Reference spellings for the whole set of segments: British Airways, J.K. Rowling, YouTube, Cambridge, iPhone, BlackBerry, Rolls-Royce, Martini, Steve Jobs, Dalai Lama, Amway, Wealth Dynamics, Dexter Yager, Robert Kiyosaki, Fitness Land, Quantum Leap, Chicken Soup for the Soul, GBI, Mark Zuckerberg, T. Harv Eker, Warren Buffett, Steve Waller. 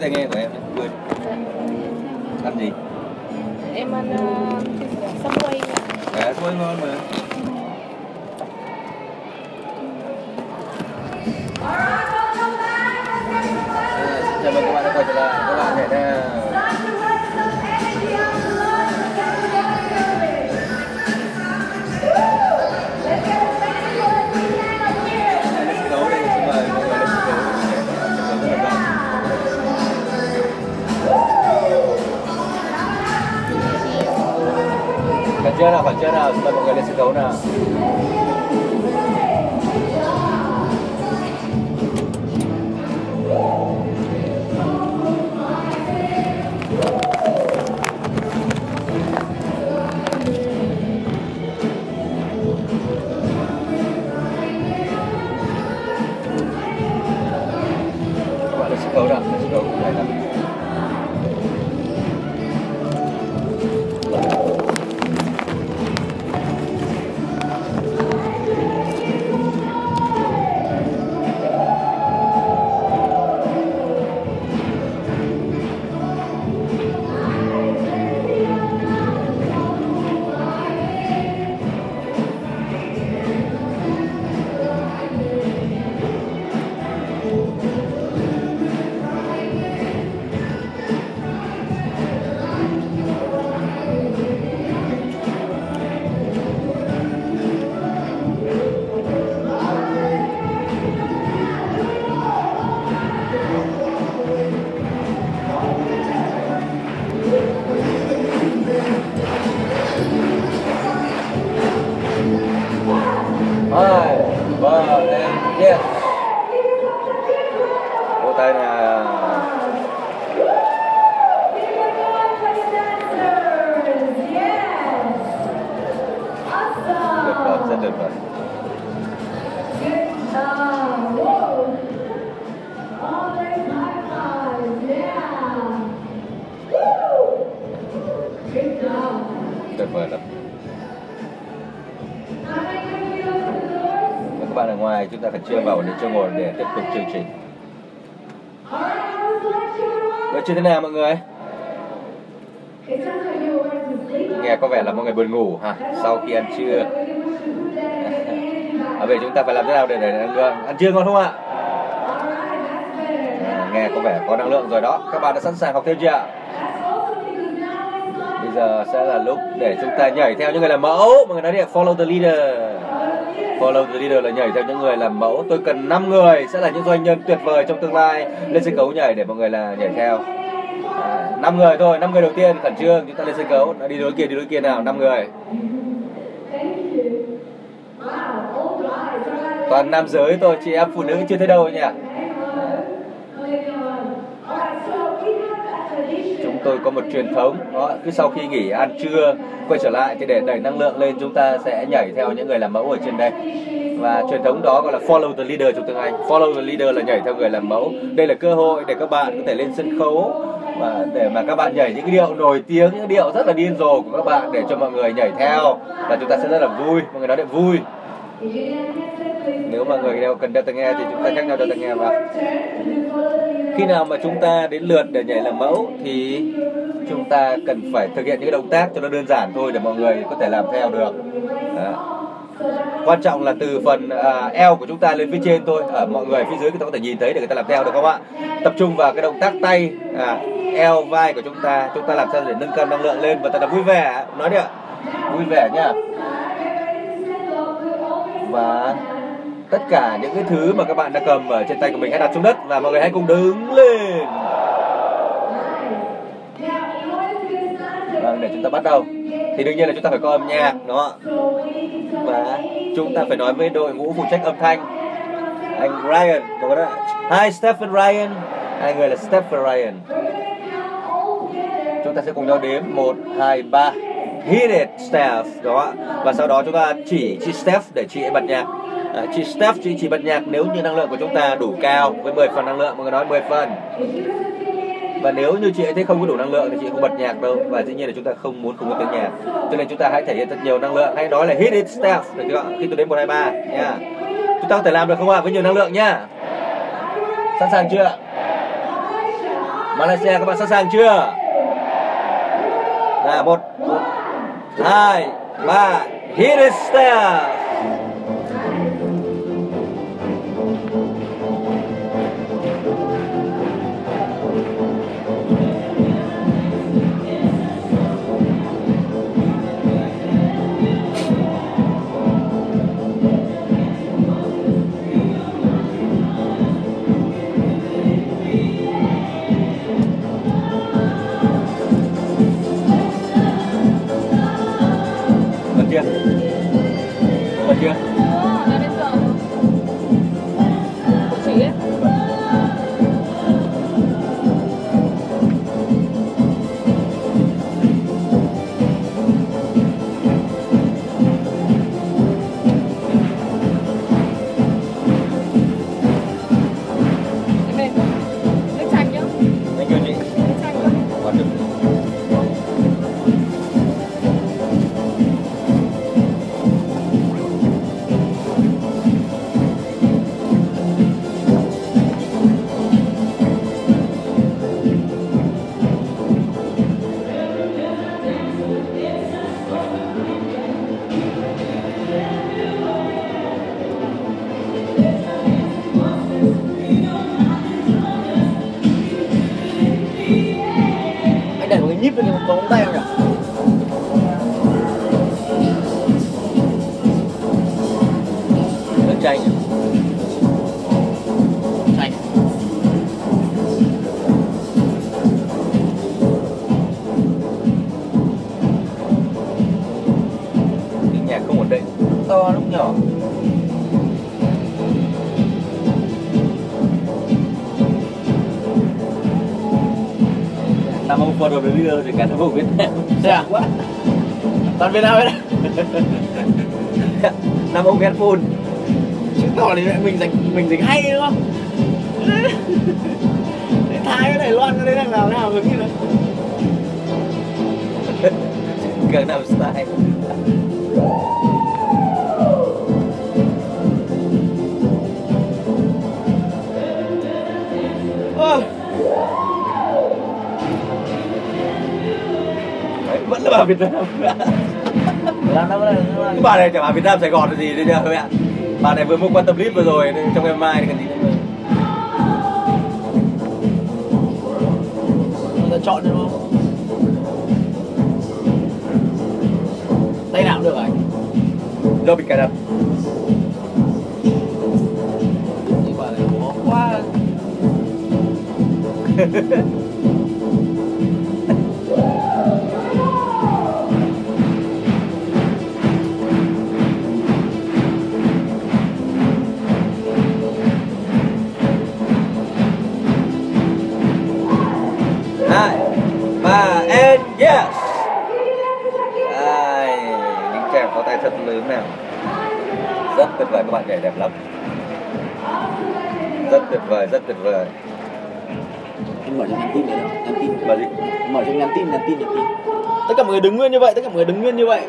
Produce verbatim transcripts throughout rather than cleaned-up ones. với tai nghe của em quên. Ăn gì? Em ăn uh, Subway. Dạ, Subway ngon mà. Chào mừng các bạn đã quay trở lại. Các bạn hãy chơi nào, phải chơi nào, chúng ta mọi người lên sân khấu nào. Các bạn lên sân khấu nào, lên sân khấu cũng vậy nào. Chưa vào để chưa ngồi để tiếp tục chương trình. Bữa trưa thế nào mọi người? Nghe có vẻ là mọi người buồn ngủ hả? Sau khi ăn trưa. À, vậy chúng ta phải làm thế nào để để ăn lượng? Ăn trưa ngon không ạ? À, nghe có vẻ có năng lượng rồi đó. Các bạn đã sẵn sàng học thêm chưa ạ? Bây giờ sẽ là lúc để chúng ta nhảy theo những người làm mẫu. Mọi người nói đi, follow the leader. Follow the leader là nhảy theo những người làm mẫu. Tôi cần năm người sẽ là những doanh nhân tuyệt vời trong tương lai. Lên sân khấu nhảy để mọi người là nhảy theo. À, năm người thôi, năm người đầu tiên khẩn trương. Chúng ta lên sân khấu, đi đối kia, đi đối kia nào, năm người. Toàn nam giới thôi, chị em phụ nữ chưa thấy đâu nhỉ. À, chúng tôi có một truyền thống đó, cứ sau khi nghỉ ăn trưa quay trở lại thì để đẩy năng lượng lên chúng ta sẽ nhảy theo những người làm mẫu ở trên đây. Và truyền thống đó gọi là follow the leader trong tiếng Anh. Follow the leader là nhảy theo người làm mẫu. Đây là cơ hội để các bạn có thể lên sân khấu và để mà các bạn nhảy những cái điệu nổi tiếng, những điệu rất là điên rồ của các bạn để cho mọi người nhảy theo và chúng ta sẽ rất là vui. Mọi người nói để vui. Nếu mà người nào cần đeo tai nghe thì chúng ta nhắc nhau đeo tai nghe vào. Khi nào mà chúng ta đến lượt để nhảy làm mẫu thì chúng ta cần phải thực hiện những động tác cho nó đơn giản thôi để mọi người có thể làm theo được. Đó. Quan trọng là từ phần à, eo của chúng ta lên phía trên thôi. À, mọi người phía dưới người ta có thể nhìn thấy để người ta làm theo được không ạ? Tập trung vào cái động tác tay, à, eo, vai của chúng ta. Chúng ta làm sao để nâng cao năng lượng lên và thật là vui vẻ. Nói đi ạ. Vui vẻ nhá. Và tất cả những cái thứ mà các bạn đã cầm ở trên tay của mình hãy đặt xuống đất và mọi người hãy cùng đứng lên. Vâng, để chúng ta bắt đầu thì đương nhiên là chúng ta phải có âm nhạc đó và chúng ta phải nói với đội ngũ phụ trách âm thanh. Anh Ryan, đúng không? Hi Stephen Ryan, hai người là Stephen Ryan. Chúng ta sẽ cùng nhau đếm một, hai, ba. Hit it, Steph đó. Và sau đó chúng ta chỉ chị Steph để chị bật nhạc. À, chị Steph chị chỉ bật nhạc nếu như năng lượng của chúng ta đủ cao với mười phần năng lượng, mọi người nói mười phần. Và nếu như chị ấy thấy không có đủ năng lượng thì chị không bật nhạc đâu. Và dĩ nhiên là chúng ta không muốn không có tiếng nhạc. Cho nên chúng ta hãy thể hiện thật nhiều năng lượng. Hãy nói là hit it Steph được chưa ạ? Khi tôi đến một hai ba nha. Chúng ta có thể làm được không ạ? À? Với nhiều năng lượng nha. Sẵn sàng chưa ạ? Malaysia, các bạn sẵn sàng chưa? Là một, hai, ba, hit it step. Rồi mới đưa thì cả thành phố Việt Nam dạ quá toàn Việt Nam đấy. Năm ông ghen phun chứng tỏ thì mình dịch mình dịch hay đúng không? Để Thái với Đài Loan nó đấy đang nào nào hứng như đấy gần làm style. Vẫn là bà Việt Nam. Cái bà này chả bà Việt Nam Sài Gòn là gì đấy nhờ các bạn. Bà này vừa mua Quantum Leap vừa rồi nên trong ngày mai thì cần gì nữa. Người ta chọn đúng không? Tay nào cũng được anh. Đâu bị cài đặt. Nhưng bà này khó quá. Tuyệt vời, các bạn nhảy đẹp lắm, rất tuyệt vời, rất tuyệt vời. Anh mở cho nhắn tin này nào, nhắn tin mở gì? Mở cho nhắn tin, nhắn tin, nhắn tin. Tất cả mọi người đứng nguyên như vậy, tất cả mọi người đứng nguyên như vậy.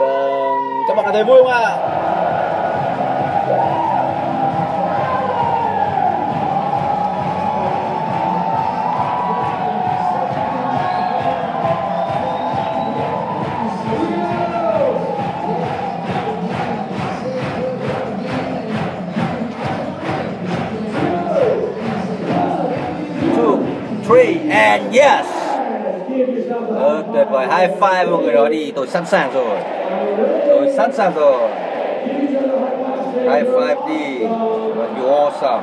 Vâng, các bạn có thấy vui không ạ? À? And yes. Ờ, tuyệt vời, high five mọi người đó đi, tôi sẵn sàng rồi. Tôi sẵn sàng rồi. High five đi. You awesome.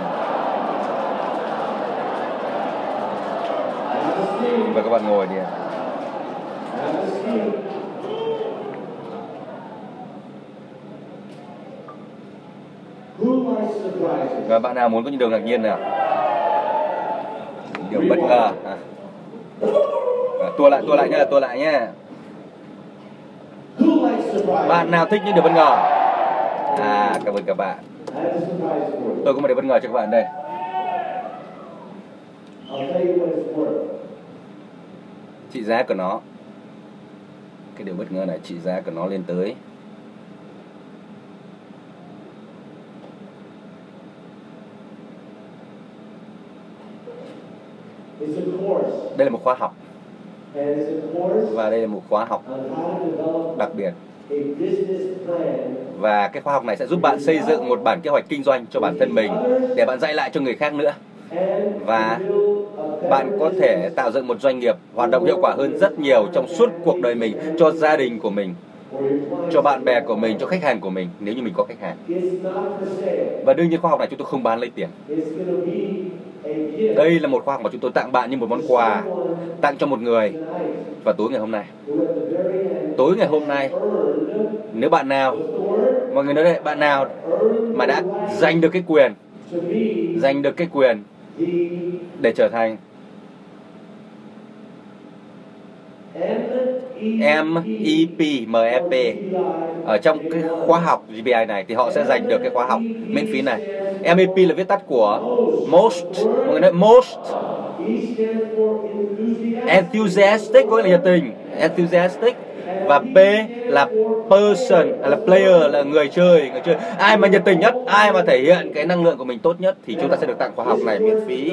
Và các bạn ngồi đi. Và bạn nào muốn có những điều ngạc nhiên nào? Điều bất ngờ à. À, tua lại, tua lại nhá, tua lại nhá. Bạn nào thích những điều bất ngờ? À, cảm ơn các bạn. Tôi có một điều bất ngờ cho các bạn đây. Trị giá của nó, cái điều bất ngờ này, trị giá của nó lên tới Đây là một khóa học, và đây là một khóa học đặc biệt. Và cái khóa học này sẽ giúp bạn xây dựng một bản kế hoạch kinh doanh cho bản thân mình, để bạn dạy lại cho người khác nữa. Và bạn có thể tạo dựng một doanh nghiệp hoạt động hiệu quả hơn rất nhiều trong suốt cuộc đời mình, cho gia đình của mình, cho bạn bè của mình, cho khách hàng của mình, nếu như mình có khách hàng. Và đương nhiên khóa học này chúng tôi không bán lấy tiền. Đây là một khóa học mà chúng tôi tặng bạn như một món quà, tặng cho một người. Và tối ngày hôm nay, tối ngày hôm nay, nếu bạn nào, mọi người nói đấy, bạn nào mà đã giành được cái quyền, giành được cái quyền để trở thành M E P, M E P ở trong cái khóa học G B I này, thì họ sẽ giành được cái khóa học miễn phí này. M E P là viết tắt của Most, mọi người nói Most Enthusiastic, có nghĩa là nhiệt tình, Enthusiastic. Và P là Person, là Player, là người chơi, người chơi. Ai mà nhiệt tình nhất, ai mà thể hiện cái năng lượng của mình tốt nhất thì chúng ta sẽ được tặng khóa học này miễn phí.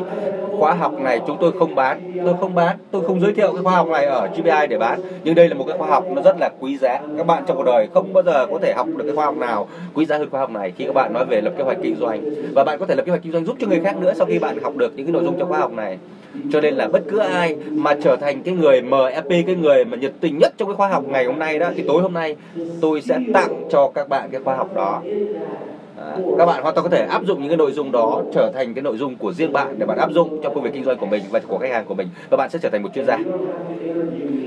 Khóa học này chúng tôi không bán, tôi không bán, tôi không giới thiệu cái khóa học này ở giê bê i để bán. Nhưng đây là một cái khóa học nó rất là quý giá. Các bạn trong cuộc đời không bao giờ có thể học được cái khóa học nào quý giá hơn khóa học này khi các bạn nói về lập kế hoạch kinh doanh. Và bạn có thể lập kế hoạch kinh doanh giúp cho người khác nữa sau khi bạn học được những cái nội dung trong khóa học này. Cho nên là bất cứ ai mà trở thành cái người M F P, cái người mà nhiệt tình nhất trong cái khóa học ngày hôm nay đó, thì tối hôm nay tôi sẽ tặng cho các bạn cái khóa học đó. À, các bạn hoàn toàn có thể áp dụng những cái nội dung đó trở thành cái nội dung của riêng bạn, để bạn áp dụng trong công việc kinh doanh của mình và của khách hàng của mình, và bạn sẽ trở thành một chuyên gia.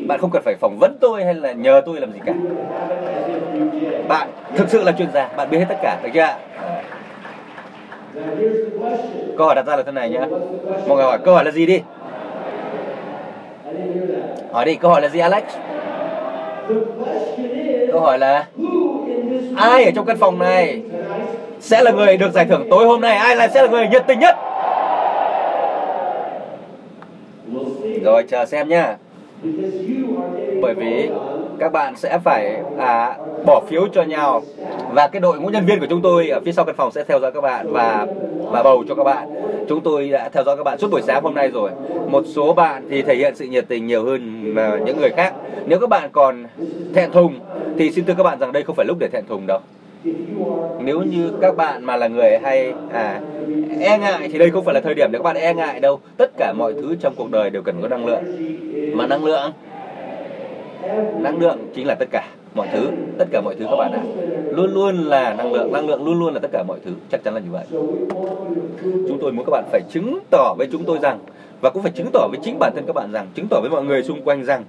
Bạn không cần phải phỏng vấn tôi hay là nhờ tôi làm gì cả. Bạn thực sự là chuyên gia, bạn biết hết tất cả, được chưa ạ? À. Câu hỏi đặt ra là thế này nhé. Mọi người hỏi câu hỏi là gì đi. Hỏi đi, câu hỏi là gì Alex? Câu hỏi là ai ở trong căn phòng này sẽ là người được giải thưởng tối hôm nay? Ai là sẽ là người nhiệt tình nhất? Rồi chờ xem nhá. Bởi vì các bạn sẽ phải à, bỏ phiếu cho nhau, và cái đội ngũ nhân viên của chúng tôi ở phía sau căn phòng sẽ theo dõi các bạn và và bầu cho các bạn. Chúng tôi đã theo dõi các bạn suốt buổi sáng hôm nay rồi. Một số bạn thì thể hiện sự nhiệt tình nhiều hơn những người khác. Nếu các bạn còn thẹn thùng thì xin thưa các bạn rằng đây không phải lúc để thẹn thùng đâu. Nếu như các bạn mà là người hay à, e ngại thì đây không phải là thời điểm để các bạn e ngại đâu. Tất cả mọi thứ trong cuộc đời đều cần có năng lượng. Mà năng lượng, năng lượng chính là tất cả mọi thứ. Tất cả mọi thứ các bạn ạ, luôn luôn là năng lượng. Năng lượng luôn luôn là tất cả mọi thứ. Chắc chắn là như vậy. Chúng tôi muốn các bạn phải chứng tỏ với chúng tôi rằng, và cũng phải chứng tỏ với chính bản thân các bạn rằng, chứng tỏ với mọi người xung quanh rằng,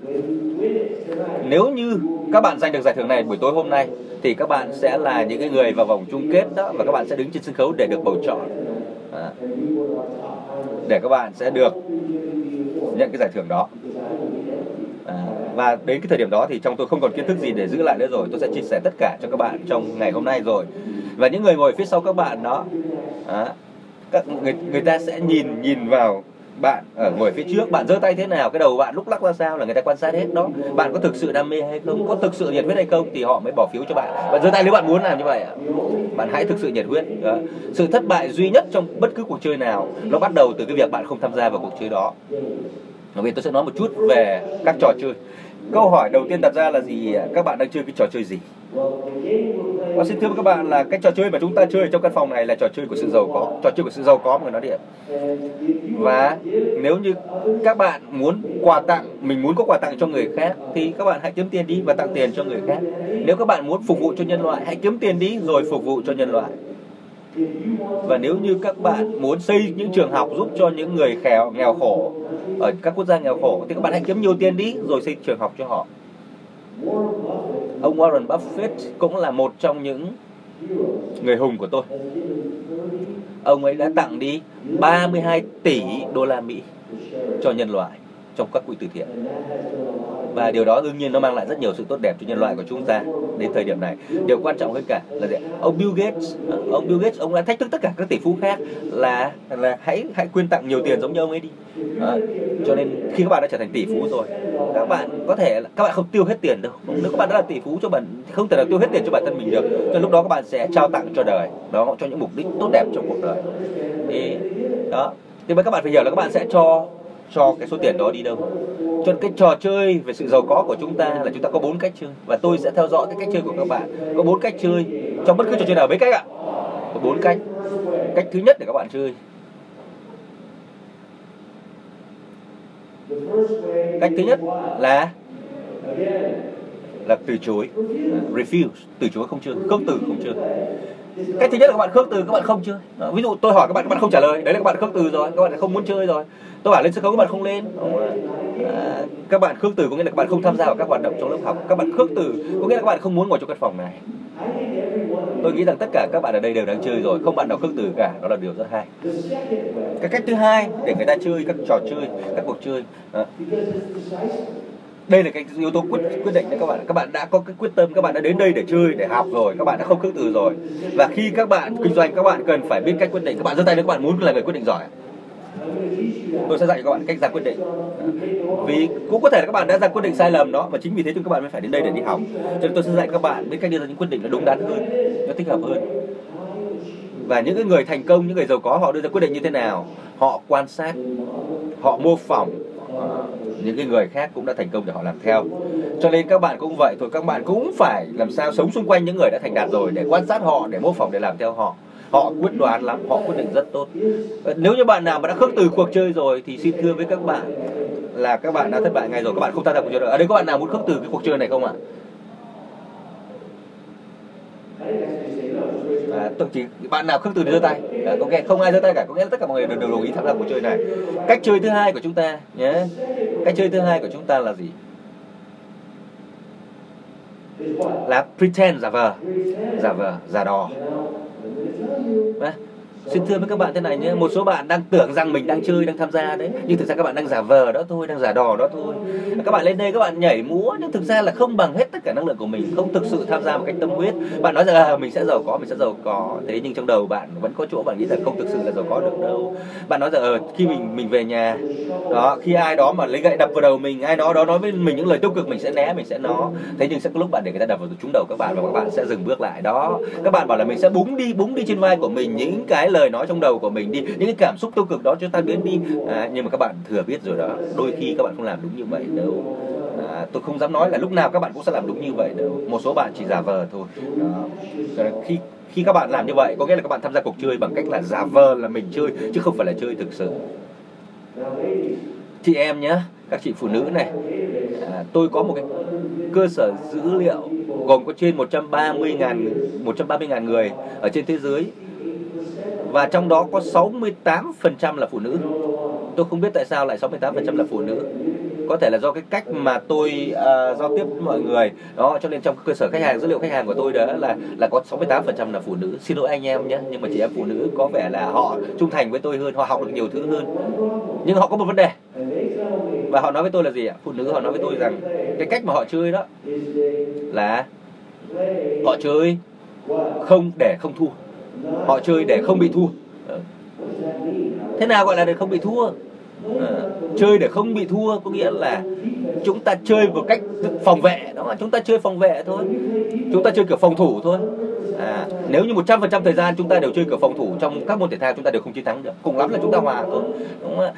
nếu như các bạn giành được giải thưởng này buổi tối hôm nay thì các bạn sẽ là những người vào vòng chung kết đó, và các bạn sẽ đứng trên sân khấu để được bầu chọn à, để các bạn sẽ được nhận cái giải thưởng đó. À, và đến cái thời điểm đó thì trong tôi không còn kiến thức gì để giữ lại nữa rồi. Tôi sẽ chia sẻ tất cả cho các bạn trong ngày hôm nay rồi. Và những người ngồi phía sau các bạn đó à, các người, người ta sẽ nhìn nhìn vào bạn ở ngồi phía trước. Bạn giơ tay thế nào, cái đầu bạn lúc lắc ra sao là người ta quan sát hết đó. Bạn có thực sự đam mê hay không, có thực sự nhiệt huyết hay không thì họ mới bỏ phiếu cho bạn. Bạn giơ tay nếu bạn muốn làm như vậy. Bạn hãy thực sự nhiệt huyết. Đó. Sự thất bại duy nhất trong bất cứ cuộc chơi nào nó bắt đầu từ cái việc bạn không tham gia vào cuộc chơi đó. Bởi vì tôi sẽ nói một chút về các trò chơi. Câu hỏi đầu tiên đặt ra là gì? Các bạn đang chơi cái trò chơi gì? Và xin thưa các bạn là cái trò chơi mà chúng ta chơi trong căn phòng này là trò chơi của sự giàu có. Trò chơi của sự giàu có mà nó điện. Và nếu như các bạn muốn quà tặng, mình muốn có quà tặng cho người khác thì các bạn hãy kiếm tiền đi và tặng tiền cho người khác. Nếu các bạn muốn phục vụ cho nhân loại, hãy kiếm tiền đi rồi phục vụ cho nhân loại. Và nếu như các bạn muốn xây những trường học giúp cho những người nghèo, nghèo khổ ở các quốc gia nghèo khổ thì các bạn hãy kiếm nhiều tiền đi rồi xây trường học cho họ. Ông Warren Buffett cũng là một trong những người hùng của tôi. Ông ấy đã tặng đi ba mươi hai tỷ đô la Mỹ cho nhân loại trong các quỹ từ thiện. Và điều đó đương nhiên nó mang lại rất nhiều sự tốt đẹp cho nhân loại của chúng ta đến thời điểm này. Điều quan trọng hơn cả là gì? Ông Bill Gates, ông Bill Gates ông đã thách thức tất cả các tỷ phú khác là là hãy hãy quyên tặng nhiều tiền giống như ông ấy đi. À, cho nên khi các bạn đã trở thành tỷ phú rồi, các bạn có thể các bạn không tiêu hết tiền đâu. Nếu các bạn đã là tỷ phú cho bạn không thể nào tiêu hết tiền cho bản thân mình được. Cho lúc đó các bạn sẽ trao tặng cho đời, đó cho những mục đích tốt đẹp trong cuộc đời. Thì đó, thì các bạn phải hiểu là các bạn sẽ cho cho cái số tiền đó đi đâu. Cho nên cái trò chơi về sự giàu có của chúng ta là chúng ta có bốn cách chơi, và tôi sẽ theo dõi cái cách chơi của các bạn. Có bốn cách chơi trong bất cứ trò chơi nào. Mấy cách ạ? Có bốn cách. Cách thứ nhất để các bạn chơi. Cách thứ nhất là là từ chối, refuse, từ chối không chơi, khước từ không chơi. Cách thứ nhất là các bạn khước từ, các bạn không chơi. Đó, ví dụ tôi hỏi các bạn, các bạn không trả lời, đấy là các bạn khước từ rồi, các bạn không muốn chơi rồi. Tôi bảo lên sân khấu các bạn không lên. À, các bạn khước từ có nghĩa là các bạn không tham gia vào các hoạt động trong lớp học. Các bạn khước từ có nghĩa là các bạn không muốn ngồi trong căn phòng này. Tôi nghĩ rằng tất cả các bạn ở đây đều đang chơi rồi, không bạn nào khước từ cả, đó là điều rất hay. Cái cách thứ hai để người ta chơi các trò chơi, các cuộc chơi. Đó. Đây là cái yếu tố quyết quyết định đấy các bạn. Các bạn đã có cái quyết tâm, các bạn đã đến đây để chơi, để học rồi, các bạn đã không khước từ rồi. Và khi các bạn kinh doanh, các bạn cần phải biết cách quyết định. Các bạn giơ tay nếu các bạn muốn là người quyết định giỏi. Tôi sẽ dạy cho các bạn cách ra quyết định. Vì cũng có thể là các bạn đã ra quyết định sai lầm đó, và chính vì thế chúng các bạn mới phải đến đây để đi học. Cho nên tôi sẽ dạy các bạn biết cách đưa ra những quyết định nó đúng đắn hơn, nó thích hợp hơn. Và những cái người thành công, những người giàu có họ đưa ra quyết định như thế nào? Họ quan sát, họ mô phỏng những cái người khác cũng đã thành công để họ làm theo. Cho nên các bạn cũng vậy thôi, các bạn cũng phải làm sao sống xung quanh những người đã thành đạt rồi, để quan sát họ, để mô phỏng, để làm theo họ. Họ quyết đoán lắm, họ quyết định rất tốt. Nếu như bạn nào mà đã khước từ cuộc chơi rồi thì xin thưa với các bạn là các bạn đã thất bại ngay rồi, các bạn không tham gia cuộc chơi nữa. Ở đây có bạn nào muốn khước từ cái cuộc chơi này không ạ? À, chỉ bạn nào khước từ thì giơ tay. À, có nghĩa không ai giơ tay cả, có nghĩa là tất cả mọi người đều, đều đồng ý tham gia cuộc chơi này. Cách chơi thứ hai của chúng ta nhé. Cách chơi thứ hai của chúng ta là gì? Là pretend, giả vờ, giả vờ, giả đò. À, xin thưa với các bạn thế này nhé, một số bạn đang tưởng rằng mình đang chơi, đang tham gia đấy, nhưng thực ra các bạn đang giả vờ đó thôi, đang giả đò đó thôi. Các bạn lên đây các bạn nhảy múa nhưng thực ra là không bằng hết tất cả năng lượng của mình, không thực sự tham gia một cách tâm huyết. Bạn nói rằng à, mình sẽ giàu có, mình sẽ giàu có, thế nhưng trong đầu bạn vẫn có chỗ bạn nghĩ rằng không thực sự là giàu có được đâu. Bạn nói rằng ờ, khi mình mình về nhà đó, khi ai đó mà lấy gậy đập vào đầu mình, ai đó đó nói với mình những lời tiêu cực, mình sẽ né, mình sẽ nó. Thế nhưng sẽ có lúc bạn để người ta đập vào trúng đầu các bạn và các bạn sẽ dừng bước lại đó. Các bạn bảo là mình sẽ búng đi, búng đi trên vai của mình những cái lời nói trong đầu của mình đi, những cái cảm xúc tiêu cực đó cho ta biến đi. À, nhưng mà các bạn thừa biết rồi đó, đôi khi các bạn không làm đúng như vậy đâu. À, tôi không dám nói là lúc nào các bạn cũng sẽ làm đúng như vậy đâu, một số bạn chỉ giả vờ thôi đó. Cho nên khi khi các bạn làm như vậy có nghĩa là các bạn tham gia cuộc chơi bằng cách là giả vờ là mình chơi chứ không phải là chơi thực sự. Chị em nhé, các chị phụ nữ này, à, tôi có một cái cơ sở dữ liệu gồm có trên một trăm ba mươi nghìn người ở trên thế giới, và trong đó có sáu mươi tám phần trăm là phụ nữ. Tôi không biết tại sao lại sáu mươi tám phần trăm là phụ nữ. Có thể là do cái cách mà tôi uh, giao tiếp với mọi người đó, cho nên trong cơ sở khách hàng, dữ liệu khách hàng của tôi đó là là có sáu mươi tám phần trăm là phụ nữ. Xin lỗi anh em nhé, nhưng mà chị em phụ nữ có vẻ là họ trung thành với tôi hơn, họ học được nhiều thứ hơn. Nhưng họ có một vấn đề. Và họ nói với tôi là gì ạ? Phụ nữ họ nói với tôi rằng cái cách mà họ chơi đó là họ chơi không để không thua. Họ chơi để không bị thua. Thế nào gọi là để không bị thua? À, chơi để không bị thua có nghĩa là chúng ta chơi một cách phòng vệ đó, chúng ta chơi phòng vệ thôi, chúng ta chơi kiểu phòng thủ thôi. À, nếu như một trăm phần trăm thời gian chúng ta đều chơi kiểu phòng thủ trong các môn thể thao chúng ta đều không chiến thắng được, cùng lắm là chúng ta hòa thôi. Đúng không?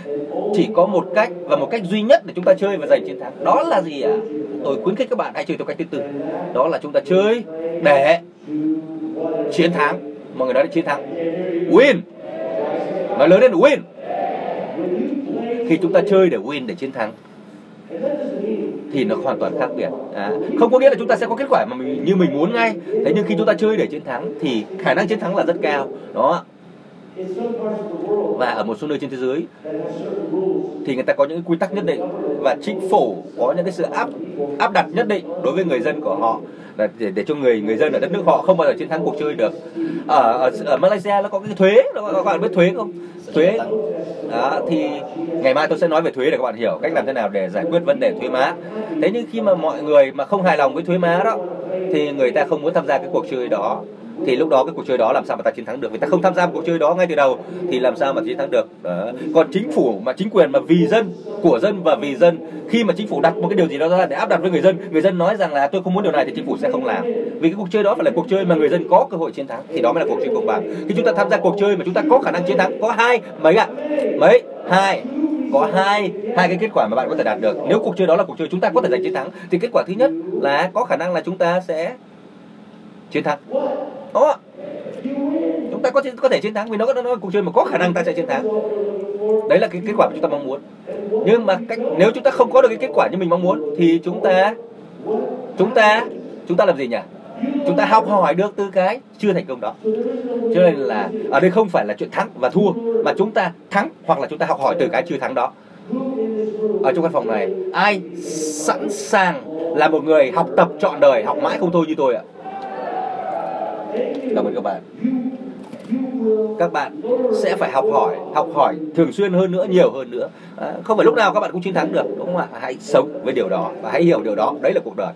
Chỉ có một cách và một cách duy nhất để chúng ta chơi và giành chiến thắng, đó là gì ạ? À? Tôi khuyến khích các bạn hãy chơi theo cách thứ tư, đó là chúng ta chơi để chiến thắng. Mọi người nói là chiến thắng, win, nói lớn lên win. Khi chúng ta chơi để win, để chiến thắng thì nó hoàn toàn khác biệt. À, không có nghĩa là chúng ta sẽ có kết quả mà mình, như mình muốn ngay. Thế nhưng khi chúng ta chơi để chiến thắng thì khả năng chiến thắng là rất cao đó. Và ở một số nơi trên thế giới thì người ta có những quy tắc nhất định và chính phủ có những cái sự áp áp đặt nhất định đối với người dân của họ, là để để cho người người dân ở đất nước họ không bao giờ chiến thắng cuộc chơi được. Ở ở, ở Malaysia nó có cái thuế, các bạn biết thuế không? Thuế. Đó, thì ngày mai tôi sẽ nói về thuế để các bạn hiểu cách làm thế nào để giải quyết vấn đề thuế má. Thế nhưng khi mà mọi người mà không hài lòng với thuế má đó thì người ta không muốn tham gia cái cuộc chơi đó. Thì lúc đó cái cuộc chơi đó làm sao mà ta chiến thắng được? Vì ta không tham gia một cuộc chơi đó ngay từ đầu thì làm sao mà chiến thắng được? Đó. Còn chính phủ mà chính quyền mà vì dân, của dân và vì dân, khi mà chính phủ đặt một cái điều gì đó ra để áp đặt với người dân, người dân nói rằng là tôi không muốn điều này thì chính phủ sẽ không làm. Vì cái cuộc chơi đó phải là cuộc chơi mà người dân có cơ hội chiến thắng thì đó mới là cuộc chơi công bằng. Khi chúng ta tham gia cuộc chơi mà chúng ta có khả năng chiến thắng có hai mấy ạ? À? Mấy? Hai. có hai hai cái kết quả mà bạn có thể đạt được. Nếu cuộc chơi đó là cuộc chơi chúng ta có thể giành chiến thắng thì kết quả thứ nhất là có khả năng là chúng ta sẽ chiến thắng. Đó, chúng ta có có thể chiến thắng vì nó có, nó là cuộc chơi mà có khả năng ta sẽ chiến thắng. Đấy là cái kết quả mà chúng ta mong muốn. Nhưng mà cách, nếu chúng ta không có được cái kết quả như mình mong muốn thì chúng ta chúng ta chúng ta làm gì nhỉ? Chúng ta học hỏi được từ cái chưa thành công đó. Cho nên là ở đây không phải là chuyện thắng và thua, mà chúng ta thắng hoặc là chúng ta học hỏi từ cái chưa thắng đó. Ở trong căn phòng này, ai sẵn sàng là một người học tập trọn đời, học mãi không thôi như tôi ạ? Cảm ơn các bạn. Các bạn sẽ phải học hỏi, học hỏi thường xuyên hơn nữa, nhiều hơn nữa. À, không phải lúc nào các bạn cũng chiến thắng được, đúng không ạ? Hãy sống với điều đó và hãy hiểu điều đó. Đấy là cuộc đời.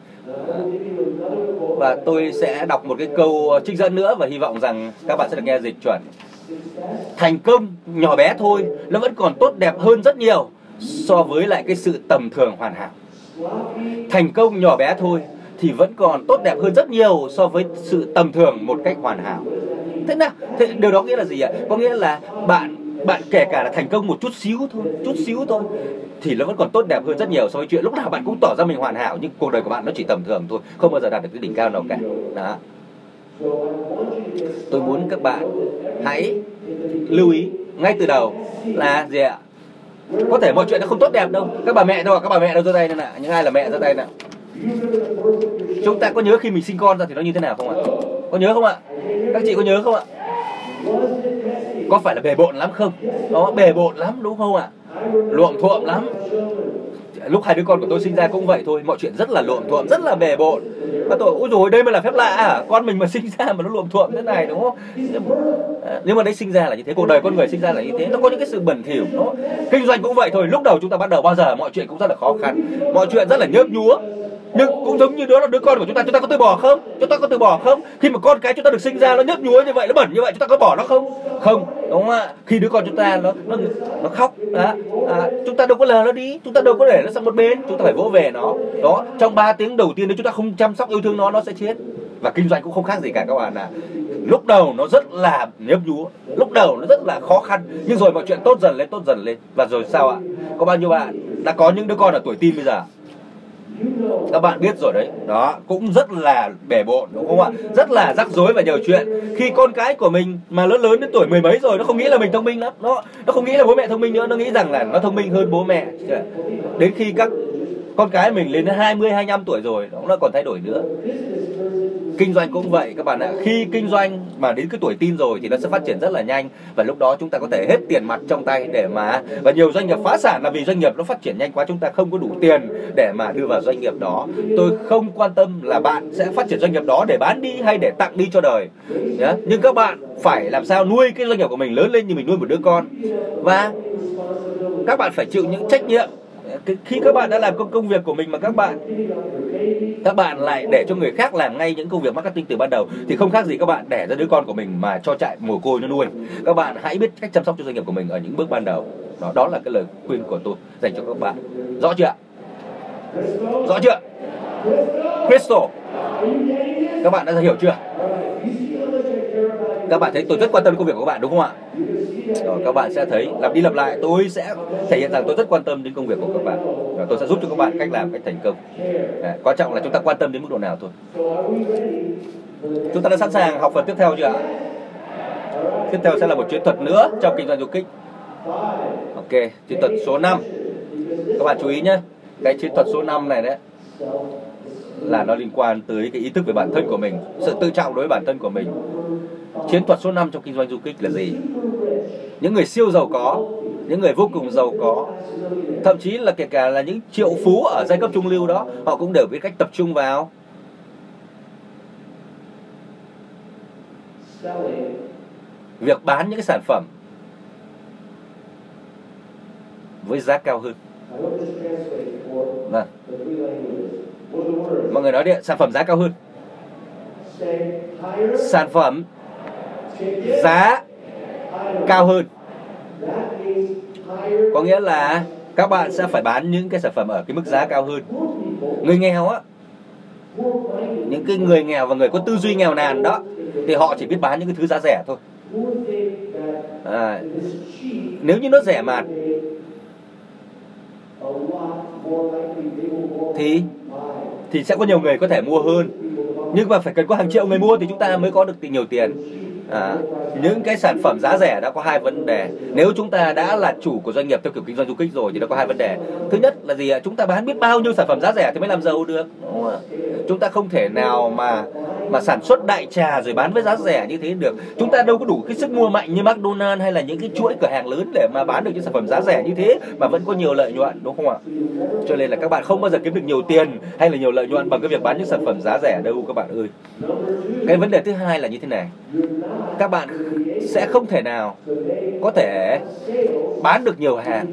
À, và tôi sẽ đọc một cái câu trích dẫn nữa và hy vọng rằng các bạn sẽ được nghe dịch chuẩn. Thành công nhỏ bé thôi, nó vẫn còn tốt đẹp hơn rất nhiều so với lại cái sự tầm thường hoàn hảo. Thành công nhỏ bé thôi thì vẫn còn tốt đẹp hơn rất nhiều so với sự tầm thường một cách hoàn hảo. Thế nào? Thế điều đó nghĩa là gì ạ? Có nghĩa là bạn bạn kể cả là thành công một chút xíu thôi, chút xíu thôi thì nó vẫn còn tốt đẹp hơn rất nhiều so với chuyện lúc nào bạn cũng tỏ ra mình hoàn hảo, nhưng cuộc đời của bạn nó chỉ tầm thường thôi, không bao giờ đạt được cái đỉnh cao nào cả. Đó. Tôi muốn các bạn hãy lưu ý ngay từ đầu là gì ạ? Có thể mọi chuyện nó không tốt đẹp đâu. Các bà mẹ đâu ạ? Các bà mẹ đâu ra đây nè ạ? Những ai là mẹ ra đây nào? Chúng ta có nhớ khi mình sinh con ra thì nó như thế nào không ạ? Có nhớ không ạ? Các chị có nhớ không ạ? Có phải là bề bộn lắm không? Nó bề bộn lắm đúng không ạ? Luộm thuộm lắm. Lúc hai đứa con của tôi sinh ra cũng vậy thôi. Mọi chuyện rất là luộm thuộm, rất là bề bộn. Mà tôi, ôi dồi, đây mới là phép lạ à? Con mình mà sinh ra mà nó luộm thuộm thế này đúng không? Nhưng mà đấy, sinh ra là như thế. Cuộc đời con người sinh ra là như thế. Nó có những cái sự bẩn thỉu. Nó... Kinh doanh cũng vậy thôi. Lúc đầu chúng ta bắt đầu bao giờ mọi chuyện cũng rất là khó khăn. Mọi chuyện rất là nhớp nhúa. Nhưng cũng giống như đó là đứa con của chúng ta, chúng ta có từ bỏ không? Chúng ta có từ bỏ không? Khi mà con cái chúng ta được sinh ra nó nhớp nhúa như vậy, nó bẩn như vậy, chúng ta có bỏ nó không? Không, đúng không ạ? Khi đứa con chúng ta nó nó, nó khóc, à, à, chúng ta đâu có lờ nó đi, chúng ta đâu có để nó sang một bên, chúng ta phải vỗ về nó. Đó, trong ba tiếng đầu tiên nếu chúng ta không chăm sóc yêu thương nó, nó sẽ chết. Và kinh doanh cũng không khác gì cả các bạn ạ. Lúc đầu nó rất là nhớp nhúa, lúc đầu nó rất là khó khăn, nhưng rồi mọi chuyện tốt dần lên, tốt dần lên. Và rồi sao ạ? Có bao nhiêu bạn đã có những đứa con ở tuổi teen bây giờ? Các bạn biết rồi đấy, đó cũng rất là bể bộn đúng không ạ? Rất là rắc rối và nhiều chuyện. Khi con cái của mình mà lớn lớn đến tuổi mười mấy rồi, nó không nghĩ là mình thông minh lắm, nó nó không nghĩ là bố mẹ thông minh nữa, nó nghĩ rằng là nó thông minh hơn bố mẹ. Đến khi các con cái mình lên đến hai mươi, hai mươi lăm tuổi rồi, nó nó còn thay đổi nữa. Kinh doanh cũng vậy các bạn ạ. Khi kinh doanh mà đến cái tuổi teen rồi thì nó sẽ phát triển rất là nhanh, và lúc đó chúng ta có thể hết tiền mặt trong tay để mà, và nhiều doanh nghiệp phá sản là vì doanh nghiệp nó phát triển nhanh quá, chúng ta không có đủ tiền để mà đưa vào doanh nghiệp đó. Tôi không quan tâm là bạn sẽ phát triển doanh nghiệp đó để bán đi hay để tặng đi cho đời. Nhưng các bạn phải làm sao nuôi cái doanh nghiệp của mình lớn lên như mình nuôi một đứa con, và các bạn phải chịu những trách nhiệm. Khi các bạn đã làm công công việc của mình mà các bạn các bạn lại để cho người khác làm ngay những công việc marketing từ ban đầu thì không khác gì các bạn đẻ ra đứa con của mình mà cho trại mồ côi nó nuôi. Các bạn hãy biết cách chăm sóc cho doanh nghiệp của mình ở những bước ban đầu. Đó, đó là cái lời khuyên của tôi dành cho các bạn. Rõ chưa ạ? Rõ chưa? Crystal, các bạn đã hiểu chưa? Các bạn thấy tôi rất quan tâm công việc của các bạn đúng không ạ? Rồi, các bạn sẽ thấy lặp đi lặp lại tôi sẽ thể hiện rằng tôi rất quan tâm đến công việc của các bạn. Rồi, tôi sẽ giúp cho các bạn cách làm cách thành công. À, quan trọng là chúng ta quan tâm đến mức độ nào thôi. Chúng ta đã sẵn sàng học phần tiếp theo chưa ạ? Tiếp theo sẽ là một chiến thuật nữa trong kinh doanh du kích. Ok, chiến thuật số năm. Các bạn chú ý nhé. Cái chiến thuật số năm này đấy là nó liên quan tới cái ý thức về bản thân của mình, sự tự trọng đối với bản thân của mình. Chiến thuật số năm trong kinh doanh du kích là gì? Những người siêu giàu có, những người vô cùng giàu có, thậm chí là kể cả là những triệu phú ở giai cấp trung lưu đó, họ cũng đều biết cách tập trung vào việc bán những cái sản phẩm với giá cao hơn. Vâng. Mọi người nói đi, sản phẩm giá cao hơn. Sản phẩm giá cao hơn có nghĩa là các bạn sẽ phải bán những cái sản phẩm ở cái mức giá cao hơn. Người nghèo á, những cái người nghèo và người có tư duy nghèo nàn đó thì họ chỉ biết bán những cái thứ giá rẻ thôi. À, nếu như nó rẻ mạt thì thì sẽ có nhiều người có thể mua hơn, nhưng mà phải cần có hàng triệu người mua thì chúng ta mới có được nhiều tiền. À, những cái sản phẩm giá rẻ đã có hai vấn đề. Nếu chúng ta đã là chủ của doanh nghiệp theo kiểu kinh doanh du kích rồi thì nó có hai vấn đề. Thứ nhất là gì ạ? Chúng ta bán biết bao nhiêu sản phẩm giá rẻ thì mới làm giàu được. Chúng ta không thể nào mà mà sản xuất đại trà rồi bán với giá rẻ như thế được. Chúng ta đâu có đủ cái sức mua mạnh như McDonald's hay là những cái chuỗi cửa hàng lớn để mà bán được những sản phẩm giá rẻ như thế mà vẫn có nhiều lợi nhuận, đúng không ạ? Cho nên là các bạn không bao giờ kiếm được nhiều tiền hay là nhiều lợi nhuận bằng cái việc bán những sản phẩm giá rẻ đâu các bạn ơi. Cái vấn đề thứ hai là như thế này. Các bạn sẽ không thể nào có thể bán được nhiều hàng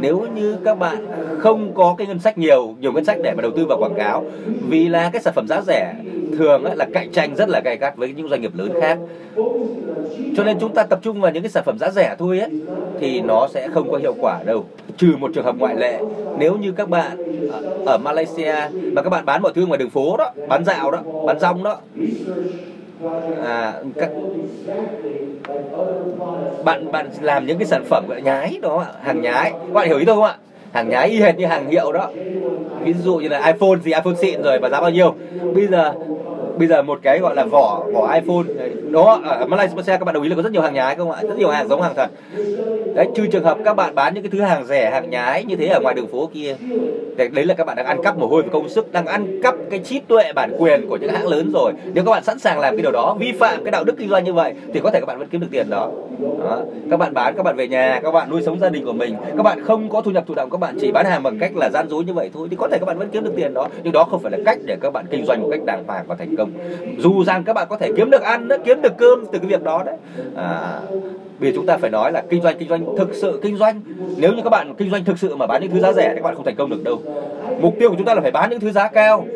nếu như các bạn không có cái ngân sách nhiều, nhiều ngân sách để mà đầu tư vào quảng cáo. Vì là cái sản phẩm giá rẻ thường là cạnh tranh rất là gay gắt với những doanh nghiệp lớn khác. Cho nên chúng ta tập trung vào những cái sản phẩm giá rẻ thôi ấy, thì nó sẽ không có hiệu quả đâu. Trừ một trường hợp ngoại lệ, nếu như các bạn ở Malaysia mà các bạn bán mọi thứ ngoài đường phố đó, bán dạo đó, bán rong đó. À, các bạn bạn làm những cái sản phẩm gọi là nhái đó, hàng nhái, các bạn hiểu ý tôi không ạ? Hàng nhái y hệt như hàng hiệu đó. Ví dụ như là iPhone gì, iPhone xịn rồi và giá bao nhiêu? Bây giờ bây giờ một cái gọi là vỏ vỏ iPhone đó ở Malaysia, các bạn đồng ý là có rất nhiều hàng nhái không ạ? Rất nhiều hàng giống hàng thật. Đấy, trừ trường hợp các bạn bán những cái thứ hàng rẻ, hàng nhái như thế ở ngoài đường phố kia. Đấy là các bạn đang ăn cắp mồ hôi và công sức, đang ăn cắp cái trí tuệ bản quyền của những hãng lớn rồi. Nếu các bạn sẵn sàng làm cái điều đó, vi phạm cái đạo đức kinh doanh như vậy thì có thể các bạn vẫn kiếm được tiền đó. Đó. Các bạn bán, các bạn về nhà, các bạn nuôi sống gia đình của mình, các bạn không có thu nhập thụ động, các bạn chỉ bán hàng bằng cách là gian dối như vậy thôi thì có thể các bạn vẫn kiếm được tiền đó. Nhưng đó không phải là cách để các bạn kinh doanh một cách đàng hoàng và thành công. Dù rằng các bạn có thể kiếm được ăn, kiếm được cơm từ cái việc đó đấy. À, vì chúng ta phải nói là kinh doanh, kinh doanh thực sự kinh doanh. Nếu như các bạn kinh doanh thực sự mà bán những thứ giá rẻ thì các bạn không thành công được đâu. Mục tiêu của chúng ta là phải bán những thứ giá cao,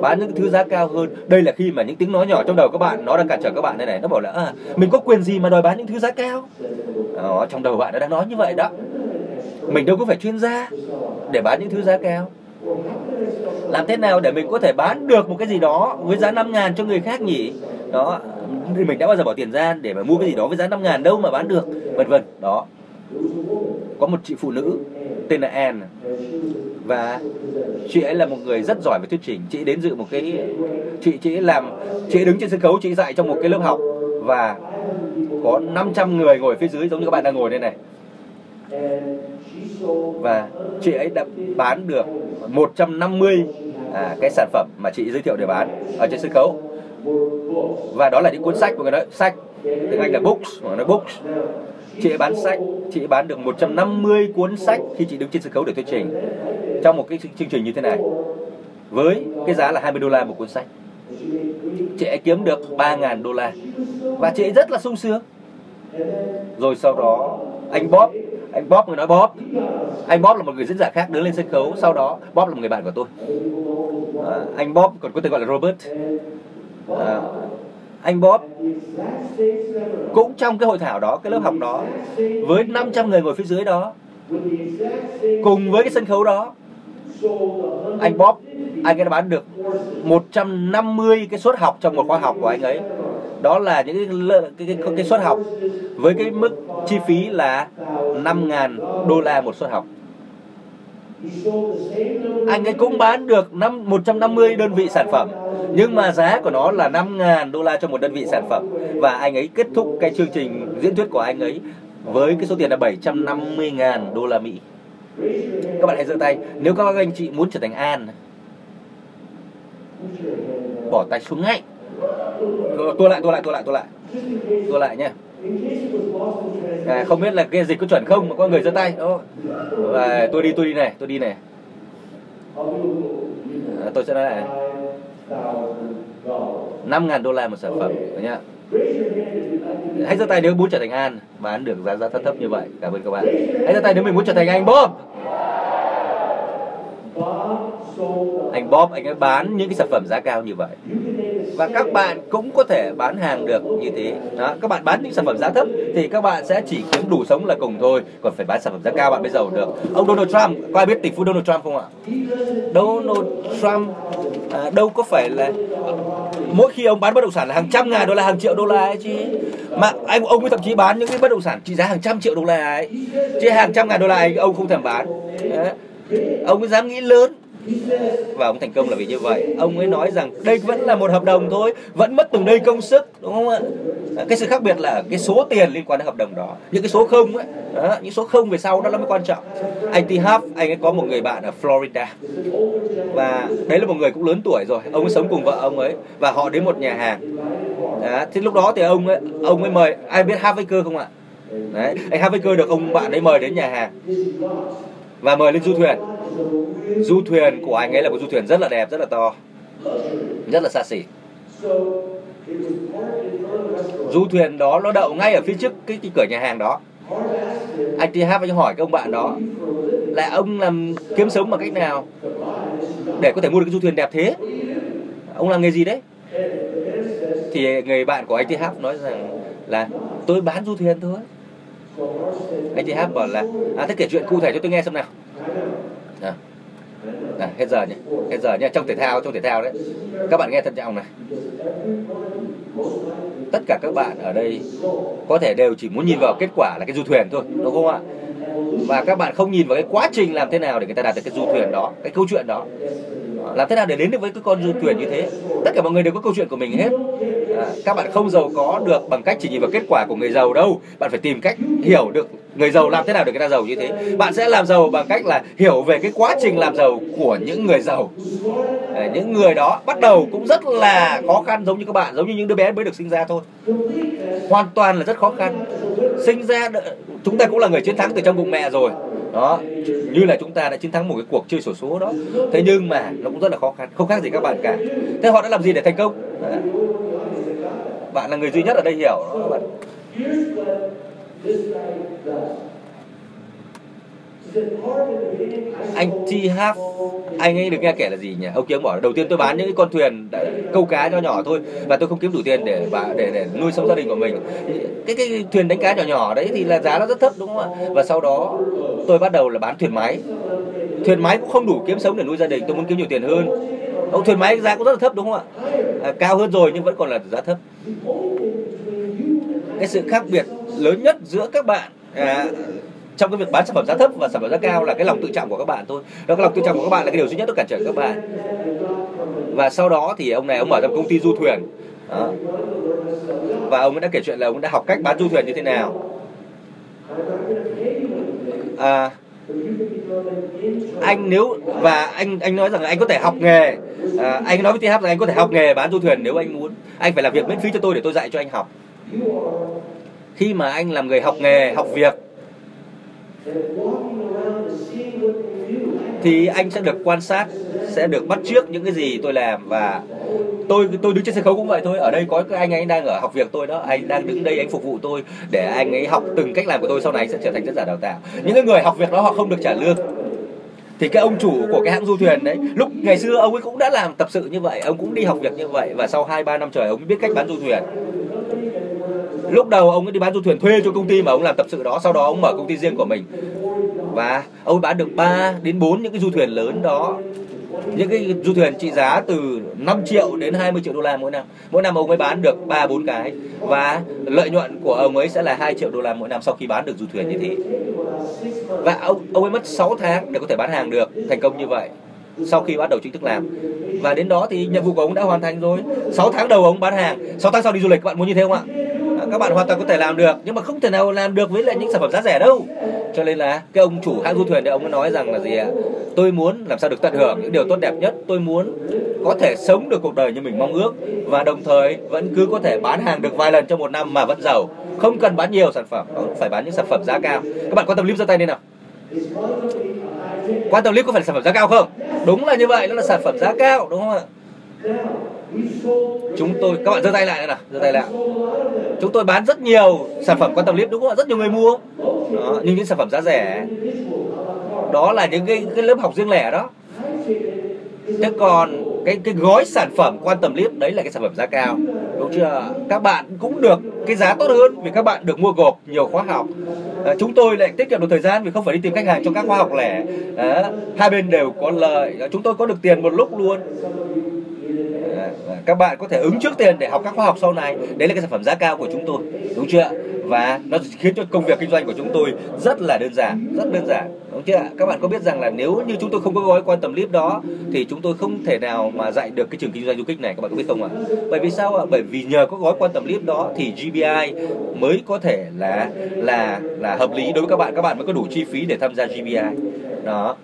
bán những thứ giá cao hơn. Đây là khi mà những tiếng nói nhỏ trong đầu các bạn nó đang cản trở các bạn đây này, nó bảo là à, mình có quyền gì mà đòi bán những thứ giá cao. Đó, trong đầu bạn nó đang nói như vậy đó. Mình đâu có phải chuyên gia để bán những thứ giá cao. Làm thế nào để mình có thể bán được một cái gì đó với giá năm ngàn cho người khác nhỉ? Đó, thì mình đã bao giờ bỏ tiền ra để mà mua cái gì đó với giá năm ngàn đâu mà bán được, vân vân. Đó. Có một chị phụ nữ tên là Anne, và chị ấy là một người rất giỏi về thuyết trình. Chị đến dự một cái chị chị làm chị ấy đứng trên sân khấu, chị dạy trong một cái lớp học và có năm trăm người ngồi phía dưới giống như các bạn đang ngồi đây này. Và chị ấy đã bán được một trăm năm mươi à, cái sản phẩm mà chị giới thiệu để bán ở trên sân khấu. Và đó là những cuốn sách, mọi người nói sách, tiếng Anh là books, mọi người nói books. Chị ấy bán sách, chị ấy bán được một trăm năm mươi cuốn sách khi chị đứng trên sân khấu để thuyết trình trong một cái chương trình như thế này, với cái giá là hai mươi đô la một cuốn sách. Chị ấy kiếm được ba nghìn đô la và chị ấy rất là sung sướng. Rồi sau đó anh Bob, anh Bob người nói Bob anh Bob là một người diễn giả khác đứng lên sân khấu. Sau đó Bob là một người bạn của tôi, à, anh Bob còn có tên gọi là Robert. À, anh Bob cũng trong cái hội thảo đó, cái lớp học đó, với năm trăm người ngồi phía dưới đó, cùng với cái sân khấu đó, anh Bob, anh ấy đã bán được một trăm năm mươi cái suất học trong một khóa học của anh ấy. Đó là những cái, cái, cái, cái suất học với cái mức chi phí là năm nghìn đô la một suất học. Anh ấy cũng bán được một trăm năm mươi đơn vị sản phẩm, nhưng mà giá của nó là năm nghìn đô la cho một đơn vị sản phẩm. Và anh ấy kết thúc cái chương trình diễn thuyết của anh ấy với cái số tiền là bảy trăm năm mươi nghìn đô la Mỹ. Các bạn hãy giơ tay nếu các anh chị muốn trở thành An. Bỏ tay xuống ngay. Tua lại, tua lại, tua lại, tua lại Tua lại nhé. À, không biết là cái dịch có chuẩn không mà có người giơ tay. Đó. À, tôi đi, tôi đi này, tôi đi này. À, tôi sẽ nói lại. năm nghìn đô la một sản phẩm nhá. Hãy giơ tay nếu muốn trở thành An và ăn được giá giá thấp thấp như vậy. Cảm ơn các bạn. Hãy giơ tay nếu mình muốn trở thành anh Bob. Anh Bob, anh ấy bán những cái sản phẩm giá cao như vậy. Và các bạn cũng có thể bán hàng được như thế. Đó, các bạn bán những sản phẩm giá thấp thì các bạn sẽ chỉ kiếm đủ sống là cùng thôi, còn phải bán sản phẩm giá cao bạn mới giàu được. Ông Donald Trump, có ai biết tỷ phú Donald Trump không ạ? Donald Trump à, đâu có phải là mỗi khi ông bán bất động sản là hàng trăm ngàn đô la, hàng triệu đô la ấy chứ. Mà anh ông ấy thậm chí bán những cái bất động sản trị giá hàng trăm triệu đô la ấy, chứ hàng trăm ngàn đô la ấy, ông không thèm bán. Đó. Ông ấy dám nghĩ lớn và ông thành công là vì như vậy. Ông ấy nói rằng đây vẫn là một hợp đồng thôi, vẫn mất từng đây công sức, đúng không ạ? Cái sự khác biệt là cái số tiền liên quan đến hợp đồng đó, những cái số không ấy, đó, những số không về sau đó là mới quan trọng. Anh T. Harv, anh ấy có một người bạn ở Florida và đấy là một người cũng lớn tuổi rồi, ông ấy sống cùng vợ ông ấy và họ đến một nhà hàng. Đó, thế lúc đó thì ông ấy, ông ấy mời, ai biết Harv Eker không ạ? Đấy, anh Harv Eker được ông bạn ấy mời đến nhà hàng và mời lên du thuyền. Du thuyền của anh ấy là một du thuyền rất là đẹp, rất là to, rất là xa xỉ. Du thuyền đó nó đậu ngay ở phía trước cái, cái cửa nhà hàng đó. Anh T. Harv hỏi cái ông bạn đó là ông làm kiếm sống bằng cách nào để có thể mua được cái du thuyền đẹp thế, ông làm nghề gì đấy? Thì người bạn của anh T. Harv nói rằng là tôi bán du thuyền thôi. Anh T. Harv bảo là à, thế kể chuyện cụ thể cho tôi nghe xem nào. À, à, hết giờ nhỉ, hết giờ nhé. Trong thể thao, trong thể thao đấy. Các bạn nghe thận trọng này. Tất cả các bạn ở đây có thể đều chỉ muốn nhìn vào kết quả là cái du thuyền thôi, đúng không ạ? Và các bạn không nhìn vào cái quá trình làm thế nào để người ta đạt được cái du thuyền đó, cái câu chuyện đó. Làm thế nào để đến được với cái con du thuyền như thế? Tất cả mọi người đều có câu chuyện của mình hết. À, các bạn không giàu có được bằng cách chỉ nhìn vào kết quả của người giàu đâu. Bạn phải tìm cách hiểu được người giàu làm thế nào để người ta giàu như thế. Bạn sẽ làm giàu bằng cách là hiểu về cái quá trình làm giàu của những người giàu. À, những người đó bắt đầu cũng rất là khó khăn, giống như các bạn, giống như những đứa bé mới được sinh ra thôi. Hoàn toàn là rất khó khăn. Sinh ra chúng ta cũng là người chiến thắng từ trong bụng mẹ rồi. Đó, như là chúng ta đã chiến thắng một cái cuộc chơi xổ số đó. Thế nhưng mà nó cũng rất là khó khăn, không khác gì các bạn cả. Thế họ đã làm gì để thành công? Đấy. Bạn là người duy nhất ở đây hiểu đó, bạn. Anh T. Harv, anh ấy được nghe kể là gì nhỉ? Ông kia bảo đầu tiên tôi bán những cái con thuyền câu cá nhỏ nhỏ thôi và tôi không kiếm đủ tiền để để để nuôi sống gia đình của mình. Cái cái thuyền đánh cá nhỏ nhỏ đấy thì là giá nó rất thấp, đúng không ạ? Và sau đó tôi bắt đầu là bán thuyền máy. Thuyền máy cũng không đủ kiếm sống để nuôi gia đình, tôi muốn kiếm nhiều tiền hơn. Ông thuyền máy giá cũng rất là thấp, đúng không ạ? À, cao hơn rồi nhưng vẫn còn là giá thấp. Cái sự khác biệt lớn nhất giữa các bạn à, trong cái việc bán sản phẩm giá thấp và sản phẩm giá cao là cái lòng tự trọng của các bạn thôi. Đó, cái lòng tự trọng của các bạn là cái điều duy nhất nó cản trở các bạn. Và sau đó thì ông này ông mở ra một công ty du thuyền. Đó. Và ông ấy đã kể chuyện là ông đã học cách bán du thuyền như thế nào. À, anh nếu và anh anh nói rằng là anh có thể học nghề. À, anh nói với T. Harv rằng anh có thể học nghề bán du thuyền nếu anh muốn. Anh phải làm việc miễn phí cho tôi để tôi dạy cho anh học. Khi mà anh làm người học nghề, học việc thì anh sẽ được quan sát, sẽ được bắt chước những cái gì tôi làm. Và tôi tôi đứng trên sân khấu cũng vậy thôi. Ở đây có cái anh ấy đang ở học việc tôi đó, anh đang đứng đây anh phục vụ tôi để anh ấy học từng cách làm của tôi, sau này anh sẽ trở thành rất giả đào tạo. Những cái người học việc đó họ không được trả lương. Thì cái ông chủ của cái hãng du thuyền đấy, lúc ngày xưa ông ấy cũng đã làm tập sự như vậy, ông cũng đi học việc như vậy và sau hai ba năm trời ông mới biết cách bán du thuyền. Lúc đầu ông ấy đi bán du thuyền thuê cho công ty mà ông làm tập sự đó, sau đó ông mở công ty riêng của mình. Và ông bán được ba đến bốn những cái du thuyền lớn đó. Những cái du thuyền trị giá từ năm triệu đến hai mươi triệu đô la mỗi năm. Mỗi năm ông ấy bán được ba bốn cái. Và lợi nhuận của ông ấy sẽ là hai triệu đô la mỗi năm sau khi bán được du thuyền như thế. Và ông, ông ấy mất sáu tháng để có thể bán hàng được thành công như vậy sau khi bắt đầu chính thức làm. Và đến đó thì nhiệm vụ của ông đã hoàn thành rồi. Sáu tháng đầu ông bán hàng, sáu tháng sau đi du lịch. Các bạn muốn như thế không ạ? Các bạn hoàn toàn có thể làm được, nhưng mà không thể nào làm được với lại những sản phẩm giá rẻ đâu. Cho nên là cái ông chủ hãng du thuyền đấy, ông ấy nói rằng là gì ạ? Tôi muốn làm sao được tận hưởng những điều tốt đẹp nhất, tôi muốn có thể sống được cuộc đời như mình mong ước và đồng thời vẫn cứ có thể bán hàng được vài lần trong một năm mà vẫn giàu. Không cần bán nhiều sản phẩm, không phải bán những sản phẩm giá cao. Các bạn quan tâm clip ra tay lên nào. Quantum Leap có phải là sản phẩm giá cao không? Đúng là như vậy, nó là sản phẩm giá cao, đúng không ạ? Chúng tôi, các bạn giơ tay lại đây nào, giơ tay lại. Chúng tôi bán rất nhiều sản phẩm Quantum Leap, đúng không ạ? Rất nhiều người mua. Đó, nhưng những sản phẩm giá rẻ, đó là những cái, cái lớp học riêng lẻ đó. Thế còn cái cái gói sản phẩm Quantum Leap đấy là cái sản phẩm giá cao, đúng chưa? Các bạn cũng được cái giá tốt hơn vì các bạn được mua gộp nhiều khóa học. À, chúng tôi lại tiết kiệm được thời gian vì không phải đi tìm khách hàng cho các khóa học lẻ. À, hai bên đều có lợi, chúng tôi có được tiền một lúc luôn. À, các bạn có thể ứng trước tiền để học các khóa học sau này. Đấy là cái sản phẩm giá cao của chúng tôi, đúng chưa? Và nó khiến cho công việc kinh doanh của chúng tôi rất là đơn giản, rất đơn giản. chưa ạ? Các bạn có biết rằng là nếu như chúng tôi không có gói Quantum Leap đó thì chúng tôi không thể nào mà dạy được cái trường kinh doanh du kích này, các bạn có biết không ạ? Bởi vì sao ạ? Bởi vì nhờ có gói Quantum Leap đó thì giê bê i mới có thể là là là hợp lý đối với các bạn, các bạn mới có đủ chi phí để tham gia giê bê i. Đó.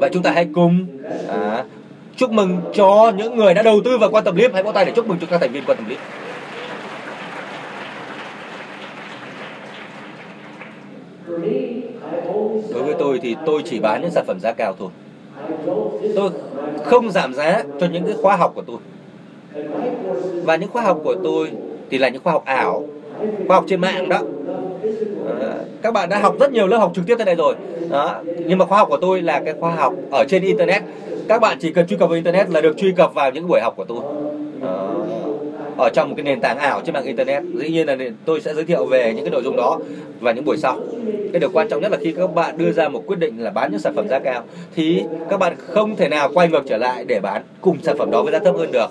Vậy chúng ta hãy cùng à, chúc mừng cho những người đã đầu tư vào Quantum Leap. Hãy vỗ tay để chúc mừng cho các thành viên Quantum Leap. Đối với tôi thì tôi chỉ bán những sản phẩm giá cao thôi. Tôi không giảm giá cho những cái khóa học của tôi. Và những khóa học của tôi thì là những khóa học ảo, khóa học trên mạng đó. À, các bạn đã học rất nhiều lớp học trực tiếp thế này rồi đó. Nhưng mà khóa học của tôi là cái khóa học ở trên Internet. Các bạn chỉ cần truy cập vào Internet là được truy cập vào những buổi học của tôi à, ở trong một cái nền tảng ảo trên mạng Internet. Dĩ nhiên là tôi sẽ giới thiệu về những cái nội dung đó và những buổi sau. Cái điều quan trọng nhất là khi các bạn đưa ra một quyết định là bán những sản phẩm giá cao thì các bạn không thể nào quay ngược trở lại để bán cùng sản phẩm đó với giá thấp hơn được.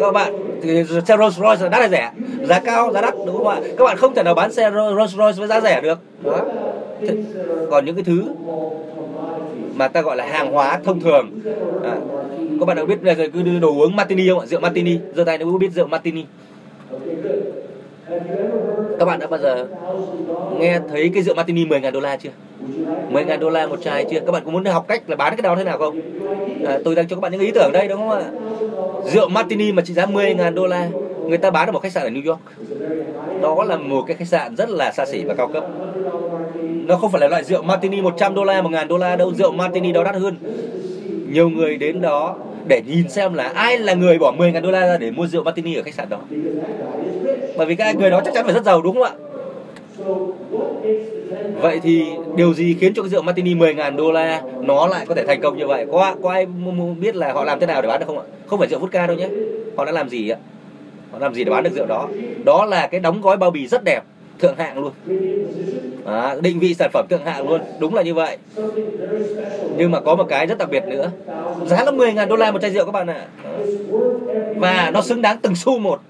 Các bạn thì xe Rolls-Royce là đắt hay rẻ? Giá cao, giá đắt, đúng không ạ? Các bạn không thể nào bán xe Rolls-Royce với giá rẻ được đó. Thế, còn những cái thứ mà ta gọi là hàng hóa thông thường à, các bạn đã biết là cứ đồ uống Martini không ạ? Rượu Martini, giờ tay nếu có biết rượu Martini. Các bạn đã bao giờ nghe thấy cái rượu Martini mười nghìn đô la chưa? mười nghìn đô la một chai chưa? Các bạn có muốn học cách là bán cái đó thế nào không? À, tôi đang cho các bạn những ý tưởng đây đúng không ạ? Rượu Martini mà trị giá mười nghìn đô la, người ta bán ở một khách sạn ở New York. Đó là một cái khách sạn rất là xa xỉ và cao cấp. Nó không phải là loại rượu Martini một trăm đô la, một nghìn đô la đâu. Rượu Martini đó đắt hơn. Nhiều người đến đó để nhìn xem là ai là người bỏ mười nghìn đô la ra để mua rượu Martini ở khách sạn đó. Bởi vì cái người đó chắc chắn phải rất giàu đúng không ạ? Vậy thì điều gì khiến cho cái rượu Martini mười nghìn đô la nó lại có thể thành công như vậy? Có, có ai biết là họ làm thế nào để bán được không ạ? Không phải rượu vodka đâu nhé. Họ đã làm gì ạ? Họ làm gì để bán được rượu đó? Đó là cái đóng gói bao bì rất đẹp, thượng hạng luôn à, định vị sản phẩm thượng hạng luôn. Đúng là như vậy. Nhưng mà có một cái rất đặc biệt nữa. Giá là mười nghìn đô la một chai rượu các bạn ạ à. Và nó xứng đáng từng xu một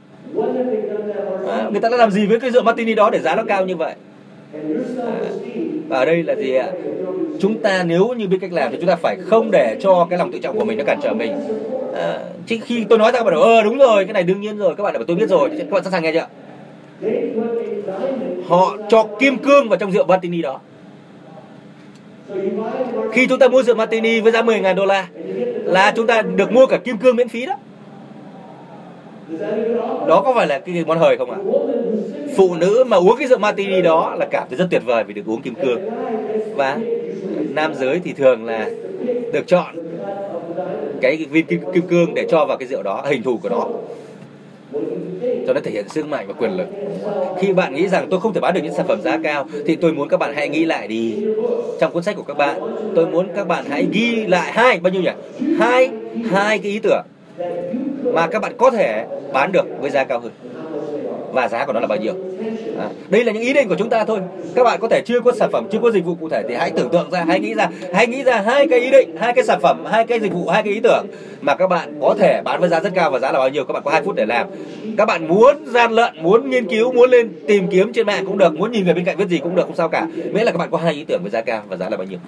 à, người ta đã làm gì với cái rượu Martini đó để giá nó cao như vậy à. Và ở đây là gì ạ? Chúng ta nếu như biết cách làm thì chúng ta phải không để cho cái lòng tự trọng của mình nó cản trở mình à, chứ khi tôi nói ra các bạn bảo ờ đúng rồi, cái này đương nhiên rồi, các bạn bảo tôi biết rồi. Các bạn sẵn sàng nghe chưa? Họ cho kim cương vào trong rượu Martini đó. Khi chúng ta mua rượu Martini với giá mười nghìn đô la là chúng ta được mua cả kim cương miễn phí đó. Đó có phải là cái món hời không ạ? Phụ nữ mà uống cái rượu Martini đó là cảm thấy rất tuyệt vời vì được uống kim cương. Và nam giới thì thường là được chọn cái viên kim, kim cương để cho vào cái rượu đó, hình thù của nó, cho nó thể hiện sức mạnh và quyền lực. Khi bạn nghĩ rằng tôi không thể bán được những sản phẩm giá cao thì tôi muốn các bạn hãy nghĩ lại đi. Trong cuốn sách của các bạn, tôi muốn các bạn hãy ghi lại hai bao nhiêu nhỉ? Hai hai cái ý tưởng mà các bạn có thể bán được với giá cao hơn. Và giá của nó là bao nhiêu? À, đây là những ý định của chúng ta thôi. Các bạn có thể chưa có sản phẩm, chưa có dịch vụ cụ thể thì hãy tưởng tượng ra, hãy nghĩ ra, hãy nghĩ ra hai cái ý định, hai cái sản phẩm, hai cái dịch vụ, hai cái ý tưởng mà các bạn có thể bán với giá rất cao. Và giá là bao nhiêu? Các bạn có hai phút để làm. Các bạn muốn gian lận, muốn nghiên cứu, muốn lên tìm kiếm trên mạng cũng được, muốn nhìn người bên cạnh viết gì cũng được, không sao cả. Miễn là các bạn có hai ý tưởng với giá cao và giá là bao nhiêu.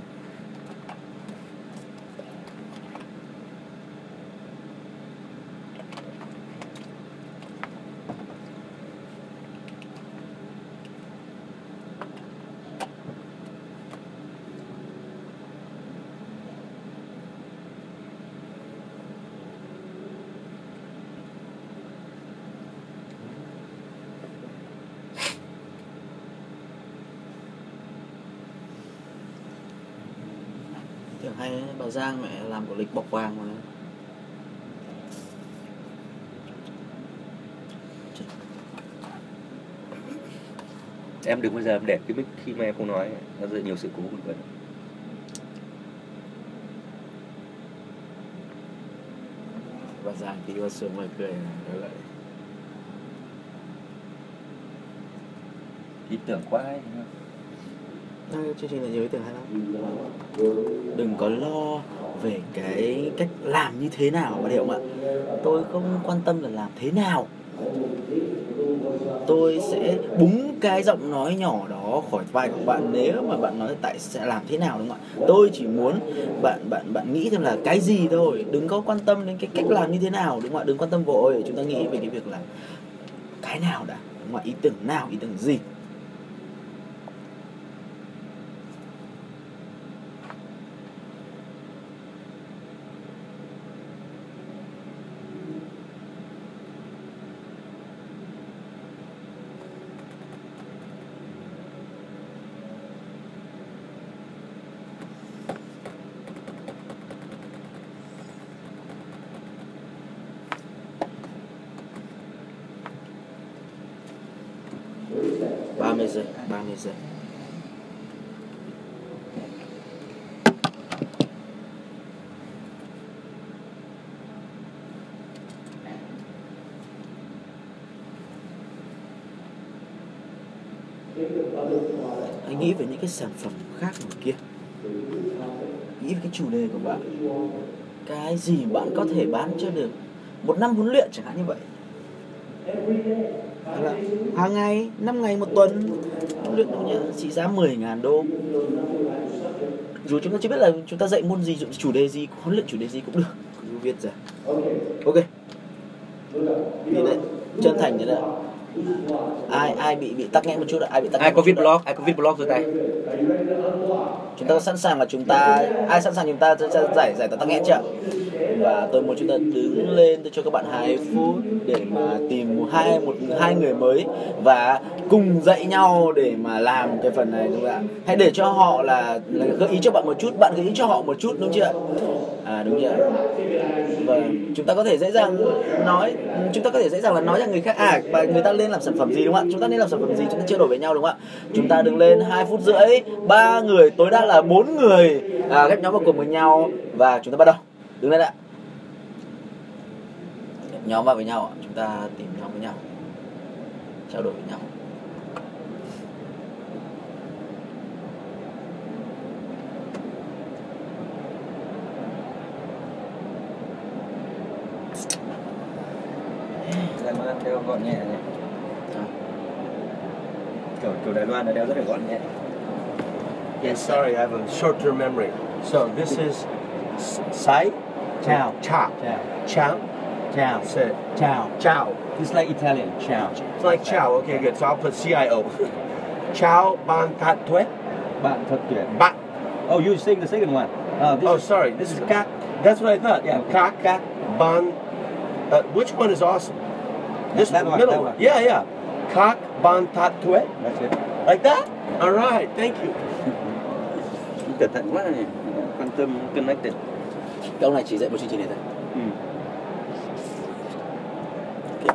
Bà Giang mẹ làm của lịch bọc vàng mà. Em đừng bao giờ em để cái mic khi mà em không nói, nó rất nhiều sự cố vân vân. Bà Giang tí vào xuống ngoài cười lại. Ý tưởng quá hay không? À, chương trình là nhiều ý tưởng hay lắm. Đừng có lo về cái cách làm như thế nào mà hiểu không ạ? Tôi không quan tâm là làm thế nào, tôi sẽ búng cái giọng nói nhỏ đó khỏi vai của bạn nếu mà bạn nói tại sẽ làm thế nào, đúng không ạ? Tôi chỉ muốn bạn bạn bạn nghĩ xem là cái gì thôi, đừng có quan tâm đến cái cách làm như thế nào, đúng không ạ? Đừng quan tâm vội, chúng ta nghĩ về cái việc là cái nào đã, đúng không ạ? Ý tưởng nào, ý tưởng gì. ba mươi giây, ba mươi giây. Anh nghĩ về những cái sản phẩm khác ngoài kia, nghĩ về cái chủ đề của bạn, cái gì bạn có thể bán cho được một năm huấn luyện chẳng hạn như vậy. Là hàng ngày, năm ngày một tuần luyện đâu nhá, trị giá mười ngàn đô. Dù chúng ta chưa biết là chúng ta dạy môn gì, chủ đề gì, huấn luyện chủ đề gì cũng được, cứ viết ra. Ok. Thì đấy, chân thành thế này. Ai ai bị bị tắc nghẽn một chút ạ, ai bị tắc nghẽn. Ai có viết blog, ai có viết blog rồi tay. Chúng ta sẵn sàng là chúng ta ai sẵn sàng chúng ta sẽ giải giải tỏa tắc nghẽn chưa? Và tôi muốn chúng ta đứng lên, tôi cho các bạn hai phút để mà tìm một hai một hai người mới và cùng dạy nhau để mà làm cái phần này, đúng không ạ? Hãy để cho họ là, là gợi ý cho bạn một chút, bạn gợi ý cho họ một chút, đúng chưa? À đúng chưa? Và chúng ta có thể dễ dàng nói, chúng ta có thể dễ dàng là nói cho người khác à và người ta lên làm sản phẩm gì, đúng không ạ? Chúng ta nên làm sản phẩm gì, chúng ta trao đổi với nhau, đúng không ạ? Chúng ta đứng lên hai phút rưỡi, ba người tối đa là bốn người à, ghép nhóm vào cùng với nhau và chúng ta bắt đầu. Đứng lên ạ. Nhóm vào với nhau, chúng ta tìm nhóm với nhau, trao đổi với nhau. Đài Loan đeo gọn nhẹ này. À. Kiểu, kiểu Đài Loan đeo rất là gọn nhẹ. Yes, sorry, I have a short-term memory. So this is Sai, ciao, ciao, ciao, ciao. Ciao. Say ciao. Ciao. It's like Italian. Ciao. It's like ciao. Okay, good. So I'll put C I O. Ciao, ban tat tuet. Ban tat tuet. Ban. Oh, you sing the second one. Uh, this oh, is, sorry. This is cat. That's what I thought. Yeah. Cat. Cat. Ban. Uh, which one is awesome? This that one. Middle that one. one. Yeah, yeah. Cat. Ban tat tuet. That's it. Like that? All right. Thank you. Cẩn thận quá nhỉ. Quan tâm connected. Câu này chỉ dạy một chương trình này thôi.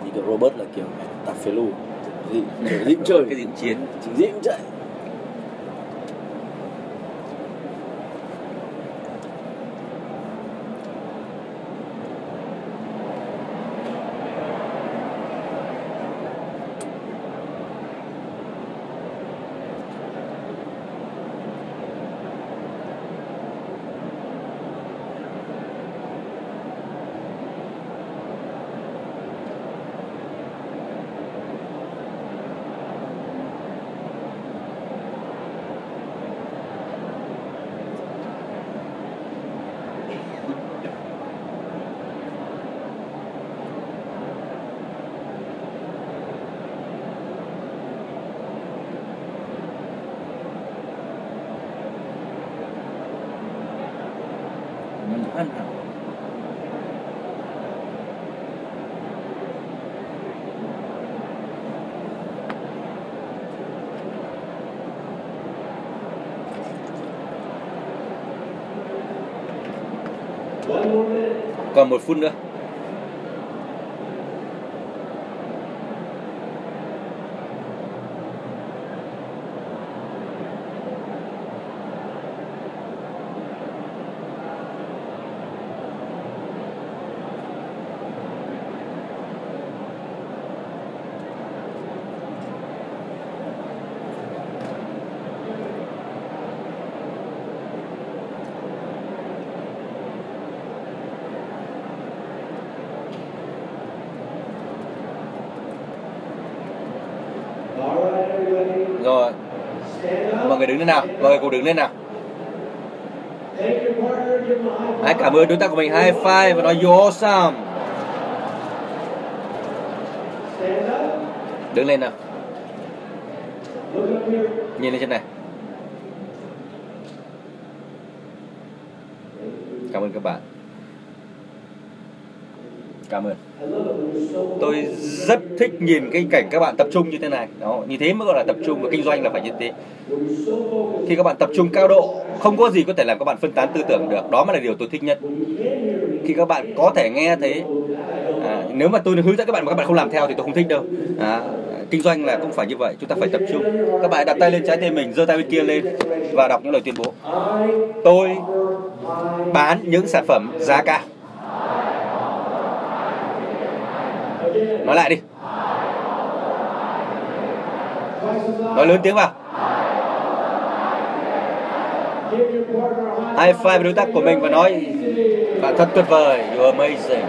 Như kiểu Robert là kiểu tạp phế lù gì dĩ chơi cái gì chiến chính dĩ cũng chạy. Còn một phút nữa. Rồi, mọi người đứng lên nào, mọi người cùng đứng lên nào. Hãy cảm ơn đối tác của mình, high five và nói you're awesome. Đứng lên nào. Nhìn lên trên này. Cảm ơn các bạn. Cảm ơn. Tôi rất thích nhìn cái cảnh các bạn tập trung như thế này. Đó, như thế mới gọi là tập trung, và kinh doanh là phải như thế. Khi các bạn tập trung cao độ, không có gì có thể làm các bạn phân tán tư tưởng được. Đó mới là điều tôi thích nhất. Khi các bạn có thể nghe thấy, à, nếu mà tôi hướng dẫn các bạn mà các bạn không làm theo thì tôi không thích đâu. À, kinh doanh là cũng phải như vậy, chúng ta phải tập trung. Các bạn đặt tay lên trái tim mình, giơ tay bên kia lên và đọc những lời tuyên bố. Tôi bán những sản phẩm giá cao. Nói lại đi. Nói lớn tiếng vào. High five với đối tác của mình và nói bạn thật tuyệt vời, you're amazing.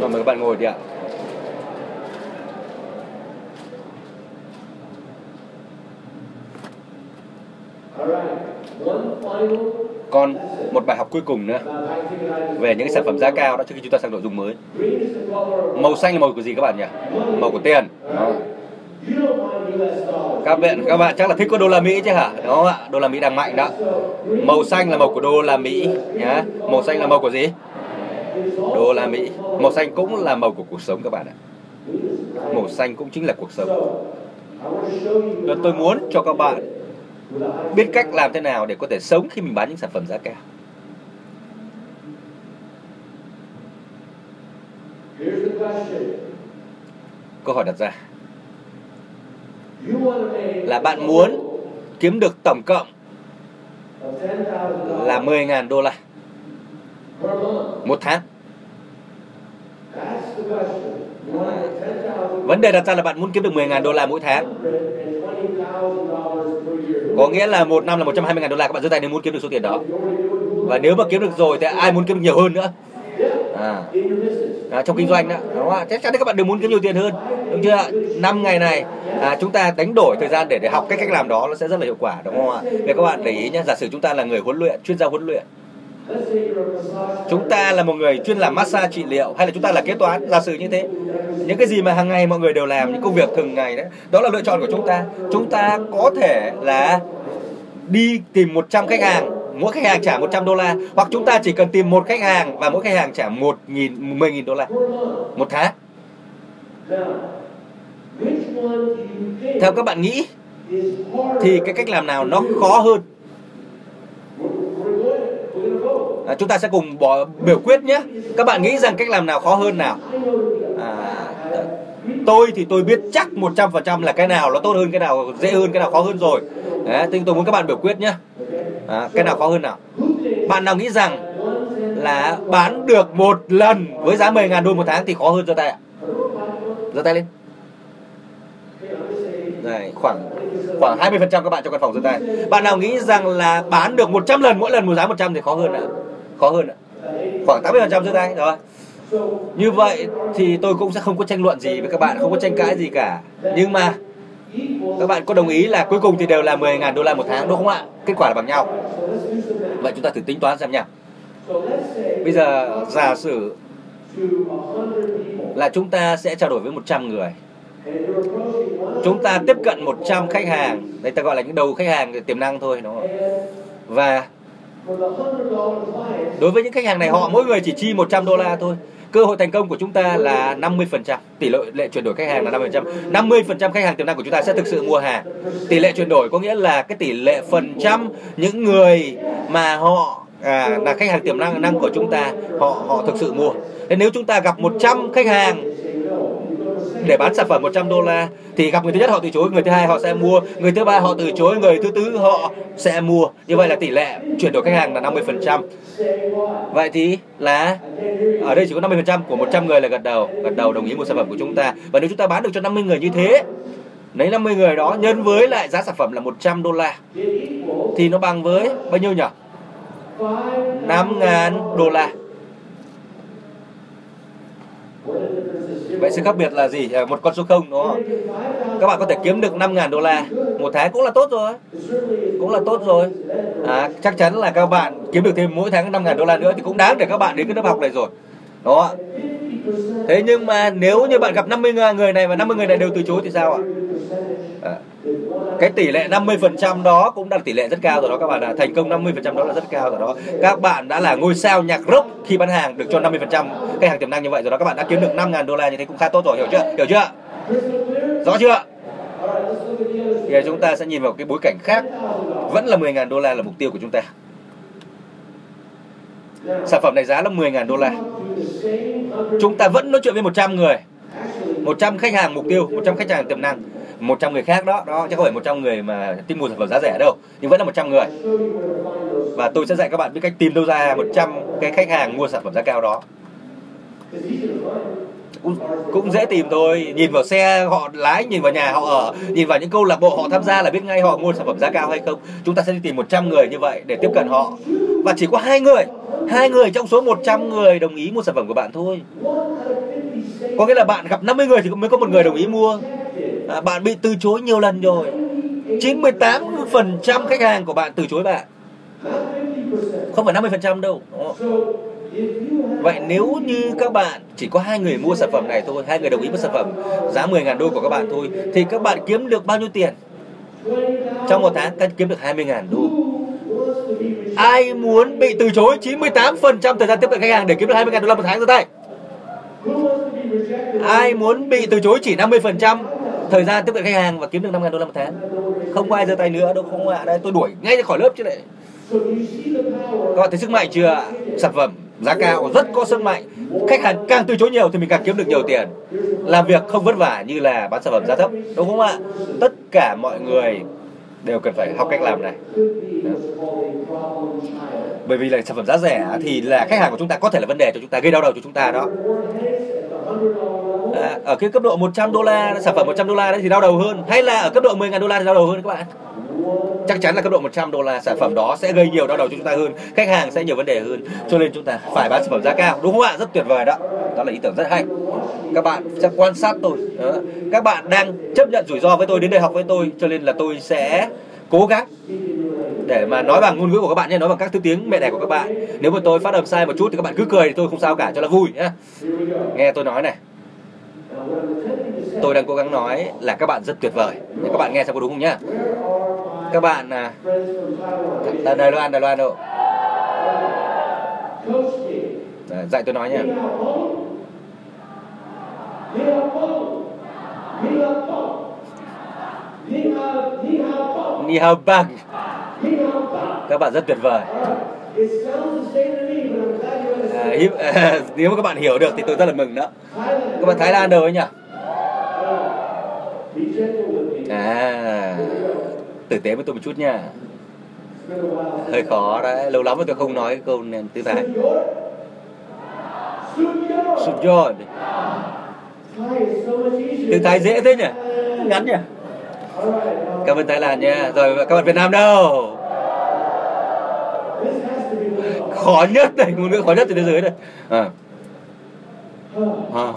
Rồi mời các bạn ngồi đi ạ. Còn một bài học cuối cùng nữa về những sản phẩm giá cao đó, trước khi chúng ta sang nội dung mới. Màu xanh là màu của gì các bạn nhỉ? Màu của tiền. Đó. Các bạn, các bạn chắc là thích có đô la Mỹ chứ hả? Đúng không ạ? Đô la Mỹ đang mạnh đó. Màu xanh là màu của đô la Mỹ nhá. Màu xanh là màu của gì? Đô la Mỹ. Màu xanh cũng là màu của cuộc sống các bạn ạ. Màu xanh cũng chính là cuộc sống. Và tôi muốn cho các bạn biết cách làm thế nào để có thể sống khi mình bán những sản phẩm giá cao. Câu hỏi đặt ra là bạn muốn kiếm được tổng cộng là mười nghìn đô la một tháng. Vấn đề đặt ra là bạn muốn kiếm được mười nghìn đô la mỗi tháng, có nghĩa là một năm là một trăm hai mươi nghìn đô la. Các bạn giơ tay nếu muốn kiếm được số tiền đó. Và nếu mà kiếm được rồi thì ai muốn kiếm được nhiều hơn nữa? À, à trong kinh doanh đó, đó chắc chắn các bạn đều muốn kiếm nhiều tiền hơn, đúng chưa? Năm ngày này à, chúng ta đánh đổi thời gian để để học cách cách làm đó, nó sẽ rất là hiệu quả, đúng không ạ? Vậy các bạn để ý nhé, giả sử chúng ta là người huấn luyện, chuyên gia huấn luyện, chúng ta là một người chuyên làm massage trị liệu, hay là chúng ta là kế toán, giả sử như thế. Những cái gì mà hàng ngày mọi người đều làm, những công việc thường ngày đấy, đó là lựa chọn của chúng ta. Chúng ta có thể là đi tìm một trăm khách hàng, mỗi khách hàng trả một trăm đô la, hoặc chúng ta chỉ cần tìm một khách hàng và mỗi khách hàng trả một nghìn, mười nghìn đô la một tháng. Theo các bạn nghĩ thì cái cách làm nào nó khó hơn? À, chúng ta sẽ cùng bỏ, biểu quyết nhé. Các bạn nghĩ rằng cách làm nào khó hơn nào? À, tôi thì tôi biết chắc một trăm phần trăm là cái nào nó tốt hơn, cái nào dễ hơn, cái nào khó hơn rồi. Đấy, thì tôi muốn các bạn biểu quyết nhé. À, cái nào khó hơn nào? Bạn nào nghĩ rằng là bán được một lần với giá mười nghìn đô một tháng thì khó hơn, giơ tay ạ. Giơ tay lên. Này, khoảng khoảng hai mươi phần trăm các bạn trong căn phòng giơ tay. Bạn nào nghĩ rằng là bán được một trăm lần, mỗi lần một giá một trăm thì khó hơn ạ? Khó hơn ạ. Khoảng tám mươi phần trăm giơ tay rồi. Như vậy thì tôi cũng sẽ không có tranh luận gì với các bạn, không có tranh cãi gì cả. Nhưng mà các bạn có đồng ý là cuối cùng thì đều là mười nghìn đô la một tháng, đúng không ạ? Kết quả là bằng nhau. Vậy chúng ta thử tính toán xem nha. Bây giờ giả sử là chúng ta sẽ trao đổi với một trăm người. Chúng ta tiếp cận một trăm khách hàng. Đây ta gọi là những đầu khách hàng tiềm năng thôi, đúng không? Và đối với những khách hàng này, họ mỗi người chỉ chi một trăm đô la thôi. Cơ hội thành công của chúng ta là năm mươi phần trăm. Tỷ lệ chuyển đổi khách hàng là năm mươi phần trăm. năm mươi phần trăm khách hàng tiềm năng của chúng ta sẽ thực sự mua hàng. Tỷ lệ chuyển đổi có nghĩa là cái tỷ lệ phần trăm những người mà họ à, là khách hàng tiềm năng, năng của chúng ta, họ họ thực sự mua. Nên nếu chúng ta gặp một trăm khách hàng để bán sản phẩm một trăm đô la thì gặp người thứ nhất họ từ chối, người thứ hai họ sẽ mua, người thứ ba họ từ chối, người thứ tư họ sẽ mua. Như vậy là tỷ lệ chuyển đổi khách hàng là năm mươi phần trăm. Vậy thì là ở đây chỉ có năm mươi phần trăm của một trăm người là gật đầu, gật đầu đồng ý mua sản phẩm của chúng ta. Và nếu chúng ta bán được cho năm mươi người như thế, lấy năm mươi người đó nhân với lại giá sản phẩm là một trăm đô la thì nó bằng với bao nhiêu nhỉ? năm nghìn đô la. Vậy sự khác biệt là gì? Một con số không, đúng không? Các bạn có thể kiếm được năm nghìn đô la một tháng cũng là tốt rồi. Cũng là tốt rồi. À, chắc chắn là các bạn kiếm được thêm mỗi tháng năm nghìn đô la nữa thì cũng đáng để các bạn đến cái lớp học này rồi. Đó. Thế nhưng mà nếu như bạn gặp năm mươi người này và năm mươi người này đều từ chối thì sao ạ? À, cái tỷ lệ năm mươi phần trăm đó cũng là tỷ lệ rất cao rồi đó các bạn ạ. Thành công năm mươi phần trăm đó là rất cao rồi đó. Các bạn đã là ngôi sao nhạc rock khi bán hàng được cho năm mươi phần trăm cái hàng tiềm năng như vậy rồi đó. Các bạn đã kiếm được năm nghìn đô la như thế cũng khá tốt rồi, hiểu chưa? Hiểu chưa? Rõ chưa? Thì chúng ta sẽ nhìn vào cái bối cảnh khác. Vẫn là mười nghìn đô la là mục tiêu của chúng ta. Sản phẩm này giá là mười nghìn đô la. Chúng ta vẫn nói chuyện với một trăm người, một trăm khách hàng mục tiêu, một trăm khách hàng tiềm năng, một trăm người khác đó, đó chứ không phải một trăm người mà tìm mua sản phẩm giá rẻ đâu, nhưng vẫn là một trăm người. Và tôi sẽ dạy các bạn biết cách tìm đâu ra một trăm cái khách hàng mua sản phẩm giá cao đó. Cũng, cũng dễ tìm thôi, nhìn vào xe họ lái, nhìn vào nhà họ ở, nhìn vào những câu lạc bộ họ tham gia là biết ngay họ mua sản phẩm giá cao hay không. Chúng ta sẽ đi tìm một trăm người như vậy để tiếp cận họ. Và chỉ có hai người, hai người trong số một trăm người đồng ý mua sản phẩm của bạn thôi. Có nghĩa là bạn gặp năm mươi người thì mới có một người đồng ý mua. À, bạn bị từ chối nhiều lần rồi. chín mươi tám phần trăm khách hàng của bạn từ chối bạn. Không phải năm mươi phần trăm đâu. Đó. Vậy nếu như các bạn chỉ có hai người mua sản phẩm này thôi, hai người đồng ý mua sản phẩm giá mười nghìn đô của các bạn thôi, thì các bạn kiếm được bao nhiêu tiền? Trong một tháng, các kiếm được hai mươi nghìn đô. Ai muốn bị từ chối chín mươi tám phần trăm thời gian tiếp cận khách hàng để kiếm được hai mươi nghìn đô la một tháng ra tay? Ai muốn bị từ chối chỉ năm mươi phần trăm thời gian tiếp cận khách hàng và kiếm được năm nghìn đô la một tháng? Không có ai giơ tay nữa đâu, không ạ. À, đây tôi đuổi ngay ra khỏi lớp chứ lại. Các bạn thấy sức mạnh chưa? Sản phẩm giá cao rất có sức mạnh. Khách hàng càng từ chối nhiều thì mình càng kiếm được nhiều tiền. Làm việc không vất vả như là bán sản phẩm giá thấp, đúng không ạ? Tất cả mọi người đều cần phải học cách làm này. Bởi vì là sản phẩm giá rẻ thì là khách hàng của chúng ta có thể là vấn đề cho chúng ta, gây đau đầu cho chúng ta đó. À, ở cái cấp độ một trăm đô la, sản phẩm một trăm đô la đấy thì đau đầu hơn, hay là ở cấp độ mười nghìn đô la thì đau đầu hơn các bạn? Chắc chắn là cấp độ một trăm đô la sản phẩm đó sẽ gây nhiều đau đầu cho chúng ta hơn, khách hàng sẽ nhiều vấn đề hơn, cho nên chúng ta phải bán sản phẩm giá cao, đúng không ạ? Rất tuyệt vời đó, đó là ý tưởng rất hay. Các bạn sẽ quan sát tôi, đó. Các bạn đang chấp nhận rủi ro với tôi, đến đây học với tôi, cho nên là tôi sẽ cố gắng để mà nói bằng ngôn ngữ của các bạn nhé, nói bằng các thứ tiếng mẹ đẻ của các bạn. Nếu mà tôi phát âm sai một chút thì các bạn cứ cười thì tôi không sao cả, cho là vui nhá. Nghe tôi nói này. Tôi đang cố gắng nói là các bạn rất tuyệt vời. Các bạn nghe xem có đúng không nhá. Các bạn à, Đài Loan, Đài Loan đâu? Đấy, dạy tôi nói nha. Ni hao bang. Các bạn rất tuyệt vời. À, hiếp, à, nếu mà các bạn hiểu được thì tôi rất là mừng đó. Các bạn Thái Lan đâu ấy nhỉ? À, tử tế với tôi một chút nha. Hơi khó đấy, lâu lắm mà tôi không nói câu này tiếng Thái. Sujol. Tiếng Thái dễ thế nhỉ? Ngắn nhỉ? Cảm ơn Thái Lan nha. Rồi các bạn Việt Nam đâu? Khó nhất này, ngôn ngữ khó nhất từ thế giới này. À. À.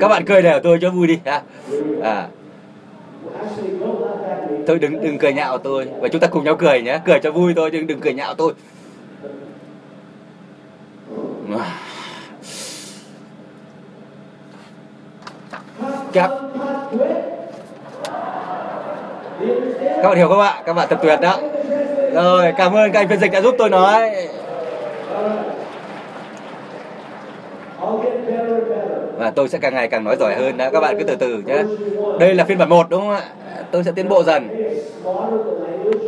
Các bạn cười đều tôi cho vui đi. À. À. Thôi đừng đừng cười nhạo tôi. Và chúng ta cùng nhau cười nhé. Cười cho vui thôi, đừng đừng cười nhạo tôi. À. Các... các bạn hiểu không ạ? Các bạn thật tuyệt đó. Rồi, cảm ơn các anh phiên dịch đã giúp tôi nói. Và tôi sẽ càng ngày càng nói giỏi hơn đó. Các bạn cứ từ từ nhé. Đây là phiên bản một đúng không ạ? Tôi sẽ tiến bộ dần.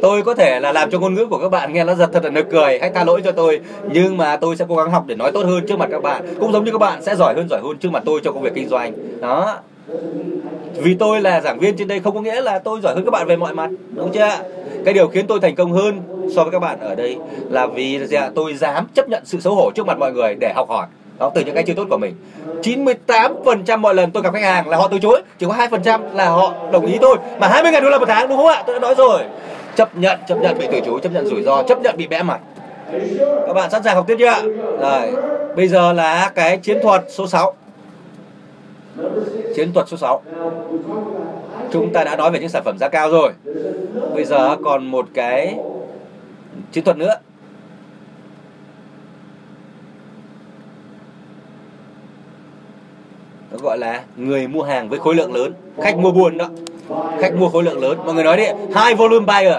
Tôi có thể là làm cho ngôn ngữ của các bạn nghe nó giật thật là nực cười. Hãy tha lỗi cho tôi. Nhưng mà tôi sẽ cố gắng học để nói tốt hơn trước mặt các bạn. Cũng giống như các bạn sẽ giỏi hơn giỏi hơn trước mặt tôi trong công việc kinh doanh. Đó. Vì tôi là giảng viên trên đây không có nghĩa là tôi giỏi hơn các bạn về mọi mặt, đúng chưa? Cái điều khiến tôi thành công hơn so với các bạn ở đây là vì tôi dám chấp nhận sự xấu hổ trước mặt mọi người để học hỏi đó từ những cái chưa tốt của mình. chín mươi tám phần trăm mọi lần tôi gặp khách hàng là họ từ chối, chỉ có hai phần trăm là họ đồng ý tôi mà hai mươi nghìn đô la một tháng, đúng không ạ? Tôi đã nói rồi. Chấp nhận, chấp nhận bị từ chối, chấp nhận rủi ro, chấp nhận bị bẽ mặt. Các bạn sẵn sàng học tiếp chưa? Rồi. Bây giờ là cái chiến thuật số sáu. Chiến thuật số sáu. Chúng ta đã nói về những sản phẩm giá cao rồi. Bây giờ còn một cái chiến thuật nữa. Nó gọi là người mua hàng với khối lượng lớn. Khách mua buôn đó. Khách mua khối lượng lớn. Mọi người nói đi. High volume buyer.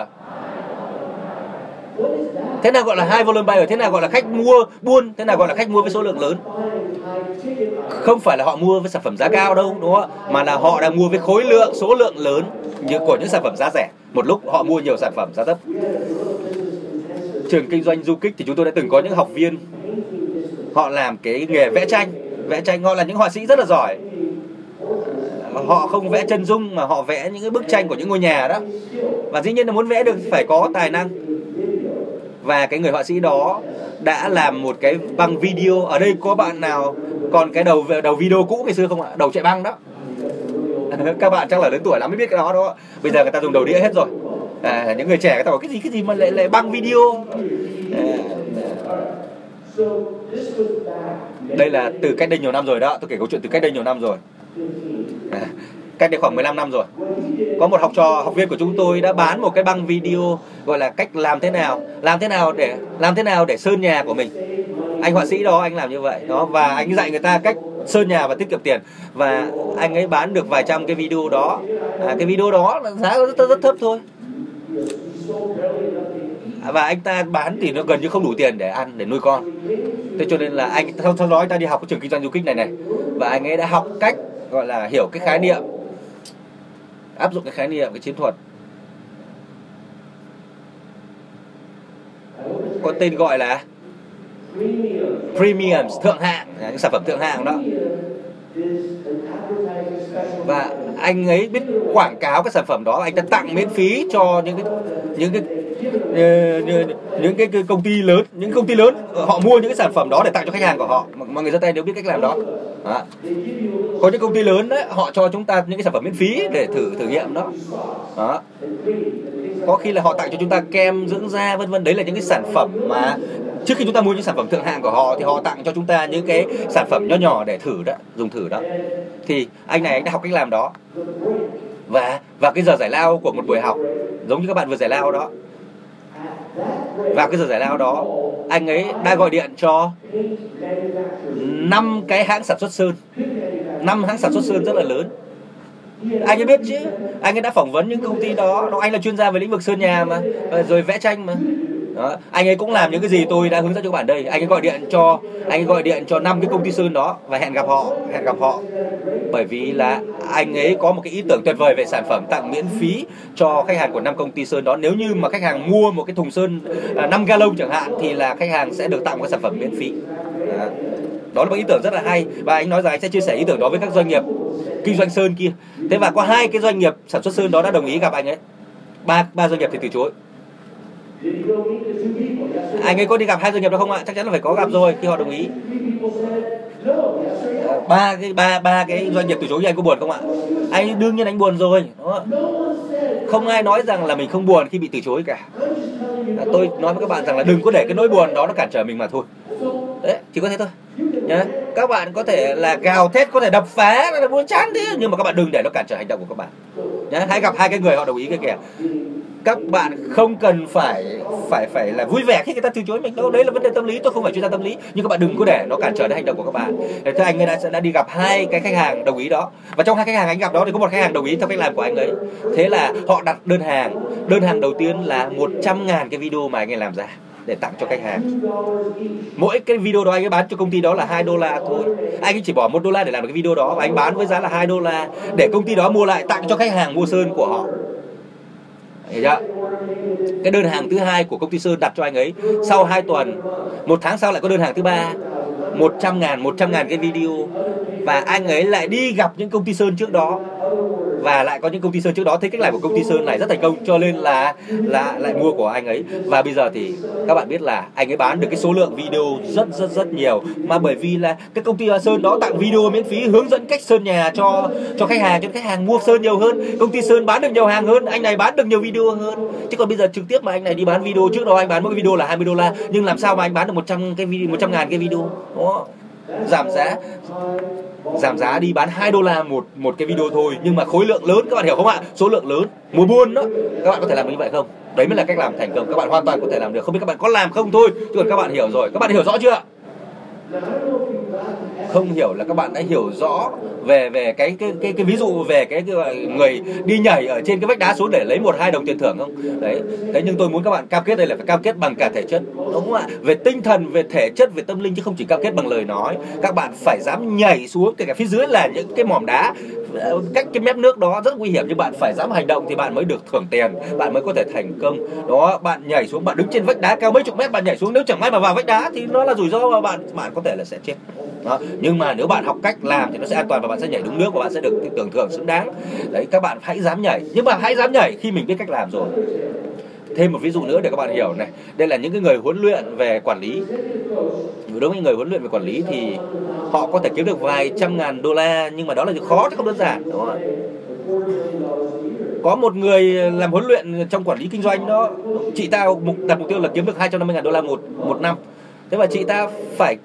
Thế nào gọi là high volume buyer? Thế nào gọi là khách mua buôn? Thế nào gọi là khách mua với số lượng lớn? Không phải là họ mua với sản phẩm giá cao đâu, đúng không ạ? Mà là họ đang mua với khối lượng, số lượng lớn như của những sản phẩm giá rẻ. Một lúc họ mua nhiều sản phẩm giá thấp. Trường kinh doanh du kích thì chúng tôi đã từng có những học viên họ làm cái nghề vẽ tranh. Vẽ tranh họ là những họa sĩ rất là giỏi. Họ không vẽ chân dung mà họ vẽ những cái bức tranh của những ngôi nhà đó. Và dĩ nhiên là muốn vẽ được phải có tài năng. Và cái người họa sĩ đó đã làm một cái băng video. Ở đây có bạn nào còn cái đầu đầu video cũ ngày xưa không ạ? Đầu chạy băng đó. Các bạn chắc là lớn tuổi lắm mới biết cái đó đúng không ạ? Bây giờ người ta dùng đầu đĩa hết rồi. À, những người trẻ người ta bảo cái gì cái gì mà lại lại băng video. À, đây là từ cách đây nhiều năm rồi đó. Tôi kể câu chuyện từ cách đây nhiều năm rồi. À, cách đây khoảng mười lăm năm rồi. Có một học trò, học viên của chúng tôi đã bán một cái băng video gọi là cách làm thế nào, làm thế nào để làm thế nào để sơn nhà của mình. Anh họa sĩ đó anh làm như vậy đó, và anh dạy người ta cách sơn nhà và tiết kiệm tiền, và anh ấy bán được vài trăm cái video đó. À, cái video đó giá rất, rất thấp thôi. Và anh ta bán thì nó gần như không đủ tiền để ăn, để nuôi con. Thế cho nên là anh sau đó anh ta đi học cái trường kinh doanh du kích này này. Và anh ấy đã học cách gọi là hiểu cái khái niệm, áp dụng cái khái niệm, cái chiến thuật có tên gọi là premium, thượng hạng, những sản phẩm thượng hạng đó. Và anh ấy biết quảng cáo cái sản phẩm đó, anh ta tặng miễn phí cho những cái những cái những cái công ty lớn, những công ty lớn họ mua những cái sản phẩm đó để tặng cho khách hàng của họ. Mọi người ra tay nếu biết cách làm đó. À, có những công ty lớn đấy, họ cho chúng ta những cái sản phẩm miễn phí để thử thử nghiệm đó. À, có khi là họ tặng cho chúng ta kem dưỡng da vân vân. Đấy là những cái sản phẩm mà trước khi chúng ta mua những sản phẩm thượng hạng của họ thì họ tặng cho chúng ta những cái sản phẩm nhỏ nhỏ để thử đó, dùng thử đó. Thì anh này anh đã học cách làm đó. Và vào cái giờ giải lao của một buổi học, giống như các bạn vừa giải lao đó. Vào cái giờ giải lao đó, anh ấy đã gọi điện cho năm cái hãng sản xuất sơn, năm hãng sản xuất sơn rất là lớn. Anh ấy biết chứ, anh ấy đã phỏng vấn những công ty đó. Anh là chuyên gia về lĩnh vực sơn nhà mà, rồi vẽ tranh mà. Đó. Anh ấy cũng làm những cái gì tôi đã hướng dẫn cho các bạn đây. Anh ấy gọi điện cho anh ấy gọi điện cho năm cái công ty sơn đó và hẹn gặp họ, hẹn gặp họ. Bởi vì là anh ấy có một cái ý tưởng tuyệt vời về sản phẩm tặng miễn phí cho khách hàng của năm công ty sơn đó. Nếu như mà khách hàng mua một cái thùng sơn năm gallon chẳng hạn thì là khách hàng sẽ được tặng một cái sản phẩm miễn phí. Đó. Đó là một ý tưởng rất là hay, và anh nói rằng anh sẽ chia sẻ ý tưởng đó với các doanh nghiệp kinh doanh sơn kia. Thế và có hai cái doanh nghiệp sản xuất sơn đó đã đồng ý gặp anh ấy. Ba ba doanh nghiệp thì từ chối. Anh ấy có đi gặp hai doanh nghiệp đó không ạ? Chắc chắn là phải có gặp rồi. Khi họ đồng ý, ba cái ba ba cái doanh nghiệp từ chối thì anh có buồn không ạ? Anh đương nhiên anh buồn rồi. Đó. Không ai nói rằng là mình không buồn khi bị từ chối cả. Tôi nói với các bạn rằng là đừng có để cái nỗi buồn đó nó cản trở mình mà thôi. Đấy, chỉ có thế thôi. Nhá. Các bạn có thể là gào thét, có thể đập phá, là muốn chán thế, nhưng mà các bạn đừng để nó cản trở hành động của các bạn. Nhá. Hãy gặp hai cái người họ đồng ý cái kìa. Các bạn không cần phải phải phải là vui vẻ khi người ta từ chối mình đâu. Đấy là vấn đề tâm lý, tôi không phải chuyên gia tâm lý, nhưng các bạn đừng có để nó cản trở đến hành động của các bạn. Thế anh ấy đã đã đi gặp hai cái khách hàng đồng ý đó, và trong hai khách hàng anh gặp đó thì có một khách hàng đồng ý theo cách làm của anh ấy. Thế là họ đặt đơn hàng. Đơn hàng đầu tiên là một trăm nghìn cái video mà anh ấy làm ra để tặng cho khách hàng. Mỗi cái video đó anh ấy bán cho công ty đó là hai đô la thôi. Anh ấy chỉ bỏ một đô la để làm được cái video đó, và anh bán với giá là hai đô la để công ty đó mua lại tặng cho khách hàng mua sơn của họ. Chưa? Cái đơn hàng thứ hai của công ty sơn đặt cho anh ấy sau hai tuần, một tháng sau lại có đơn hàng thứ ba, một trăm ngàn, một trăm ngàn cái video. Và anh ấy lại đi gặp những công ty sơn trước đó và lại có những công ty sơn trước đó thấy cách làm của công ty sơn này rất thành công, cho nên là là lại mua của anh ấy. Và bây giờ thì các bạn biết là anh ấy bán được cái số lượng video rất rất rất nhiều, mà bởi vì là các công ty sơn đó tặng video miễn phí hướng dẫn cách sơn nhà cho cho khách hàng, cho khách hàng mua sơn nhiều hơn, công ty sơn bán được nhiều hàng hơn, anh này bán được nhiều video hơn. Chứ còn bây giờ trực tiếp mà anh này đi bán video, trước đó anh bán mỗi video là hai mươi đô la, nhưng làm sao mà anh bán được một trăm cái video một trăm ngàn cái video đó. Giảm giá giảm giá đi, bán hai đô la một một cái video thôi, nhưng mà khối lượng lớn, các bạn hiểu không ạ? Số lượng lớn, mùa buôn đó, các bạn có thể làm như vậy không? Đấy mới là cách làm thành công, các bạn hoàn toàn có thể làm được. Không biết các bạn có làm không thôi, chứ còn các bạn hiểu rồi. Các bạn hiểu rõ chưa? Không hiểu là các bạn đã hiểu rõ về về cái cái cái, cái ví dụ về cái, cái người đi nhảy ở trên cái vách đá xuống để lấy một hai đồng tiền thưởng không? Đấy. Thế nhưng tôi muốn các bạn cam kết đây là phải cam kết bằng cả thể chất, đúng không ạ? Về tinh thần, về thể chất, về tâm linh, chứ không chỉ cam kết bằng lời nói. Các bạn phải dám nhảy xuống, kể cả phía dưới là những cái mỏm đá, cách cái mép nước đó rất nguy hiểm, nhưng bạn phải dám hành động thì bạn mới được thưởng tiền, bạn mới có thể thành công. Đó, bạn nhảy xuống, bạn đứng trên vách đá cao mấy chục mét, bạn nhảy xuống, nếu chẳng may mà vào vách đá thì nó là rủi ro và bạn bạn có thể là sẽ chết. Đó. Nhưng mà nếu bạn học cách làm thì nó sẽ an toàn và bạn sẽ nhảy đúng nước và bạn sẽ được tưởng thưởng xứng đáng. Đấy, các bạn hãy dám nhảy, nhưng mà hãy dám nhảy khi mình biết cách làm rồi. Thêm một ví dụ nữa để các bạn hiểu này, đây là những cái người huấn luyện về quản lý. Đối với người huấn luyện về quản lý thì họ có thể kiếm được vài trăm ngàn đô la, nhưng mà đó là việc khó chứ không đơn giản, đúng không? Có một người làm huấn luyện trong quản lý kinh doanh đó, chị ta mục đặt mục tiêu là kiếm được hai trăm năm mươi ngàn đô la một một năm. Thế mà chị ta phải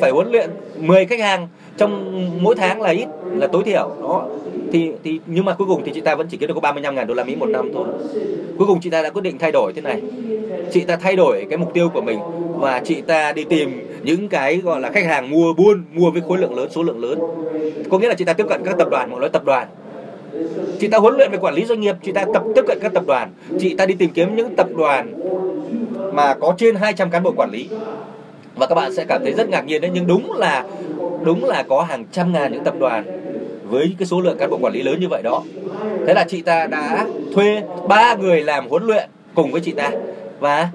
phải huấn luyện mười khách hàng trong mỗi tháng là ít, là tối thiểu đó. Thì thì nhưng mà cuối cùng thì chị ta vẫn chỉ kiếm được có ba mươi lăm ngàn đô la Mỹ một năm thôi. Cuối cùng chị ta đã quyết định thay đổi thế này. Chị ta thay đổi cái mục tiêu của mình và chị ta đi tìm những cái gọi là khách hàng mua buôn, mua với khối lượng lớn, số lượng lớn. Có nghĩa là chị ta tiếp cận các tập đoàn, mọi loại tập đoàn. Chị ta huấn luyện về quản lý doanh nghiệp, chị ta tập tiếp cận các tập đoàn. Chị ta đi tìm kiếm những tập đoàn mà có trên hai trăm cán bộ quản lý. Và các bạn sẽ cảm thấy rất ngạc nhiên đấy, nhưng đúng là đúng là có hàng trăm ngàn những tập đoàn với cái số lượng cán bộ quản lý lớn như vậy đó. Thế là chị ta đã thuê ba người làm huấn luyện cùng với chị ta, và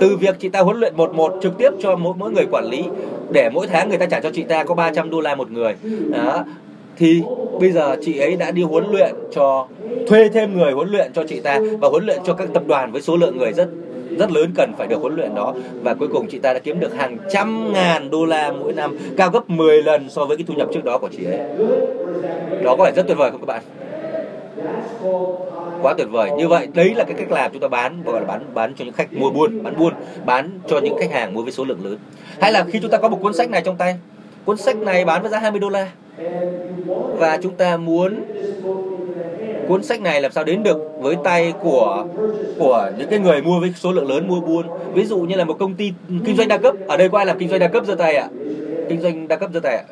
từ việc chị ta huấn luyện một một trực tiếp cho mỗi mỗi người quản lý, để mỗi tháng người ta trả cho chị ta có ba trăm đô la một người đó, thì bây giờ chị ấy đã đi huấn luyện cho, thuê thêm người huấn luyện cho chị ta và huấn luyện cho các tập đoàn với số lượng người rất rất lớn cần phải được huấn luyện đó. Và cuối cùng chị ta đã kiếm được hàng trăm ngàn đô la mỗi năm, cao gấp mười lần so với cái thu nhập trước đó của chị ấy. Đó có phải rất tuyệt vời không các bạn? Quá tuyệt vời. Như vậy đấy là cái cách làm chúng ta bán, gọi là bán bán cho những khách mua buôn, bán buôn, bán cho những khách hàng mua với số lượng lớn. Hay là khi chúng ta có một cuốn sách này trong tay, cuốn sách này bán với giá hai mươi đô la, và chúng ta muốn cuốn sách này làm sao đến được với tay của của những cái người mua với số lượng lớn, mua buôn. Ví dụ như là một công ty kinh doanh đa cấp. Ở đây có ai làm kinh doanh đa cấp giơ tay ạ? Kinh doanh đa cấp giơ tay ạ?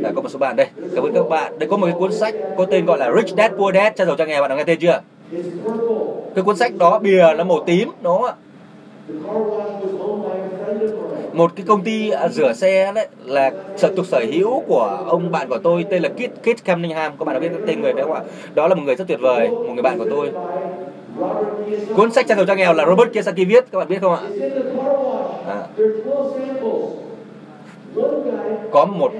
Đã có một số bạn đây. Cảm ơn các bạn. Đây có một cái cuốn sách có tên gọi là Rich Dad Poor Dad, Cha Giàu Cha Nghèo, bạn đã nghe tên chưa? Cái cuốn sách đó bìa là màu tím, đúng không ạ? Một cái công ty rửa xe đấy là sở thuộc sở hữu của ông bạn của tôi tên là Keith Keith Cunningham, các bạn đã biết tên người đấy không ạ? Đó là một người rất tuyệt vời, một người bạn của tôi. Cuốn sách Cha Giàu Cha Nghèo là Robert Kiyosaki viết, các bạn biết không ạ? À. Có một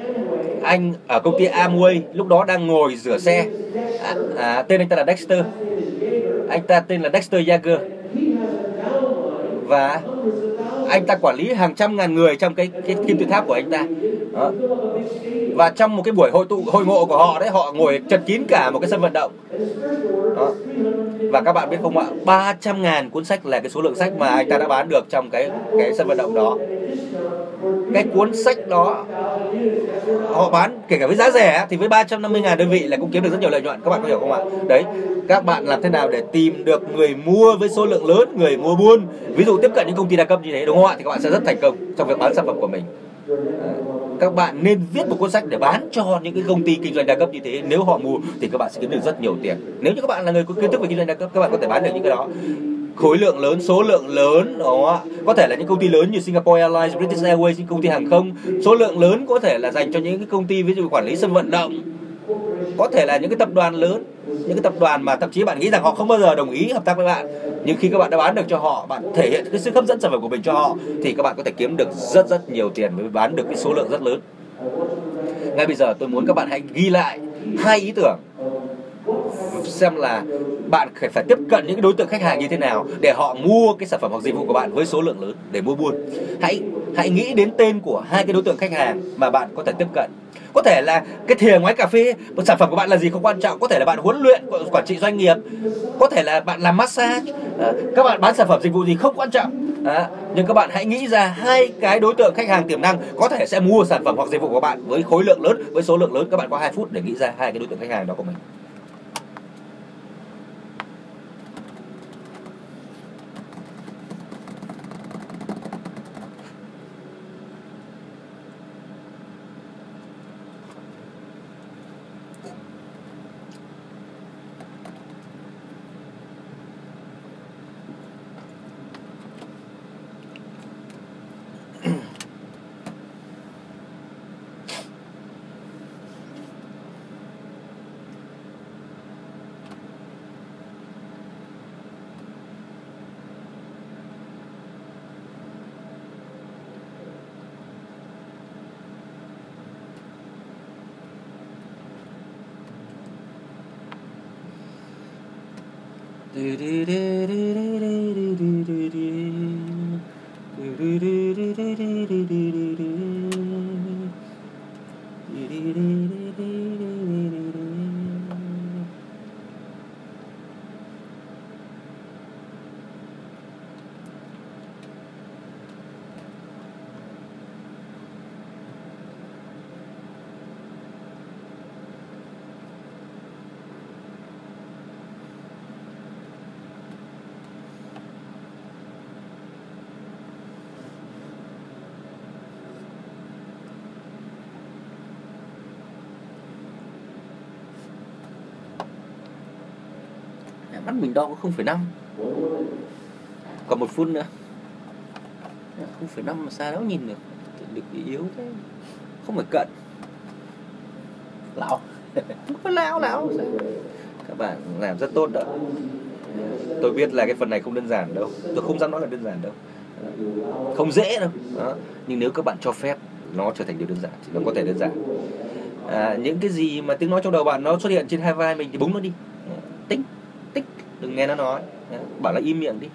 anh ở công ty Amway lúc đó đang ngồi rửa xe, à, à, tên anh ta là Dexter, anh ta tên là Dexter Yager, và anh ta quản lý hàng trăm ngàn người trong cái, cái kim tự tháp của anh ta. Đó. Và trong một cái buổi hội tụ, hội ngộ của họ đấy, họ ngồi chật kín cả một cái sân vận động. Đó. Và các bạn biết không ạ, ba trăm ngàn cuốn sách là cái số lượng sách mà anh ta đã bán được trong cái, cái sân vận động đó. Cái cuốn sách đó họ bán kể cả với giá rẻ thì với ba trăm năm mươi ngàn đơn vị là cũng kiếm được rất nhiều lợi nhuận. Các bạn có hiểu không ạ? Đấy, các bạn làm thế nào để tìm được người mua với số lượng lớn, người mua buôn, ví dụ tiếp cận những công ty đa cấp như thế, đúng không ạ? Thì các bạn sẽ rất thành công trong việc bán sản phẩm của mình. Các bạn nên viết một cuốn sách để bán cho những cái công ty kinh doanh đa cấp như thế. Nếu họ mua thì các bạn sẽ kiếm được rất nhiều tiền. Nếu như các bạn là người có kiến thức về kinh doanh đa cấp, các bạn có thể bán được những cái đó, khối lượng lớn, số lượng lớn đó. Có thể là những công ty lớn như Singapore Airlines, British Airways, những công ty hàng không. Số lượng lớn có thể là dành cho những cái công ty ví dụ quản lý sân vận động, có thể là những cái tập đoàn lớn, những cái tập đoàn mà thậm chí bạn nghĩ rằng họ không bao giờ đồng ý hợp tác với bạn, nhưng khi các bạn đã bán được cho họ, bạn thể hiện cái sức hấp dẫn sản phẩm của mình cho họ, thì các bạn có thể kiếm được rất rất nhiều tiền mới bán được cái số lượng rất lớn. Ngay bây giờ tôi muốn các bạn hãy ghi lại hai ý tưởng xem là bạn phải tiếp cận những đối tượng khách hàng như thế nào để họ mua cái sản phẩm hoặc dịch vụ của bạn với số lượng lớn để mua buôn. Hãy hãy nghĩ đến tên của hai cái đối tượng khách hàng mà bạn có thể tiếp cận. Có thể là cái thìa ngoái cà phê, một sản phẩm của bạn là gì không quan trọng. Có thể là bạn huấn luyện, quản trị doanh nghiệp. Có thể là bạn làm massage. Các bạn bán sản phẩm dịch vụ gì không quan trọng. À, nhưng các bạn hãy nghĩ ra hai cái đối tượng khách hàng tiềm năng có thể sẽ mua sản phẩm hoặc dịch vụ của bạn với khối lượng lớn, với số lượng lớn. Các bạn có hai phút để nghĩ ra hai cái đối tượng khách hàng đó của mình. Mắt mình đo có không phẩy năm. Còn một phút nữa. Không phẩy năm mà xa đâu nhìn được. Được yếu thế. Không phải cận. Lão. Không phải lão lão. Các bạn làm rất tốt đó. Tôi biết là cái phần này không đơn giản đâu. Tôi không dám nói là đơn giản đâu. Không dễ đâu đó. Nhưng nếu các bạn cho phép, nó trở thành điều đơn giản. Chỉ nó có thể đơn giản. à, Những cái gì mà tiếng nói trong đầu bạn nó xuất hiện trên hai vai mình thì búng nó đi. Tính đừng nghe nó nói, bảo là im miệng đi.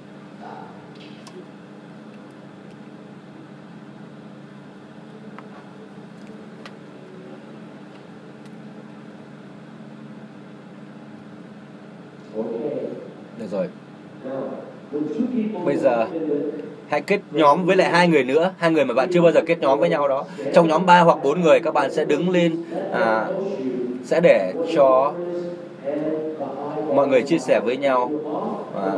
Được rồi. Bây giờ hãy kết nhóm với lại hai người nữa, hai người mà bạn chưa bao giờ kết nhóm với nhau đó. Trong nhóm ba hoặc bốn người các bạn sẽ đứng lên, à, sẽ để cho mọi người chia sẻ với nhau. à,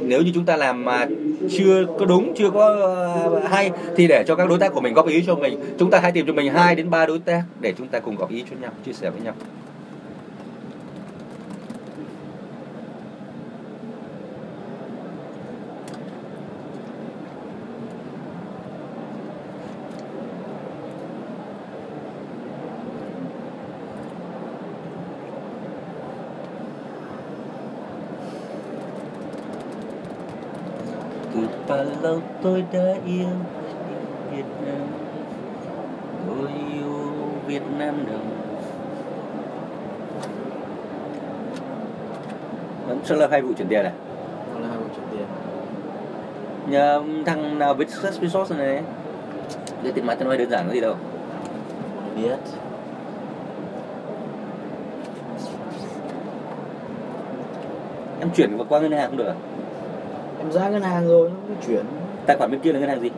Nếu như chúng ta làm mà chưa có đúng, chưa có uh, hay thì để cho các đối tác của mình góp ý cho mình. Chúng ta hãy tìm cho mình hai đến ba đối tác để chúng ta cùng góp ý cho nhau, chia sẻ với nhau. Và lâu tôi đã yêu Việt Nam, tôi yêu Việt Nam đồng. Vẫn sẽ là hai vụ chuyển tiền này. Vẫn là hai vụ chuyển tiền. Nhờ thằng nào biết search resource này. Để tiền mặt cho nó đơn giản có gì đâu. Không biết. Em chuyển vào qua ngân hàng cũng được à? Em ra ngân hàng rồi nó mới chuyển. Tài khoản bên kia là ngân hàng gì?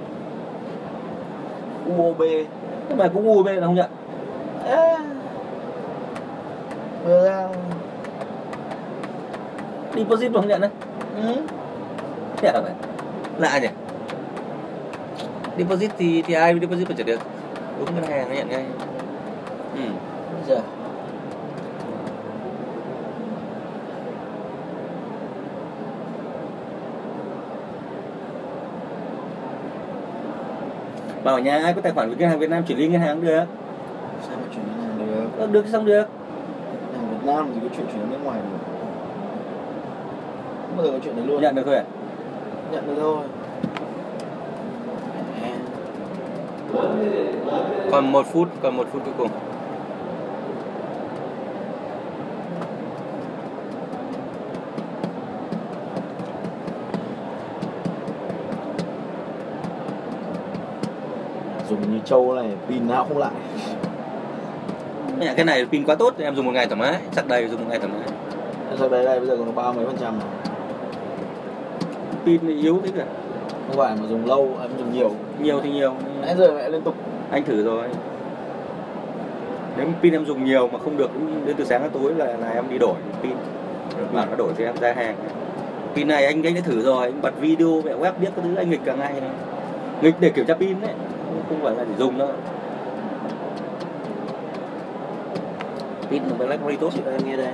u o bê. Nhưng mà cũng u o bê là không nhận. À, vừa ra deposit mà không nhận đấy. Ừ. Thế à, lạ nhỉ. Deposit thì, thì ai deposit mà trả được. Đúng ngân hàng nó nhận ngay. Ừ. Giờ bảo nhà ai có tài khoản với ngân hàng Việt Nam chuyển lên ngân hàng được. Sao mà chuyển ngân hàng được? Ờ, được xong được. Ngân hàng Việt Nam thì có chuyện chuyển nước ngoài được. Không bao giờ có chuyện đấy luôn. Nhận được thôi à? Nhận được thôi. Còn một phút, còn một phút cuối cùng. dùng như trâu này, pin hao không lại. Mẹ cái này pin quá tốt, em dùng một ngày thoải mái, sạc đầy dùng một ngày thoải mái. Em sạc đầy đây bây giờ còn ba mấy phần trăm rồi. Pin thì yếu thế cả. Không phải mà dùng lâu, em dùng nhiều. Nhiều thì nhiều. Nãy giờ mẹ liên tục. Anh thử rồi. Nếu pin em dùng nhiều mà không được đến từ sáng đến tối là, là em đi đổi pin. Mà nó đổi thì em ra hàng. Pin này anh anh đã thử rồi, anh bật video, mẹ web biết cái thứ anh nghịch cả ngày này. Nghịch để kiểm tra pin đấy, không phải là để dùng đâu. Pin của BlackBerry tốt thì em nghe đây.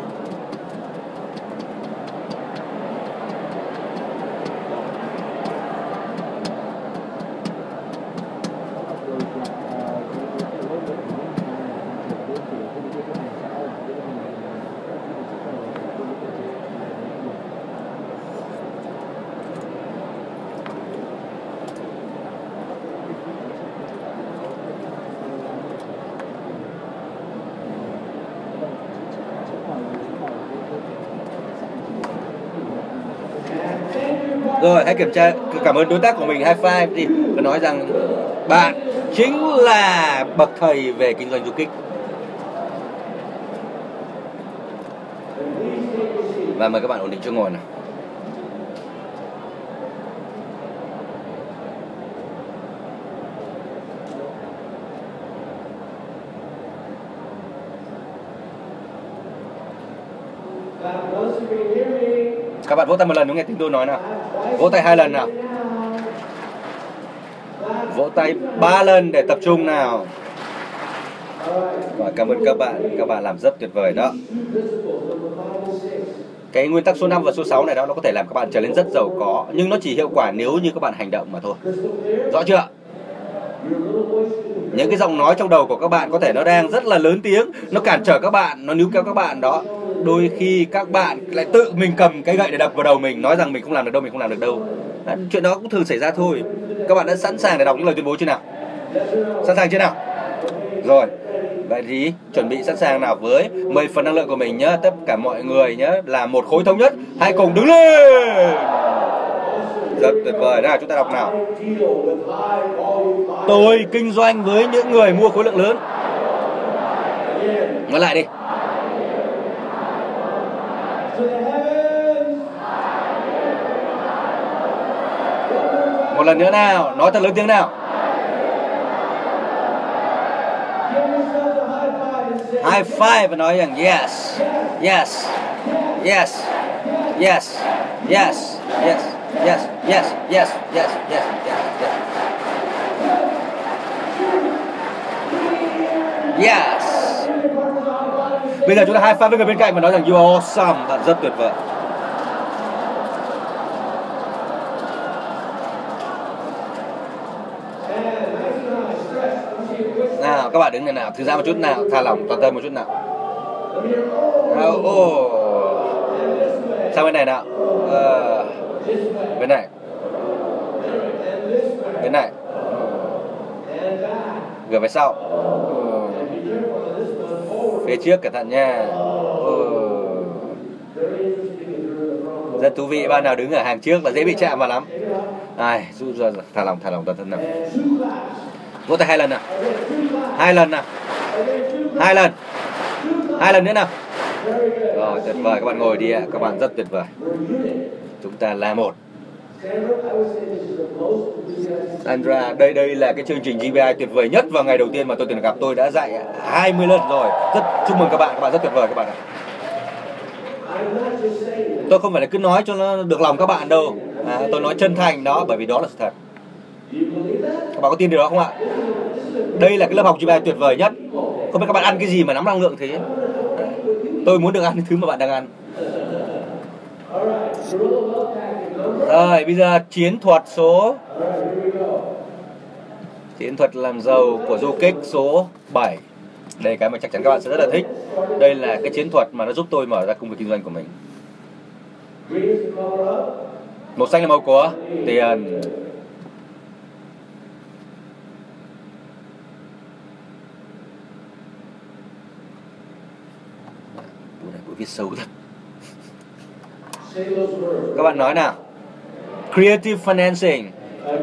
Rồi, hãy kiểm tra, cảm ơn đối tác của mình high five thì có nói rằng bạn chính là bậc thầy về kinh doanh du kích. Và mời các bạn ổn định chỗ ngồi nào. Các bạn vỗ tay một lần nếu nghe tiếng tôi nói nào. Vỗ tay hai lần nào. Vỗ tay ba lần để tập trung nào. Rồi, cảm ơn các bạn. Các bạn làm rất tuyệt vời đó. Cái nguyên tắc số năm và số sáu này đó, nó có thể làm các bạn trở nên rất giàu có, nhưng nó chỉ hiệu quả nếu như các bạn hành động mà thôi. Rõ chưa? Những cái giọng nói trong đầu của các bạn có thể nó đang rất là lớn tiếng, nó cản trở các bạn, nó níu kéo các bạn đó. Đôi khi các bạn lại tự mình cầm cái gậy để đập vào đầu mình, nói rằng mình không làm được đâu, mình không làm được đâu. Đã, chuyện đó cũng thường xảy ra thôi. Các bạn đã sẵn sàng để đọc những lời tuyên bố chưa nào? Sẵn sàng chưa nào? Rồi, vậy thì chuẩn bị sẵn sàng nào với mười phần năng lượng của mình nhé. Tất cả mọi người nhé, là một khối thống nhất. Hãy cùng đứng lên. Rất tuyệt vời. Nào, chúng ta đọc nào. Tôi kinh doanh với những người mua khối lượng lớn. Nói lại đi. Một lần nữa nào, nói thật lớn tiếng nào. High five và nói rằng yes, yes, yes, yes, yes, yes, yes, yes, yes, yes, yes, yes, yes. Bây giờ chúng ta high five với người bên cạnh và nói rằng you are awesome, bạn rất tuyệt vời. Nào, các bạn đứng này nào, thư giãn một chút nào, thả lỏng toàn thân một chút nào. Oh, oh. Sang bên này nào. Uh, bên này. Bên này. Gửi về sau. Phía trước, cẩn thận nha. Oh. Rất thú vị, bạn nào đứng ở hàng trước là dễ bị chạm vào lắm. Ai, rút ra rồi, thả lỏng, thả lỏng toàn thân nào. Vỗ tay hai lần nào. Hai lần nào. Hai lần. Hai lần nữa nào. Rồi, tuyệt vời, các bạn ngồi đi ạ. Các bạn rất tuyệt vời. Chúng ta là một. Sandra, đây đây là cái chương trình giê bê i tuyệt vời nhất vào ngày đầu tiên mà tôi từng gặp. Tôi đã dạy hai mươi lần rồi. Rất chúc mừng các bạn, các bạn rất tuyệt vời các bạn ạ. Tôi không phải là cứ nói cho nó được lòng các bạn đâu. À, tôi nói chân thành đó, bởi vì đó là sự thật. Các bạn có tin điều đó không ạ? Đây là cái lớp học giê bê i tuyệt vời nhất. Không biết các bạn ăn cái gì mà nắm năng lượng thế. Tôi muốn được ăn thứ mà bạn đang ăn. Rồi, bây giờ chiến thuật số Chiến thuật làm giàu của du kích số bảy. Đây cái mà chắc chắn các bạn sẽ rất là thích. Đây là cái chiến thuật mà nó giúp tôi mở ra công việc kinh doanh của mình. Màu xanh là màu của tiền. Viết xấu thật. Các bạn nói nào. Creative financing,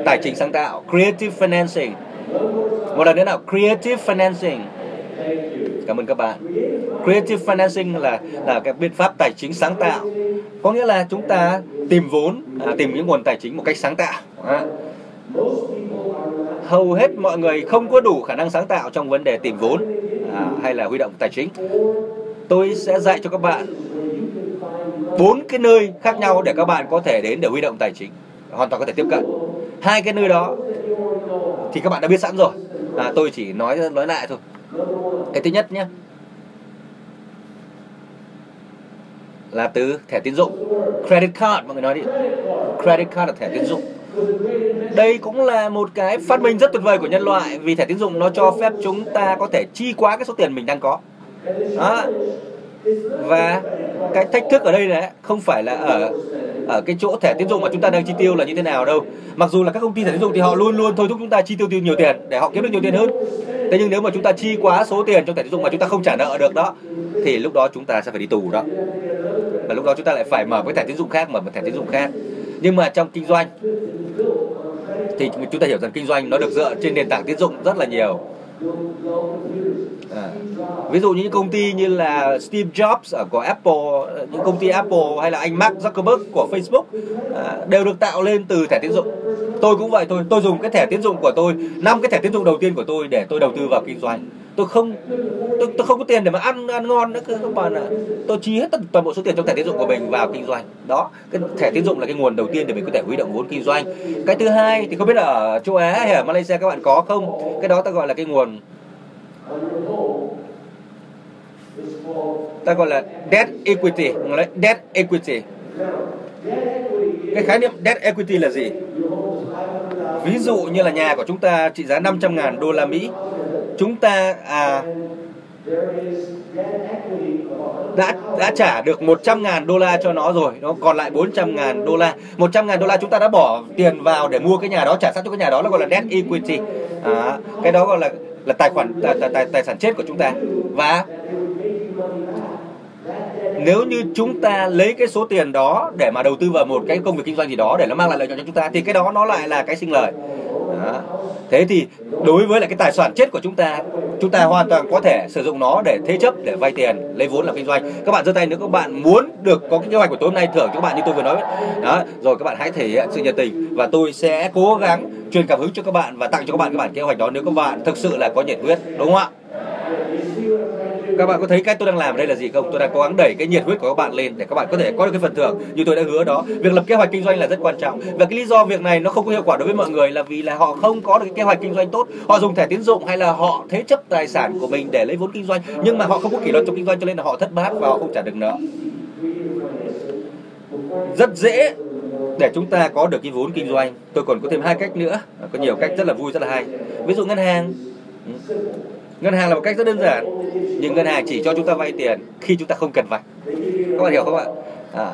tài chính sáng tạo. Creative financing. Một lần nữa nào, creative financing. Cảm ơn các bạn. Creative financing là là cái biện pháp tài chính sáng tạo. Có nghĩa là chúng ta tìm vốn, à, tìm những nguồn tài chính một cách sáng tạo. À. Hầu hết mọi người không có đủ khả năng sáng tạo trong vấn đề tìm vốn à, hay là huy động tài chính. Tôi sẽ dạy cho các bạn bốn cái nơi khác nhau để các bạn có thể đến để huy động tài chính, hoàn toàn có thể tiếp cận. Hai cái nơi đó thì các bạn đã biết sẵn rồi. À, tôi chỉ nói nói lại thôi. Cái thứ nhất nhé, là từ thẻ tín dụng, credit card, mọi người nói đi. Credit card là thẻ tín dụng. Đây cũng là một cái phát minh rất tuyệt vời của nhân loại, vì thẻ tín dụng nó cho phép chúng ta có thể chi quá cái số tiền mình đang có. Đó. Và cái thách thức ở đây là không phải là ở ở cái chỗ thẻ tín dụng mà chúng ta đang chi tiêu là như thế nào đâu. Mặc dù là các công ty thẻ tín dụng thì họ luôn luôn thôi thúc chúng ta chi tiêu tiêu nhiều tiền để họ kiếm được nhiều tiền hơn. Thế nhưng nếu mà chúng ta chi quá số tiền trong thẻ tín dụng mà chúng ta không trả nợ được đó, thì lúc đó chúng ta sẽ phải đi tù đó. Và lúc đó chúng ta lại phải mở một cái thẻ tín dụng khác, mở một thẻ tín dụng khác. Nhưng mà trong kinh doanh thì chúng ta hiểu rằng kinh doanh nó được dựa trên nền tảng tín dụng rất là nhiều. À, ví dụ như những công ty như là Steve Jobs của Apple, những công ty Apple, hay là anh Mark Zuckerberg của Facebook à, đều được tạo lên từ thẻ tín dụng. Tôi cũng vậy thôi, tôi dùng cái thẻ tín dụng của tôi, năm cái thẻ tín dụng đầu tiên của tôi để tôi đầu tư vào kinh doanh. Tôi không tôi, tôi không có tiền để mà ăn ăn ngon nữa các bạn ạ. Tôi chi hết toàn, toàn bộ số tiền trong thẻ tín dụng của mình vào kinh doanh. Đó, cái thẻ tín dụng là cái nguồn đầu tiên để mình có thể huy động vốn kinh doanh. Cái thứ hai thì không biết ở châu Á hay ở Malaysia các bạn có không? Cái đó ta gọi là cái nguồn, ta gọi là debt equity, debt equity. Cái khái niệm debt equity là gì? Ví dụ như là nhà của chúng ta trị giá năm trăm ngàn đô la Mỹ, chúng ta à, đã đã trả được một trăm ngàn đô la cho nó rồi, nó còn lại bốn trăm ngàn đô la. một trăm ngàn đô la chúng ta đã bỏ tiền vào để mua cái nhà đó, trả sẵn cho cái nhà đó, là gọi là debt equity. À, cái đó gọi là là tài khoản tài, tài, tài sản chết của chúng ta. Và nếu như chúng ta lấy cái số tiền đó để mà đầu tư vào một cái công việc kinh doanh gì đó để nó mang lại lợi nhuận cho chúng ta, thì cái đó nó lại là cái sinh lời. Đó. Thế thì đối với lại cái tài sản chết của chúng ta, chúng ta hoàn toàn có thể sử dụng nó để thế chấp, để vay tiền, lấy vốn làm kinh doanh. Các bạn giơ tay nếu các bạn muốn được có cái kế hoạch của tối hôm nay thưởng cho các bạn như tôi vừa nói. Đó. Rồi các bạn hãy thể hiện sự nhiệt tình và tôi sẽ cố gắng truyền cảm hứng cho các bạn và tặng cho các bạn cái bản kế hoạch đó nếu các bạn thực sự là có nhiệt huyết, đúng không ạ? Các bạn có thấy cách tôi đang làm ở đây là gì không? Tôi đang cố gắng đẩy cái nhiệt huyết của các bạn lên để các bạn có thể có được cái phần thưởng như tôi đã hứa đó. Việc lập kế hoạch kinh doanh là rất quan trọng. Và cái lý do việc này nó không có hiệu quả đối với mọi người là vì là họ không có được cái kế hoạch kinh doanh tốt. Họ dùng thẻ tín dụng hay là họ thế chấp tài sản của mình để lấy vốn kinh doanh, nhưng mà họ không có kỷ luật trong kinh doanh cho nên là họ thất bát và họ không trả được nợ. Rất dễ để chúng ta có được cái vốn kinh doanh. Tôi còn có thêm hai cách nữa, có nhiều cách rất là vui, rất là hay. Ví dụ ngân hàng. Ngân hàng là một cách rất đơn giản, nhưng ngân hàng chỉ cho chúng ta vay tiền khi chúng ta không cần vay. Các bạn hiểu không ạ? À,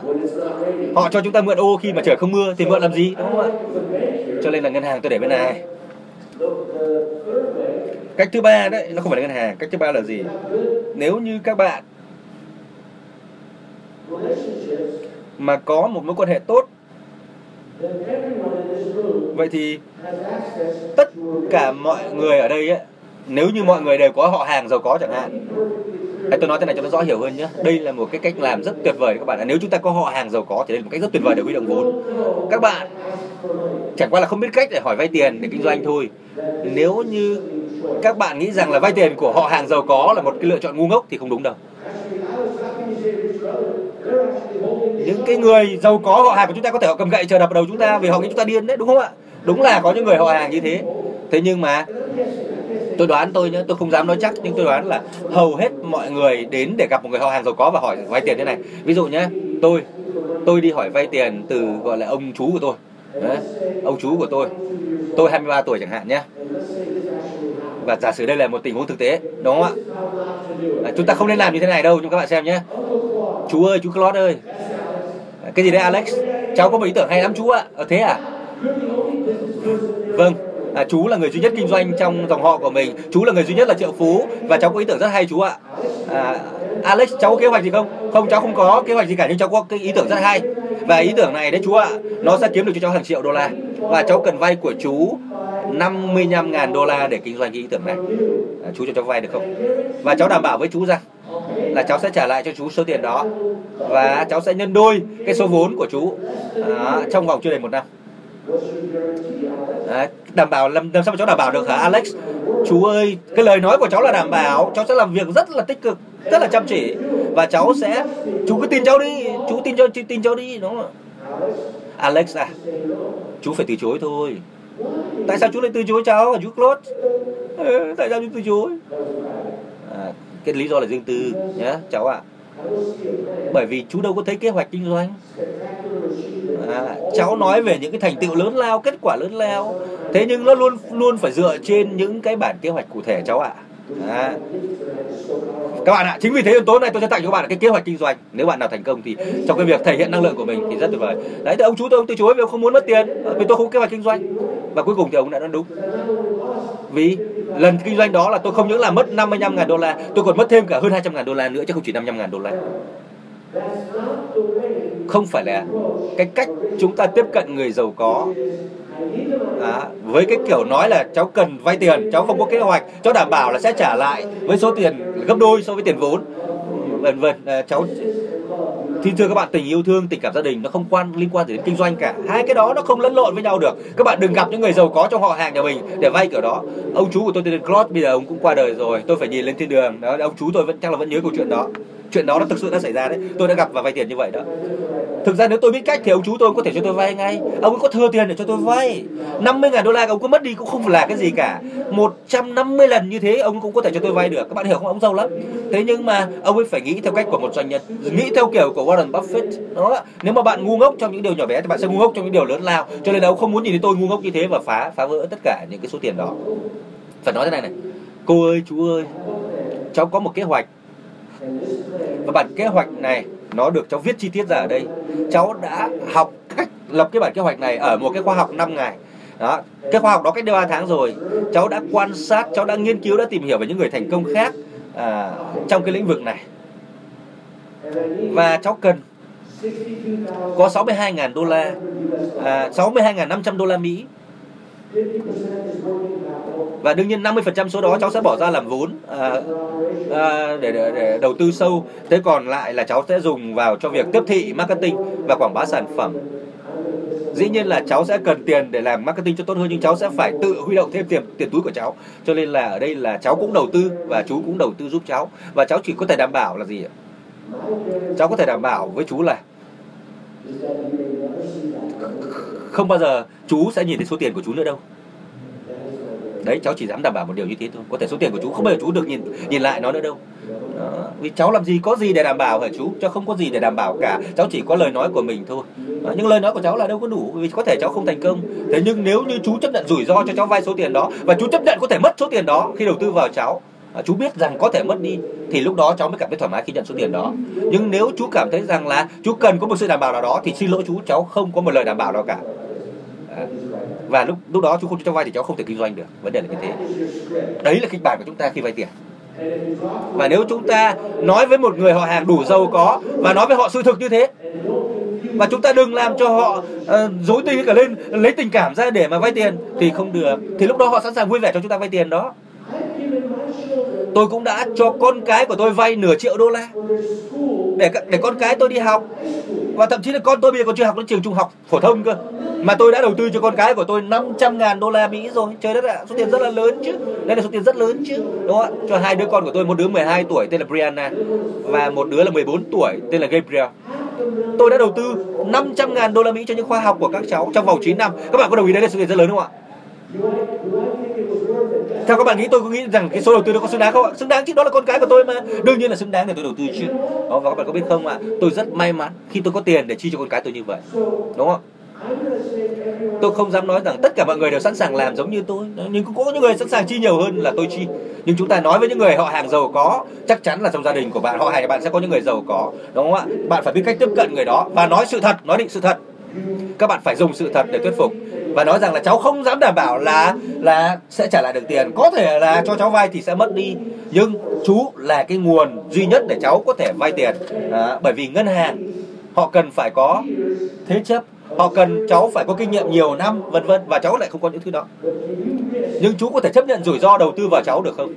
họ cho chúng ta mượn ô khi mà trời không mưa thì mượn làm gì, đúng không ạ? Cho nên là ngân hàng tôi để bên này. Cách thứ ba đấy, nó không phải là ngân hàng. Cách thứ ba là gì? Nếu như các bạn mà có một mối quan hệ tốt, vậy thì tất cả mọi người ở đây ấy, nếu như mọi người đều có họ hàng giàu có chẳng hạn. Tôi nói thế này cho nó rõ hiểu hơn nhé. Đây là một cái cách làm rất tuyệt vời các bạn. Nếu chúng ta có họ hàng giàu có thì đây là một cách rất tuyệt vời để huy động vốn. Các bạn chẳng qua là không biết cách để hỏi vay tiền để kinh doanh thôi. Nếu như các bạn nghĩ rằng là vay tiền của họ hàng giàu có là một cái lựa chọn ngu ngốc thì không đúng đâu. Những cái người giàu có họ hàng của chúng ta có thể họ cầm gậy chờ đập vào đầu chúng ta vì họ nghĩ chúng ta điên đấy, đúng không ạ? Đúng là có những người họ hàng như thế. Thế nhưng mà tôi đoán tôi nhé, tôi không dám nói chắc nhưng tôi đoán là hầu hết mọi người đến để gặp một người họ hàng giàu có và hỏi vay tiền thế này. Ví dụ nhé, tôi tôi đi hỏi vay tiền từ gọi là ông chú của tôi. Đấy, ông chú của tôi. Tôi hai mươi ba tuổi chẳng hạn nhé. Và giả sử đây là một tình huống thực tế, đúng không ạ? À, chúng ta không nên làm như thế này đâu, nhưng các bạn xem nhé. Chú ơi, chú Claude ơi. Cái gì đấy Alex? Cháu có một ý tưởng hay lắm chú ạ. Ờ, thế à? Vâng. À, chú là người duy nhất kinh doanh trong dòng họ của mình. Chú là người duy nhất là triệu phú. Và cháu có ý tưởng rất hay chú ạ. à, Alex, cháu có kế hoạch gì không? Không, cháu không có kế hoạch gì cả. Nhưng cháu có cái ý tưởng rất hay. Và ý tưởng này đấy chú ạ, nó sẽ kiếm được cho cháu hàng triệu đô la. Và cháu cần vay của chú năm mươi lăm nghìn đô la để kinh doanh cái ý tưởng này. À, chú cho cháu vay được không? Và cháu đảm bảo với chú rằng là cháu sẽ trả lại cho chú số tiền đó, và cháu sẽ nhân đôi cái số vốn của chú à, trong vòng chưa đầy một năm. À, đảm bảo làm, làm sao mà cháu đảm bảo được hả Alex? Chú ơi, cái lời nói của cháu là đảm bảo. Cháu sẽ làm việc rất là tích cực, rất là chăm chỉ, và cháu sẽ, chú cứ tin cháu đi, chú tin cho chú tin cháu đi, đúng không ạ? Alex à, chú phải từ chối thôi. Tại sao chú lại từ chối cháu? Chú Claude, tại sao chú từ chối? À, cái lý do là riêng tư nhé cháu ạ. À, bởi vì chú đâu có thấy kế hoạch kinh doanh. À, cháu nói về những cái thành tựu lớn lao, kết quả lớn lao, thế nhưng nó luôn luôn phải dựa trên những cái bản kế hoạch cụ thể cháu ạ. À, à, các bạn ạ, à, chính vì thế yếu tố này tôi sẽ tặng cho các bạn cái kế hoạch kinh doanh. Nếu bạn nào thành công thì trong cái việc thể hiện năng lượng của mình thì rất tuyệt vời. Đấy, thì ông chú tôi ông từ chối vì ông không muốn mất tiền, vì tôi không có kế hoạch kinh doanh. Và cuối cùng thì ông đã nói đúng. Vì lần kinh doanh đó là tôi không những là mất năm mươi lăm nghìn đô la, tôi còn mất thêm cả hơn hai trăm nghìn đô la nữa, chứ không chỉ năm mươi lăm nghìn đô la. Không phải là cái cách chúng ta tiếp cận người giàu có à, với cái kiểu nói là cháu cần vay tiền, cháu không có kế hoạch, cháu đảm bảo là sẽ trả lại với số tiền gấp đôi so với tiền vốn, vân vân. À, cháu thì thưa các bạn, tình yêu thương, tình cảm gia đình nó không quan liên quan gì đến kinh doanh cả. Hai cái đó nó không lẫn lộn với nhau được. Các bạn đừng gặp những người giàu có trong họ hàng nhà mình để vay kiểu đó. Ông chú của tôi tên Claude, bây giờ ông cũng qua đời rồi, tôi phải nhìn lên thiên đường đó. Ông chú tôi vẫn chắc là vẫn nhớ câu chuyện đó. Chuyện đó nó thực sự đã xảy ra đấy. Tôi đã gặp và vay tiền như vậy đó. Thực ra nếu tôi biết cách thì ông chú tôi có thể cho tôi vay ngay. Ông ấy có thừa tiền để cho tôi vay. năm mươi nghìn đô la ông cứ mất đi cũng không là cái gì cả. một trăm năm mươi lần như thế ông cũng có thể cho tôi vay được. Các bạn hiểu không? Ông giàu lắm. Thế nhưng mà ông ấy phải nghĩ theo cách của một doanh nhân, nghĩ theo kiểu của Warren Buffett. Đó. Nếu mà bạn ngu ngốc trong những điều nhỏ bé thì bạn sẽ ngu ngốc trong những điều lớn lao. Cho nên ông không muốn nhìn thấy tôi ngu ngốc như thế và phá phá vỡ tất cả những cái số tiền đó. Phải nói thế này này. Cô ơi, chú ơi, cháu có một kế hoạch. Và bản kế hoạch này nó được cháu viết chi tiết ra ở đây. Cháu đã học cách lập cái bản kế hoạch này ở một cái khóa học năm ngày đó. Cái khóa học đó cách đây ba tháng rồi. Cháu đã quan sát, cháu đã nghiên cứu, đã tìm hiểu về những người thành công khác à, trong cái lĩnh vực này. Và cháu cần có sáu mươi hai nghìn đô la à, sáu mươi hai nghìn năm trăm đô la Mỹ. Và đương nhiên năm mươi phần trăm số đó cháu sẽ bỏ ra làm vốn à, à, để, để, để đầu tư sâu. Thế còn lại là cháu sẽ dùng vào cho việc tiếp thị, marketing và quảng bá sản phẩm. Dĩ nhiên là cháu sẽ cần tiền để làm marketing cho tốt hơn, nhưng cháu sẽ phải tự huy động thêm tiền, tiền túi của cháu. Cho nên là ở đây là cháu cũng đầu tư và chú cũng đầu tư giúp cháu. Và cháu chỉ có thể đảm bảo là gì ạ? Cháu có thể đảm bảo với chú là không bao giờ chú sẽ nhìn thấy số tiền của chú nữa đâu. Đấy, cháu chỉ dám đảm bảo một điều như thế thôi. Có thể số tiền của chú không bao giờ chú được nhìn nhìn lại nó nữa đâu. Đó. Vì cháu làm gì có gì để đảm bảo hả chú? Cháu không có gì để đảm bảo cả. Cháu chỉ có lời nói của mình thôi. Đó. Nhưng lời nói của cháu là đâu có đủ. Vì có thể cháu không thành công. Thế nhưng nếu như chú chấp nhận rủi ro cho cháu vay số tiền đó, và chú chấp nhận có thể mất số tiền đó khi đầu tư vào cháu, chú biết rằng có thể mất đi, thì lúc đó cháu mới cảm thấy thoải mái khi nhận số tiền đó. Nhưng nếu chú cảm thấy rằng là chú cần có một sự đảm bảo nào đó, thì xin lỗi chú, cháu không có một lời đảm bảo nào cả. À, và lúc lúc đó chú không cho cháu vay thì cháu không thể kinh doanh được. Vấn đề là như thế. Đấy là kịch bản của chúng ta khi vay tiền. Và nếu chúng ta nói với một người họ hàng đủ giàu có và nói với họ sự thực như thế, và chúng ta đừng làm cho họ uh, dối tinh cả lên, lấy tình cảm ra để mà vay tiền, thì không được. Thì lúc đó họ sẵn sàng vui vẻ cho chúng ta vay tiền đó. Tôi cũng đã cho con cái của tôi vay nửa triệu đô la để để con cái tôi đi học. Và thậm chí là con tôi bây giờ còn chưa học đến trường trung học phổ thông cơ, mà tôi đã đầu tư cho con cái của tôi năm trăm nghìn đô la Mỹ rồi. Trời đất ạ, à, số tiền rất là lớn chứ. Đây là số tiền rất lớn chứ, đúng không ạ? Cho hai đứa con của tôi, một đứa mười hai tuổi tên là Brianna và một đứa là mười bốn tuổi tên là Gabriel. Tôi đã đầu tư năm trăm nghìn đô la Mỹ cho những khóa học của các cháu trong vòng chín năm. Các bạn có đồng ý đấy là số tiền rất lớn không ạ? Theo các bạn nghĩ tôi có nghĩ rằng cái số đầu tư nó có xứng đáng không ạ? Xứng đáng chứ, đó là con cái của tôi mà. Đương nhiên là xứng đáng để tôi đầu tư chứ. Đó, và các bạn có biết không ạ? À, tôi rất may mắn khi tôi có tiền để chi cho con cái tôi như vậy. Đúng không? Tôi không dám nói rằng tất cả mọi người đều sẵn sàng làm giống như tôi. Nhưng cũng có những người sẵn sàng chi nhiều hơn là tôi chi. Nhưng chúng ta nói với những người họ hàng giàu có, chắc chắn là trong gia đình của bạn, họ hàng của bạn sẽ có những người giàu có. Đúng không ạ? Bạn phải biết cách tiếp cận người đó và nói sự thật, nói định sự thật. Các bạn phải dùng sự thật để thuyết phục và nói rằng là cháu không dám đảm bảo là là sẽ trả lại được tiền, có thể là cho cháu vay thì sẽ mất đi, nhưng chú là cái nguồn duy nhất để cháu có thể vay tiền. À, bởi vì ngân hàng họ cần phải có thế chấp, họ cần cháu phải có kinh nghiệm nhiều năm, vân vân, và cháu lại không có những thứ đó. Nhưng chú có thể chấp nhận rủi ro đầu tư vào cháu được không?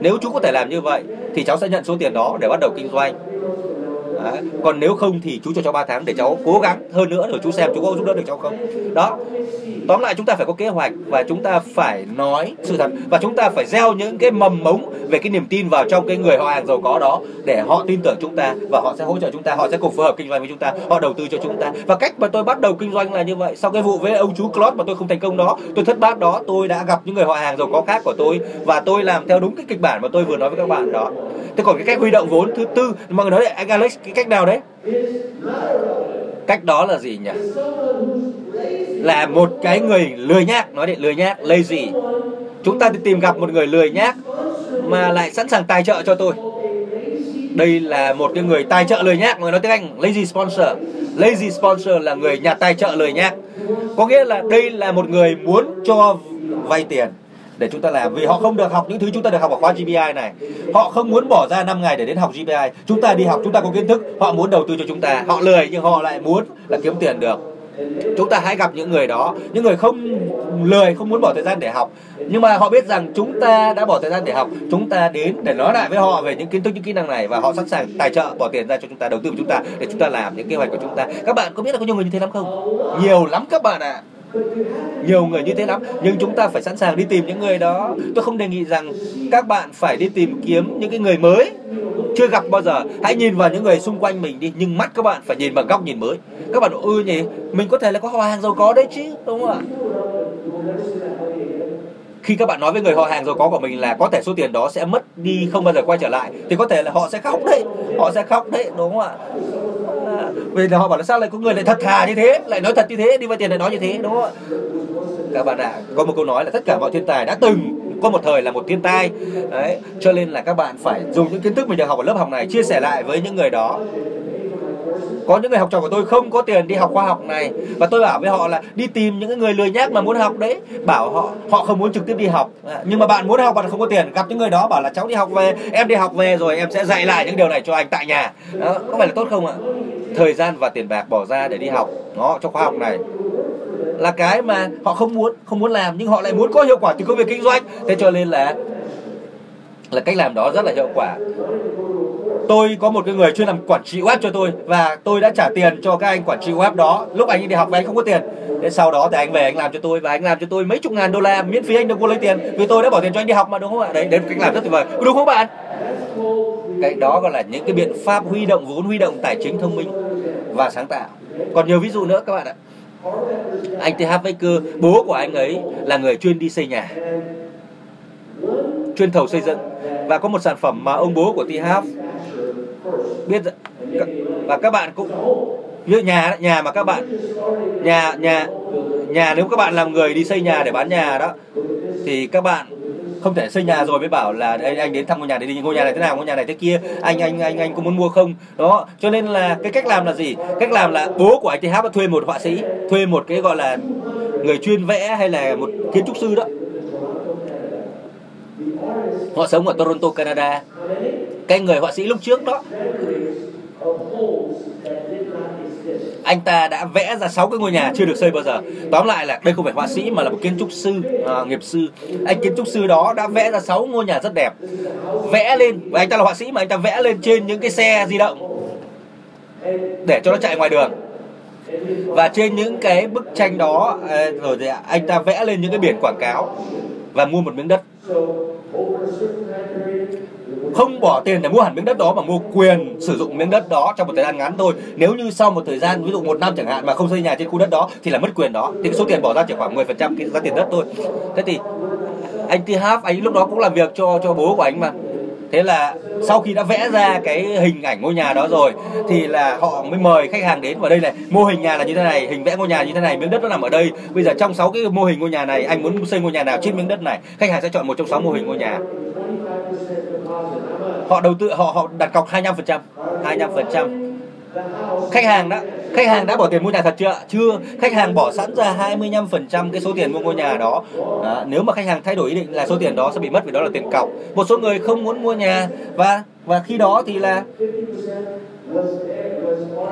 Nếu chú có thể làm như vậy thì cháu sẽ nhận số tiền đó để bắt đầu kinh doanh. Đó. Còn nếu không thì chú cho cháu ba tháng để cháu cố gắng hơn nữa rồi chú xem chú có giúp đỡ được cháu không. Đó. Tóm lại chúng ta phải có kế hoạch và chúng ta phải nói sự thật và chúng ta phải gieo những cái mầm mống về cái niềm tin vào trong cái người họ hàng giàu có đó để họ tin tưởng chúng ta và họ sẽ hỗ trợ chúng ta, họ sẽ cùng phối hợp kinh doanh với chúng ta, họ đầu tư cho chúng ta. Và cách mà tôi bắt đầu kinh doanh là như vậy. Sau cái vụ với ông chú Claude mà tôi không thành công đó, tôi thất bát đó, tôi đã gặp những người họ hàng giàu có khác của tôi và tôi làm theo đúng cái kịch bản mà tôi vừa nói với các bạn đó. Thế còn cái cách huy động vốn thứ tư, mọi người nói đấy, anh Alex, cái cách nào đấy? Cách đó là gì nhỉ? Là một cái người lười nhác, nói đến lười nhác, lazy. Chúng ta đi tìm gặp một người lười nhác mà lại sẵn sàng tài trợ cho tôi. Đây là một cái người tài trợ lười nhác, người nói tiếng Anh, lazy sponsor. Lazy sponsor là người nhà tài trợ lười nhác. Có nghĩa là đây là một người muốn cho vay tiền để chúng ta làm, vì họ không được học những thứ chúng ta được học ở khóa giê bê i này. Họ không muốn bỏ ra năm ngày để đến học giê bê i. Chúng ta đi học, chúng ta có kiến thức, họ muốn đầu tư cho chúng ta. Họ lười nhưng họ lại muốn là kiếm tiền được. Chúng ta hãy gặp những người đó, những người không lười, không muốn bỏ thời gian để học, nhưng mà họ biết rằng chúng ta đã bỏ thời gian để học. Chúng ta đến để nói lại với họ về những kiến thức, những kỹ năng này, và họ sẵn sàng tài trợ, bỏ tiền ra cho chúng ta, đầu tư của chúng ta để chúng ta làm những kế hoạch của chúng ta. Các bạn có biết là có nhiều người như thế lắm không? Nhiều lắm các bạn ạ. À. Nhiều người như thế lắm. Nhưng chúng ta phải sẵn sàng đi tìm những người đó. Tôi không đề nghị rằng các bạn phải đi tìm kiếm những cái người mới chưa gặp bao giờ. Hãy nhìn vào những người xung quanh mình đi, nhưng mắt các bạn phải nhìn bằng góc nhìn mới. Các bạn nói, ư nhỉ, mình có thể là có họ hàng giàu có đấy chứ, đúng không ạ? Khi các bạn nói với người họ hàng giàu có của mình là có thể số tiền đó sẽ mất đi, không bao giờ quay trở lại, thì có thể là họ sẽ khóc đấy. Họ sẽ khóc đấy, đúng không ạ? À, vì là họ bảo là sao lại có người lại thật thà như thế, lại nói thật như thế, đi vay tiền lại nói như thế, đúng không ạ? Các bạn ạ, à, có một câu nói là tất cả mọi thiên tài đã từng có một thời là một thiên tai. Đấy, cho nên là các bạn phải dùng những kiến thức mình được học ở lớp học này chia sẻ lại với những người đó. Có những người học trò của tôi không có tiền đi học khoa học này, và tôi bảo với họ là đi tìm những người lười nhác mà muốn học đấy. Bảo họ, họ không muốn trực tiếp đi học, nhưng mà bạn muốn học bạn không có tiền. Gặp những người đó bảo là cháu đi học về, em đi học về rồi em sẽ dạy lại những điều này cho anh tại nhà. Đó, có phải là tốt không ạ? Thời gian và tiền bạc bỏ ra để đi học đó, cho khoa học này là cái mà họ không muốn, không muốn làm, nhưng họ lại muốn có hiệu quả từ công việc kinh doanh. Thế cho nên là là cách làm đó rất là hiệu quả. Tôi có một cái người chuyên làm quản trị web cho tôi, và tôi đã trả tiền cho các anh quản trị web đó. Lúc anh đi học và anh không có tiền, thế sau đó thì anh về anh làm cho tôi, và anh làm cho tôi mấy chục ngàn đô la miễn phí, anh đừng có lấy tiền, vì tôi đã bỏ tiền cho anh đi học mà, đúng không ạ? Đấy, đấy là cách làm rất tuyệt vời, đúng không bạn? Cái đó gọi là những cái biện pháp huy động vốn, huy động tài chính thông minh và sáng tạo. Còn nhiều ví dụ nữa các bạn ạ. Anh T. Harv Eker, bố của anh ấy là người chuyên đi xây nhà, chuyên thầu xây dựng, và có một sản phẩm mà ông bố của T. Harv biết, và các bạn cũng như nhà nhà mà các bạn nhà nhà nhà nếu các bạn làm người đi xây nhà để bán nhà đó, thì các bạn không thể xây nhà rồi mới bảo là anh đến thăm ngôi nhà để đi ngôi nhà này thế nào, ngôi nhà này thế kia, anh anh anh anh có muốn mua không đó. Cho nên là cái cách làm là gì? Cách làm là bố của anh T. Harv đã thuê một họa sĩ, thuê một cái gọi là người chuyên vẽ hay là một kiến trúc sư đó. Họ sống ở Toronto, Canada. Cái người họa sĩ lúc trước đó, anh ta đã vẽ ra sáu cái ngôi nhà chưa được xây bao giờ. Tóm lại là đây không phải họa sĩ mà là một kiến trúc sư, à, nghiệp sư. Anh kiến trúc sư đó đã vẽ ra sáu ngôi nhà rất đẹp, vẽ lên, và anh ta là họa sĩ mà anh ta vẽ lên trên những cái xe di động để cho nó chạy ngoài đường. Và trên những cái bức tranh đó rồi thì anh ta vẽ lên những cái biển quảng cáo và mua một miếng đất. Không bỏ tiền để mua hẳn miếng đất đó mà mua quyền sử dụng miếng đất đó trong một thời gian ngắn thôi. Nếu như sau một thời gian, ví dụ một năm chẳng hạn, mà không xây nhà trên khu đất đó thì là mất quyền đó. Thì số tiền bỏ ra chỉ khoảng mười phần trăm cái giá tiền đất thôi. Thế thì anh T. Harv, anh lúc đó cũng làm việc cho cho bố của anh mà. Thế là sau khi đã vẽ ra cái hình ảnh ngôi nhà đó rồi thì là họ mới mời khách hàng đến, và đây này, mô hình nhà là như thế này, hình vẽ ngôi nhà như thế này, miếng đất nó nằm ở đây. Bây giờ trong sáu cái mô hình ngôi nhà này, anh muốn xây ngôi nhà nào trên miếng đất này? Khách hàng sẽ chọn một trong sáu mô hình ngôi nhà. Họ đầu tư, họ họ đặt cọc hai mươi lăm phần trăm, hai mươi lăm phần trăm. Khách hàng đã khách hàng đã bỏ tiền mua nhà thật chưa? Chưa, khách hàng bỏ sẵn ra hai mươi lăm phần trăm cái số tiền mua ngôi nhà đó. À, nếu mà khách hàng thay đổi ý định là số tiền đó sẽ bị mất, vì đó là tiền cọc. Một số người không muốn mua nhà, và và khi đó thì là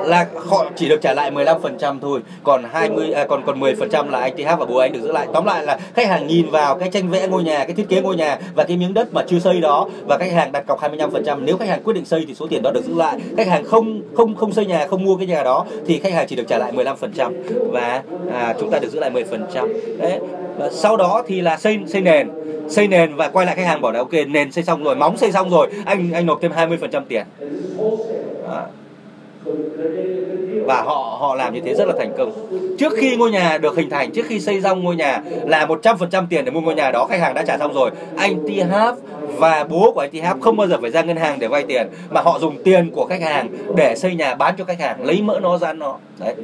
là họ chỉ được trả lại mười lăm phần trăm thôi, còn hai mươi à, còn còn mười phần trăm là anh T. Harv và bố anh được giữ lại. Tóm lại là khách hàng nhìn vào cái tranh vẽ ngôi nhà, cái thiết kế ngôi nhà và cái miếng đất mà chưa xây đó, và khách hàng đặt cọc hai mươi lăm phần trăm. Nếu khách hàng quyết định xây thì số tiền đó được giữ lại. Khách hàng không không không xây nhà, không mua cái nhà đó thì khách hàng chỉ được trả lại mười lăm phần trăm và à, chúng ta được giữ lại mười phần trăm. Đấy. Và sau đó thì là xây xây nền, xây nền và quay lại khách hàng bảo là ok, nền xây xong rồi, móng xây xong rồi, anh anh nộp thêm hai mươi phần trăm tiền. Đó. Và họ họ làm như thế rất là thành công. Trước khi ngôi nhà được hình thành, trước khi xây xong ngôi nhà là một trăm phần trăm tiền để mua ngôi nhà đó, khách hàng đã trả xong rồi. Anh T. Harv và bố của anh T. Harv không bao giờ phải ra ngân hàng để vay tiền, mà họ dùng tiền của khách hàng để xây nhà, bán cho khách hàng, lấy mỡ nó, rán nó. Đấy.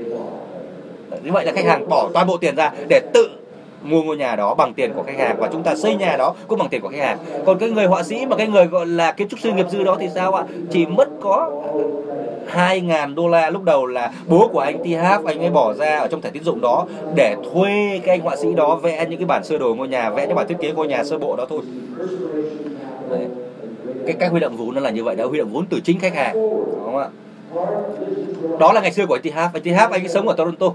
Như vậy là khách hàng bỏ toàn bộ tiền ra để tự mua ngôi nhà đó bằng tiền của khách hàng, và chúng ta xây nhà đó cũng bằng tiền của khách hàng. Còn cái người họa sĩ mà cái người gọi là kiến trúc sư nghiệp dư đó thì sao ạ? Chỉ mất có hai nghìn đô la lúc đầu là bố của anh T. Harv anh ấy bỏ ra ở trong thẻ tín dụng đó để thuê cái anh họa sĩ đó vẽ những cái bản sơ đồ ngôi nhà, vẽ những bản thiết kế ngôi nhà sơ bộ đó thôi. Đấy. Cái cách huy động vốn nó là như vậy, đã huy động vốn từ chính khách hàng, đúng không ạ? Đó là ngày xưa của anh T. Harv. Anh T. Harv anh ấy sống ở Toronto.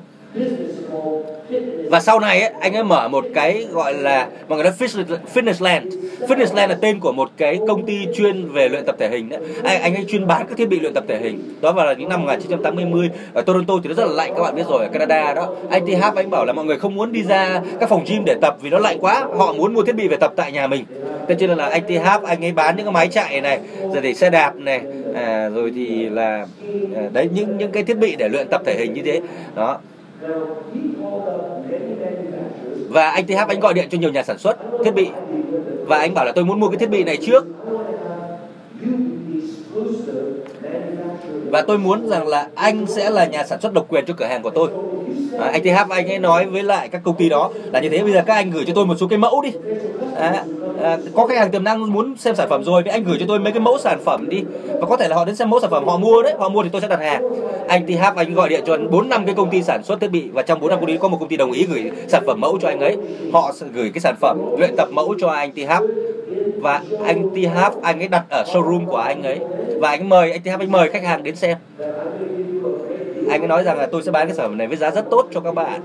Và sau này ấy, anh ấy mở một cái gọi là, mọi người nói Fitness Land. Fitness Land là tên của một cái công ty chuyên về luyện tập thể hình đấy. Anh, anh ấy chuyên bán các thiết bị luyện tập thể hình. Đó vào là những năm một chín tám mươi. Ở Toronto thì nó rất là lạnh, các bạn biết rồi, ở Canada đó. Anh T. Harv anh bảo là mọi người không muốn đi ra các phòng gym để tập vì nó lạnh quá, họ muốn mua thiết bị về tập tại nhà mình. Thế cho nên là anh T. Harv anh ấy bán những cái máy chạy này, rồi thì xe đạp này, à, rồi thì là à, đấy, những những cái thiết bị để luyện tập thể hình như thế đó. Và anh T. Harv anh gọi điện cho nhiều nhà sản xuất thiết bị và anh bảo là tôi muốn mua cái thiết bị này trước, và tôi muốn rằng là anh sẽ là nhà sản xuất độc quyền cho cửa hàng của tôi. à, Anh T. Harv anh ấy nói với lại các công ty đó là như thế, bây giờ các anh gửi cho tôi một số cái mẫu đi. à, à, Có khách hàng tiềm năng muốn xem sản phẩm rồi thì anh gửi cho tôi mấy cái mẫu sản phẩm đi, và có thể là họ đến xem mẫu sản phẩm họ mua đấy, họ mua thì tôi sẽ đặt hàng. Anh T. Harv anh gọi điện cho bốn năm cái công ty sản xuất thiết bị, và trong bốn năm công ty có một công ty đồng ý gửi sản phẩm mẫu cho anh ấy. Họ gửi cái sản phẩm luyện tập mẫu cho anh T. Harv, và anh T. Harv anh ấy đặt ở showroom của anh ấy, và anh mời anh T. Harv anh mời khách hàng đến xem. Anh ấy nói rằng là tôi sẽ bán cái sản phẩm này với giá rất tốt cho các bạn,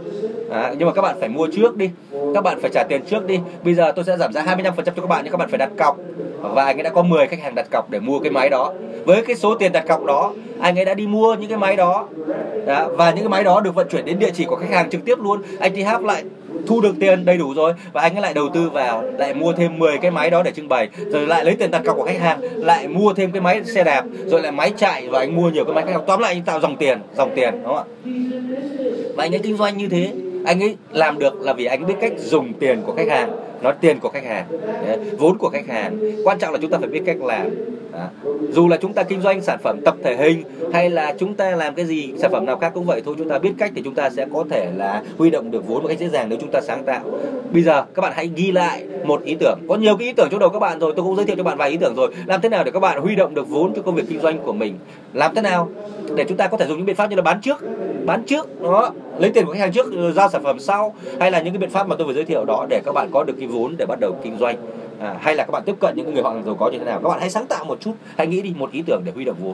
à, nhưng mà các bạn phải mua trước đi, các bạn phải trả tiền trước đi. Bây giờ tôi sẽ giảm giá hai mươi lăm phần trăm cho các bạn, nhưng các bạn phải đặt cọc. Và anh ấy đã có mười khách hàng đặt cọc để mua cái máy đó. Với cái số tiền đặt cọc đó, anh ấy đã đi mua những cái máy đó. Đã, và những cái máy đó được vận chuyển đến địa chỉ của khách hàng trực tiếp luôn. Anh T. Harv lại thu được tiền đầy đủ rồi, và anh ấy lại đầu tư vào, lại mua thêm mười cái máy đó để trưng bày, rồi lại lấy tiền đặt cọc của khách hàng, lại mua thêm cái máy xe đạp, rồi lại máy chạy, và anh mua nhiều cái máy khác. Tóm lại anh tạo dòng tiền, dòng tiền đúng không ạ? Và anh ấy kinh doanh như thế. Anh ấy làm được là vì anh biết cách dùng tiền của khách hàng, nói tiền của khách hàng, vốn của khách hàng. Quan trọng là chúng ta phải biết cách làm. À, dù là chúng ta kinh doanh sản phẩm tập thể hình hay là chúng ta làm cái gì, sản phẩm nào khác cũng vậy thôi, chúng ta biết cách thì chúng ta sẽ có thể là huy động được vốn một cách dễ dàng nếu chúng ta sáng tạo. Bây giờ các bạn hãy ghi lại một ý tưởng. Có nhiều cái ý tưởng trong đầu các bạn rồi, tôi cũng giới thiệu cho bạn vài ý tưởng rồi. Làm thế nào để các bạn huy động được vốn cho công việc kinh doanh của mình? Làm thế nào để chúng ta có thể dùng những biện pháp như là bán trước, bán trước đó, lấy tiền của khách hàng trước, giao sản phẩm sau, hay là những cái biện pháp mà tôi vừa giới thiệu đó để các bạn có được cái vốn để bắt đầu kinh doanh. À, hay là các bạn tiếp cận những người họ giàu có như thế nào. Các bạn hãy sáng tạo một chút, hãy nghĩ đi một ý tưởng để huy động vốn.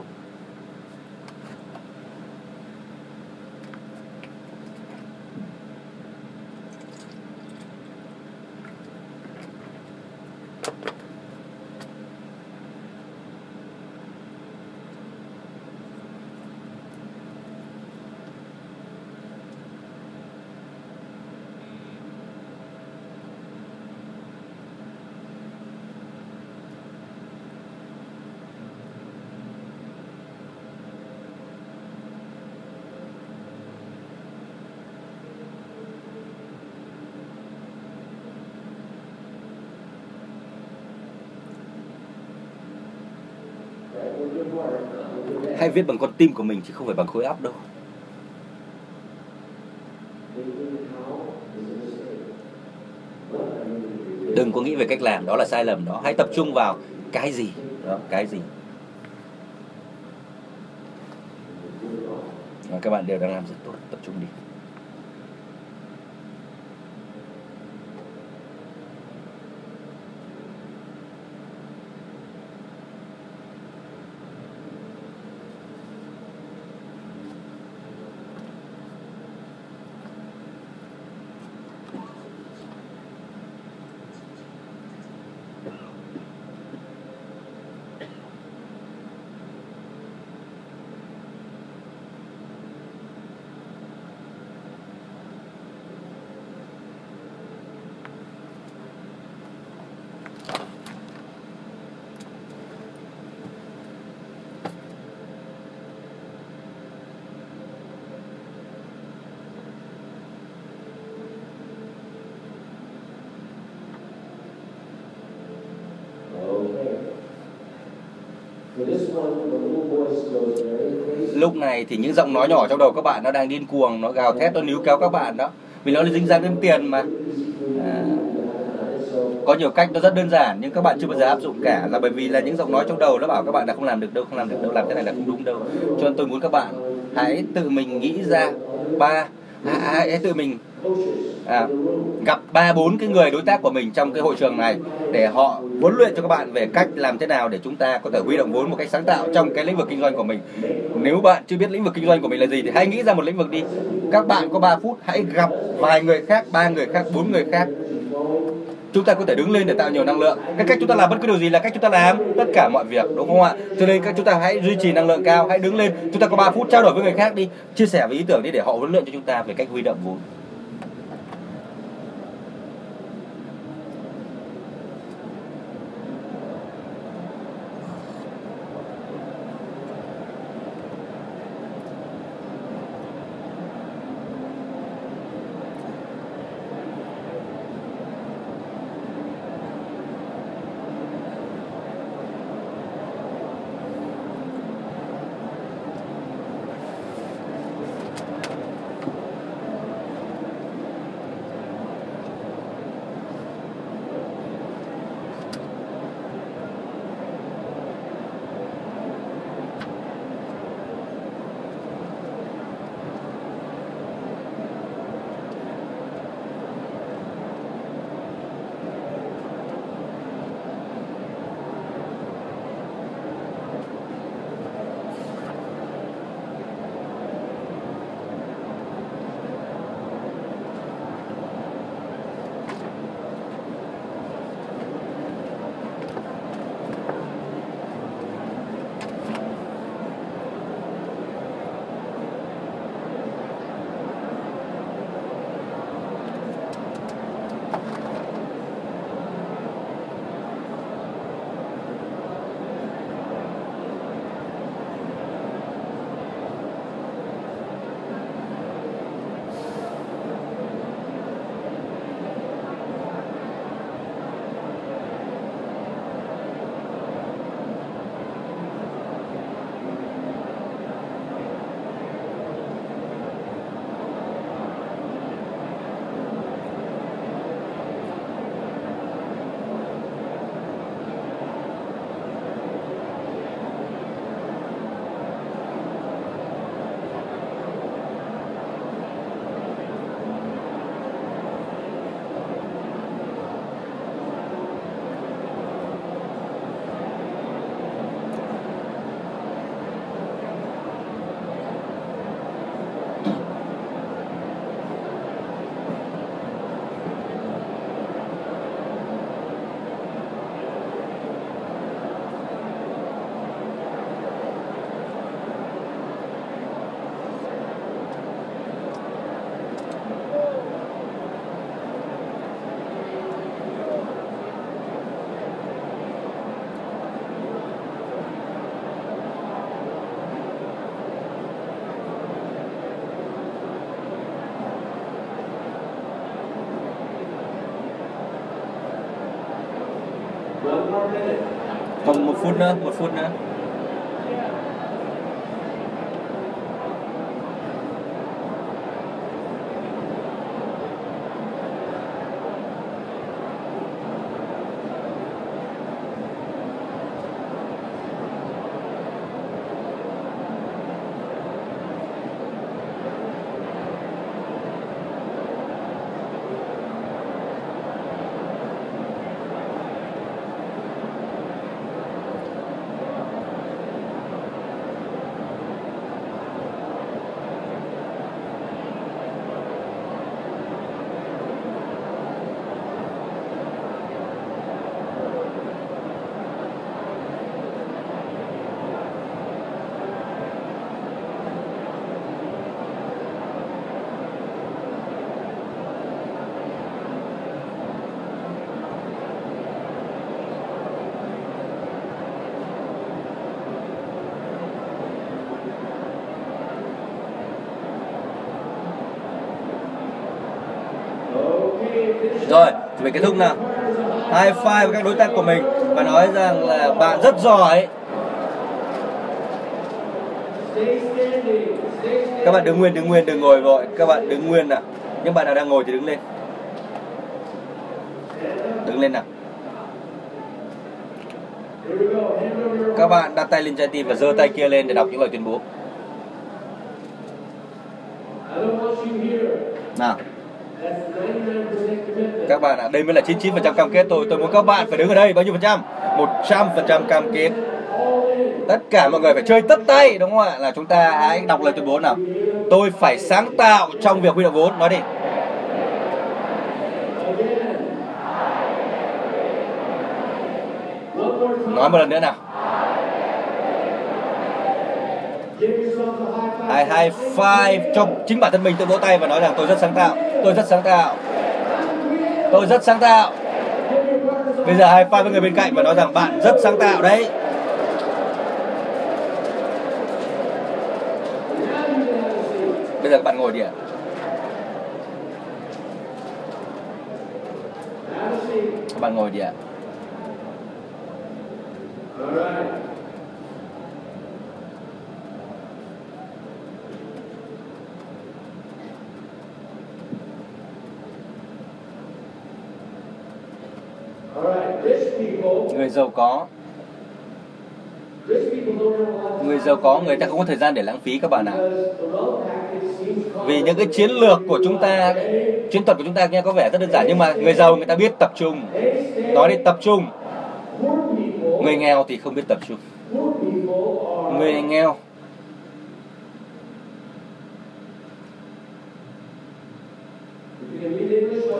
Hãy viết bằng con tim của mình chứ không phải bằng khối óc đâu. Đừng có nghĩ về cách làm, đó là sai lầm đó. Hãy tập trung vào cái gì đó, cái gì mà các bạn đều đang làm rất tốt, tập trung đi. Lúc này thì những giọng nói nhỏ trong đầu các bạn nó đang điên cuồng, nó gào thét, nó níu kéo các bạn đó. Vì nó dính dáng đến tiền mà. À, có nhiều cách nó rất đơn giản nhưng các bạn chưa bao giờ áp dụng cả, là bởi vì là những giọng nói trong đầu nó bảo các bạn là không làm được đâu, không làm được đâu, làm thế này là không đúng đâu. Cho nên tôi muốn các bạn hãy tự mình nghĩ ra ba, hãy tự mình à, gặp ba bốn cái người đối tác của mình trong cái hội trường này để họ huấn luyện cho các bạn về cách làm thế nào để chúng ta có thể huy động vốn một cách sáng tạo trong cái lĩnh vực kinh doanh của mình. Nếu bạn chưa biết lĩnh vực kinh doanh của mình là gì thì hãy nghĩ ra một lĩnh vực đi. Các bạn có ba phút, hãy gặp vài người khác, ba người khác, bốn người khác. Chúng ta có thể đứng lên để tạo nhiều năng lượng. Cái cách chúng ta làm bất cứ điều gì là cách chúng ta làm tất cả mọi việc, đúng không ạ? Cho nên các chúng ta hãy duy trì năng lượng cao, hãy đứng lên. Chúng ta có ba phút trao đổi với người khác đi, chia sẻ với ý tưởng đi để họ huấn luyện cho chúng ta về cách huy động vốn. Còn một phút nữa, một phút nữa. Rồi, chuẩn bị kết thúc nào. High five với các đối tác của mình và nói rằng là bạn rất giỏi. Các bạn đứng nguyên, đứng nguyên, đừng ngồi vội. Các bạn đứng nguyên nào. Những bạn nào đang ngồi thì đứng lên. Đứng lên nào. Các bạn đặt tay lên trái tim và giơ tay kia lên để đọc những lời tuyên bố. Nào. Các bạn ạ, à, đây mới là chín mươi chín phần trăm cam kết tôi. Tôi muốn các bạn phải đứng ở đây. Bao nhiêu phần trăm? một trăm phần trăm cam kết. Tất cả mọi người phải chơi tất tay, đúng không ạ? Là chúng ta hãy đọc lời tuyên bố nào. Tôi phải sáng tạo trong việc huy động vốn. Nói đi. Nói một lần nữa nào. I high five cho chính bản thân mình, tự vỗ tay và nói rằng tôi rất sáng tạo. Tôi rất sáng tạo. Tôi rất sáng tạo. Bây giờ high five với người bên cạnh và nói rằng bạn rất sáng tạo đấy. Bây giờ các bạn ngồi đi ạ. Các bạn ngồi đi ạ. Người giàu có, người giàu có người ta không có thời gian để lãng phí các bạn ạ. Vì những cái chiến lược của chúng ta, chiến thuật của chúng ta nghe có vẻ rất đơn giản, nhưng mà người giàu người ta biết tập trung. Nói đi, tập trung. Người nghèo thì không biết tập trung. Người nghèo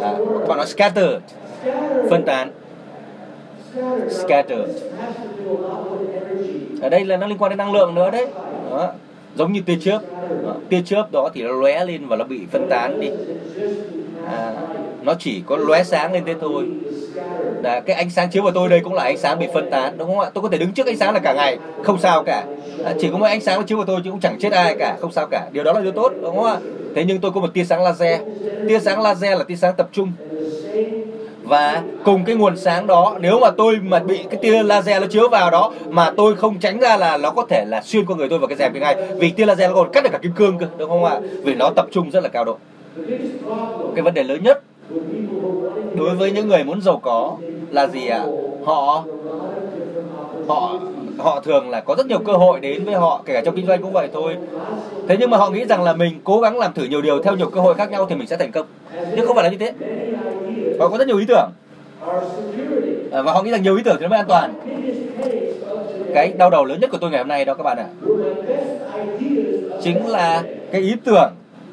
à, các bạn nói scatter, phân tán. Scatter. Ở đây là nó liên quan đến năng lượng nữa đấy. Đó. Giống như tia chớp. Đó. Tia chớp đó thì nó lóe lên và nó bị phân tán đi. À, nó chỉ có lóe sáng lên thế thôi. Đã, cái ánh sáng chiếu vào tôi đây cũng là ánh sáng bị phân tán, đúng không ạ? Tôi có thể đứng trước ánh sáng là cả ngày, không sao cả. À, chỉ có mỗi ánh sáng nó chiếu vào tôi chứ cũng chẳng chết ai cả, không sao cả. Điều đó là điều tốt, đúng không ạ? Thế nhưng tôi có một tia sáng laser. Tia sáng laser là tia sáng tập trung. Và cùng cái nguồn sáng đó, nếu mà tôi mà bị cái tia laser nó chiếu vào đó mà tôi không tránh ra là nó có thể là xuyên qua người tôi và cái rèm kia ngay. Vì tia laser nó còn cắt được cả kim cương cơ, đúng không ạ? Vì nó tập trung rất là cao độ. Cái vấn đề lớn nhất đối với những người muốn giàu có là gì ạ? À? Họ họ họ thường là có rất nhiều cơ hội đến với họ, kể cả trong kinh doanh cũng vậy thôi. Thế nhưng mà họ nghĩ rằng là mình cố gắng làm thử nhiều điều theo nhiều cơ hội khác nhau thì mình sẽ thành công. Nhưng không phải là như thế. Họ có rất nhiều ý tưởng và họ nghĩ rằng nhiều ý tưởng thì nó mới an toàn. Cái đau đầu lớn nhất của tôi ngày hôm nay đó các bạn ạ, chính là cái ý tưởng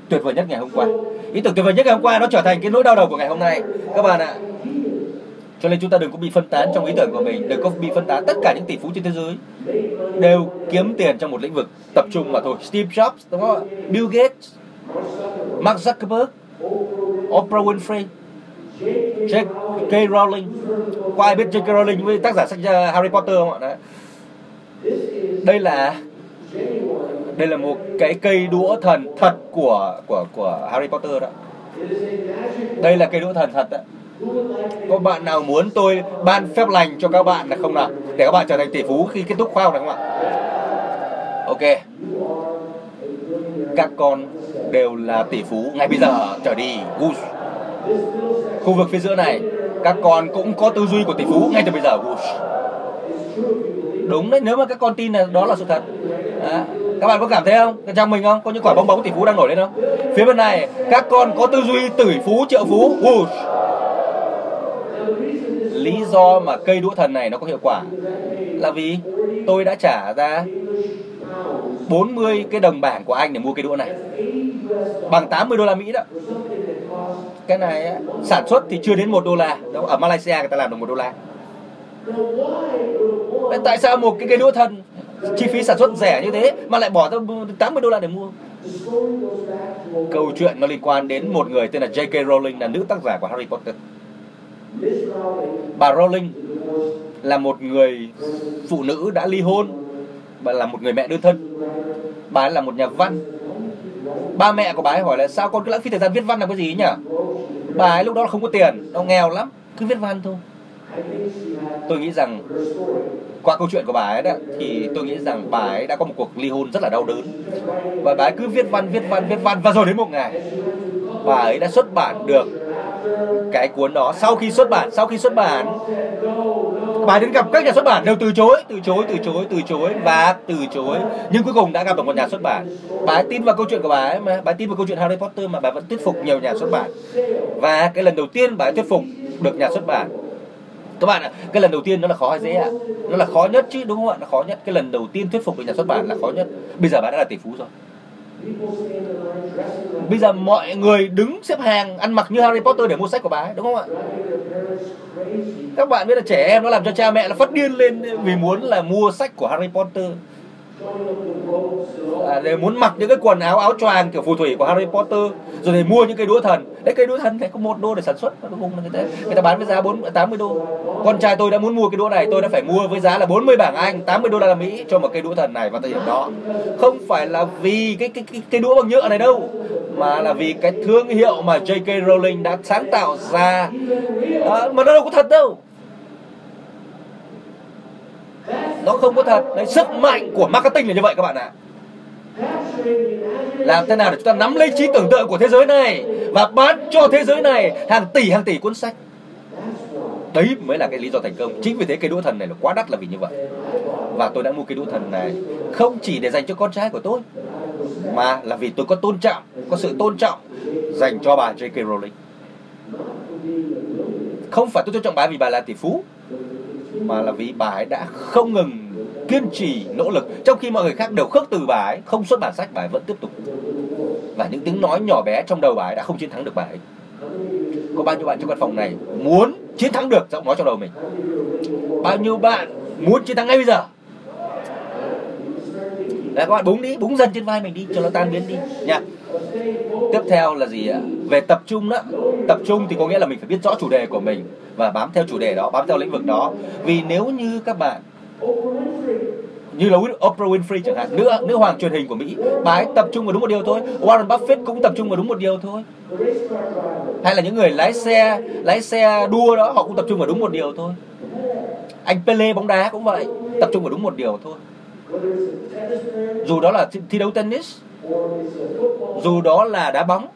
tuyệt vời nhất ngày hôm qua. Ý tưởng tuyệt vời nhất ngày hôm qua nó trở thành cái nỗi đau đầu của ngày hôm nay các bạn ạ. Cho nên chúng ta đừng có bị phân tán trong ý tưởng của mình, đừng có bị phân tán. Tất cả những tỷ phú trên thế giới đều kiếm tiền trong một lĩnh vực tập trung mà thôi. Steve Jobs, đúng không ạ? Bill Gates, Mark Zuckerberg, Oprah Winfrey, J K Rowling. Có ai biết J K Rowling với tác giả sách Harry Potter không ạ? Đấy. Đây là đây là một cái cây đũa thần thật của của của Harry Potter đó. Đây là cây đũa thần thật đó. Có bạn nào muốn tôi ban phép lành cho các bạn là không nào? Để các bạn trở thành tỷ phú khi kết thúc khóa học này không ạ? Ok. Các con đều là tỷ phú ngay bây giờ trở đi. Khu vực phía giữa này, các con cũng có tư duy của tỷ phú ngay từ bây giờ. Đúng đấy, nếu mà các con tin là đó là sự thật. Đó. Các bạn có cảm thấy không? Trong mình không? Có những quả bong bóng tỷ phú đang nổi lên không? Phía bên này, các con có tư duy tỷ phú, triệu phú. Lý do mà cây đũa thần này nó có hiệu quả là vì tôi đã trả ra bốn mươi cái đồng bảng của anh để mua cây đũa này, bằng tám mươi đô la Mỹ đó. Cái này á, sản xuất thì chưa đến một đô la. Ở Malaysia người ta làm được một đô la. Vậy tại sao một cái cây đũa thần chi phí sản xuất rẻ như thế mà lại bỏ ra tám mươi đô la để mua? Câu chuyện nó liên quan đến một người tên là J K Rowling, là nữ tác giả của Harry Potter. Bà Rowling là một người phụ nữ đã ly hôn. Bà là một người mẹ đơn thân. Bà ấy là một nhà văn. Ba mẹ của bà ấy hỏi là sao con cứ lãng phí thời gian viết văn làm cái gì nhỉ? Bà ấy lúc đó không có tiền, nó nghèo lắm, cứ viết văn thôi. Tôi nghĩ rằng qua câu chuyện của bà ấy đó, thì tôi nghĩ rằng bà ấy đã có một cuộc ly hôn rất là đau đớn. Và bà ấy cứ viết văn, viết văn, viết văn. Và rồi đến một ngày bà ấy đã xuất bản được cái cuốn đó. Sau khi xuất bản, sau khi xuất bản bà đến gặp các nhà xuất bản đều từ chối, từ chối, từ chối, từ chối và từ chối. Nhưng cuối cùng đã gặp được một nhà xuất bản. Bà ấy tin vào câu chuyện của bà ấy mà, bà ấy tin vào câu chuyện Harry Potter mà bà vẫn thuyết phục nhiều nhà xuất bản. Và cái lần đầu tiên bà ấy thuyết phục được nhà xuất bản. Các bạn ạ, cái lần đầu tiên nó là khó hay dễ ạ? Nó là khó nhất chứ, đúng không ạ? Nó khó nhất, cái lần đầu tiên thuyết phục được nhà xuất bản là khó nhất. Bây giờ bà đã là tỷ phú rồi. Bây giờ mọi người đứng xếp hàng ăn mặc như Harry Potter để mua sách của bà ấy, đúng không ạ? Các bạn biết là trẻ em nó làm cho cha mẹ nó phát điên lên vì muốn là mua sách của Harry Potter, à, để muốn mặc những cái quần áo áo choàng kiểu phù thủy của Harry Potter, rồi để mua những cây đũa thần. Đấy, cây đũa thần này có một đô để sản xuất, người ta bán với giá bốn tám mươi đô. Con trai tôi đã muốn mua cái đũa này, tôi đã phải mua với giá là bốn mươi bảng Anh, tám mươi đô la Mỹ cho một cây đũa thần này vào thời điểm đó. Không phải là vì cái cái cái, cái đũa bằng nhựa này đâu, mà là vì cái thương hiệu mà J K. Rowling đã sáng tạo ra, à, mà nó đâu có thật đâu. Nó không có thật. Đấy, sức mạnh của marketing là như vậy các bạn ạ. Làm thế nào để chúng ta nắm lấy trí tưởng tượng của thế giới này và bán cho thế giới này hàng tỷ hàng tỷ cuốn sách. Đấy mới là cái lý do thành công. Chính vì thế cây đũa thần này là quá đắt là vì như vậy. Và tôi đã mua cây đũa thần này không chỉ để dành cho con trai của tôi, mà là vì tôi có tôn trọng, có sự tôn trọng dành cho bà J K. Rowling. Không phải tôi tôn trọng bà vì bà là tỷ phú, mà là vì bà ấy đã không ngừng kiên trì nỗ lực. Trong khi mọi người khác đều khước từ bà ấy, không xuất bản sách, bà ấy vẫn tiếp tục. Và những tiếng nói nhỏ bé trong đầu bà ấy đã không chiến thắng được bà ấy. Có bao nhiêu bạn trong căn phòng này muốn chiến thắng được giọng nói trong đầu mình? Bao nhiêu bạn muốn chiến thắng ngay bây giờ? Là các bạn búng đi, búng dần trên vai mình đi cho nó tan biến đi nha. Tiếp theo là gì ạ? Về tập trung đó. Tập trung thì có nghĩa là mình phải biết rõ chủ đề của mình và bám theo chủ đề đó, bám theo lĩnh vực đó. Vì nếu như các bạn như là Oprah Winfrey chẳng hạn, nữ nữ hoàng truyền hình của Mỹ, bà ấy tập trung vào đúng một điều thôi. Warren Buffett cũng tập trung vào đúng một điều thôi. Hay là những người lái xe lái xe đua đó, họ cũng tập trung vào đúng một điều thôi. Anh Pelé bóng đá cũng vậy, tập trung vào đúng một điều thôi. Dù đó là thi đấu tennis, dù đó là đá bóng,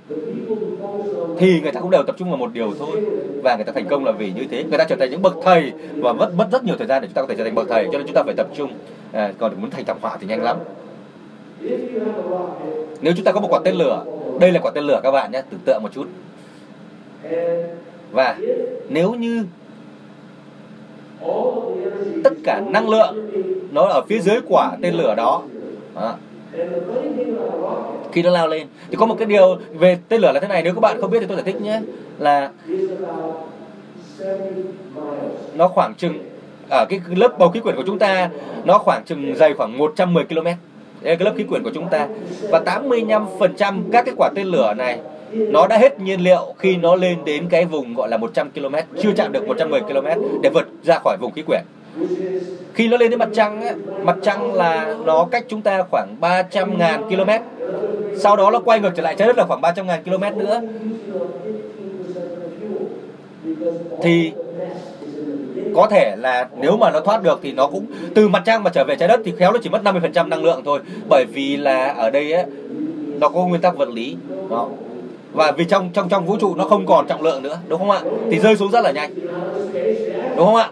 thì người ta cũng đều tập trung vào một điều thôi. Và người ta thành công là vì như thế. Người ta trở thành những bậc thầy và mất mất rất nhiều thời gian để chúng ta có thể trở thành bậc thầy. Cho nên chúng ta phải tập trung. À, còn muốn thành thảm họa thì nhanh lắm. Nếu chúng ta có một quả tên lửa, đây là quả tên lửa các bạn nhé, tưởng tượng một chút. Và nếu như tất cả năng lượng nó ở phía dưới quả tên lửa đó, à, khi nó lao lên thì có một cái điều về tên lửa là thế này. Nếu các bạn không biết thì tôi giải thích nhé, là nó khoảng chừng ở cái lớp bầu khí quyển của chúng ta, nó khoảng chừng dày khoảng một trăm mười ki lô mét. Đây là cái lớp khí quyển của chúng ta. Và tám mươi lăm phần trăm các cái quả tên lửa này nó đã hết nhiên liệu khi nó lên đến cái vùng gọi là một trăm ki lô mét, chưa chạm được một trăm mười ki lô mét để vượt ra khỏi vùng khí quyển. Khi nó lên đến mặt trăng ấy, mặt trăng là nó cách chúng ta khoảng ba trăm nghìn ki lô mét. Sau đó nó quay ngược trở lại trái đất là khoảng ba trăm nghìn ki lô mét nữa. Thì có thể là nếu mà nó thoát được thì nó cũng từ mặt trăng mà trở về trái đất thì khéo nó chỉ mất năm mươi phần trăm năng lượng thôi. Bởi vì là ở đây ấy, nó có nguyên tắc vật lý đó. Và vì trong trong trong vũ trụ nó không còn trọng lượng nữa, đúng không ạ? Thì rơi xuống rất là nhanh, đúng không ạ?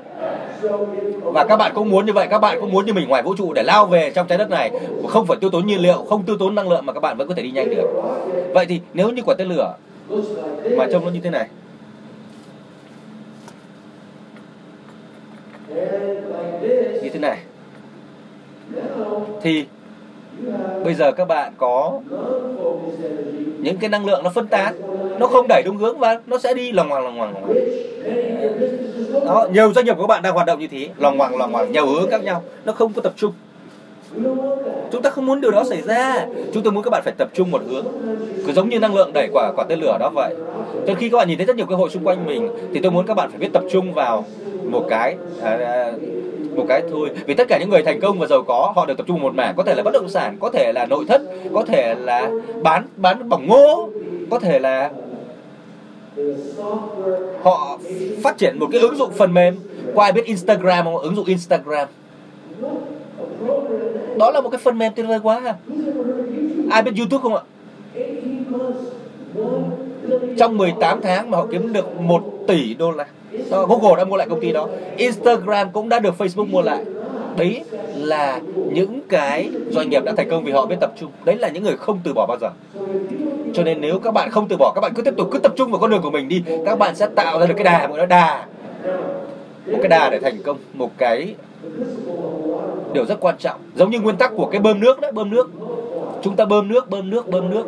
Và các bạn cũng muốn như vậy, các bạn cũng muốn như mình ngoài vũ trụ để lao về trong trái đất này, không phải tiêu tốn nhiên liệu, không tiêu tốn năng lượng mà các bạn vẫn có thể đi nhanh được. Vậy thì nếu như quả tên lửa mà trông nó như thế này, như thế này, thì bây giờ các bạn có những cái năng lượng nó phân tán, nó không đẩy đúng hướng và nó sẽ đi loằng ngoằng loằng ngoằng. Đó, nhiều doanh nghiệp của các bạn đang hoạt động như thế, loằng ngoằng loằng ngoằng, nhiều hướng khác nhau, nó không có tập trung. Chúng ta không muốn điều đó xảy ra. Chúng tôi muốn các bạn phải tập trung một hướng, cứ giống như năng lượng đẩy quả quả tên lửa đó vậy. Cho khi các bạn nhìn thấy rất nhiều cơ hội xung quanh mình, thì tôi muốn các bạn phải biết tập trung vào một cái à, một cái thôi. Vì tất cả những người thành công và giàu có, họ đều tập trung vào một mảng, có thể là bất động sản, có thể là nội thất, có thể là bán bán bỏng ngô, có thể là họ phát triển một cái ứng dụng phần mềm, Có ai biết Instagram không? Ứng dụng Instagram. Đó là một cái phần mềm tuyệt vời quá ha. Ai biết YouTube không ạ? Trong mười tám tháng mà họ kiếm được một tỷ đô la. Đó, Google đã mua lại công ty đó. Instagram cũng đã được Facebook mua lại. Đấy là những cái doanh nghiệp đã thành công vì họ biết tập trung. Đấy là những người không từ bỏ bao giờ. Cho nên nếu các bạn không từ bỏ, các bạn cứ tiếp tục, cứ tập trung vào con đường của mình đi. Các bạn sẽ tạo ra được cái đà, một cái đà, một cái đà để thành công. Một cái điều rất quan trọng, giống như nguyên tắc của cái bơm nước đấy, bơm nước. Chúng ta bơm nước, bơm nước, bơm nước.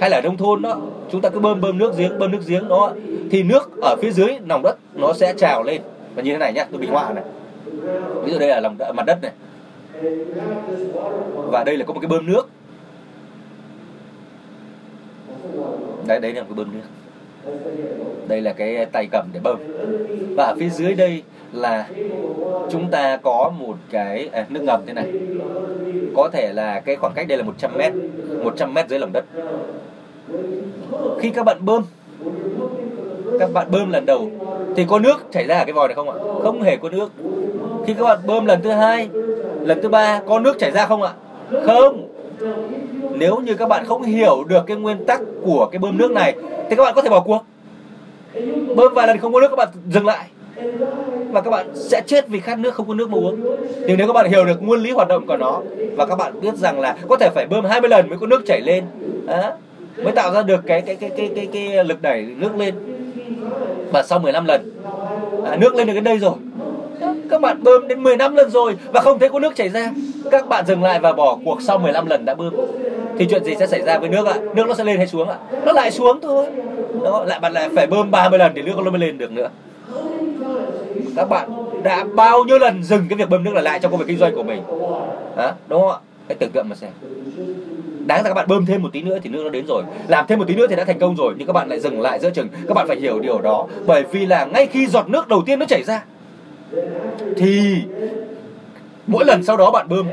Hay là ở nông thôn đó, chúng ta cứ bơm bơm nước giếng, bơm nước giếng đó, thì nước ở phía dưới lòng đất nó sẽ trào lên. Và như thế này nhá, tôi bị họa này. Ví dụ đây là lòng đất, mặt đất này. Và đây là có một cái bơm nước. Đấy, đấy là một cái bơm nước. Đây là cái tay cầm để bơm. Và ở phía dưới đây là chúng ta có một cái à, nước ngầm thế này. Có thể là cái khoảng cách đây là một trăm mét, một trăm mét dưới lòng đất. Khi các bạn bơm, các bạn bơm lần đầu thì có nước chảy ra ở cái vòi này không ạ? Không hề có nước. Khi các bạn bơm lần thứ hai, lần thứ ba, có nước chảy ra không ạ? Không. Nếu như các bạn không hiểu được cái nguyên tắc của cái bơm nước này thì các bạn có thể bỏ cuộc. Bơm vài lần không có nước các bạn dừng lại, và các bạn sẽ chết vì khát nước, không có nước mà uống. Nhưng nếu các bạn hiểu được nguyên lý hoạt động của nó, và các bạn biết rằng là có thể phải bơm hai mươi lần mới có nước chảy lên, à, mới tạo ra được cái, cái, cái, cái, cái, cái lực đẩy nước lên. Và sau mười lăm lần à, nước lên được đến đây rồi. Các bạn bơm đến mười lăm lần rồi và không thấy có nước chảy ra. Các bạn dừng lại và bỏ cuộc sau mười lăm lần đã bơm. Thì chuyện gì sẽ xảy ra với nước ạ? À? Nước nó sẽ lên hay xuống ạ? À? Nó lại xuống thôi. Đó, lại bạn lại phải bơm ba mươi lần thì nước nó mới lên được nữa. Các bạn đã bao nhiêu lần dừng cái việc bơm nước lại lại trong công việc kinh doanh của mình? Đó, đúng không ạ? Hãy tưởng tượng mà xem. Đáng ra các bạn bơm thêm một tí nữa thì nước nó đến rồi, làm thêm một tí nữa thì đã thành công rồi, nhưng các bạn lại dừng lại giữa chừng. Các bạn phải hiểu điều đó, bởi vì là ngay khi giọt nước đầu tiên nó chảy ra thì mỗi lần sau đó bạn bơm,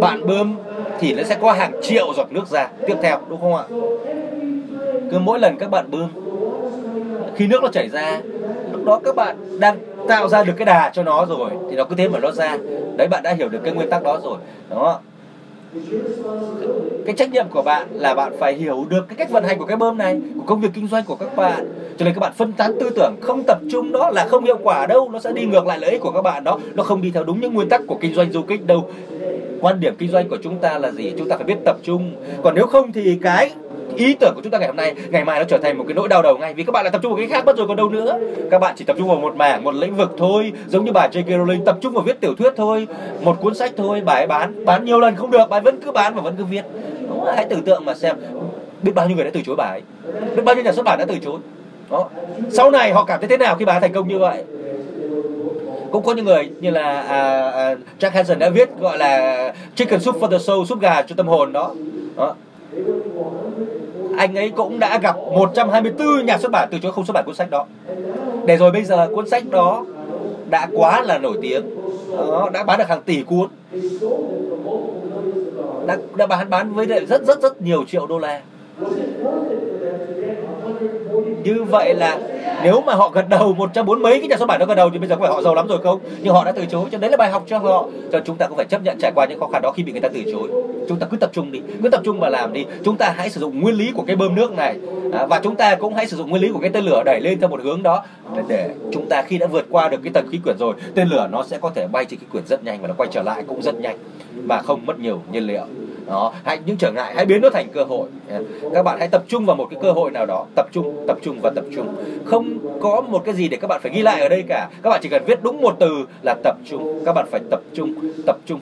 bạn bơm thì nó sẽ có hàng triệu giọt nước ra tiếp theo, đúng không ạ? Cứ mỗi lần các bạn bơm, khi nước nó chảy ra, lúc đó các bạn đang tạo ra được cái đà cho nó rồi, thì nó cứ thế mà nó ra. Đấy, bạn đã hiểu được cái nguyên tắc đó rồi. Đó, cái trách nhiệm của bạn là bạn phải hiểu được cái cách vận hành của cái bơm này, của công việc kinh doanh của các bạn. Cho nên các bạn phân tán tư tưởng, không tập trung, đó là không hiệu quả đâu. Nó sẽ đi ngược lại lợi ích của các bạn đó. Nó không đi theo đúng những nguyên tắc của kinh doanh du kích đâu. Quan điểm kinh doanh của chúng ta là gì? Chúng ta phải biết tập trung. Còn nếu không thì cái ý tưởng của chúng ta ngày hôm nay, ngày mai nó trở thành một cái nỗi đau đầu ngay, vì các bạn lại tập trung vào cái khác mất rồi còn đâu nữa. Các bạn chỉ tập trung vào một mảng, một lĩnh vực thôi, giống như bà J K. Rowling tập trung vào viết tiểu thuyết thôi, một cuốn sách thôi. Bà ấy bán, bán nhiều lần không được, bà ấy vẫn cứ bán và vẫn cứ viết. Đó, hãy tưởng tượng mà xem, biết bao nhiêu người đã từ chối bà ấy, biết bao nhiêu nhà xuất bản đã từ chối. Đó, sau này họ cảm thấy thế nào khi bà ấy thành công như vậy? Cũng có những người như là à, à, Jack Hansen đã viết gọi là Chicken Soup for the Soul, súp gà cho tâm hồn đó. Đó, anh ấy cũng đã gặp một trăm hai mươi tư nhà xuất bản từ chối không xuất bản cuốn sách đó. Để rồi bây giờ cuốn sách đó đã quá là nổi tiếng, đó, đã bán được hàng tỷ cuốn, đã, đã bán bán với rất rất rất nhiều triệu đô la. Như vậy là nếu mà họ gật đầu một trăm bốn mươi mấy cái nhà xuất bản nó gật đầu thì bây giờ có phải họ giàu lắm rồi không? Nhưng họ đã từ chối, cho đấy là bài học cho họ. Cho chúng ta cũng phải chấp nhận trải qua những khó khăn đó khi bị người ta từ chối. Chúng ta cứ tập trung đi, cứ tập trung mà làm đi. Chúng ta hãy sử dụng nguyên lý của cái bơm nước này, à, và chúng ta cũng hãy sử dụng nguyên lý của cái tên lửa đẩy lên theo một hướng đó, để, để chúng ta khi đã vượt qua được cái tầng khí quyển rồi, tên lửa nó sẽ có thể bay trên khí quyển rất nhanh và nó quay trở lại cũng rất nhanh mà không mất nhiều nhiên liệu. Đó, hãy những trở ngại hãy biến nó thành cơ hội. Các bạn hãy tập trung vào một cái cơ hội nào đó, tập trung, tập trung và tập trung. Không có một cái gì để các bạn phải ghi lại ở đây cả. Các bạn chỉ cần viết đúng một từ là tập trung. Các bạn phải tập trung, tập trung,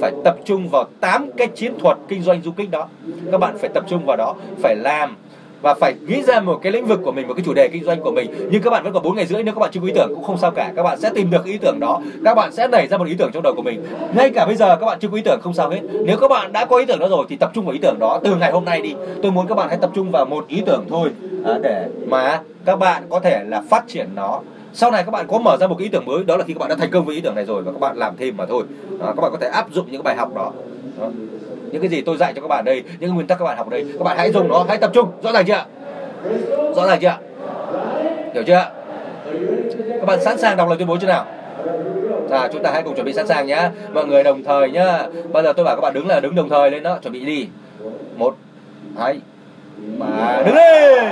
phải tập trung vào tám cái chiến thuật kinh doanh du kích đó. Các bạn phải tập trung vào đó, phải làm và phải nghĩ ra một cái lĩnh vực của mình, một cái chủ đề kinh doanh của mình. Nhưng các bạn vẫn còn bốn ngày rưỡi, nếu các bạn chưa có ý tưởng cũng không sao cả. Các bạn sẽ tìm được ý tưởng đó, các bạn sẽ nảy ra một ý tưởng trong đầu của mình. Ngay cả bây giờ các bạn chưa có ý tưởng không sao hết. Nếu các bạn đã có ý tưởng đó rồi thì tập trung vào ý tưởng đó từ ngày hôm nay đi. Tôi muốn các bạn hãy tập trung vào một ý tưởng thôi, à, để mà các bạn có thể là phát triển nó. Sau này các bạn có mở ra một cái ý tưởng mới, đó là khi các bạn đã thành công với ý tưởng này rồi và các bạn làm thêm mà thôi. Đó, các bạn có thể áp dụng những bài học đó. Đó, những cái gì tôi dạy cho các bạn đây, những nguyên tắc các bạn học đây, các bạn hãy dùng nó, hãy tập trung. Rõ ràng chưa? Rõ ràng chưa? Hiểu chưa? Các bạn sẵn sàng đọc lời tuyên bố chưa nào? À, chúng ta hãy cùng chuẩn bị sẵn sàng nhé. Mọi người đồng thời nhá. Bây giờ tôi bảo các bạn đứng là đứng đồng thời lên đó. Chuẩn bị đi. Một, hai, ba, đứng lên.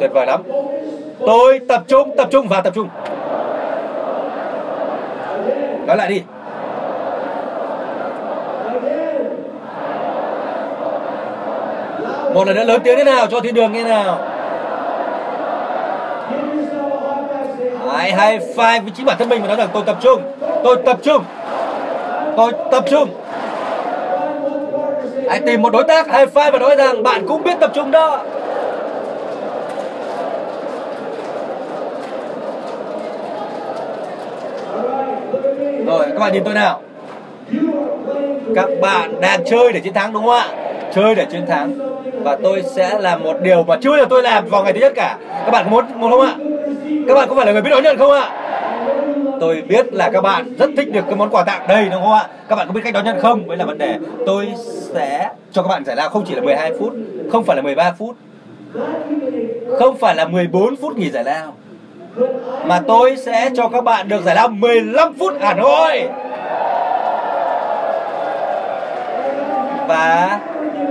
Tuyệt vời lắm. Tôi tập trung, tập trung và tập trung. Nói lại đi. Một lần nữa lớn tiếng thế nào cho thiên đường nghe nào. Hãy high five với chính bản thân mình mà nói rằng tôi tập trung, tôi tập trung, tôi tập trung. Hãy tìm một đối tác high five và nói rằng bạn cũng biết tập trung đó. Rồi các bạn nhìn tôi nào. Các bạn đang chơi để chiến thắng đúng không ạ? Chơi để chiến thắng. Và tôi sẽ làm một điều mà chưa bao giờ tôi làm vào ngày thứ nhất cả. Các bạn muốn, muốn không ạ? Các bạn có phải là người biết đón nhận không ạ? Tôi biết là các bạn rất thích được cái món quà tặng đây đúng không ạ? Các bạn có biết cách đón nhận không? Đấy là vấn đề. Tôi sẽ cho các bạn giải lao không chỉ là mười hai phút, không phải là mười ba phút, không phải là mười bốn phút nghỉ giải lao, mà tôi sẽ cho các bạn được giải lao mười lăm phút Hà Nội. Và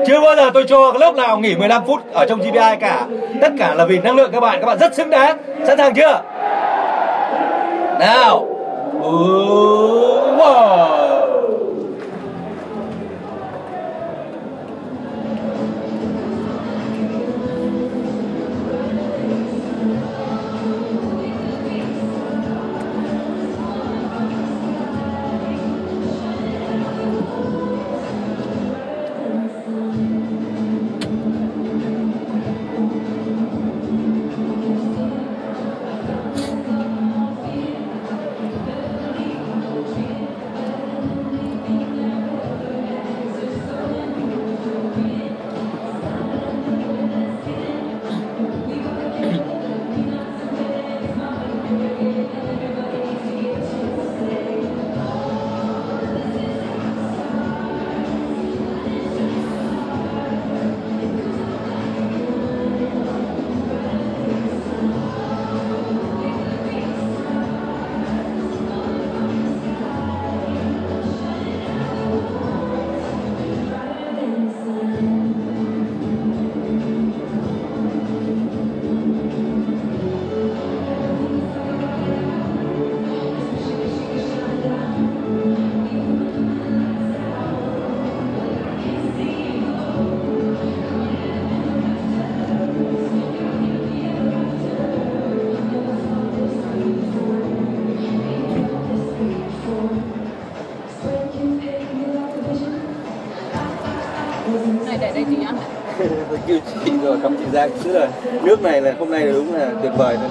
chưa bao giờ tôi cho lớp nào nghỉ mười lăm phút ở trong giê bê i cả. Tất cả là vì năng lượng các bạn. Các bạn rất xứng đáng. Sẵn sàng chưa? Nào. Rồi. Nước này là hôm nay là đúng là tuyệt vời đấy.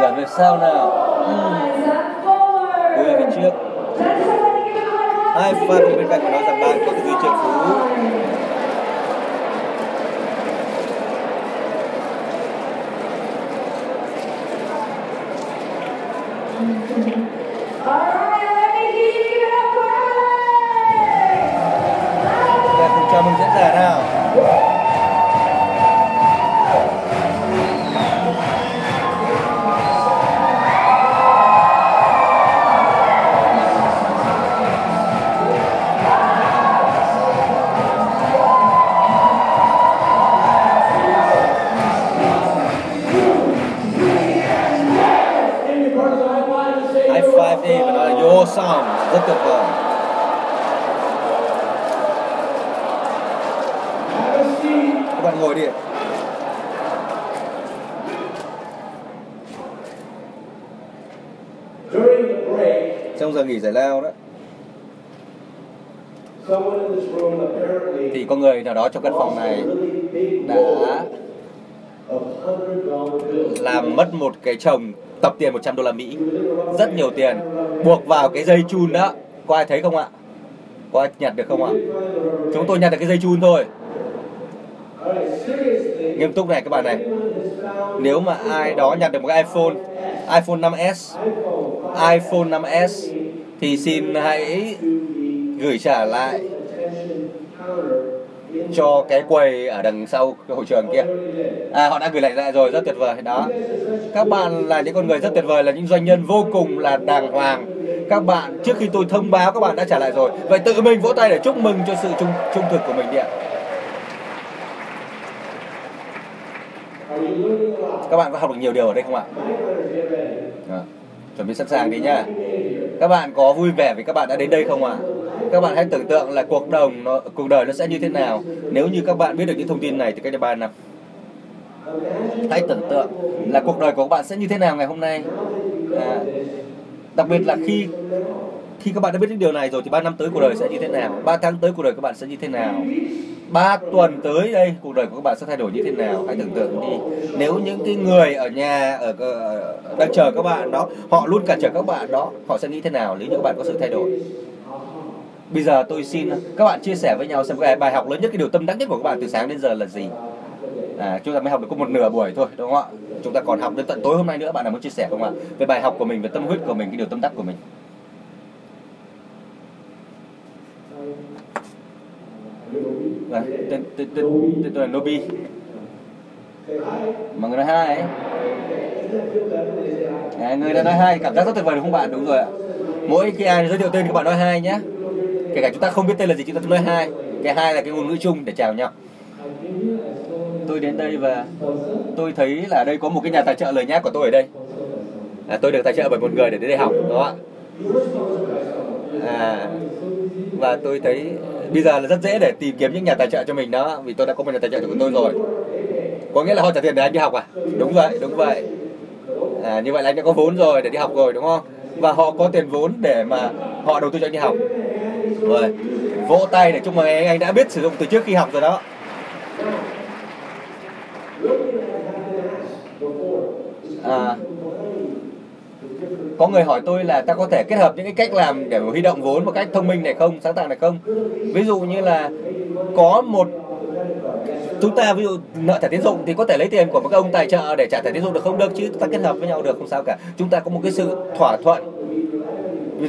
Chuyển về sau nào. Đưa về trước. Hai pha phía bên cạnh nói rằng bạn có thể ghi triệu phú. Để cùng chào mừng diễn giả nào. Awesome, rất tuyệt vời. Các bạn ngồi đi. Trong giờ nghỉ giải lao đó, thì có người nào đó trong căn phòng này đã làm mất một cái chồng tập tiền một trăm đô la Mỹ, rất nhiều tiền, buộc vào cái dây chun đó. Có ai thấy không ạ? Có ai nhặt được không ạ? Chúng tôi nhặt được cái dây chun thôi. Nghiêm túc này các bạn này. Nếu mà ai đó nhặt được một cái iPhone, iPhone năm S, iPhone năm S thì xin hãy gửi trả lại cho cái quầy ở đằng sau hội trường kia. À, họ đã gửi lại lại rồi, rất tuyệt vời đó. Các bạn là những con người rất tuyệt vời, là những doanh nhân vô cùng là đàng hoàng. Các bạn trước khi tôi thông báo các bạn đã trả lại rồi. Vậy tự mình vỗ tay để chúc mừng cho sự trung trung thực của mình đi ạ. Các bạn có học được nhiều điều ở đây không ạ? À, chuẩn bị sẵn sàng đi nhá. Các bạn có vui vẻ vì các bạn đã đến đây không ạ? Các bạn hãy tưởng tượng là cuộc đời nó, cuộc đời nó sẽ như thế nào nếu như các bạn biết được những thông tin này từ cách đây ba năm. Hãy tưởng tượng là cuộc đời của các bạn sẽ như thế nào ngày hôm nay. À, đặc biệt là khi khi các bạn đã biết những điều này rồi thì ba năm tới cuộc đời sẽ như thế nào, ba tháng tới cuộc đời các bạn sẽ như thế nào, ba tuần tới đây cuộc đời của các bạn sẽ thay đổi như thế nào. Hãy tưởng tượng đi. Nếu những cái người ở nhà ở, ở đang chờ các bạn đó, họ luôn cản trở các bạn đó, họ sẽ nghĩ thế nào nếu như các bạn có sự thay đổi. Bây giờ tôi xin các bạn chia sẻ với nhau xem cái bài học lớn nhất, cái điều tâm đắc nhất của các bạn từ sáng đến giờ là gì. À, chúng ta mới học được có một nửa buổi thôi, đúng không ạ? Chúng ta còn học đến tận tối hôm nay nữa. Bạn nào muốn chia sẻ không ạ? Về bài học của mình, về tâm huyết của mình, cái điều tâm đắc của mình. À, tên, tên, tên, tên tôi là Nobi. Mà người nói hai ấy. À, người đã nói hai, cảm giác rất tuyệt vời đúng không bạn? Đúng rồi ạ. Mỗi khi ai giới thiệu tên các bạn nói hai nhé. Kể cả chúng ta không biết tên là gì, chúng ta nói hai. Cái hai là cái ngôn ngữ chung để chào nhau. Tôi đến đây và tôi thấy là đây có một cái nhà tài trợ lời nhắc của tôi ở đây. À, tôi được tài trợ bởi một người để đến đây học đó. À, và tôi thấy bây giờ là rất dễ để tìm kiếm những nhà tài trợ cho mình đó, vì tôi đã có một nhà tài trợ của tôi rồi. Có nghĩa là họ trả tiền để anh đi học à? Đúng vậy, đúng vậy. À, như vậy là anh đã có vốn rồi để đi học rồi đúng không? Và họ có tiền vốn để mà họ đầu tư cho anh đi học. Rồi, vỗ tay để chúc mừng anh, anh đã biết sử dụng từ trước khi học rồi đó. À, có người hỏi tôi là ta có thể kết hợp những cái cách làm để huy động vốn một cách thông minh này không, sáng tạo này không? Ví dụ như là có một chúng ta ví dụ nợ thẻ tín dụng thì có thể lấy tiền của một cái ông tài trợ để trả thẻ tín dụng được không? Được chứ, chúng ta kết hợp với nhau được không sao cả. Chúng ta có một cái sự thỏa thuận.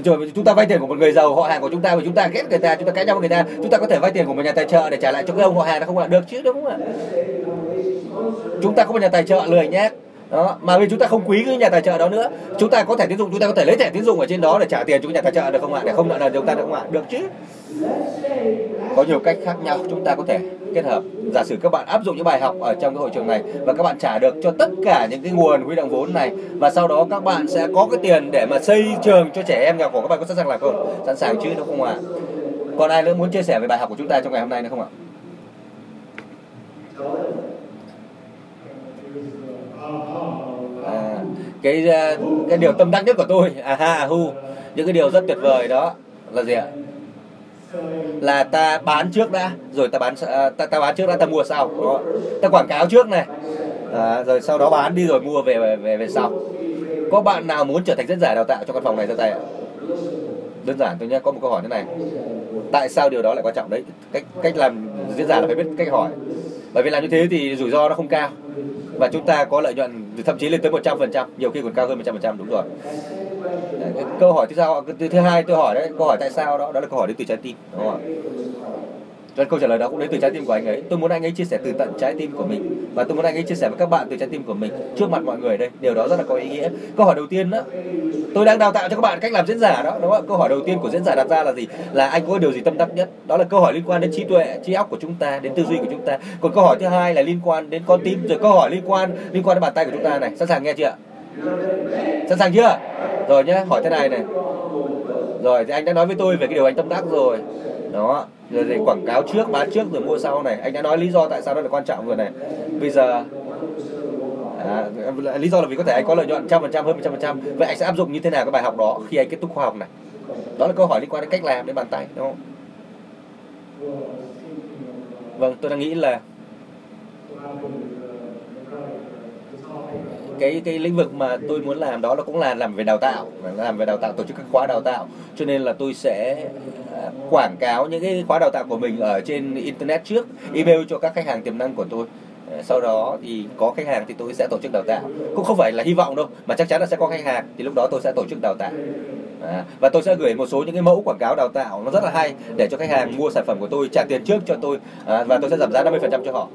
Rồi chúng ta vay tiền của một người giàu họ hàng của chúng ta và chúng ta ghét người ta, chúng ta cãi nhau với người ta, chúng ta có thể vay tiền của một nhà tài trợ để trả lại cho cái ông họ hàng đó không ạ? Được chứ, đúng không ạ? Chúng ta có một nhà tài trợ lười nhác đó, mà vì chúng ta không quý cái nhà tài trợ đó nữa, chúng ta có thẻ tín dụng, chúng ta có thể lấy thẻ tín dụng ở trên đó để trả tiền cho nhà tài trợ được không ạ? Để không nợ nần chúng ta được không ạ? Được chứ. Có nhiều cách khác nhau chúng ta có thể kết hợp. Giả sử các bạn áp dụng những bài học ở trong cái hội trường này và các bạn trả được cho tất cả những cái nguồn huy động vốn này, và sau đó các bạn sẽ có cái tiền để mà xây trường cho trẻ em nghèo khổ. Các bạn có sẵn sàng làm không? Sẵn sàng chứ, đúng không ạ? Còn ai nữa muốn chia sẻ về bài học của chúng ta trong ngày hôm nay nữa không ạ? À, cái cái điều tâm đắc nhất của tôi, à ha hu, những cái điều rất tuyệt vời đó là gì ạ? Là ta bán trước đã, rồi ta bán ta ta bán trước đã, ta mua sau đó. Ta quảng cáo trước này, à, rồi sau đó bán đi rồi mua về về về, về sau. Có bạn nào muốn trở thành rất giải đào tạo cho căn phòng này ra tay ạ? Đơn giản thôi nhé. Có một câu hỏi thế này: tại sao điều đó lại quan trọng đấy? Cách cách làm diễn giả là phải biết cách hỏi. Bởi vì làm như thế thì rủi ro nó không cao và chúng ta có lợi nhuận thậm chí lên tới một trăm phần trăm, nhiều khi còn cao hơn một trăm phần trăm. Đúng rồi. Đấy, câu hỏi thứ sau thứ hai tôi hỏi đấy, câu hỏi tại sao đó, đó là câu hỏi đến từ trái tim, đúng không ạ? Câu trả lời đó cũng đến từ trái tim của anh ấy. Tôi muốn anh ấy chia sẻ từ tận trái tim của mình và tôi muốn anh ấy chia sẻ với các bạn từ trái tim của mình trước mặt mọi người đây. Điều đó rất là có ý nghĩa. Câu hỏi đầu tiên đó, tôi đang đào tạo cho các bạn cách làm diễn giả đó, đúng không? Câu hỏi đầu tiên của diễn giả đặt ra là gì? Là anh có điều gì tâm đắc nhất? Đó là câu hỏi liên quan đến trí tuệ, trí óc của chúng ta, đến tư duy của chúng ta. Còn câu hỏi thứ hai là liên quan đến con tim, rồi câu hỏi liên quan liên quan đến bàn tay của chúng ta này. Sẵn sàng nghe chưa ạ? Sẵn sàng chưa? Rồi nhé, hỏi thế này này. Rồi thì anh đã nói với tôi về cái điều anh tâm đắc rồi. Đó, rồi thì quảng cáo trước, bán trước rồi mua sau này. Anh đã nói lý do tại sao đó là quan trọng rồi này. Bây giờ à, lý do là vì có thể anh có lợi nhuận một trăm phần trăm, hơn một trăm phần trăm. Vậy anh sẽ áp dụng như thế nào cái bài học đó khi anh kết thúc khóa học này? Đó là câu hỏi liên quan đến cách làm, đến bàn tay, đúng không? Vâng, tôi đang nghĩ là cái cái lĩnh vực mà tôi muốn làm đó là cũng là làm về đào tạo, làm về đào tạo, tổ chức các khóa đào tạo. Cho nên là tôi sẽ quảng cáo những cái khóa đào tạo của mình ở trên internet trước, email cho các khách hàng tiềm năng của tôi. Sau đó thì có khách hàng thì tôi sẽ tổ chức đào tạo. Cũng không phải là hy vọng đâu, mà chắc chắn là sẽ có khách hàng thì lúc đó tôi sẽ tổ chức đào tạo. À, và tôi sẽ gửi một số những cái mẫu quảng cáo đào tạo nó rất là hay để cho khách hàng mua sản phẩm của tôi, trả tiền trước cho tôi, à, và tôi sẽ giảm giá năm mươi phần trăm cho họ.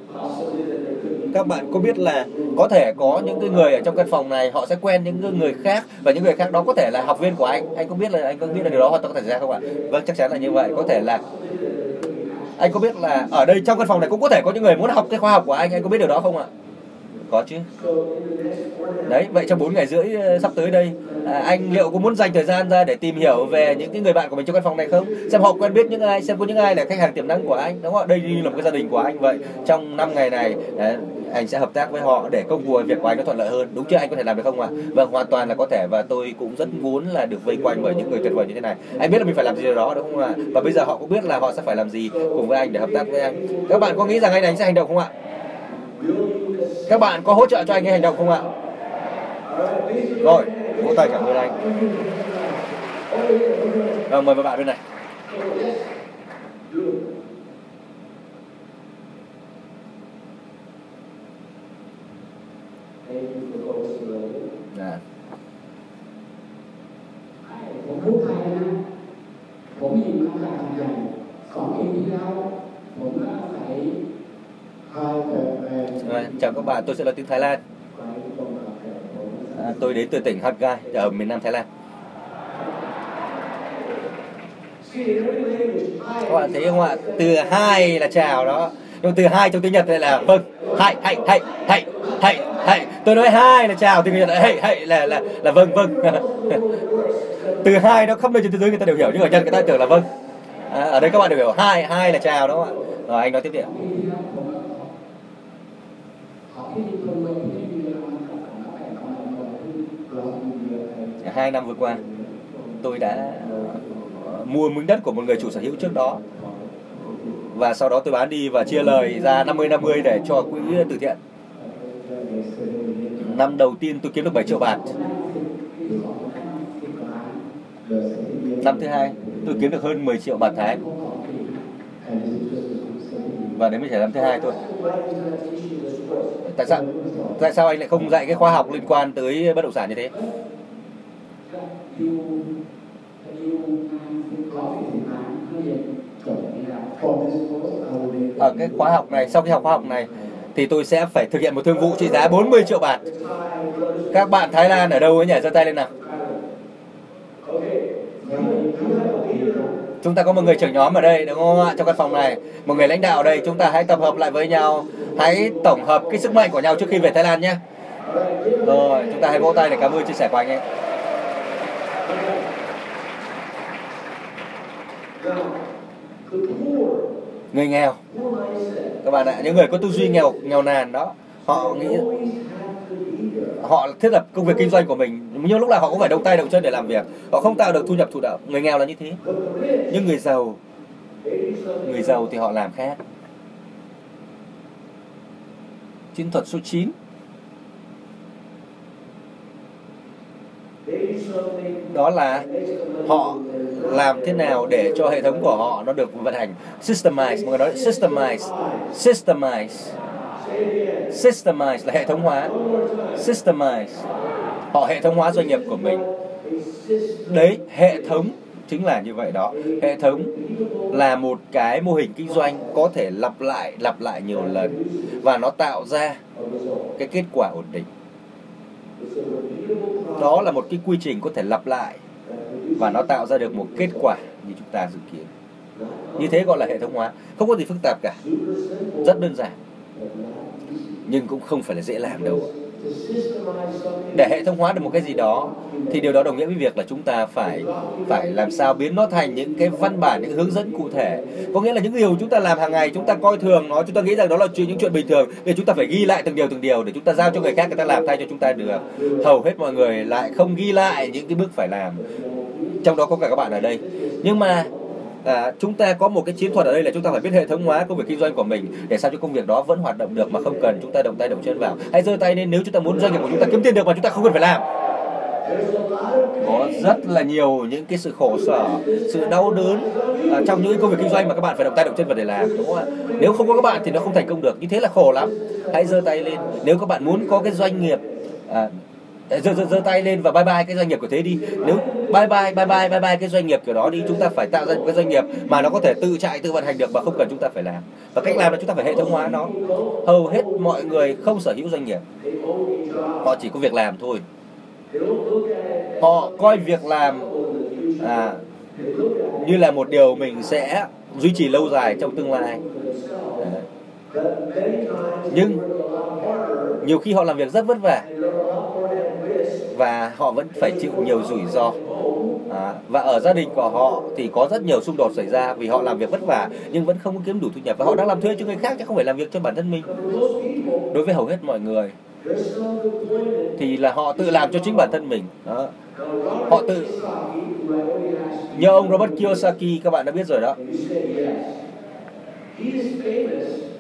Các bạn có biết là có thể có những cái người ở trong căn phòng này họ sẽ quen những người khác và những người khác đó có thể là học viên của anh. Anh có biết là anh có biết là điều đó hoàn toàn có thể xảy ra không ạ? Vâng, chắc chắn là như vậy. Có thể là anh có biết là ở đây trong căn phòng này cũng có thể có những người muốn học cái khóa học của anh. Anh có biết điều đó không ạ? Có chứ. Đấy, vậy trong bốn ngày rưỡi sắp tới đây, à, anh liệu có muốn dành thời gian ra để tìm hiểu về những cái người bạn của mình trong căn phòng này không? Xem họ quen biết những ai, xem có những ai là khách hàng tiềm năng của anh, đúng không ạ? Đây như là một cái gia đình của anh vậy. Trong năm ngày này, à, anh sẽ hợp tác với họ để công việc của anh nó thuận lợi hơn. Đúng chưa? Anh có thể làm được không ạ? À? Vâng, hoàn toàn là có thể và tôi cũng rất muốn là được vây quanh bởi những người tuyệt vời như thế này. Anh biết là mình phải làm gì đó, đúng không ạ? À? Và bây giờ họ cũng biết là họ sẽ phải làm gì cùng với anh để hợp tác với anh. Các bạn có nghĩ rằng anh này anh sẽ hành động không ạ? Các bạn có hỗ trợ cho anh ấy hành động không ạ? Rồi, vỗ tay cảm ơn anh. Rồi, mời các bạn bên này. À. À, chào các bạn, tôi sẽ nói tiếng Thái Lan. À, tôi đến từ tỉnh Hatgai ở miền Nam Thái Lan. Các bạn thấy không ạ? Từ hai là chào đó, nhưng từ hai trong tiếng Nhật này là vâng, hai, hai, hai, hai, hai, hai. Tôi nói hai là chào, tiếng Nhật là hai, hai là là là vâng, vâng. Từ hai nó khắp nơi trên thế giới người ta đều hiểu, nhưng ở Nhật người ta tưởng là vâng. À, ở đây các bạn đều hiểu hai, hai là chào đó ạ. Rồi anh nói tiếp đi. Hai năm vừa qua, tôi đã mua miếng đất của một người chủ sở hữu trước đó và sau đó tôi bán đi và chia lời ra năm mươi năm mươi để cho quỹ từ thiện. Năm đầu tiên tôi kiếm được bảy triệu baht. Năm thứ hai tôi kiếm được hơn mười triệu baht Thái. Và đến mới chỉ năm thứ hai thôi. Tại sao tại sao anh lại không dạy cái khóa học liên quan tới bất động sản như thế? Ở cái khóa học này, sau khi học khóa học này thì tôi sẽ phải thực hiện một thương vụ trị giá bốn mươi triệu baht. Các bạn Thái Lan ở đâu ấy nhỉ? Giơ tay lên nào. Chúng ta có một người trưởng nhóm ở đây, đúng không ạ? Trong căn phòng này, một người lãnh đạo ở đây. Chúng ta hãy tập hợp lại với nhau, hãy tổng hợp cái sức mạnh của nhau trước khi về Thái Lan nhé. Rồi, chúng ta hãy vỗ tay để cảm ơn chia sẻ của anh ấy. Người nghèo, các bạn ạ, những người có tư duy nghèo nghèo nàn đó, họ nghĩ họ thiết lập công việc kinh doanh của mình, nhưng lúc nào họ cũng phải động tay động chân để làm việc, họ không tạo được thu nhập thụ động. Người nghèo là như thế. Nhưng người giàu, người giàu thì họ làm khác. Chiến thuật số chín đó là họ làm thế nào để cho hệ thống của họ nó được vận hành systemize. Mọi người nói systemize, systemize, systemize là hệ thống hóa, systemize. Họ hệ thống hóa doanh nghiệp của mình. Đấy, hệ thống chính là như vậy đó. Hệ thống là một cái mô hình kinh doanh có thể lặp lại, lặp lại nhiều lần và nó tạo ra cái kết quả ổn định. Đó là một cái quy trình có thể lặp lại và nó tạo ra được một kết quả như chúng ta dự kiến. Như thế gọi là hệ thống hóa. Không có gì phức tạp cả, rất đơn giản, nhưng cũng không phải là dễ làm đâu. Để hệ thống hóa được một cái gì đó thì điều đó đồng nghĩa với việc là chúng ta phải phải làm sao biến nó thành những cái văn bản, những hướng dẫn cụ thể. Có nghĩa là những điều chúng ta làm hàng ngày, chúng ta coi thường nó, chúng ta nghĩ rằng đó là chuyện, những chuyện bình thường, để chúng ta phải ghi lại từng điều từng điều để chúng ta giao cho người khác, người ta làm thay cho chúng ta được. Hầu hết mọi người lại không ghi lại những cái bước phải làm, trong đó có cả các bạn ở đây. Nhưng mà À, chúng ta có một cái chiến thuật ở đây là chúng ta phải biết hệ thống hóa công việc kinh doanh của mình để sao cho công việc đó vẫn hoạt động được mà không cần chúng ta động tay động chân vào. Hãy giơ tay lên nếu chúng ta muốn doanh nghiệp của chúng ta kiếm tiền được mà chúng ta không cần phải làm. Có rất là nhiều những cái sự khổ sở, sự đau đớn à, trong những công việc kinh doanh mà các bạn phải động tay động chân vào để làm, đúng không ạ? Nếu không có các bạn thì nó không thành công được, như thế là khổ lắm. Hãy giơ tay lên nếu các bạn muốn có cái doanh nghiệp à, Giơ, giơ, giơ tay lên và bye bye cái doanh nghiệp của thế đi. Nếu bye bye, bye bye, bye bye cái doanh nghiệp kiểu đó đi. Chúng ta phải tạo ra một cái doanh nghiệp mà nó có thể tự chạy, tự vận hành được mà không cần chúng ta phải làm. Và cách làm là chúng ta phải hệ thống hóa nó. Hầu hết mọi người không sở hữu doanh nghiệp, họ chỉ có việc làm thôi. Họ coi việc làm à, như là một điều mình sẽ duy trì lâu dài trong tương lai. à. Nhưng nhiều khi họ làm việc rất vất vả và họ vẫn phải chịu nhiều rủi ro à, và ở gia đình của họ thì có rất nhiều xung đột xảy ra vì họ làm việc vất vả nhưng vẫn không kiếm đủ thu nhập, và họ đang làm thuê cho người khác chứ không phải làm việc cho bản thân mình. Đối với hầu hết mọi người thì là họ tự làm cho chính bản thân mình đó. Họ tự nhờ ông Robert Kiyosaki, các bạn đã biết rồi đó.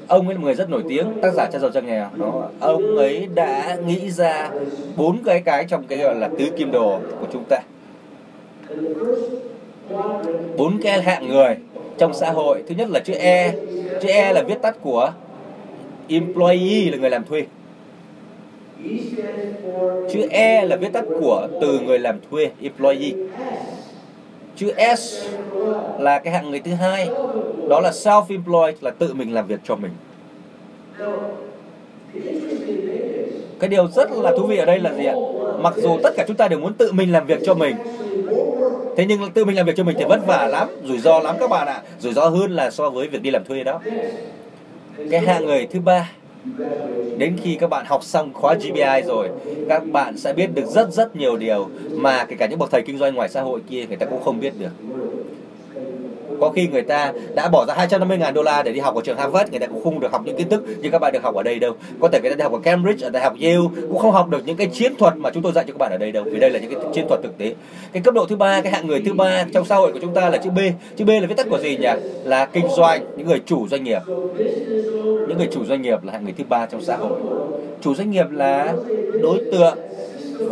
Ông ấy là một người rất nổi tiếng, tác giả Cha giàu cha nghèo đó. Ông ấy đã nghĩ ra bốn cái cái trong cái gọi là tứ kim đồ của chúng ta, bốn cái hạng người trong xã hội. Thứ nhất là chữ E. Chữ E là viết tắt của employee, là người làm thuê. Chữ E là viết tắt của từ người làm thuê, employee. Chữ S là cái hạng người thứ hai, đó là self-employed, là tự mình làm việc cho mình. Cái điều rất là thú vị ở đây là gì ạ? Mặc dù tất cả chúng ta đều muốn tự mình làm việc cho mình, thế nhưng tự mình làm việc cho mình thì vất vả lắm, rủi ro lắm các bạn ạ. Rủi ro hơn là so với việc đi làm thuê đó. Cái hạng người thứ ba, đến khi các bạn học xong khóa giê bê i rồi, các bạn sẽ biết được rất rất nhiều điều mà kể cả những bậc thầy kinh doanh ngoài xã hội kia người ta cũng không biết được. Có khi người ta đã bỏ ra hai trăm năm mươi nghìn đô la để đi học ở trường Harvard, người ta cũng không được học những kiến thức như các bạn được học ở đây đâu. Có thể người ta đi học ở Cambridge, ở đại học Yale cũng không học được những cái chiến thuật mà chúng tôi dạy cho các bạn ở đây đâu, vì đây là những cái chiến thuật thực tế. Cái cấp độ thứ ba, cái hạng người thứ ba trong xã hội của chúng ta là chữ B. Chữ B là viết tắt của gì nhỉ? Là kinh doanh, những người chủ doanh nghiệp. Những người chủ doanh nghiệp là hạng người thứ ba trong xã hội. Chủ doanh nghiệp là đối tượng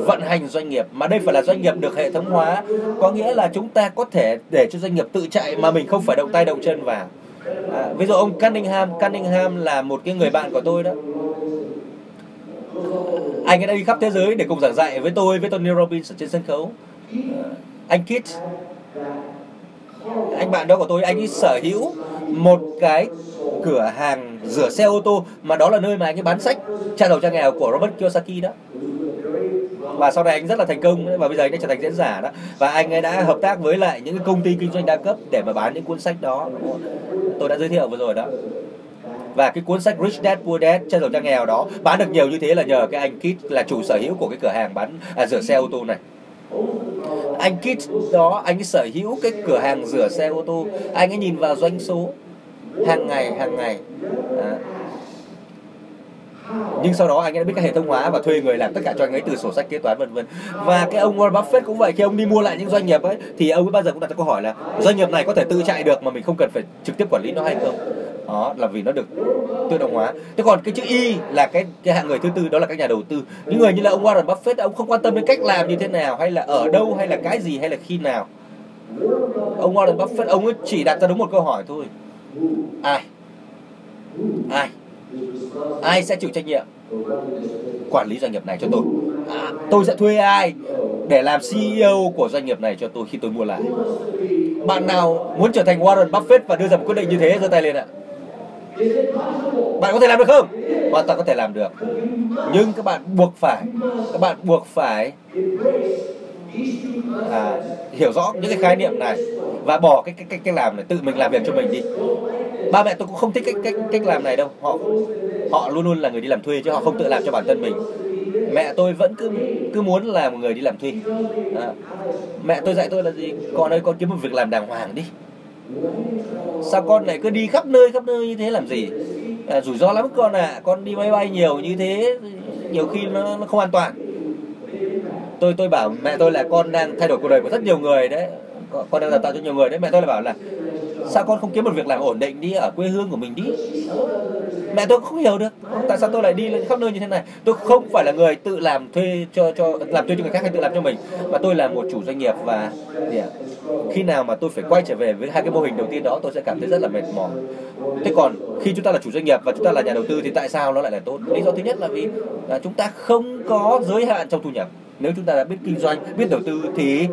vận hành doanh nghiệp, mà đây phải là doanh nghiệp được hệ thống hóa, có nghĩa là chúng ta có thể để cho doanh nghiệp tự chạy mà mình không phải động tay động chân vào. À, ví dụ ông Cunningham, Cunningham là một cái người bạn của tôi đó. Anh ấy đã đi khắp thế giới để cùng giảng dạy với tôi, với Tony Robbins ở trên sân khấu. À, anh Keith, anh bạn đó của tôi, anh ấy sở hữu một cái cửa hàng rửa xe ô tô, mà đó là nơi mà anh ấy bán sách Cha giàu cha nghèo của Robert Kiyosaki đó. Và sau này anh rất là thành công, và bây giờ anh đã trở thành diễn giả đó. Và anh ấy đã hợp tác với lại những công ty kinh doanh đa cấp để mà bán những cuốn sách đó, tôi đã giới thiệu vừa rồi đó. Và cái cuốn sách Rich Dad Poor Dad, Cha giàu cha nghèo đó, bán được nhiều như thế là nhờ cái anh Keith, là chủ sở hữu của cái cửa hàng bán à, rửa xe ô tô này. Anh Keith đó, anh ấy sở hữu cái cửa hàng rửa xe ô tô. Anh ấy nhìn vào doanh số hàng ngày, hàng ngày đó. Nhưng sau đó anh ấy đã biết các hệ thống hóa và thuê người làm tất cả cho anh ấy, từ sổ sách kế toán vân vân. Và cái ông Warren Buffett cũng vậy, khi ông đi mua lại những doanh nghiệp ấy thì ông ấy bao giờ cũng đặt ra câu hỏi là doanh nghiệp này có thể tự chạy được mà mình không cần phải trực tiếp quản lý nó hay không. đó là vì nó được tự động hóa. Thế còn cái chữ Y là cái, cái hạng người thứ tư, đó là các nhà đầu tư, những người như là ông Warren Buffett. Ông không quan tâm đến cách làm như thế nào, hay là ở đâu, hay là cái gì, hay là khi nào. Ông Warren Buffett ông ấy chỉ đặt ra đúng một câu hỏi thôi: ai ai ai sẽ chịu trách nhiệm quản lý doanh nghiệp này cho tôi? À, tôi sẽ thuê ai để làm xê e ô của doanh nghiệp này cho tôi khi tôi mua lại? Bạn nào muốn trở thành Warren Buffett và đưa ra một quyết định như thế, giơ tay lên ạ. Bạn có thể làm được không? Hoàn toàn có thể làm được. Nhưng các bạn buộc phải, các bạn buộc phải à, hiểu rõ những cái khái niệm này và bỏ cái cách cách làm này, tự mình làm việc cho mình đi. Ba mẹ tôi cũng không thích cách cách cách làm này đâu. Họ họ luôn luôn là người đi làm thuê chứ họ không tự làm cho bản thân mình. Mẹ tôi vẫn cứ cứ muốn là một người đi làm thuê. À, mẹ tôi dạy tôi là gì? Con ơi, con kiếm một việc làm đàng hoàng đi. Sao con này cứ đi khắp nơi khắp nơi như thế làm gì? À, rủi ro lắm con ạ. À, con đi máy bay nhiều như thế nhiều khi nó, nó không an toàn. Tôi tôi bảo mẹ tôi là con đang thay đổi cuộc đời của rất nhiều người đấy. Con đang đào tạo cho nhiều người đấy. Mẹ tôi lại bảo là sao con không kiếm một việc làm ổn định đi, ở quê hương của mình đi. Mẹ tôi không hiểu được tại sao tôi lại đi khắp nơi như thế này. Tôi không phải là người tự làm thuê cho cho làm thuê cho người khác hay tự làm cho mình, mà tôi là một chủ doanh nghiệp. Và khi nào mà tôi phải quay trở về với hai cái mô hình đầu tiên đó, tôi sẽ cảm thấy rất là mệt mỏi. Thế còn khi chúng ta là chủ doanh nghiệp và chúng ta là nhà đầu tư thì tại sao nó lại là tốt? Lý do thứ nhất là vì là chúng ta không có giới hạn trong thu nhập. Nếu chúng ta đã biết kinh doanh, biết đầu tư thì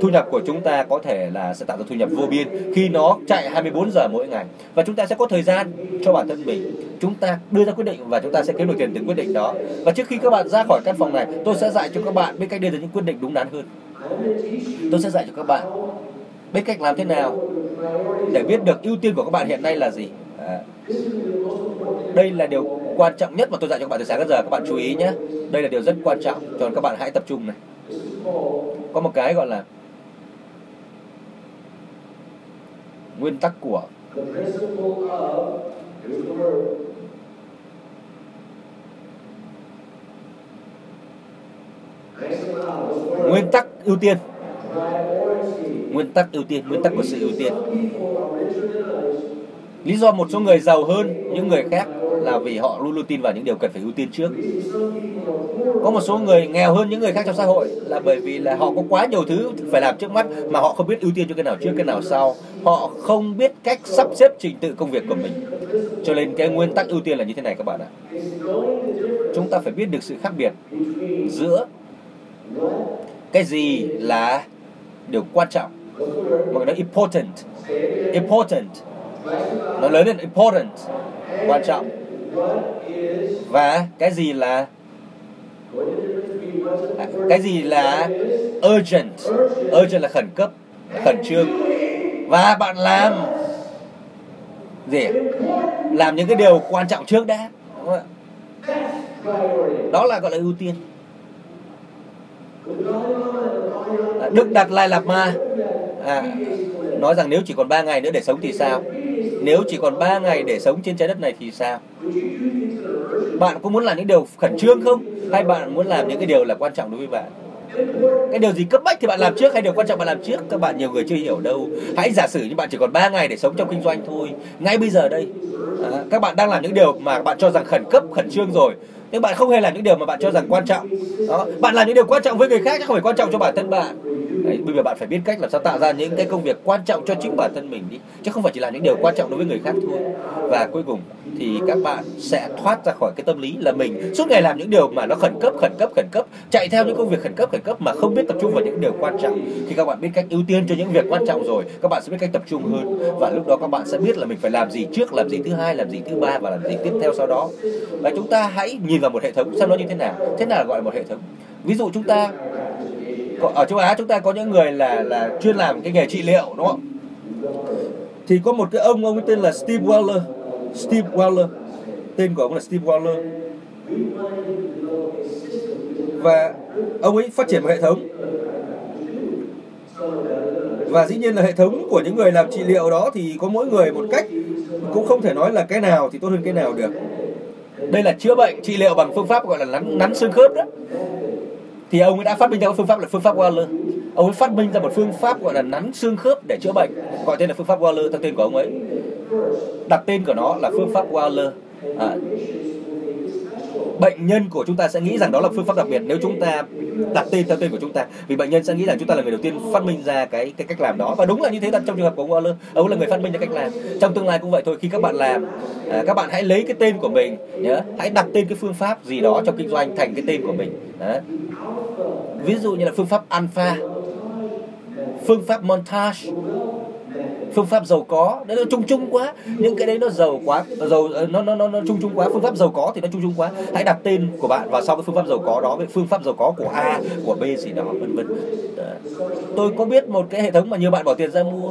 thu nhập của chúng ta có thể là sẽ tạo ra thu nhập vô biên khi nó chạy hai mươi bốn giờ mỗi ngày. Và chúng ta sẽ có thời gian cho bản thân mình. Chúng ta đưa ra quyết định và chúng ta sẽ kiếm được tiền từ quyết định đó. Và trước khi các bạn ra khỏi căn phòng này, tôi sẽ dạy cho các bạn biết cách đưa ra những quyết định đúng đắn hơn. Tôi sẽ dạy cho các bạn biết cách làm thế nào để biết được ưu tiên của các bạn hiện nay là gì. À, đây là điều quan trọng nhất mà tôi dạy cho các bạn từ sáng đến giờ. Các bạn chú ý nhé, đây là điều rất quan trọng, cho nên các bạn hãy tập trung này. Có một cái gọi là nguyên tắc của nguyên tắc ưu tiên, nguyên tắc ưu tiên, nguyên tắc của sự ưu tiên. Lý do một số người giàu hơn những người khác là vì họ luôn luôn tin vào những điều cần phải ưu tiên trước. Có một số người nghèo hơn những người khác trong xã hội là bởi vì là họ có quá nhiều thứ phải làm trước mắt mà họ không biết ưu tiên cho cái nào trước, cái nào sau. Họ không biết cách sắp xếp trình tự công việc của mình. Cho nên cái nguyên tắc ưu tiên là như thế này các bạn ạ. Chúng ta phải biết được sự khác biệt giữa cái gì là điều quan trọng, mà nó important, important. Nó lớn lên important, quan trọng. Và cái gì là à, cái gì là urgent, urgent là khẩn cấp, khẩn trương. Và bạn làm gì? Làm những cái điều quan trọng trước đã, đúng không ạ? Đó là gọi là ưu tiên. À, Đức Đạt Lai Lạt Ma à, nói rằng nếu chỉ còn ba ngày nữa để sống thì sao? Nếu chỉ còn ba ngày để sống trên trái đất này thì sao? Bạn có muốn làm những điều khẩn trương không? Hay bạn muốn làm những cái điều là quan trọng đối với bạn? Cái điều gì cấp bách thì bạn làm trước, hay điều quan trọng bạn làm trước? Các bạn nhiều người chưa hiểu đâu. Hãy giả sử như bạn chỉ còn ba ngày để sống trong kinh doanh thôi. Ngay bây giờ đây à, các bạn đang làm những điều mà bạn cho rằng khẩn cấp, khẩn trương rồi. Nhưng bạn không hề làm những điều mà bạn cho rằng quan trọng. Đó. Bạn làm những điều quan trọng với người khác chứ không phải quan trọng cho bản thân bạn. Đấy, bây giờ bạn phải biết cách làm sao tạo ra những cái công việc quan trọng cho chính bản thân mình đi, chứ không phải chỉ làm những điều quan trọng đối với người khác thôi. Và cuối cùng thì các bạn sẽ thoát ra khỏi cái tâm lý là mình suốt ngày làm những điều mà nó khẩn cấp, khẩn cấp, khẩn cấp, chạy theo những công việc khẩn cấp, khẩn cấp mà không biết tập trung vào những điều quan trọng. Khi các bạn biết cách ưu tiên cho những việc quan trọng rồi, các bạn sẽ biết cách tập trung hơn. Và lúc đó các bạn sẽ biết là mình phải làm gì trước, làm gì thứ hai, làm gì thứ ba và làm gì tiếp theo sau đó. Và chúng ta hãy nhìn vào một hệ thống xem nó như thế nào. Thế nào gọi là một hệ thống? Ví dụ chúng ta ở châu Á, chúng ta có những người là là chuyên làm cái nghề trị liệu, đúng không? Thì có một cái ông ông tên là Steve Waller, Steve Waller, tên của ông là Steve Waller, và ông ấy phát triển một hệ thống. Và dĩ nhiên là hệ thống của những người làm trị liệu đó thì có mỗi người một cách, cũng không thể nói là cái nào thì tốt hơn cái nào được. Đây là chữa bệnh, trị liệu bằng phương pháp gọi là nắn, nắn xương khớp đó. Thì ông ấy đã phát minh ra một phương pháp là phương pháp Waller. Ông ấy phát minh ra một phương pháp gọi là nắn xương khớp để chữa bệnh, gọi tên là phương pháp Waller theo tên của ông ấy. Đặt tên của nó là phương pháp Waller. À, bệnh nhân của chúng ta sẽ nghĩ rằng đó là phương pháp đặc biệt nếu chúng ta đặt tên theo tên của chúng ta, vì bệnh nhân sẽ nghĩ rằng chúng ta là người đầu tiên phát minh ra cái cái cách làm đó, và đúng là như thế. Trong trường hợp của Waller, ông là người phát minh ra cách làm. Trong tương lai cũng vậy thôi, khi các bạn làm, à, các bạn hãy lấy cái tên của mình, nhớ, hãy đặt tên cái phương pháp gì đó trong kinh doanh thành cái tên của mình. Đó. Ví dụ như là phương pháp Alpha, phương pháp Montage, phương pháp giàu có. Đấy, nó chung chung quá, những cái đấy nó giàu quá, giàu nó nó nó, nó chung chung quá. Phương pháp giàu có thì nó chung chung quá. Hãy đặt tên của bạn vào sau cái phương pháp giàu có đó, với phương pháp giàu có của A, của B gì đó, vân vân. Tôi có biết một cái hệ thống mà nhiều bạn bỏ tiền ra mua,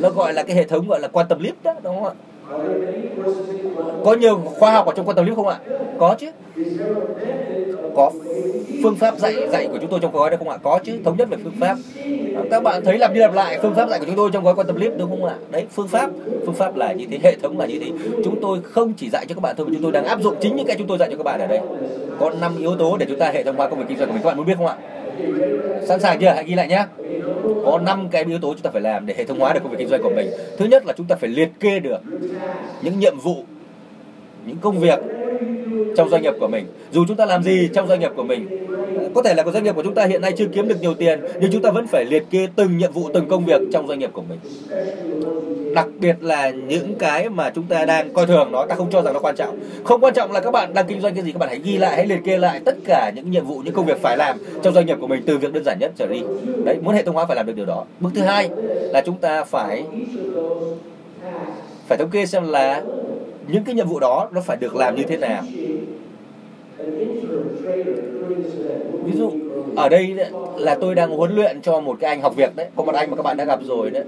nó gọi là cái hệ thống gọi là Quantum Leap đó, đúng không ạ? Có nhiều khoa học ở trong Quantum Leap không ạ? Có chứ. Có phương pháp dạy dạy của chúng tôi trong gói đây không ạ? Có chứ, thống nhất về phương pháp. Các bạn thấy lặp đi lặp lại phương pháp dạy của chúng tôi trong gói Quantum Leap đúng không ạ? Đấy, phương pháp, phương pháp là như thế, hệ thống là như thế. Chúng tôi không chỉ dạy cho các bạn thôi, mà chúng tôi đang áp dụng chính những cái chúng tôi dạy cho các bạn ở đây. Có năm yếu tố để chúng ta hệ thống hóa công việc kinh doanh của mình, các bạn muốn biết không ạ? Sẵn sàng chưa? Hãy ghi lại nhé. Có năm cái yếu tố chúng ta phải làm để hệ thống hóa được công việc kinh doanh của mình. Thứ nhất là chúng ta phải liệt kê được những nhiệm vụ, những công việc trong doanh nghiệp của mình. Dù chúng ta làm gì trong doanh nghiệp của mình, có thể là của doanh nghiệp của chúng ta hiện nay chưa kiếm được nhiều tiền, nhưng chúng ta vẫn phải liệt kê từng nhiệm vụ, từng công việc trong doanh nghiệp của mình. Đặc biệt là những cái mà chúng ta đang coi thường nó, ta không cho rằng nó quan trọng. Không quan trọng là các bạn đang kinh doanh cái gì, các bạn hãy ghi lại, hãy liệt kê lại tất cả những nhiệm vụ, những công việc phải làm trong doanh nghiệp của mình, từ việc đơn giản nhất trở đi. Đấy, muốn hệ thống hóa phải làm được điều đó. Bước thứ hai là chúng ta phải phải thống kê xem là những cái nhiệm vụ đó nó phải được làm như thế nào. Ví dụ ở đây là tôi đang huấn luyện cho một cái anh học việc đấy. Có một anh mà các bạn đã gặp rồi đấy.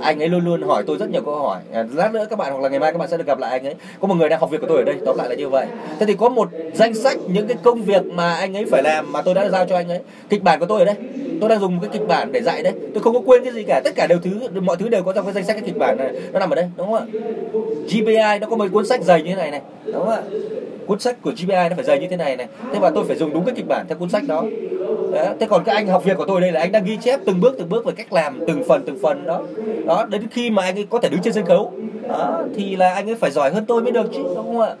Anh ấy luôn luôn hỏi tôi rất nhiều câu hỏi. Lát nữa các bạn hoặc là ngày mai các bạn sẽ được gặp lại anh ấy. Có một người đang học việc của tôi ở đây. Tóm lại là như vậy. Thế thì có một danh sách những cái công việc mà anh ấy phải làm mà tôi đã giao cho anh ấy. Kịch bản của tôi ở đây. Tôi đang dùng cái kịch bản để dạy đấy. Tôi không có quên cái gì cả. Tất cả đều thứ, mọi thứ đều có trong cái danh sách cái kịch bản này. Nó nằm ở đây, đúng không ạ? giê bê i nó có mấy cuốn sách dày như thế này này, đúng không ạ? Cuốn sách của giê bê i nó phải dày như thế này này. Thế mà tôi phải dùng đúng cái kịch bản theo cuốn sách đó. Đó. Thế còn cái anh học việc của tôi đây là anh đang ghi chép từng bước từng bước về cách làm từng phần từng phần đó. Đó, đến khi mà anh ấy có thể đứng trên sân khấu đó, thì là anh ấy phải giỏi hơn tôi mới được chứ, đúng không ạ?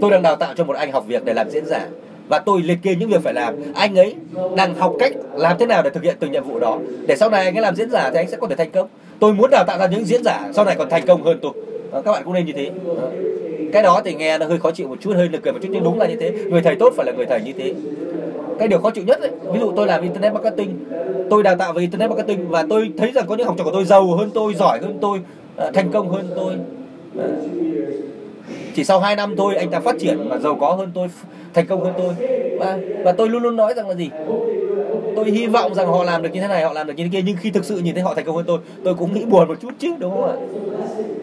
Tôi đang đào tạo cho một anh học việc để làm diễn giả. Và tôi liệt kê những việc phải làm. Anh ấy đang học cách làm thế nào để thực hiện từng nhiệm vụ đó, để sau này anh ấy làm diễn giả thì anh sẽ có thể thành công. Tôi muốn đào tạo ra những diễn giả sau này còn thành công hơn tôi. Đó, các bạn cũng nên như thế. Đó. Cái đó thì nghe nó hơi khó chịu một chút, hơi nực cười một chút, nhưng đúng là như thế. Người thầy tốt phải là người thầy như thế. Cái điều khó chịu nhất ấy, ví dụ tôi làm Internet Marketing, tôi đào tạo về Internet Marketing, và tôi thấy rằng có những học trò của tôi giàu hơn tôi, giỏi hơn tôi, thành công hơn tôi. Chỉ sau hai năm thôi anh ta phát triển mà giàu có hơn tôi, thành công hơn tôi. Và, và tôi luôn luôn nói rằng là gì? Tôi hy vọng rằng họ làm được như thế này, họ làm được như thế kia. Nhưng khi thực sự nhìn thấy họ thành công hơn tôi, tôi cũng nghĩ buồn một chút chứ, đúng không ạ?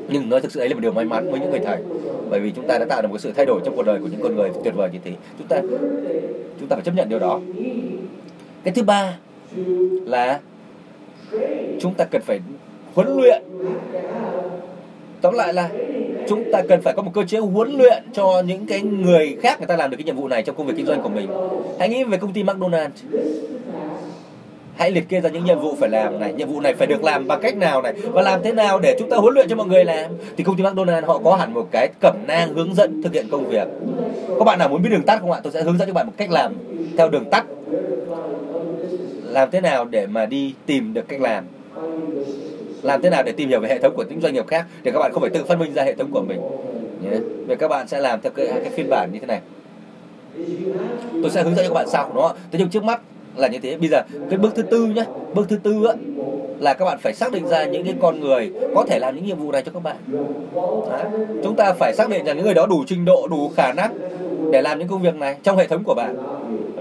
Nhưng nói thực sự ấy là một điều may mắn với những người thầy. Bởi vì chúng ta đã tạo được một sự thay đổi trong cuộc đời của những con người tuyệt vời như thế. Chúng ta, chúng ta phải chấp nhận điều đó. Cái thứ ba là chúng ta cần phải huấn luyện. Tóm lại là chúng ta cần phải có một cơ chế huấn luyện cho những cái người khác người ta làm được cái nhiệm vụ này trong công việc kinh doanh của mình. Hãy nghĩ về công ty McDonald's. Hãy liệt kê ra những nhiệm vụ phải làm này, nhiệm vụ này phải được làm bằng cách nào này, và làm thế nào để chúng ta huấn luyện cho mọi người làm. Thì công ty McDonald's họ có hẳn một cái cẩm nang hướng dẫn thực hiện công việc. Các bạn nào muốn biết đường tắt không ạ? Tôi sẽ hướng dẫn cho bạn một cách làm theo đường tắt. Làm thế nào để mà đi tìm được cách làm, làm thế nào để tìm hiểu về hệ thống của những doanh nghiệp khác, để các bạn không phải tự phát minh ra hệ thống của mình. Vậy các bạn sẽ làm theo cái, cái phiên bản như thế này. Tôi sẽ hướng dẫn cho các bạn sau, đúng không? Thế nhưng trước mắt là như thế. Bây giờ cái bước thứ tư nhé. Bước thứ tư á, là các bạn phải xác định ra những cái con người có thể làm những nhiệm vụ này cho các bạn. Đó. Chúng ta phải xác định là những người đó đủ trình độ, đủ khả năng để làm những công việc này trong hệ thống của bạn.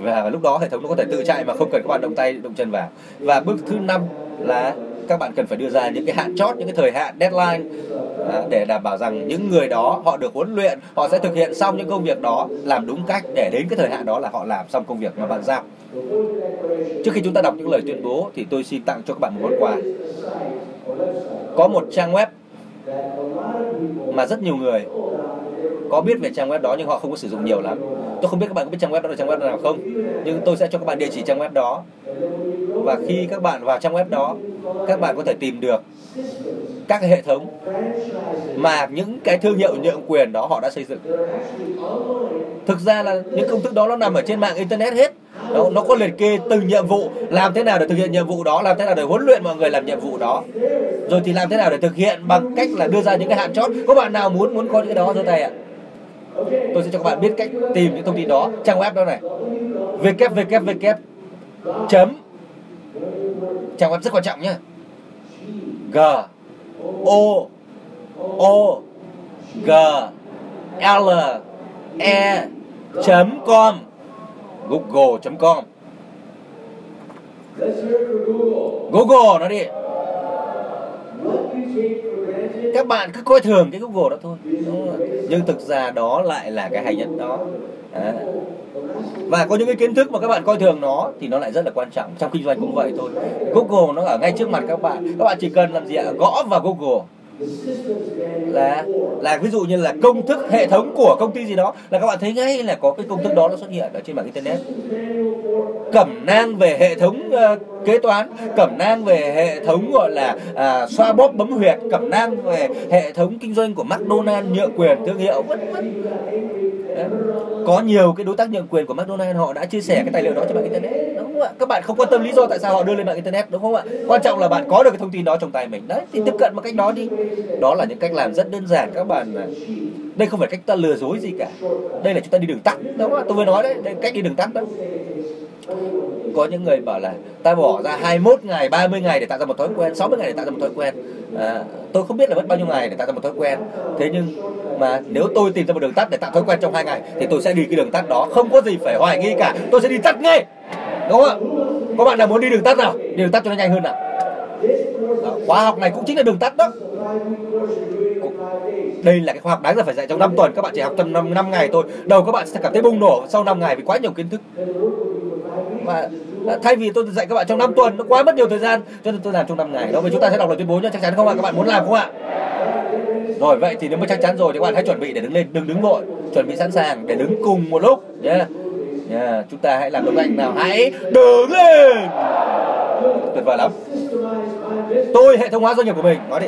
Và lúc đó hệ thống nó có thể tự chạy mà không cần các bạn động tay, động chân vào. Và bước thứ năm là các bạn cần phải đưa ra những cái hạn chót, những cái thời hạn deadline để đảm bảo rằng những người đó họ được huấn luyện, họ sẽ thực hiện xong những công việc đó, làm đúng cách để đến cái thời hạn đó là họ làm xong công việc mà bạn giao. Trước khi chúng ta đọc những lời tuyên bố thì tôi xin tặng cho các bạn một món quà. Có một trang web mà rất nhiều người có biết về trang web đó nhưng họ không có sử dụng nhiều lắm. Tôi không biết các bạn có biết trang web đó là trang web nào không, nhưng tôi sẽ cho các bạn địa chỉ trang web đó. Và khi các bạn vào trang web đó, các bạn có thể tìm được các hệ thống mà những cái thương hiệu nhượng quyền đó họ đã xây dựng. Thực ra là những công thức đó nó nằm ở trên mạng internet hết. Nó, nó có liệt kê từng nhiệm vụ, làm thế nào để thực hiện nhiệm vụ đó, làm thế nào để huấn luyện mọi người làm nhiệm vụ đó, rồi thì làm thế nào để thực hiện bằng cách là đưa ra những cái hạn chót. Có bạn nào muốn muốn có những cái đó giơ tay ạ? Tôi sẽ cho các bạn biết cách tìm những thông tin đó. Trang web đó này, www. Chấm. Trang web rất quan trọng nhé. G O O G L E chấm com, google chấm com. Google nó đi. Các bạn cứ coi thường cái Google đó thôi. Nhưng thực ra đó lại là cái hay nhất đó. À. Và có những cái kiến thức mà các bạn coi thường nó thì nó lại rất là quan trọng. Trong kinh doanh cũng vậy thôi. Google nó ở ngay trước mặt các bạn. Các bạn chỉ cần làm gì ạ? Gõ vào Google là là ví dụ như là công thức hệ thống của công ty gì đó, là các bạn thấy ngay là có cái công thức đó nó xuất hiện ở trên mạng internet. Cẩm nang về hệ thống uh, kế toán, cẩm nang về hệ thống gọi là uh, xoa bóp bấm huyệt, cẩm nang về hệ thống kinh doanh của McDonald's nhượng quyền thương hiệu. Có nhiều cái đối tác nhượng quyền của McDonald's họ đã chia sẻ cái tài liệu đó cho mạng internet, đúng không ạ? Các bạn không quan tâm lý do tại sao họ đưa lên mạng internet, đúng không ạ? Quan trọng là bạn có được cái thông tin đó trong tay mình đấy, thì tiếp cận bằng cách đó đi. Đó là những cách làm rất đơn giản các bạn. Đây không phải cách ta lừa dối gì cả. Đây là chúng ta đi đường tắt, đúng không? Tôi vừa nói đấy, đây cách đi đường tắt đó. Có những người bảo là ta bỏ ra hai mươi mốt ngày, ba mươi ngày để tạo ra một thói quen, sáu mươi ngày để tạo ra một thói quen. À, tôi không biết là mất bao nhiêu ngày để tạo ra một thói quen. Thế nhưng mà nếu tôi tìm ra một đường tắt để tạo thói quen trong hai ngày thì tôi sẽ đi cái đường tắt đó, không có gì phải hoài nghi cả. Tôi sẽ đi tắt ngay, đúng không ạ? Các bạn nào muốn đi đường tắt nào? Đi đường tắt cho nó nhanh hơn nào. À, khóa học này cũng chính là đường tắt đó. Đây là cái khóa học đáng là phải dạy trong năm tuần. Các bạn chỉ học trong năm, năm ngày thôi. Đầu các bạn sẽ cảm thấy bùng nổ sau năm ngày vì quá nhiều kiến thức. Mà thay vì tôi dạy các bạn trong năm tuần, nó quá mất nhiều thời gian, cho nên tôi làm trong năm ngày. Đó, vì chúng ta sẽ đọc lời tuyên bố nhé, chắc chắn không ạ? Các bạn muốn làm không ạ? Rồi, vậy thì nếu mà chắc chắn rồi thì các bạn hãy chuẩn bị để đứng lên, đừng đứng vội, chuẩn bị sẵn sàng để đứng cùng một lúc nhé. Yeah. Yeah. Chúng ta hãy làm động tác nào, hãy đứng lên. Tuyệt vời lắm. Tôi hệ thống hóa doanh nghiệp của mình, nói đi.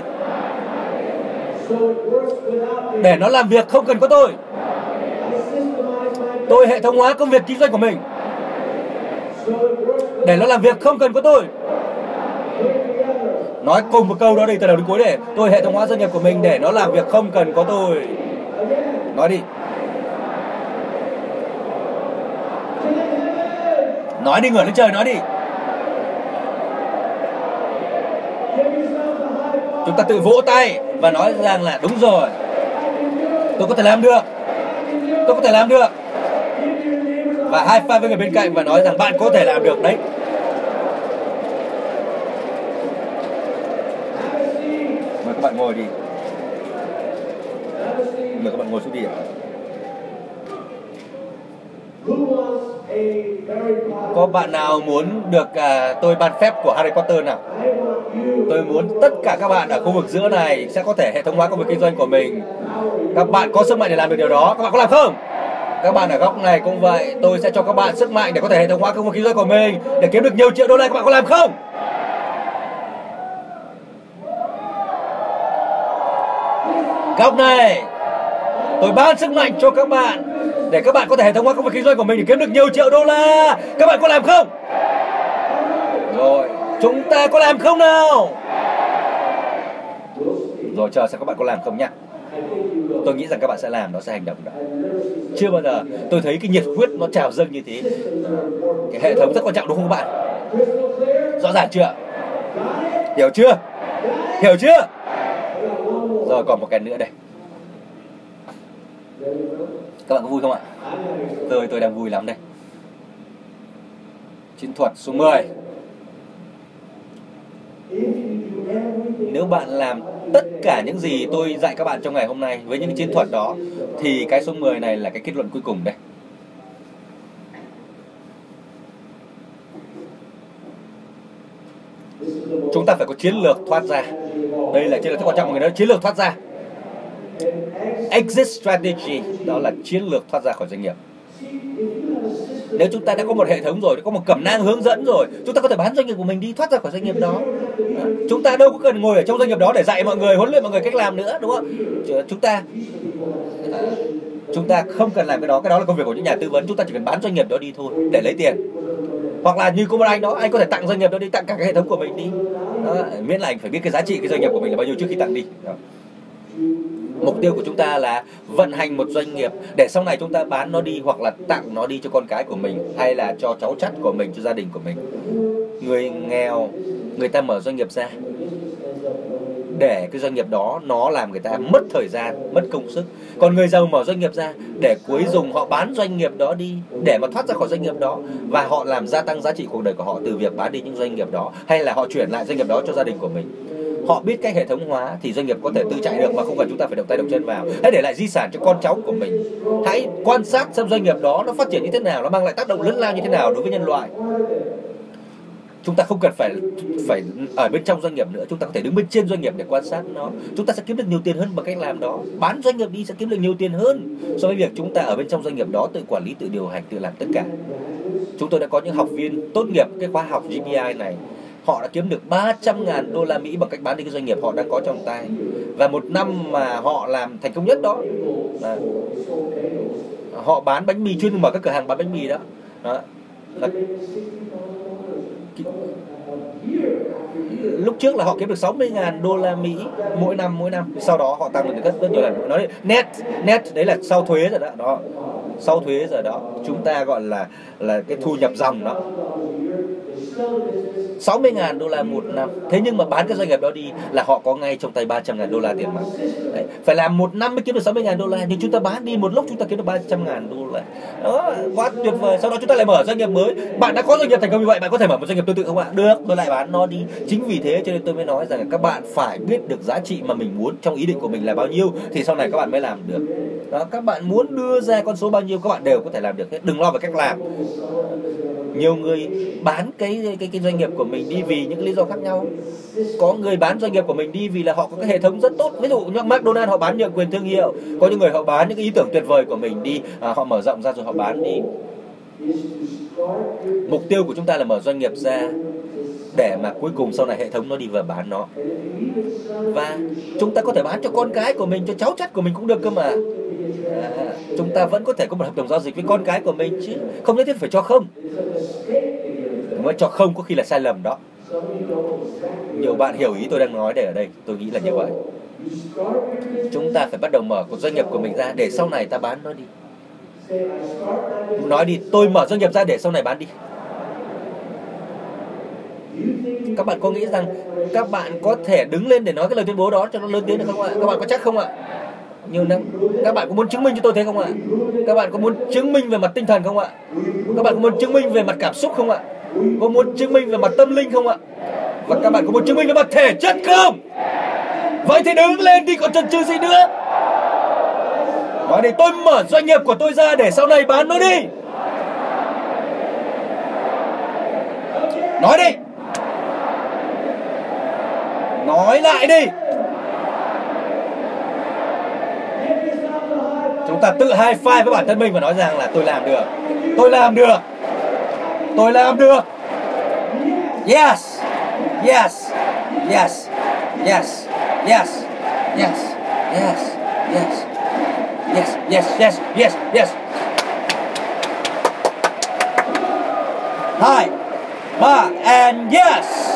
Để nó làm việc không cần có tôi. Tôi hệ thống hóa công việc kinh doanh của mình. Để nó làm việc không cần có tôi. Nói cùng một câu đó đi từ đầu đến cuối. Để tôi hệ thống hóa doanh nghiệp của mình để nó làm việc không cần có tôi. Nói đi. Nói đi, ngửa lên trời nói đi. Chúng ta tự vỗ tay và nói rằng là đúng rồi, tôi có thể làm được, tôi có thể làm được. Và high five với người bên cạnh và nói rằng bạn có thể làm được đấy. Mời các bạn ngồi đi. Mời các bạn ngồi xuống đi ạ. Có bạn nào muốn được à, tôi ban phép của Harry Potter nào? Tôi muốn tất cả các bạn ở khu vực giữa này sẽ có thể hệ thống hóa công việc kinh doanh của mình. Các bạn có sức mạnh để làm được điều đó. Các bạn có làm không? Các bạn ở góc này cũng vậy. Tôi sẽ cho các bạn sức mạnh để có thể hệ thống hóa công việc kinh doanh của mình, để kiếm được nhiều triệu đô la. Các bạn có làm không? Góc này, tôi ban sức mạnh cho các bạn để các bạn có thể hệ thống hóa công việc kinh doanh của mình để kiếm được nhiều triệu đô la. Các bạn có làm không? Rồi, chúng ta có làm không nào? Rồi, chờ xem các bạn có làm không nhá. Tôi nghĩ rằng các bạn sẽ làm, nó sẽ hành động đó. Chưa bao giờ tôi thấy cái nhiệt huyết nó trào dâng như thế. Cái hệ thống rất quan trọng đúng không các bạn? Rõ ràng chưa? Hiểu chưa? Hiểu chưa? Rồi, còn một cái nữa đây. Các bạn có vui không ạ? Tôi tôi đang vui lắm đây. Chiến thuật số mười. Nếu bạn làm tất cả những gì tôi dạy các bạn trong ngày hôm nay với những chiến thuật đó thì cái số mười này là cái kết luận cuối cùng đây. Chúng ta phải có chiến lược thoát ra. Đây là chiến lược rất quan trọng, người nói chiến lược thoát ra. Exit strategy, đó là chiến lược thoát ra khỏi doanh nghiệp. Nếu chúng ta đã có một hệ thống rồi, đã có một cẩm nang hướng dẫn rồi, chúng ta có thể bán doanh nghiệp của mình đi, thoát ra khỏi doanh nghiệp đó. Chúng ta đâu có cần ngồi ở trong doanh nghiệp đó để dạy mọi người, huấn luyện mọi người cách làm nữa, đúng không? Chúng ta chúng ta không cần làm cái đó, cái đó là công việc của những nhà tư vấn. Chúng ta chỉ cần bán doanh nghiệp đó đi thôi để lấy tiền. Hoặc là như có một anh đó, anh có thể tặng doanh nghiệp đó đi, tặng cả cái hệ thống của mình đi. Đó, miễn là anh phải biết cái giá trị cái doanh nghiệp của mình là bao nhiêu trước khi tặng đi. Đó. Mục tiêu của chúng ta là vận hành một doanh nghiệp để sau này chúng ta bán nó đi, hoặc là tặng nó đi cho con cái của mình, hay là cho cháu chắt của mình, cho gia đình của mình. Người nghèo, người ta mở doanh nghiệp ra để cái doanh nghiệp đó nó làm người ta mất thời gian, mất công sức. Còn người giàu mở doanh nghiệp ra để cuối dùng họ bán doanh nghiệp đó đi, để mà thoát ra khỏi doanh nghiệp đó, và họ làm gia tăng giá trị cuộc đời của họ từ việc bán đi những doanh nghiệp đó, hay là họ chuyển lại doanh nghiệp đó cho gia đình của mình. Họ biết cách hệ thống hóa thì doanh nghiệp có thể tự chạy được mà không cần chúng ta phải động tay động chân vào. Hãy để lại di sản cho con cháu của mình. Hãy quan sát xem doanh nghiệp đó nó phát triển như thế nào, nó mang lại tác động lớn lao như thế nào đối với nhân loại. Chúng ta không cần phải phải ở bên trong doanh nghiệp nữa, chúng ta có thể đứng bên trên doanh nghiệp để quan sát nó. Chúng ta sẽ kiếm được nhiều tiền hơn bằng cách làm đó. Bán doanh nghiệp đi sẽ kiếm được nhiều tiền hơn so với việc chúng ta ở bên trong doanh nghiệp đó tự quản lý, tự điều hành, tự làm tất cả. Chúng tôi đã có những học viên tốt nghiệp cái khóa học giê bê i này, họ đã kiếm được ba trăm ngàn đô la Mỹ bằng cách bán đi cái doanh nghiệp họ đang có trong tay. Và một năm mà họ làm thành công nhất đó là họ bán bánh mì, chuyên mở các cửa hàng bán bánh mì đó, đó. Là... lúc trước là họ kiếm được sáu mươi ngàn đô la Mỹ mỗi năm, mỗi năm sau đó họ tăng lên rất rất nhiều lần. Nói net net đấy là sau thuế rồi đó, đó. Sau thuế rồi đó, chúng ta gọi là là cái thu nhập dòng đó. sáu mươi ngàn đô la một năm. Thế nhưng mà bán cái doanh nghiệp đó đi là họ có ngay trong tay ba trăm ngàn đô la tiền mặt. Đấy. Phải làm một năm mới kiếm được sáu mươi ngàn đô la, nhưng chúng ta bán đi một lúc chúng ta kiếm được ba trăm ngàn đô la. Đó, quá tuyệt vời. Sau đó chúng ta lại mở doanh nghiệp mới. Bạn đã có doanh nghiệp thành công như vậy, bạn có thể mở một doanh nghiệp tương tự không ạ? Được, tôi lại bán nó đi. Chính vì thế cho nên tôi mới nói rằng là các bạn phải biết được giá trị mà mình muốn trong ý định của mình là bao nhiêu thì sau này các bạn mới làm được. Đó, các bạn muốn đưa ra con số bao nhiêu các bạn đều có thể làm được hết, đừng lo về cách làm. Nhiều người bán cái cái cái doanh nghiệp của mình đi vì những lý do khác nhau. Có người bán doanh nghiệp của mình đi vì là họ có cái hệ thống rất tốt. Ví dụ như McDonald's họ bán nhượng quyền thương hiệu. Có những người họ bán những cái ý tưởng tuyệt vời của mình đi, à, họ mở rộng ra rồi họ bán đi. Mục tiêu của chúng ta là mở doanh nghiệp ra để mà cuối cùng sau này hệ thống nó đi và bán nó. Và chúng ta có thể bán cho con cái của mình, cho cháu chắt của mình cũng được cơ mà. À, chúng ta vẫn có thể có một hợp đồng giao dịch với con cái của mình chứ không nhất thiết phải cho không. Mà cho không có khi là sai lầm đó. Nhiều bạn hiểu ý tôi đang nói để ở đây, tôi nghĩ là như vậy. Chúng ta phải bắt đầu mở một doanh nghiệp của mình ra để sau này ta bán nó đi. Nói đi, tôi mở doanh nghiệp ra để sau này bán đi. Các bạn có nghĩ rằng các bạn có thể đứng lên để nói cái lời tuyên bố đó cho nó lớn tiếng được không ạ? Các bạn có chắc không ạ? Nhiều năm. Các bạn có muốn chứng minh cho tôi thế không ạ? Các bạn có muốn chứng minh về mặt tinh thần không ạ? Các bạn có muốn chứng minh về mặt cảm xúc không ạ? Có muốn chứng minh về mặt tâm linh không ạ? Và các bạn có muốn chứng minh về mặt thể chất không? Vậy thì đứng lên đi, còn chần chừ gì nữa. Nói đi, tôi mở doanh nghiệp của tôi ra để sau này bán nó đi. Nói đi. Nói lại đi. Chúng ta tự high five với bản thân mình và nói rằng là tôi làm được. Tôi làm được. Tôi làm được. Yes. Yes. Yes. Yes. Yes. Yes. Yes. Yes. Yes. Yes. Yes. Yes. Yes. Hai, ba, and yes.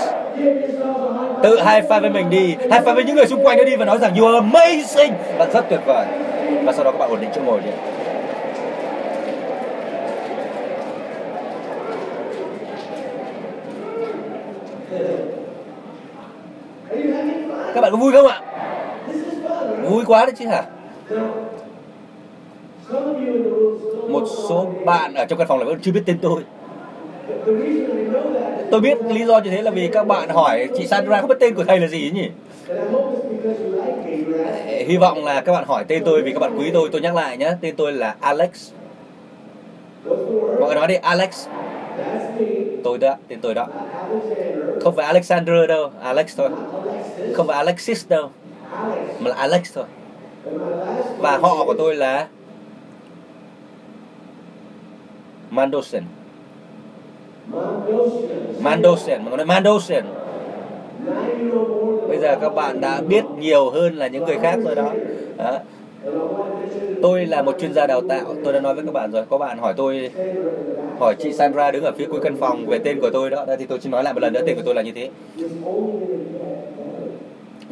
Tự high five với mình đi, high five với những người xung quanh đó đi và nói rằng you are amazing, bạn rất tuyệt vời. Và sau đó các bạn ổn định chỗ ngồi đi. Các bạn có vui không ạ? Vui quá đấy chứ hả? Một số bạn ở trong căn phòng này vẫn chưa biết tên tôi. Tôi biết lý do như thế là vì các bạn hỏi chị Sandra không biết tên của thầy là gì nhỉ? Hy vọng là các bạn hỏi tên tôi vì các bạn quý tôi. Tôi nhắc lại nhé, tên tôi là Alex. Mọi người nói đi, Alex. Tôi đó, tên tôi đó. Không phải Alexander đâu, Alex thôi. Không phải Alexis đâu, mà là Alex thôi. Và họ của tôi là Mandosen. Mandosen, mà nói Mandosen. Bây giờ các bạn đã biết nhiều hơn là những người khác rồi đó. Đó. Tôi là một chuyên gia đào tạo, tôi đã nói với các bạn rồi. Có bạn hỏi tôi, hỏi chị Sandra đứng ở phía cuối căn phòng về tên của tôi đó. Đây thì tôi xin nói lại một lần nữa, tên của tôi là như thế.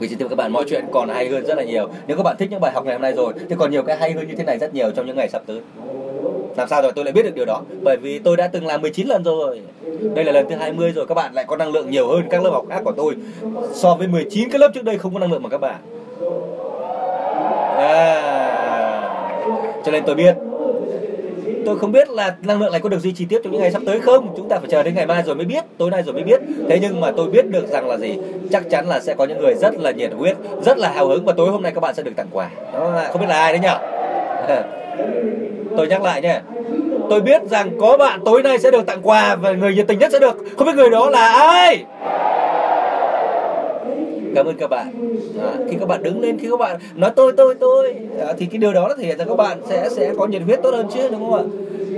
Vì xin thưa các bạn, mọi chuyện còn hay hơn rất là nhiều. Nếu các bạn thích những bài học ngày hôm nay rồi thì còn nhiều cái hay hơn như thế này rất nhiều trong những ngày sắp tới. Làm sao rồi tôi lại biết được điều đó? Bởi vì tôi đã từng làm mười chín lần rồi. Đây là lần thứ hai mươi rồi. Các bạn lại có năng lượng nhiều hơn các lớp học khác của tôi. So với mười chín cái lớp trước đây không có năng lượng mà các bạn. À, cho nên tôi biết. Tôi không biết là năng lượng này có được duy trì tiếp trong những ngày sắp tới không. Chúng ta phải chờ đến ngày mai rồi mới biết, tối nay rồi mới biết. Thế nhưng mà tôi biết được rằng là gì? Chắc chắn là sẽ có những người rất là nhiệt huyết, rất là hào hứng. Và tối hôm nay các bạn sẽ được tặng quà. Đó, không biết là ai đấy nhở. Tôi nhắc lại nhé. Tôi biết rằng có bạn tối nay sẽ được tặng quà. Và người nhiệt tình nhất sẽ được. Không biết người đó là ai. Cảm ơn các bạn. Đó, khi các bạn đứng lên, khi các bạn nói tôi tôi tôi đó, thì cái điều đó nó thể hiện ra các bạn sẽ sẽ có nhiệt huyết tốt hơn chứ, đúng không ạ?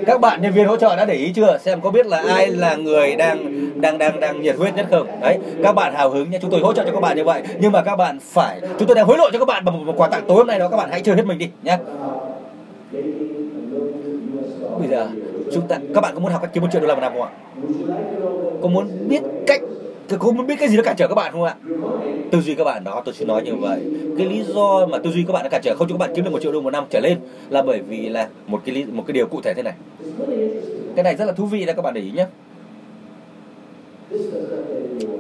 Các bạn nhân viên hỗ trợ đã để ý chưa? Xem có biết là ai là người đang đang đang đang nhiệt huyết nhất không? Đấy, các bạn hào hứng nha. Chúng tôi hỗ trợ cho các bạn như vậy, nhưng mà các bạn phải, chúng tôi đang hối lộ cho các bạn bằng một quà tặng tối hôm nay đó. Các bạn hãy chơi hết mình đi nhé. Bây giờ chúng ta, các bạn có muốn học cách kiếm một triệu đô la một năm không ạ? Có muốn biết cách, không muốn biết cái gì nó cản trở các bạn không ạ? Tư duy các bạn đó, tôi xin nói như vậy. Cái lý do mà tư duy các bạn nó cản trở không cho các bạn kiếm được một triệu đô một năm trở lên là bởi vì là một cái lý, một cái điều cụ thể thế này. Cái này rất là thú vị đấy, các bạn để ý nhé.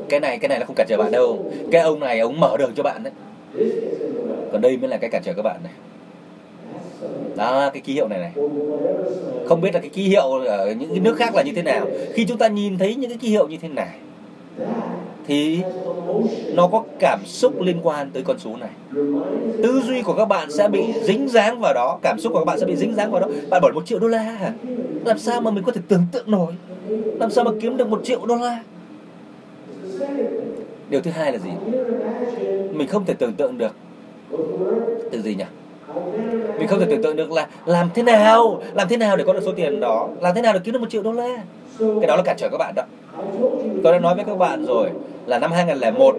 Cái này cái này là không cản trở bạn đâu. Cái ông này ông mở đường cho bạn đấy. Còn đây mới là cái cản trở các bạn này. Đó, cái ký hiệu này này. Không biết là cái ký hiệu ở những cái nước khác là như thế nào. Khi chúng ta nhìn thấy những cái ký hiệu như thế này thì nó có cảm xúc liên quan tới con số này. Tư duy của các bạn sẽ bị dính dáng vào đó. Cảm xúc của các bạn sẽ bị dính dáng vào đó. Bạn bỏ một triệu đô la, làm sao mà mình có thể tưởng tượng nổi? Làm sao mà kiếm được một triệu đô la? Điều thứ hai là gì? Mình không thể tưởng tượng được. Từ gì nhỉ? Mình không thể tưởng tượng được là làm thế nào, làm thế nào để có được số tiền đó, làm thế nào để kiếm được một triệu đô la. Cái đó là cản trở các bạn đó. Tôi đã nói với các bạn rồi là năm hai nghìn không trăm lẻ một,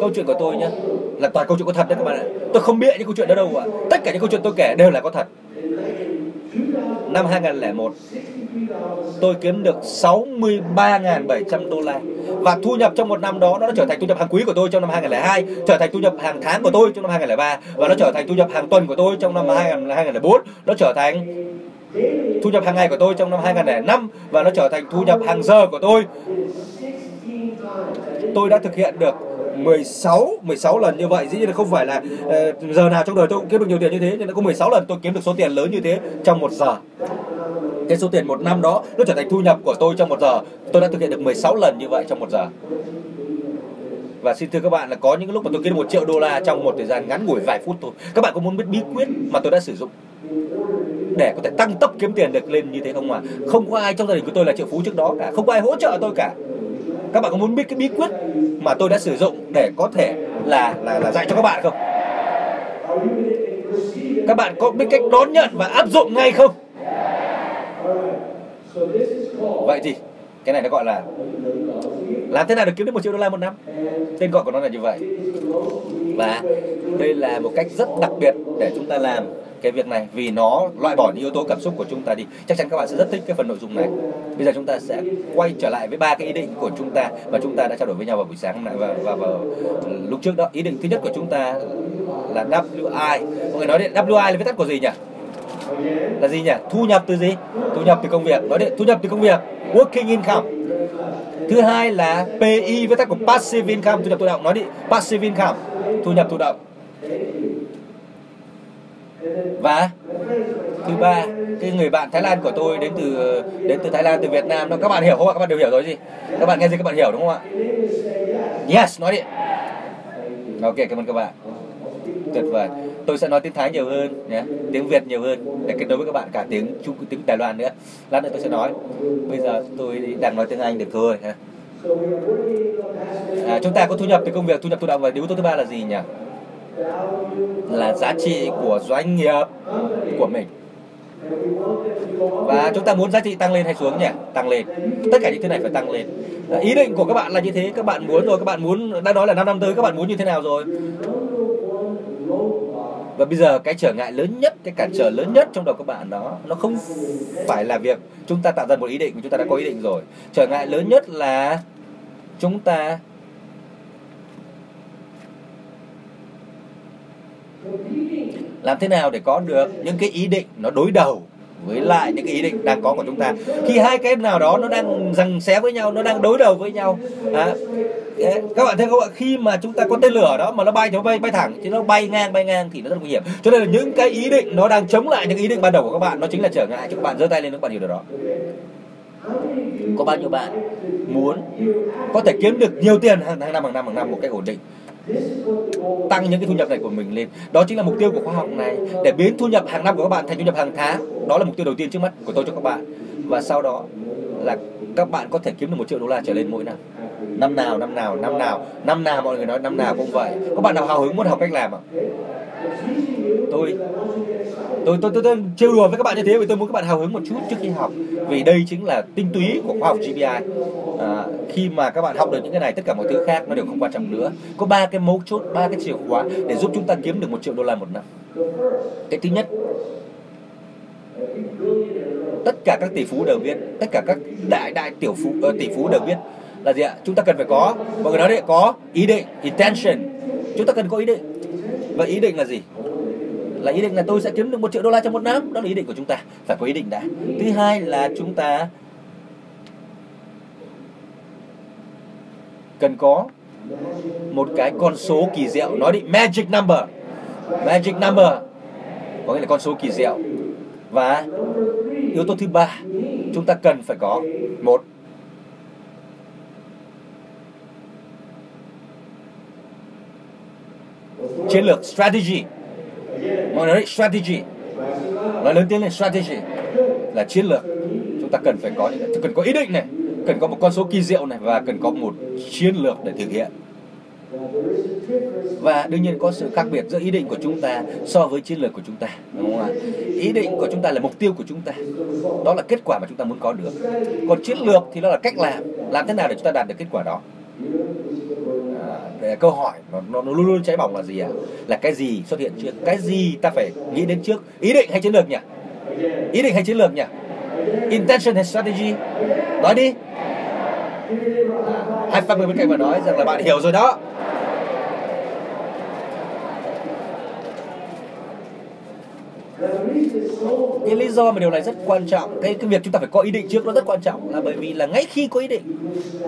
câu chuyện của tôi nhé, là toàn câu chuyện có thật đấy các bạn ạ. Tôi không bịa những câu chuyện đó đâu ạ. Tất cả những câu chuyện tôi kể đều là có thật. Năm hai nghìn không trăm lẻ một, tôi kiếm được sáu mươi ba nghìn bảy trăm đô la. Và thu nhập trong một năm đó, nó đã trở thành thu nhập hàng quý của tôi trong năm hai nghìn không trăm lẻ hai, trở thành thu nhập hàng tháng của tôi trong năm hai nghìn không trăm lẻ ba, và nó trở thành thu nhập hàng tuần của tôi trong năm hai nghìn không trăm lẻ bốn. Nó trở thành thu nhập hàng ngày của tôi trong năm hai nghìn không trăm lẻ năm, và nó trở thành thu nhập hàng giờ của tôi. Tôi đã thực hiện được mười sáu lần như vậy. Dĩ nhiên là không phải là uh, giờ nào trong đời tôi cũng kiếm được nhiều tiền như thế, nhưng đã có mười sáu lần tôi kiếm được số tiền lớn như thế trong một giờ. Cái số tiền một năm đó nó trở thành thu nhập của tôi trong một giờ. Tôi đã thực hiện được mười sáu lần như vậy trong một giờ. Và xin thưa các bạn là có những lúc mà tôi kiếm được một triệu đô la trong một thời gian ngắn ngủi vài phút thôi. Các bạn có muốn biết bí quyết mà tôi đã sử dụng để có thể tăng tốc kiếm tiền được lên như thế không ạ? À? Không có ai trong gia đình của tôi là triệu phú trước đó cả. Không có ai hỗ trợ tôi cả. Các bạn có muốn biết cái bí quyết mà tôi đã sử dụng để có thể là, là, là dạy cho các bạn không? Các bạn có biết cách đón nhận và áp dụng ngay không? Vậy thì cái này nó gọi là làm thế nào để kiếm được một triệu đô la một năm. Tên gọi của nó là như vậy. Và đây là một cách rất đặc biệt để chúng ta làm cái việc này, vì nó loại bỏ những yếu tố cảm xúc của chúng ta đi. Chắc chắn các bạn sẽ rất thích cái phần nội dung này. Bây giờ chúng ta sẽ quay trở lại với ba cái ý định của chúng ta mà chúng ta đã trao đổi với nhau vào buổi sáng hôm nay và, và, và lúc trước đó. Ý định thứ nhất của chúng ta là W I. Mọi người nói đến W I là viết tắt của gì nhỉ? Là gì nhỉ? Thu nhập từ gì? Thu nhập từ công việc. Nói đến thu nhập từ công việc, working income. Thứ hai là P I, viết tắt của passive income, thu nhập thụ động. Nói đi, passive income, thu nhập thụ động. Và thứ ba, cái người bạn Thái Lan của tôi đến từ đến từ Thái Lan, từ Việt Nam đó. Các bạn hiểu không ạ? Các bạn đều hiểu rồi gì? Các bạn nghe gì các bạn hiểu đúng không ạ? Yes, nói đi. Ok, cảm ơn các bạn. Tuyệt vời. Tôi sẽ nói tiếng Thái nhiều hơn nhé, tiếng Việt nhiều hơn để kết nối với các bạn, cả tiếng Trung, tiếng Đài Loan nữa. Lát nữa tôi sẽ nói. Bây giờ tôi đang nói tiếng Anh được thôi. À, chúng ta có thu nhập từ công việc, thu nhập thụ động, và yếu tố thứ ba là gì nhỉ? Là giá trị của doanh nghiệp của mình. Và chúng ta muốn giá trị tăng lên hay xuống nhỉ? Tăng lên. Tất cả những thứ này phải tăng lên. Ý định của các bạn là như thế, các bạn muốn rồi, các bạn muốn, đã nói là năm năm tới các bạn muốn như thế nào rồi. Và bây giờ cái trở ngại lớn nhất, cái cản trở lớn nhất trong đầu các bạn đó, nó không phải là việc chúng ta tạo ra một ý định, chúng ta đã có ý định rồi. Trở ngại lớn nhất là chúng ta làm thế nào để có được những cái ý định nó đối đầu với lại những cái ý định đang có của chúng ta. Khi hai cái nào đó nó đang giằng xé với nhau, nó đang đối đầu với nhau à, các bạn thấy không ạ? Khi mà chúng ta có tên lửa đó mà nó bay thì nó bay, bay thẳng, chứ nó bay ngang bay ngang thì nó rất nguy hiểm. Cho nên là những cái ý định nó đang chống lại những ý định ban đầu của các bạn, nó chính là trở ngại cho các bạn. Giơ tay lên các bạn hiểu điều đó. Có bao nhiêu bạn muốn có thể kiếm được nhiều tiền hàng năm hàng năm hàng năm một cách ổn định, tăng những cái thu nhập này của mình lên? Đó chính là mục tiêu của khóa học này, để biến thu nhập hàng năm của các bạn thành thu nhập hàng tháng. Đó là mục tiêu đầu tiên trước mắt của tôi cho các bạn. Và sau đó là các bạn có thể kiếm được một triệu đô la trở lên mỗi năm. Năm nào, năm nào, năm nào, năm nào mọi người nói năm nào cũng vậy. Có bạn nào hào hứng muốn học cách làm ạ? Tôi Tôi, tôi, tôi, tôi trêu đùa với các bạn như thế vì tôi muốn các bạn hào hứng một chút trước khi học. Vì đây chính là tinh túy của khóa học giê bê i. à, Khi mà các bạn học được những cái này, tất cả mọi thứ khác nó đều không quan trọng nữa. Có ba cái mấu chốt, ba cái chìa khóa để giúp chúng ta kiếm được một triệu đô la một năm. Cái thứ nhất, tất cả các tỷ phú đều biết, tất cả các đại đại tiểu phú, uh, tỷ phú đều biết là gì ạ? Chúng ta cần phải có, mọi người nói đấy, có ý định, intention. Chúng ta cần có ý định. Và ý định là gì? Là ý định là tôi sẽ kiếm được một triệu đô la trong một năm. Đó là ý định của chúng ta. Phải có ý định đã. Thứ hai là chúng ta cần có một cái con số kỳ diệu. Nói đi, magic number. Magic number có nghĩa là con số kỳ diệu. Và yếu tố thứ ba, chúng ta cần phải có một chiến lược, strategy. Mọi người nói strategy, nói lớn tiếng lên, strategy là chiến lược. Chúng ta cần phải có, cần có ý định này, cần có một con số kỳ diệu này, và cần có một chiến lược để thực hiện. Và đương nhiên có sự khác biệt giữa ý định của chúng ta so với chiến lược của chúng ta, đúng không ạ? Ý định của chúng ta là mục tiêu của chúng ta, đó là kết quả mà chúng ta muốn có được. Còn chiến lược thì nó là cách làm, làm thế nào để chúng ta đạt được kết quả đó. À, câu hỏi nó, nó, nó luôn luôn cháy bỏng là gì ạ? À? Là cái gì xuất hiện trước? Cái gì ta phải nghĩ đến trước? Ý định hay chiến lược nhỉ? Ý định hay chiến lược nhỉ? Intention hay strategy? Nói đi. À, hai phần người bên cạnh mà nói rằng là bạn hiểu rồi đó. Cái lý do mà điều này rất quan trọng, cái, cái việc chúng ta phải có ý định trước nó rất quan trọng, là bởi vì là ngay khi có ý định,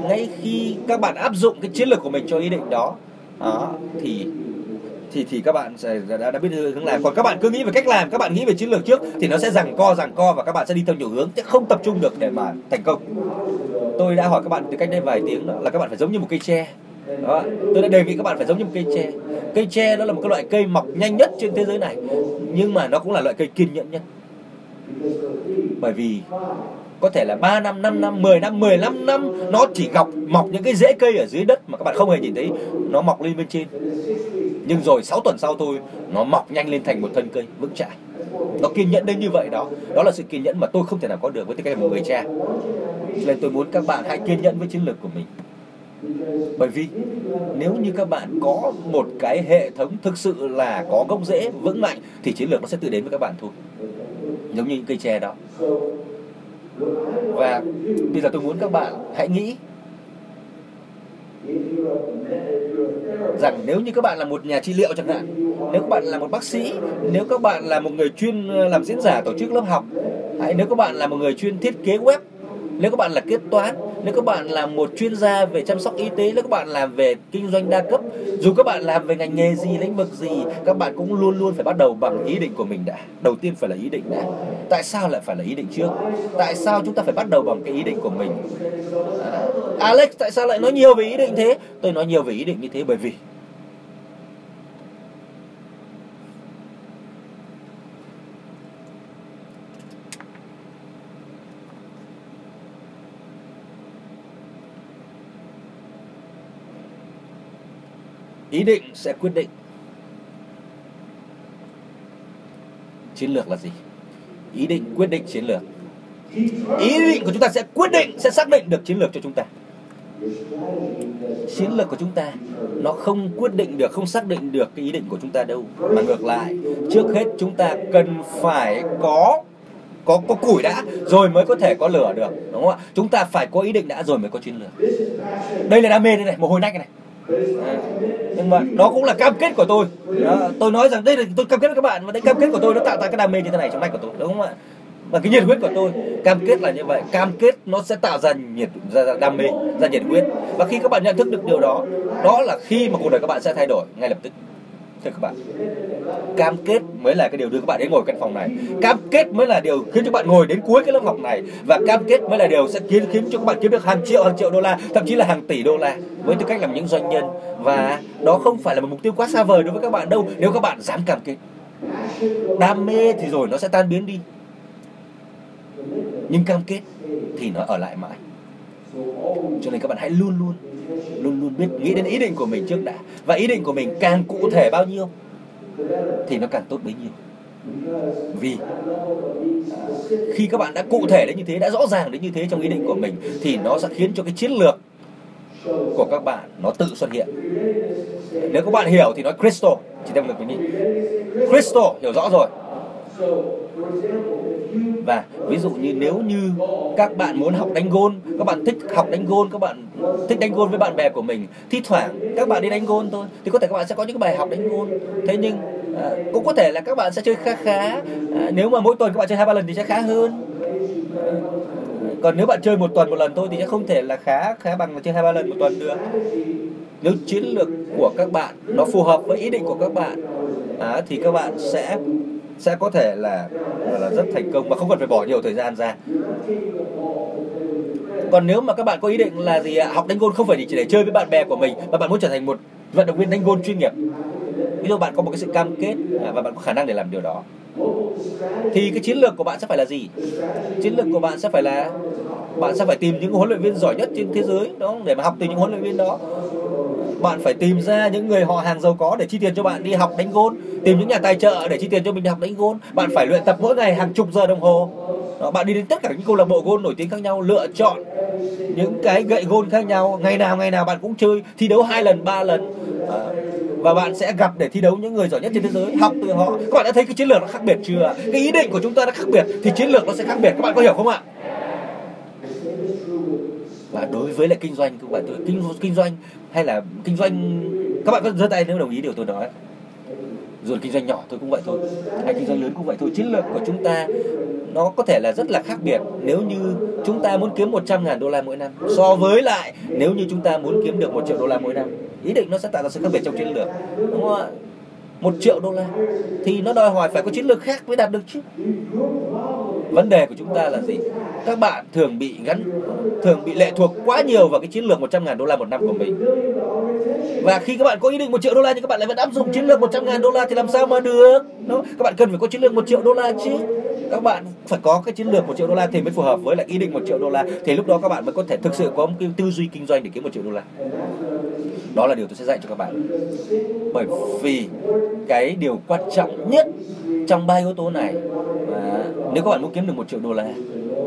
ngay khi các bạn áp dụng cái chiến lược của mình cho ý định đó, đó thì thì thì các bạn sẽ đã, đã biết hướng làm. Còn các bạn cứ nghĩ về cách làm, các bạn nghĩ về chiến lược trước thì nó sẽ giằng co giằng co và các bạn sẽ đi theo nhiều hướng, chứ không tập trung được để mà thành công. Tôi đã hỏi các bạn từ cách đây vài tiếng đó, là các bạn phải giống như một cây tre. Đó, tôi đã đề nghị các bạn phải giống như một cây tre. Cây tre đó là một cái loại cây mọc nhanh nhất trên thế giới này, nhưng mà nó cũng là loại cây kiên nhẫn nhất. Bởi vì có thể là ba năm, năm năm, mười năm, mười lăm năm nó chỉ gọc mọc những cái rễ cây ở dưới đất mà các bạn không hề nhìn thấy nó mọc lên bên trên. Nhưng rồi sáu tuần sau thôi, nó mọc nhanh lên thành một thân cây vững chãi. Nó kiên nhẫn đến như vậy đó. Đó là sự kiên nhẫn mà tôi không thể nào có được với tư cách là một người cha. Nên tôi muốn các bạn hãy kiên nhẫn với chiến lược của mình. Bởi vì nếu như các bạn có một cái hệ thống thực sự là có gốc rễ vững mạnh thì chiến lược nó sẽ tự đến với các bạn thôi, giống như những cây tre đó. Và bây giờ tôi muốn các bạn hãy nghĩ rằng nếu như các bạn là một nhà trị liệu chẳng hạn, nếu các bạn là một bác sĩ, nếu các bạn là một người chuyên làm diễn giả, tổ chức lớp học, hay nếu các bạn là một người chuyên thiết kế web, nếu các bạn là kế toán, nếu các bạn là một chuyên gia về chăm sóc y tế, nếu các bạn làm về kinh doanh đa cấp, dù các bạn làm về ngành nghề gì, lĩnh vực gì, các bạn cũng luôn luôn phải bắt đầu bằng ý định của mình đã. Đầu tiên phải là ý định đã. Tại sao lại phải là ý định trước? Tại sao chúng ta phải bắt đầu bằng cái ý định của mình? À, Alex, tại sao lại nói nhiều về ý định thế? Tôi nói nhiều về ý định như thế bởi vì ý định sẽ quyết định chiến lược là gì. Ý định quyết định chiến lược. Ý định của chúng ta sẽ quyết định, sẽ xác định được chiến lược cho chúng ta. Chiến lược của chúng ta nó không quyết định được, không xác định được cái ý định của chúng ta đâu. Mà ngược lại, trước hết chúng ta cần phải có Có, có củi đã rồi mới có thể có lửa được, đúng không ạ? Chúng ta phải có ý định đã rồi mới có chiến lược. Đây là đam mê đây này, mồ hôi nách này. À, nhưng mà đó cũng là cam kết của tôi. À, tôi nói rằng đây là tôi cam kết với các bạn, và đây cam kết của tôi nó tạo ra cái đam mê như thế này trong nách của tôi, đúng không ạ? Và cái nhiệt huyết của tôi, cam kết là như vậy, cam kết nó sẽ tạo ra nhiệt, ra, ra đam mê, ra nhiệt huyết. Và khi các bạn nhận thức được điều đó, đó là khi mà cuộc đời các bạn sẽ thay đổi ngay lập tức. Thưa các bạn, cam kết mới là cái điều đưa các bạn đến ngồi căn phòng này. Cam kết mới là điều khiến cho bạn ngồi đến cuối cái lớp học này. Và cam kết mới là điều sẽ khiến, khiến cho các bạn kiếm được hàng triệu, hàng triệu đô la, thậm chí là hàng tỷ đô la với tư cách làm những doanh nhân. Và đó không phải là một mục tiêu quá xa vời đối với các bạn đâu, nếu các bạn dám cam kết. Đam mê thì rồi nó sẽ tan biến đi, nhưng cam kết thì nó ở lại mãi. Cho nên các bạn hãy luôn luôn Luôn luôn biết nghĩ đến ý định của mình trước đã. Và ý định của mình càng cụ thể bao nhiêu thì nó càng tốt bấy nhiêu. Vì khi các bạn đã cụ thể đến như thế, đã rõ ràng đến như thế trong ý định của mình, thì nó sẽ khiến cho cái chiến lược của các bạn nó tự xuất hiện. Nếu các bạn hiểu thì nói crystal. Chỉ thêm một cái nhìn crystal, hiểu rõ rồi. Và ví dụ như nếu như các bạn muốn học đánh gôn, các bạn thích học đánh gôn, các bạn thích đánh gôn với bạn bè của mình, thi thoảng các bạn đi đánh gôn thôi, thì có thể các bạn sẽ có những bài học đánh gôn. Thế nhưng à, cũng có thể là các bạn sẽ chơi khá khá à, nếu mà mỗi tuần các bạn chơi hai ba lần thì sẽ khá hơn. à, Còn nếu bạn chơi một tuần một lần thôi thì sẽ không thể là khá khá bằng mà chơi hai ba lần một tuần được. Nếu chiến lược của các bạn nó phù hợp với ý định của các bạn à, thì các bạn sẽ sẽ có thể là, là rất thành công mà không cần phải bỏ nhiều thời gian ra. Còn nếu mà các bạn có ý định là gì ạ? Học đánh gôn không phải chỉ để chơi với bạn bè của mình, mà bạn muốn trở thành một vận động viên đánh gôn chuyên nghiệp. Ví dụ bạn có một cái sự cam kết và bạn có khả năng để làm điều đó, thì cái chiến lược của bạn sẽ phải là gì? Chiến lược của bạn sẽ phải là bạn sẽ phải tìm những huấn luyện viên giỏi nhất trên thế giới, đúng không? Để mà học từ những huấn luyện viên đó. Bạn phải tìm ra những người họ hàng giàu có để chi tiền cho bạn đi học đánh gôn, tìm những nhà tài trợ để chi tiền cho mình đi học đánh gôn. Bạn phải luyện tập mỗi ngày hàng chục giờ đồng hồ. Đó, bạn đi đến tất cả những câu lạc bộ gôn nổi tiếng khác nhau, lựa chọn những cái gậy gôn khác nhau, ngày nào ngày nào bạn cũng chơi, thi đấu hai lần ba lần à, và bạn sẽ gặp để thi đấu những người giỏi nhất trên thế giới, học từ họ. Các bạn đã thấy cái chiến lược nó khác biệt chưa? Cái ý định của chúng ta nó khác biệt thì chiến lược nó sẽ khác biệt. Các bạn có hiểu không ạ? Và đối với lại kinh doanh, các bạn kinh, kinh doanh hay là kinh doanh, các bạn có giơ tay nếu đồng ý điều tôi nói. Dù kinh doanh nhỏ tôi cũng vậy thôi, hay kinh doanh lớn cũng vậy thôi, chiến lược của chúng ta nó có thể là rất là khác biệt. Nếu như chúng ta muốn kiếm một trăm nghìn đô la mỗi năm so với lại nếu như chúng ta muốn kiếm được một triệu đô la mỗi năm, ý định nó sẽ tạo ra sự khác biệt trong chiến lược, đúng không ạ? một triệu đô la thì nó đòi hỏi phải có chiến lược khác mới đạt được chứ. Vấn đề của chúng ta là gì? Các bạn thường bị gắn, thường bị lệ thuộc quá nhiều vào cái chiến lược một trăm nghìn đô la một năm của mình. Và khi các bạn có ý định một triệu đô la nhưng các bạn lại vẫn áp dụng chiến lược một trăm nghìn đô la thì làm sao mà được? Đó. Các bạn cần phải có chiến lược một triệu đô la chứ. Các bạn phải có cái chiến lược một triệu đô la thì mới phù hợp với lại ý định một triệu đô la. Thì lúc đó các bạn mới có thể thực sự có một cái tư duy kinh doanh để kiếm một triệu đô la. Đó là điều tôi sẽ dạy cho các bạn. Bởi vì cái điều quan trọng nhất trong ba yếu tố này, à, nếu các bạn muốn kiếm được một triệu đô la,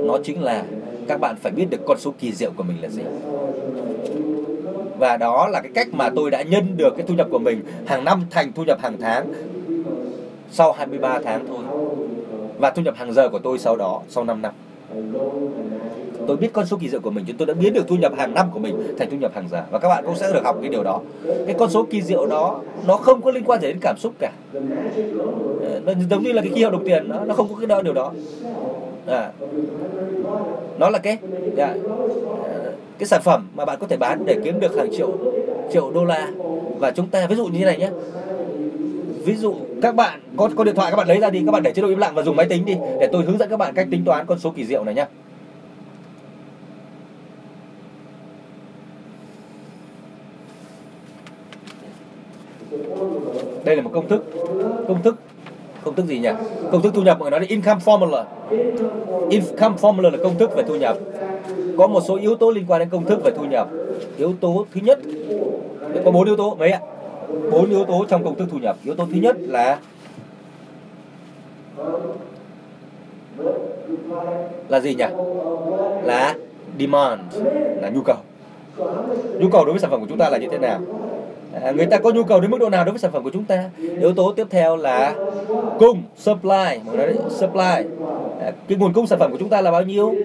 nó chính là các bạn phải biết được con số kỳ diệu của mình là gì. Và đó là cái cách mà tôi đã nhân được cái thu nhập của mình hàng năm thành thu nhập hàng tháng sau hai mươi ba tháng thôi, và thu nhập hàng giờ của tôi sau đó, sau năm năm. Tôi biết con số kỳ diệu của mình, chứ tôi đã biến được thu nhập hàng năm của mình thành thu nhập hàng giờ. Và các bạn cũng sẽ được học cái điều đó. Cái con số kỳ diệu đó, nó không có liên quan gì đến cảm xúc cả. Nó giống như là cái ký hiệu đồng tiền, nó, nó không có cái đó, điều đó. À, nó là cái à, cái sản phẩm mà bạn có thể bán để kiếm được hàng triệu triệu đô la. Và chúng ta ví dụ như thế này nhé, ví dụ các bạn có có điện thoại, các bạn lấy ra đi, các bạn để chế độ im lặng và dùng máy tính đi để tôi hướng dẫn các bạn cách tính toán con số kỳ diệu này nhé. Đây là một công thức công thức công thức gì nhỉ? Công thức thu nhập, mọi người nói là income formula. Income formula là công thức về thu nhập. Có một số yếu tố liên quan đến công thức về thu nhập. Yếu tố thứ nhất, có bốn yếu tố mấy ạ? Bốn yếu tố trong công thức thu nhập. Yếu tố thứ nhất là là gì nhỉ? Là demand, là nhu cầu. Nhu cầu đối với sản phẩm của chúng ta là như thế nào? À, người ta có nhu cầu đến mức độ nào đối với sản phẩm của chúng ta? Yếu tố tiếp theo là cung, supply, mọi người nói supply. À, cái nguồn cung sản phẩm của chúng ta là bao nhiêu?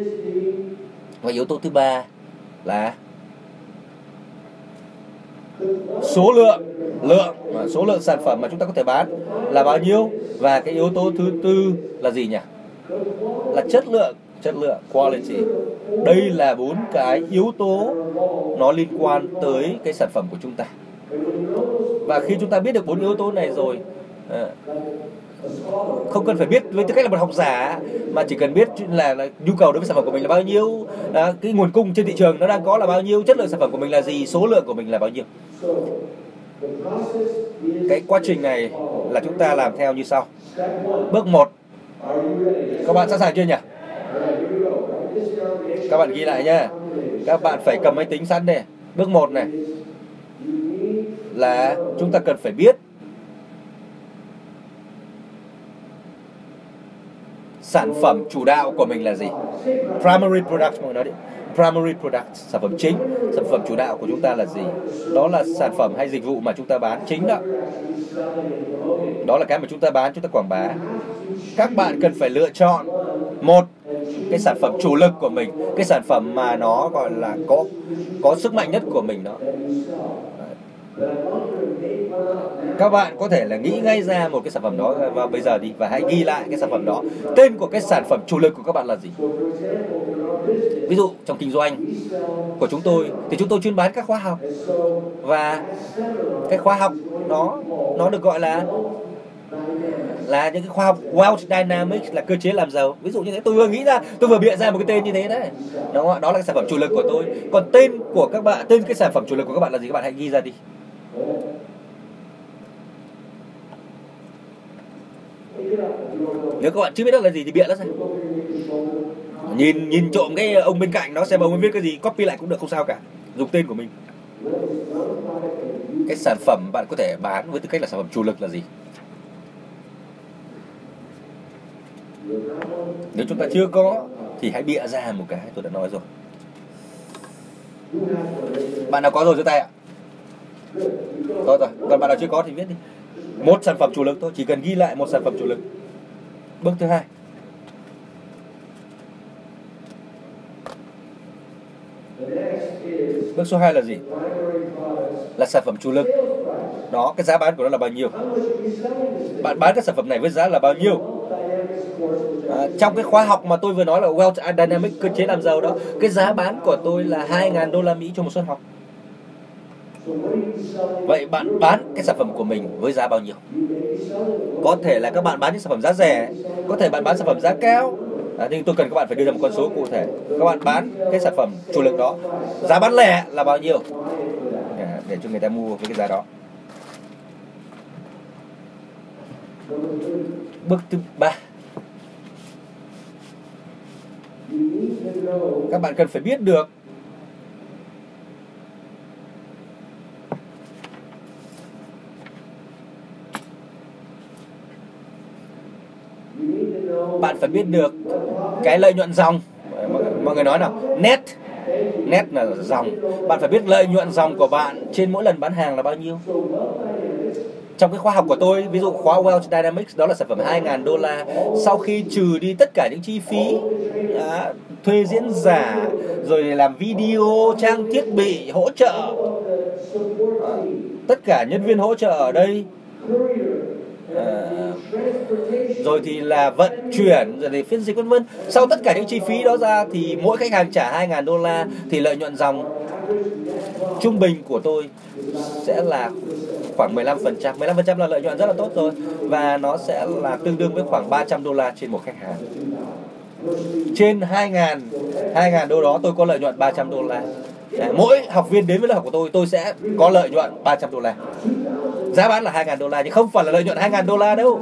Và yếu tố thứ ba là số lượng, lượng, số lượng sản phẩm mà chúng ta có thể bán là bao nhiêu? Và cái yếu tố thứ tư là gì nhỉ? Là chất lượng, chất lượng, quality. Đây là bốn cái yếu tố nó liên quan tới cái sản phẩm của chúng ta. Và khi chúng ta biết được bốn yếu tố này rồi, không cần phải biết với tư cách là một học giả, mà chỉ cần biết là, là nhu cầu đối với sản phẩm của mình là bao nhiêu, à, cái nguồn cung trên thị trường nó đang có là bao nhiêu, chất lượng sản phẩm của mình là gì, số lượng của mình là bao nhiêu. Cái quá trình này là chúng ta làm theo như sau. Bước một, các bạn sẵn sàng chưa nhỉ? Các bạn ghi lại nhé. Các bạn phải cầm máy tính sẵn đây. Bước một này là chúng ta cần phải biết sản phẩm chủ đạo của mình là gì. Primary product, mọi người nói đi. Primary product, sản phẩm chính, sản phẩm chủ đạo của chúng ta là gì? Đó là sản phẩm hay dịch vụ mà chúng ta bán chính đó. Đó là cái mà chúng ta bán, chúng ta quảng bá. Các bạn cần phải lựa chọn một cái sản phẩm chủ lực của mình, cái sản phẩm mà nó gọi là có có sức mạnh nhất của mình đó. Các bạn có thể là nghĩ ngay ra một cái sản phẩm đó và bây giờ đi, và hãy ghi lại cái sản phẩm đó. Tên của cái sản phẩm chủ lực của các bạn là gì? Ví dụ trong kinh doanh của chúng tôi thì chúng tôi chuyên bán các khóa học, và cái khóa học nó nó được gọi là là những cái khóa học Wealth Dynamics, là cơ chế làm giàu. Ví dụ như thế, tôi vừa nghĩ ra, tôi vừa bịa ra một cái tên như thế đấy. Đúng không? Đó là cái sản phẩm chủ lực của tôi. Còn tên của các bạn, tên cái sản phẩm chủ lực của các bạn là gì? Các bạn hãy ghi ra đi. Nếu các bạn chưa biết được là gì thì bịa nó ra. Nhìn nhìn trộm cái ông bên cạnh nó xem ông ấy viết cái gì, copy lại cũng được, không sao cả. Dùng tên của mình. Cái sản phẩm bạn có thể bán với tư cách là sản phẩm chủ lực là gì? Nếu chúng ta chưa có thì hãy bịa ra một cái, tôi đã nói rồi. Bạn nào có rồi giơ tay ạ? Rồi rồi, còn bạn nào chưa có thì viết đi. Một sản phẩm chủ lực thôi, chỉ cần ghi lại một sản phẩm chủ lực. Bước thứ hai, bước số hai là gì? Là sản phẩm chủ lực. Đó, cái giá bán của nó là bao nhiêu? Bạn bán cái sản phẩm này với giá là bao nhiêu? À, trong cái khóa học mà tôi vừa nói là Wealth Dynamics, cơ chế làm giàu đó, cái giá bán của tôi là hai nghìn đô la Mỹ cho một suất học. Vậy bạn bán cái sản phẩm của mình với giá bao nhiêu? Có thể là các bạn bán những sản phẩm giá rẻ, có thể bạn bán sản phẩm giá cao. À, nhưng tôi cần các bạn phải đưa ra một con số cụ thể. Các bạn bán cái sản phẩm chủ lực đó, giá bán lẻ là bao nhiêu? À, để cho người ta mua với cái giá đó. Bước thứ ba, các bạn cần phải biết được bạn phải biết được cái lợi nhuận dòng. Mọi người nói nào, net, net là dòng. Bạn phải biết lợi nhuận dòng của bạn trên mỗi lần bán hàng là bao nhiêu. Trong cái khóa học của tôi, ví dụ khóa Wealth Dynamics, đó là sản phẩm hai nghìn đô la. Sau khi trừ đi tất cả những chi phí, à, thuê diễn giả, rồi làm video, trang thiết bị, hỗ trợ, à, tất cả nhân viên hỗ trợ ở đây, à, rồi thì là vận chuyển, rồi thì phiên dịch vân vân. Sau tất cả những chi phí đó ra thì mỗi khách hàng trả hai nghìn đô la, thì lợi nhuận dòng trung bình của tôi sẽ là khoảng mười lăm phần trăm. mười lăm phần trăm là lợi nhuận rất là tốt rồi, và nó sẽ là tương đương với khoảng ba trăm đô la trên một khách hàng. Trên hai nghìn đô đó tôi có lợi nhuận ba trăm đô la. Mỗi học viên đến với lớp học của tôi, tôi sẽ có lợi nhuận ba trăm đô la. Giá bán là hai nghìn đô la, nhưng không phải là lợi nhuận hai nghìn đô la đâu.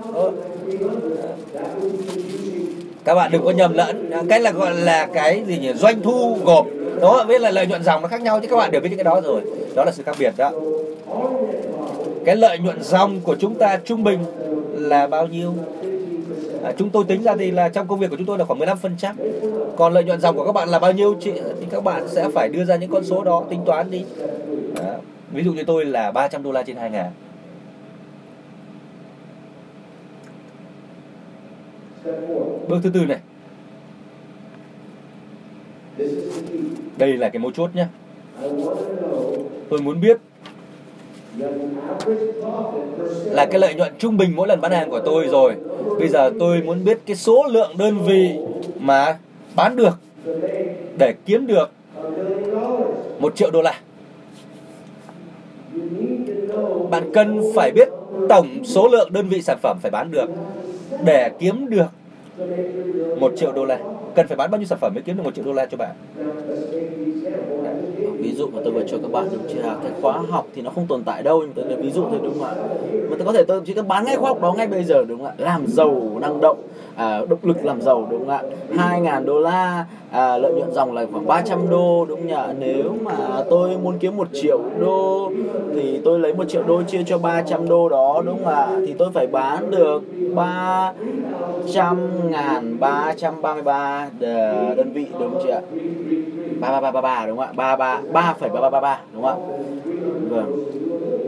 Các bạn đừng có nhầm lẫn. Cái là gọi là cái gì nhỉ? Doanh thu gộp. Đó, với là lợi nhuận dòng nó khác nhau, chứ các bạn đều biết những cái đó rồi. Đó là sự khác biệt đó. Cái lợi nhuận dòng của chúng ta trung bình là bao nhiêu? à, chúng tôi tính ra thì là trong công việc của chúng tôi là khoảng mười lăm phần trăm. Còn lợi nhuận dòng của các bạn là bao nhiêu chị, thì các bạn sẽ phải đưa ra những con số đó, tính toán đi. Đó. Ví dụ như tôi là ba trăm đô la trên hai ngàn. Bước thứ tư này, đây là cái mấu chốt nhé. Tôi muốn biết là cái lợi nhuận trung bình mỗi lần bán hàng của tôi rồi. Bây giờ tôi muốn biết cái số lượng đơn vị mà bán được để kiếm được một triệu đô la. Bạn cần phải biết tổng số lượng đơn vị sản phẩm phải bán được để kiếm được một triệu đô la. Cần phải bán bao nhiêu sản phẩm mới kiếm được một triệu đô la cho bạn? Ví dụ mà tôi vừa cho các bạn đúng chưa, cái khóa học thì nó không tồn tại đâu, nhưng tôi ví dụ thôi đúng không ạ? Mà tôi có thể tôi chỉ cần bán ngay khóa học đó ngay bây giờ đúng không ạ? Làm giàu năng động, à, động lực làm giàu đúng không ạ? hai ngàn đô la, à, lợi nhuận dòng là khoảng ba trăm đô đúng không nhỉ? Nếu mà tôi muốn kiếm một triệu đô thì tôi lấy một triệu đô chia cho ba trăm đô đó đúng không ạ? Thì tôi phải bán được ba trăm ngàn ba trăm ba mươi ba đơn vị đúng chưa ạ? ba ba ba ba ba đúng không ạ? ba ba ba ba phẩy ba ba ba ba đúng không ạ? Vâng.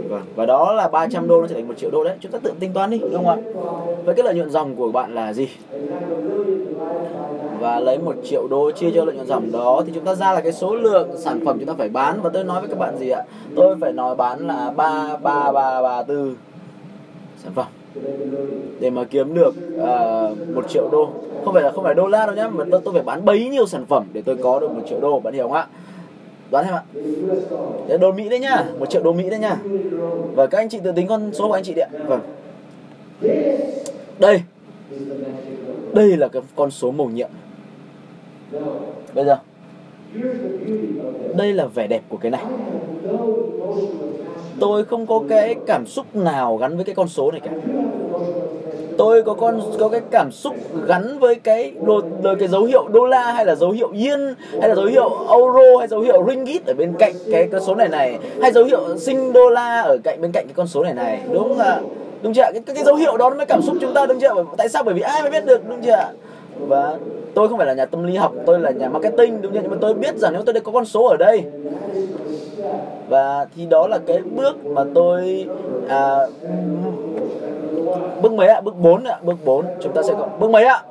Vâng. Và đó là ba trăm đô nó trở thành một triệu đô đấy. Chúng ta tự tính toán đi đúng không ạ? Với cái lợi nhuận dòng của bạn là gì? Và lấy một triệu đô chia cho lợi nhuận dòng đó thì chúng ta ra là cái số lượng sản phẩm chúng ta phải bán. Và tôi nói với các bạn gì ạ? Tôi phải nói bán là ba ba ba ba tư sản phẩm để mà kiếm được uh, một triệu đô. Không phải là không phải đô la đâu nhá, mà tôi, tôi phải bán bấy nhiêu sản phẩm để tôi có được một triệu đô, bạn hiểu không ạ? Đoán em ạ. Đấy, đô Mỹ đấy nhá, một triệu đô Mỹ đấy nhá. Và các anh chị tự tính con số của anh chị đấy ạ. Vâng. Đây. Đây là cái con số mầu nhiệm. Bây giờ. Đây là vẻ đẹp của cái này. Tôi không có cái cảm xúc nào gắn với cái con số này cả. Tôi có con có cái cảm xúc gắn với cái đồ, đồ, cái dấu hiệu đô la hay là dấu hiệu yên hay là dấu hiệu euro hay dấu hiệu ringgit ở bên cạnh cái con số này này, hay dấu hiệu sinh đô la ở cạnh bên cạnh cái con số này này, đúng không ạ? Đúng chưa? Cái, cái cái dấu hiệu đó nó mới cảm xúc chúng ta, đúng chưa? Tại sao? Bởi vì ai mới biết được, đúng chưa? Và tôi không phải là nhà tâm lý học, tôi là nhà marketing, đúng chưa? Nhưng mà tôi biết rằng nếu tôi có con số ở đây, và thì đó là cái bước mà tôi à, bước mấy ạ? Bước bốn ạ, bước bốn. Chúng ta sẽ có bước mấy ạ?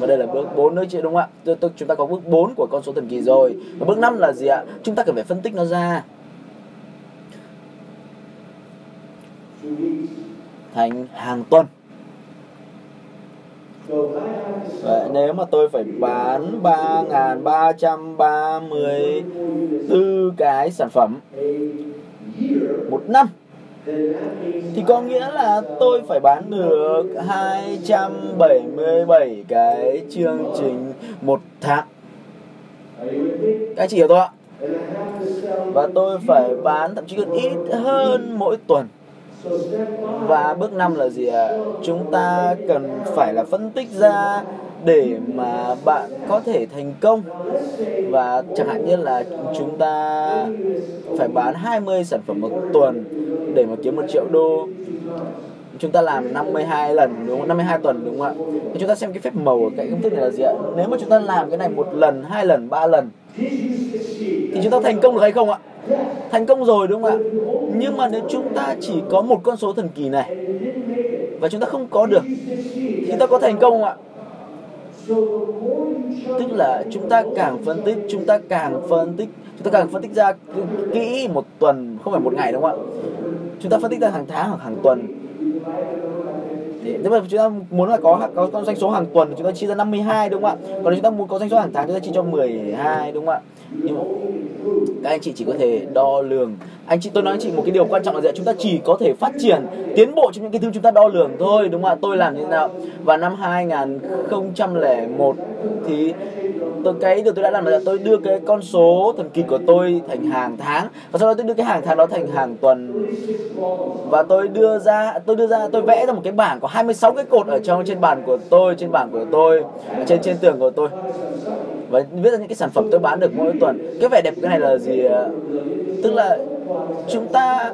Và đây là bước bốn nữa chị, đúng không ạ? Tôi, tôi, chúng ta có bước bốn của con số thần kỳ rồi. Và bước năm là gì ạ? Chúng ta cần phải phân tích nó ra thành hàng tuần. Vậy nếu mà tôi phải bán ba nghìn ba trăm ba mươi tư cái sản phẩm một năm thì có nghĩa là tôi phải bán được hai trăm bảy mươi bảy cái chương trình một tháng. Các anh chị hiểu tôi ạ? Và tôi phải bán thậm chí còn ít hơn mỗi tuần. Và bước năm là gì ạ? Chúng ta cần phải là phân tích ra để mà bạn có thể thành công. Và chẳng hạn như là chúng ta phải bán hai mươi sản phẩm một tuần để mà kiếm một triệu đô. Chúng ta làm năm mươi hai lần, đúng không? năm mươi hai tuần, đúng không ạ? Chúng ta xem cái phép màu ở cái công thức này là gì ạ? Nếu mà chúng ta làm cái này một lần, hai lần, ba lần thì chúng ta thành công được hay không ạ? Thành công rồi, đúng không ạ? Nhưng mà nếu chúng ta chỉ có một con số thần kỳ này và chúng ta không có được thì ta có thành công không ạ? Tức là chúng ta càng phân tích, chúng ta càng phân tích, chúng ta càng phân tích ra kỹ một tuần, không phải một ngày, đúng không ạ? Chúng ta phân tích ra hàng tháng hoặc hàng tuần. Nếu mà chúng ta muốn là có có con doanh số hàng tuần thì chúng ta chia ra năm mươi hai, đúng không ạ? Còn nếu chúng ta muốn có doanh số hàng tháng chúng ta chia cho mười hai, đúng không ạ? Nhưng mà các anh chị chỉ có thể đo lường. Anh chị, tôi nói anh chị một cái điều quan trọng là gì? Chúng ta chỉ có thể phát triển, tiến bộ trong những cái thứ chúng ta đo lường thôi, đúng không ạ? Tôi làm như thế nào? Và năm hai nghìn không trăm lẻ một thì tôi cái điều tôi đã làm là tôi đưa cái con số thần kỳ của tôi thành hàng tháng, và sau đó tôi đưa cái hàng tháng đó thành hàng tuần. Và tôi đưa ra tôi đưa ra tôi vẽ ra một cái bảng có hai mươi sáu cái cột ở trong trên bàn của tôi, trên bảng của tôi, trên trên tường của tôi. Và viết ra những cái sản phẩm tôi bán được mỗi tuần. Cái vẻ đẹp cái này là gì? Tức là chúng ta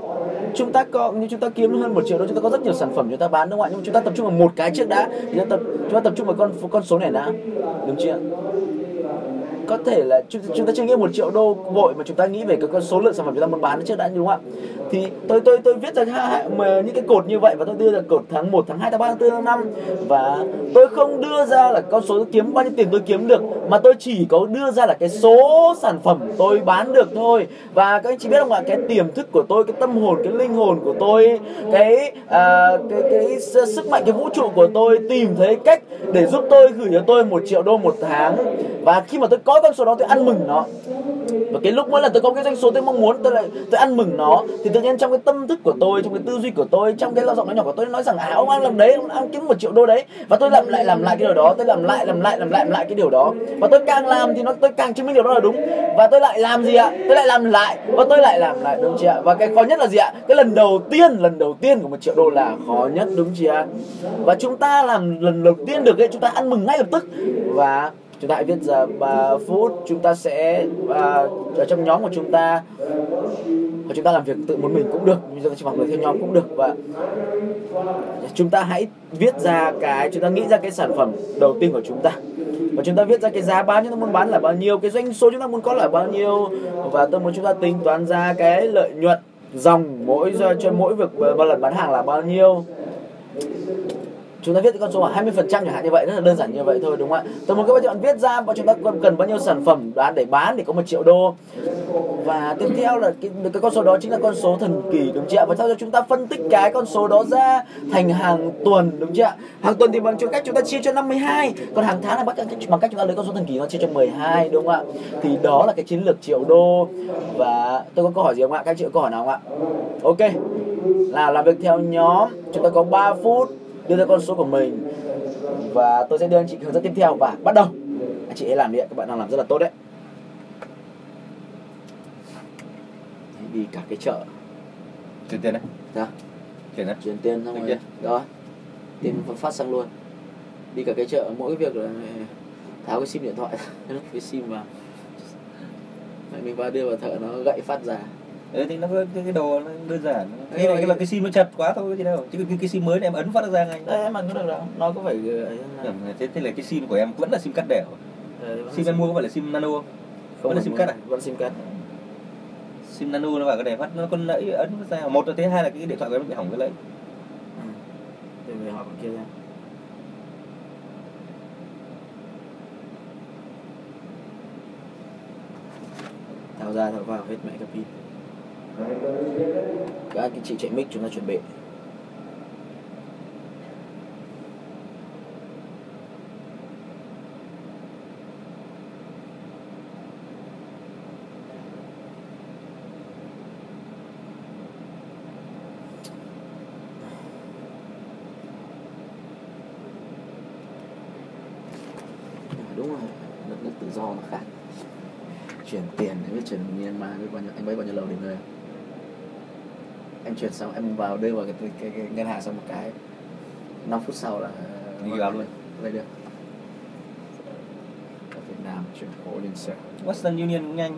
chúng ta có như chúng ta kiếm hơn một triệu đô, chúng ta có rất nhiều sản phẩm chúng ta bán nước ngoài, nhưng mà chúng ta tập trung vào một cái trước đã, chúng ta tập chúng ta tập trung vào con con số này đã, đúng chưa? Có thể là chúng, chúng ta chưa nghĩ một triệu đô vội mà chúng ta nghĩ về cái con số lượng sản phẩm chúng ta muốn bán trước đã, đúng không ạ? Thì tôi tôi tôi viết ra những cái cột như vậy và tôi đưa ra cột tháng một, tháng hai, tháng ba, tháng tư, tháng năm, và tôi không đưa ra là con số tôi kiếm bao nhiêu tiền tôi kiếm được, mà tôi chỉ có đưa ra là cái số sản phẩm tôi bán được thôi. Và các anh chị biết không ạ, cái tiềm thức của tôi, cái tâm hồn, cái linh hồn của tôi, cái à, cái, cái, cái sức mạnh, cái vũ trụ của tôi tìm thấy cách để giúp tôi gửi cho tôi một triệu đô một tháng, và khi mà tôi có con số đó tôi ăn mừng nó. Và cái lúc mỗi lần tôi có cái doanh số tôi mong muốn, tôi lại tôi ăn mừng nó, thì tự nhiên trong cái tâm thức của tôi, trong cái tư duy của tôi, trong cái lao giọng nói nhỏ của tôi nói rằng à, ông ăn làm đấy, ông ăn kiếm một triệu đô đấy. Và tôi làm lại làm lại cái điều đó, tôi làm lại làm lại làm lại làm lại cái điều đó, và tôi càng làm thì nó tôi càng chứng minh điều đó là đúng. Và tôi lại làm gì ạ? Tôi lại làm lại và tôi lại làm lại, đúng chị ạ? Và cái khó nhất là gì ạ? Cái lần đầu tiên lần đầu tiên của một triệu đô là khó nhất, đúng chị ạ? Và chúng ta làm lần đầu tiên được ấy, chúng ta ăn mừng ngay lập tức. Và chúng ta hãy viết ra ba phút, chúng ta sẽ à, ở trong nhóm của chúng ta, và chúng ta làm việc tự một mình cũng được, nhưng chúng ta chỉ mặc người theo nhóm cũng được. Và chúng ta hãy viết ra cái, chúng ta nghĩ ra cái sản phẩm đầu tiên của chúng ta, và chúng ta viết ra cái giá bán chúng ta muốn bán là bao nhiêu, cái doanh số chúng ta muốn có là bao nhiêu, và tôi muốn chúng ta tính toán ra cái lợi nhuận dòng mỗi cho mỗi việc bao lần bán hàng là bao nhiêu. Chúng ta viết con số khoảng hai mươi phần trăm chẳng hạn như vậy, rất là đơn giản như vậy thôi, đúng không ạ? Tôi muốn các bạn viết ra và chúng ta cần bao nhiêu sản phẩm bán để bán để có một triệu đô. Và tiếp theo là cái, cái con số đó chính là con số thần kỳ, đúng chưa ạ? Và sau đó chúng ta phân tích cái con số đó ra thành hàng tuần, đúng chưa ạ? Hàng tuần thì bằng cách chúng ta chia cho năm mươi hai, còn hàng tháng là bằng cách chúng ta lấy con số thần kỳ nó chia cho mười hai, đúng không ạ? Thì đó là cái chiến lược triệu đô. Và tôi có câu hỏi gì không ạ? Các chị có câu hỏi nào không ạ? Ok, là làm việc theo nhóm, chúng ta có ba phút đưa ra con số của mình, và tôi sẽ đưa anh chị hướng dẫn tiếp theo và bắt đầu. Anh chị ấy làm đi ạ, các bạn đang làm rất là tốt đấy. Đi cả cái chợ. Chuyển tiền đấy. Dạ. Chuyển đấy. Chuyển tiền xong rồi. Đó. Tiền phát sang luôn. Đi cả cái chợ, mỗi việc là tháo cái sim điện thoại, lắp cái sim vào. Mày mình vào đưa vào thợ nó gậy phát ra. Đấy thì nó cái đồ nó đơn giản. Cái này là cái sim nó chặt quá thôi chứ đâu. Chứ cái, cái sim mới này em ấn phát ra ngay. Đấy em ấn được đâu. Nó có phải thế, thế là cái sim của em vẫn là sim cắt đẻo. Sim em mua có phải là sim nano không? Vẫn là sim cắt à? Vẫn sim cắt. Sim nano nó vào cái đèo phát nó con nãy ấn ra. Một là thế, hai là cái điện thoại của em bị hỏng cái lẫy. Để về họ còn kia ra. Tháo ra tháo vào hết mẹ cái pin. Các anh chị chạy mic chúng ta chuẩn bị. Đúng rồi, đất nước tự do nó khác. Chuyển tiền, em biết chuyển Myanmar anh bấy bao nhiêu lâu đến nơi? Em chuyển xong em vào đưa vào cái, cái, cái, cái ngân hàng xong một cái năm phút sau là đi vào luôn lấy được. Ở Việt Nam chuyển khổ lên xe Western Union cũng nhanh.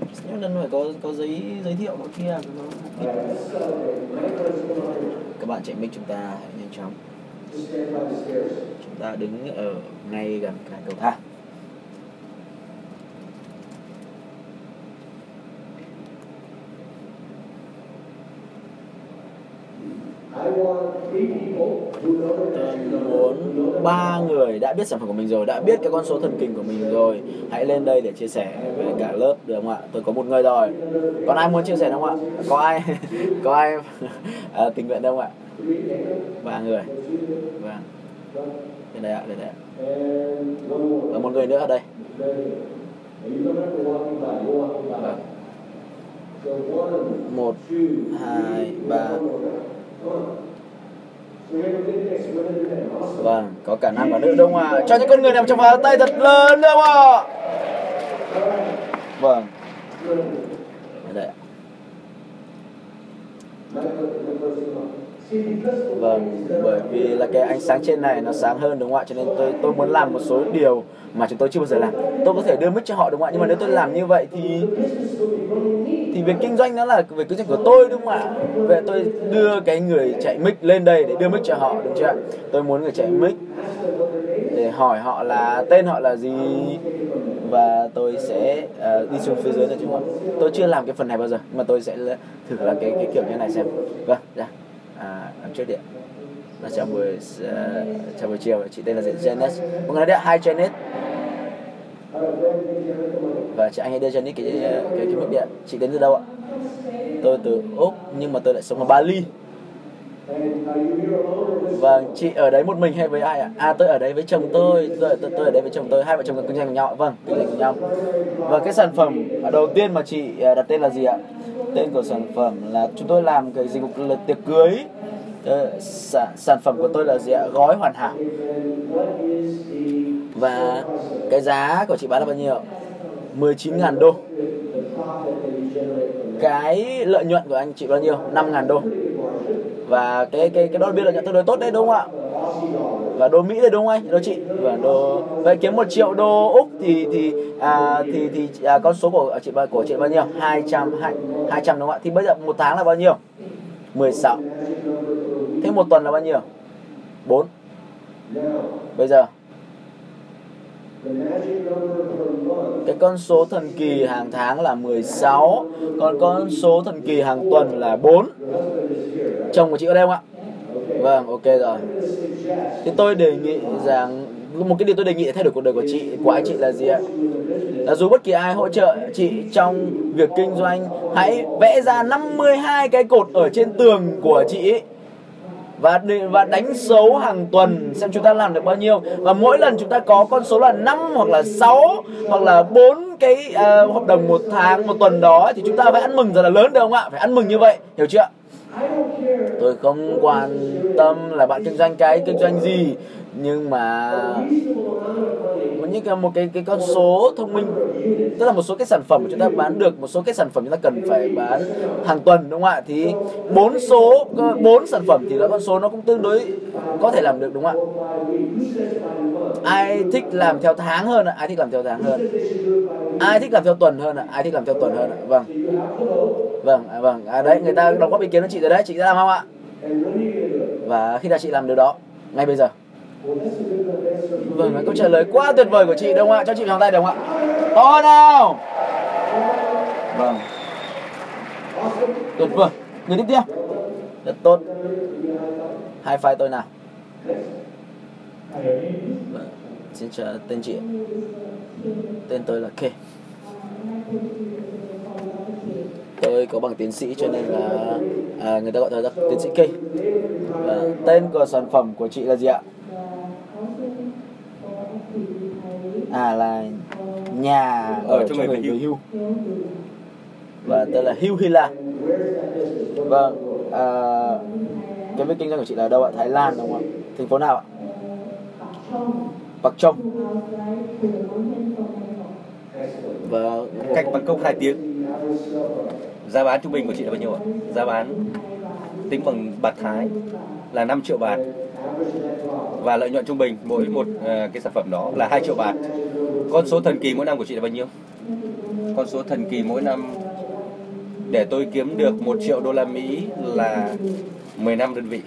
Western Union phải có có giấy giới thiệu mỗi kia. Các bạn chạy mic chúng ta hãy nhanh chóng. Chúng ta đứng ở ngay gần cái cầu thang. Muốn ba người đã biết sản phẩm của mình rồi, đã biết cái con số thần kinh của mình rồi, hãy lên đây để chia sẻ với cả lớp được không ạ? Tôi có một người rồi. Còn ai muốn chia sẻ không ạ? Có ai có ai à, tình nguyện không ạ? Ba người. Vâng. Đây đây ạ, đây đây. Và một người nữa ở đây. Vâng. Một, hai, ba. Vâng, có cả nam và nữ đúng không ạ? Cho những con người nằm trong pháo tay thật lớn đúng không ạ? Vâng. Đây ạ. Vâng, bởi vì là cái ánh sáng trên này nó sáng hơn, đúng không ạ? Cho nên tôi tôi muốn làm một số điều mà chúng tôi chưa bao giờ làm. Tôi có thể đưa mic cho họ, đúng không ạ? Nhưng mà nếu tôi làm như vậy thì thì việc kinh doanh nó là việc kinh doanh của tôi, đúng không ạ? Vậy tôi đưa cái người chạy mic lên đây để đưa mic cho họ, đúng chưa? Tôi muốn người chạy mic để hỏi họ là tên họ là gì, và tôi sẽ uh, đi xuống phía dưới này, đúng không? Tôi chưa làm cái phần này bao giờ, nhưng mà tôi sẽ thử làm cái cái kiểu như này xem. Vâng, dạ. À, làm trước điện. Chào buổi uh, chào buổi chiều, chị tên là Janice. Mọi người đấy, hi Janice. Và chị anh hãy đưa Janice cái cái cái mức điện. Chị đến từ đâu ạ? Tôi từ Úc nhưng mà tôi lại sống ở Bali. Vâng, chị ở đấy một mình hay với ai ạ? À, tôi ở đấy với chồng tôi, tôi tôi, tôi ở đấy với chồng tôi, hai vợ chồng kinh doanh nhỏ, vâng, kinh doanh nhau. Và cái sản phẩm đầu tiên mà chị đặt tên là gì ạ? Tên của sản phẩm là chúng tôi làm cái dịch vụ là tiệc cưới. Sản, sản phẩm của tôi là gì ạ? Gói hoàn hảo. Và cái giá của chị bán là bao nhiêu? mười chín nghìn đô. Cái lợi nhuận của anh chị bao nhiêu? năm nghìn đô. Và cái cái cái đó biết là nhận tương đối tốt đấy, đúng không ạ? Và đô Mỹ đấy, đúng không anh? Đô chị. Và đô vậy kiếm một triệu đô Úc thì thì à, thì thì à, con số của chị của chị bao nhiêu? hai trăm hai trăm, đúng không ạ? Thì bây giờ một tháng là bao nhiêu? mười sáu. Thế một tuần là bao nhiêu? bốn. Bây giờ cái con số thần kỳ hàng tháng là mười sáu, còn con số thần kỳ hàng tuần là bốn. Chồng của chị ở đây không ạ? Vâng, ok rồi. Thì tôi đề nghị rằng một cái điều tôi đề nghị để thay đổi cuộc đời của chị, của anh chị là gì ạ? Là dù bất kỳ ai hỗ trợ chị trong việc kinh doanh, hãy vẽ ra năm mươi hai cái cột ở trên tường của chị ấy. Và và đánh dấu hàng tuần xem chúng ta làm được bao nhiêu. Và mỗi lần chúng ta có con số là năm hoặc là sáu hoặc là bốn cái uh, hợp đồng một tháng, một tuần đó, thì chúng ta phải ăn mừng rất là lớn, được không ạ? Phải ăn mừng như vậy, hiểu chưa? Tôi không quan tâm là bạn kinh doanh cái kinh doanh gì, nhưng mà những cái một cái cái con số thông minh, tức là một số cái sản phẩm chúng ta bán được, một số cái sản phẩm chúng ta cần phải bán hàng tuần, đúng không ạ? Thì bốn số bốn sản phẩm thì là con số nó cũng tương đối có thể làm được, đúng không ạ? Ai thích làm theo tháng hơn ạ? Ai thích làm theo tháng hơn? Ai thích làm theo tuần hơn ạ? Ai thích làm theo tuần hơn ạ? Vâng, vâng, à, vâng, à, đấy, người ta đóng góp ý kiến của chị rồi đấy, chị đã làm không ạ? Và khi nào chị làm điều đó? Ngay bây giờ. Vâng, câu trả lời quá tuyệt vời của chị, đúng không ạ? Cho chị vòng tay, đúng không ạ? To nào. Vâng, tuyệt vời. Người tiếp theo. Rất tốt. Hai file tôi nào. Vâng, xin chào tên chị. Tên tôi là K. Tôi có bằng tiến sĩ cho nên là à, người ta gọi tôi là tiến sĩ K. Và tên của sản phẩm của chị là gì ạ? À, là nhà ở, ở cho người về hưu. Và tên là Hưu Hila. Vâng, à, cái việc kinh doanh của chị là đâu ạ? Thái Lan, đúng không ạ? Thành phố nào ạ? Bắc Trong. Và cách Bắc Công hai tiếng. Giá bán trung bình của chị là bao nhiêu ạ? Giá bán tính bằng bạc Thái là năm triệu bạt. Và lợi nhuận trung bình mỗi một uh, cái sản phẩm đó là hai triệu bạt. Con số thần kỳ mỗi năm của chị là bao nhiêu? Con số thần kỳ mỗi năm để tôi kiếm được một triệu đô la Mỹ là mười lăm đơn vị.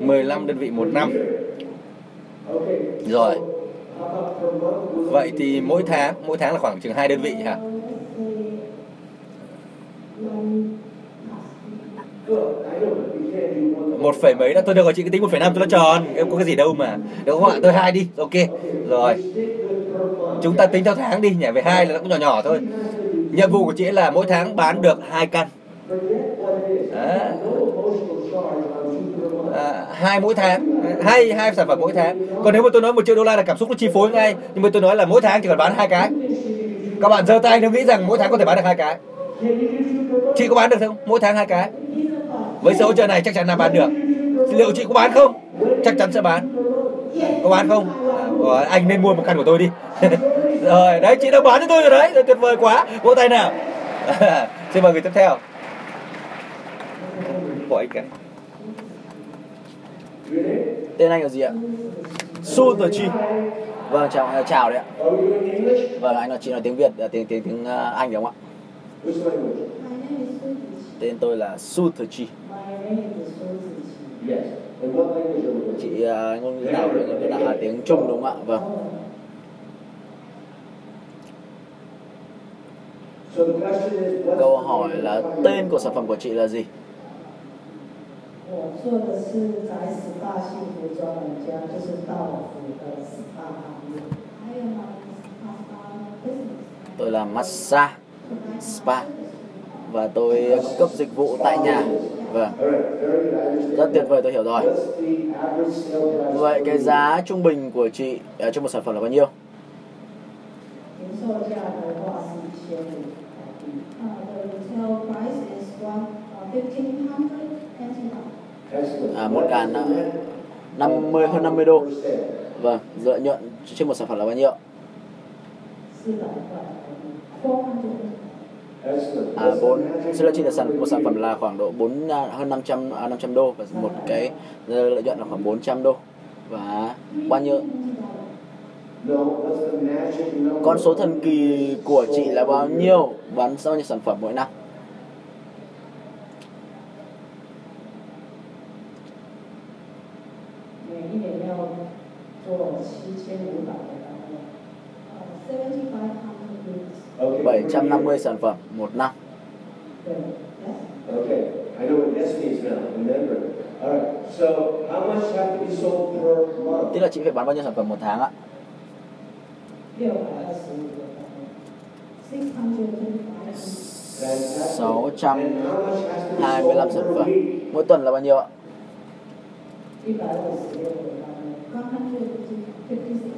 mười lăm đơn vị một năm. Rồi. Vậy thì mỗi tháng, mỗi tháng là khoảng chừng hai đơn vị hả? Một phẩy mấy đã, tôi được rồi chị, cái tính một phẩy năm cho nó tròn, em có cái gì đâu mà, đúng không ạ? Tôi hai đi, ok rồi, chúng ta tính theo tháng đi nhỉ, về hai là nó cũng nhỏ nhỏ thôi. Nhiệm vụ của chị là mỗi tháng bán được hai căn à. À, hai mỗi tháng, hai hai sản phẩm mỗi tháng. Còn nếu mà tôi nói một triệu đô la là cảm xúc nó chi phối ngay, nhưng mà tôi nói là mỗi tháng chỉ cần bán hai cái, các bạn giơ tay nếu nghĩ rằng mỗi tháng có thể bán được hai cái. Chị có bán được không? Mỗi tháng hai cái với số trợ này chắc chắn là bán được. Liệu chị có bán không? Chắc chắn sẽ bán. Có bán không? À, anh nên mua một căn của tôi đi. Rồi đấy, chị đã bán cho tôi rồi đấy, tuyệt vời quá, vỗ tay nào. Xin mời người tiếp theo. của Eker. Tên anh là gì ạ? Su Tờ Chi. Vâng, chào, chào đấy ạ. Vâng, anh nói chị nói tiếng Việt, tiếng tiếng tiếng Anh đúng không ạ? Tên tôi là Su Tờ Chi. Chị ngôn ngữ nào đấy? Ngôn ngữ là tiếng Trung đúng không ạ? Vâng. Câu hỏi là tên của sản phẩm của chị là gì? Tôi là massage spa và tôi cung cấp dịch vụ tại nhà. Vâng, rất tuyệt vời, tôi hiểu rồi. Vậy cái giá trung bình của chị trong một sản phẩm là bao nhiêu? À, một ngàn năm mươi hơn năm mươi đô. Vâng, lợi nhuận trên một sản phẩm là bao nhiêu? À, bốn. Xin lỗi chị, là sản một sản phẩm là khoảng độ bốn hơn năm trăm năm trăm đô và một cái lợi nhuận là khoảng bốn trăm đô và bao nhiêu? Con số thần kỳ của chị là bao nhiêu? Bán bao nhiêu sản phẩm mỗi năm? bảy trăm năm mươi sản phẩm một năm. Tức là chị phải bán bao nhiêu sản phẩm một tháng ạ? sáu trăm hai mươi lăm sản phẩm. Mỗi tuần là bao nhiêu ạ?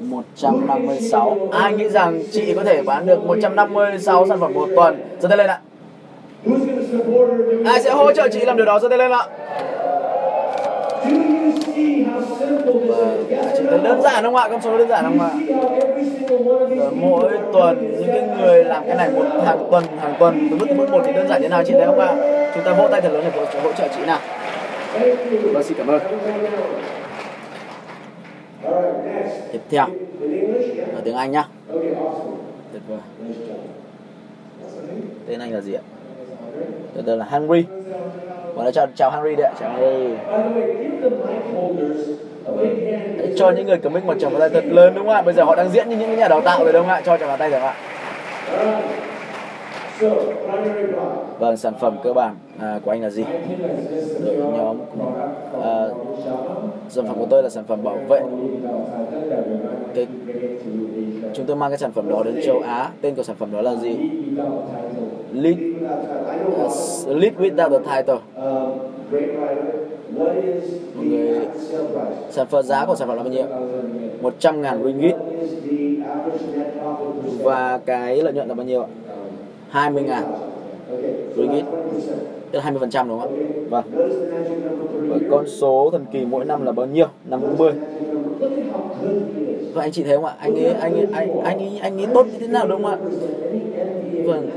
một trăm năm mươi sáu. Ai nghĩ rằng chị có thể bán được một trăm năm mươi sáu sản phẩm một tuần? Giơ tay lên ạ. Ai sẽ hỗ trợ chị làm điều đó? Giơ tay lên ạ. Chỉ cần đơn giản không ạ? Con số đơn giản không ạ? Mỗi tuần những cái người làm cái này một hàng tuần hàng tuần từ mức một thì đơn giản như nào chị thấy không ạ? Chúng ta vỗ tay thật lớn để hỗ trợ chị nào. Vâng, xin cảm ơn. Tiếp theo là tiếng Anh nhá. Tuyệt vời. Tên anh là gì ạ? Tên tôi là Henry. Và chào chào Henry đấy ạ. Chào Henry. Hãy cho những người cầm mic một tràng vỗ tay thật lớn đúng không ạ? Bây giờ họ đang diễn như những nhà đào tạo rồi đúng không ạ? Cho tràng vỗ tay được không ạ? Vâng, sản phẩm cơ bản à, của anh là gì? Đội nhóm à, sản phẩm của tôi là sản phẩm bảo vệ cái, chúng tôi mang cái sản phẩm đó đến châu Á. Tên của sản phẩm đó là gì? Lead uh, Lead without the title. Một người, sản phẩm giá của sản phẩm là bao nhiêu? một trăm nghìn ringgit. Và cái lợi nhuận là bao nhiêu ạ? hai mươi nghìn ringgit, tức là hai mươi phần trăm đúng không ạ? Vâng. Và con số thần kỳ mỗi năm là bao nhiêu? năm mươi. Và anh chị thấy không ạ? Anh ấy, anh ấy, anh ấy, anh ấy, anh ấy tốt như thế nào đúng không ạ? Vâng.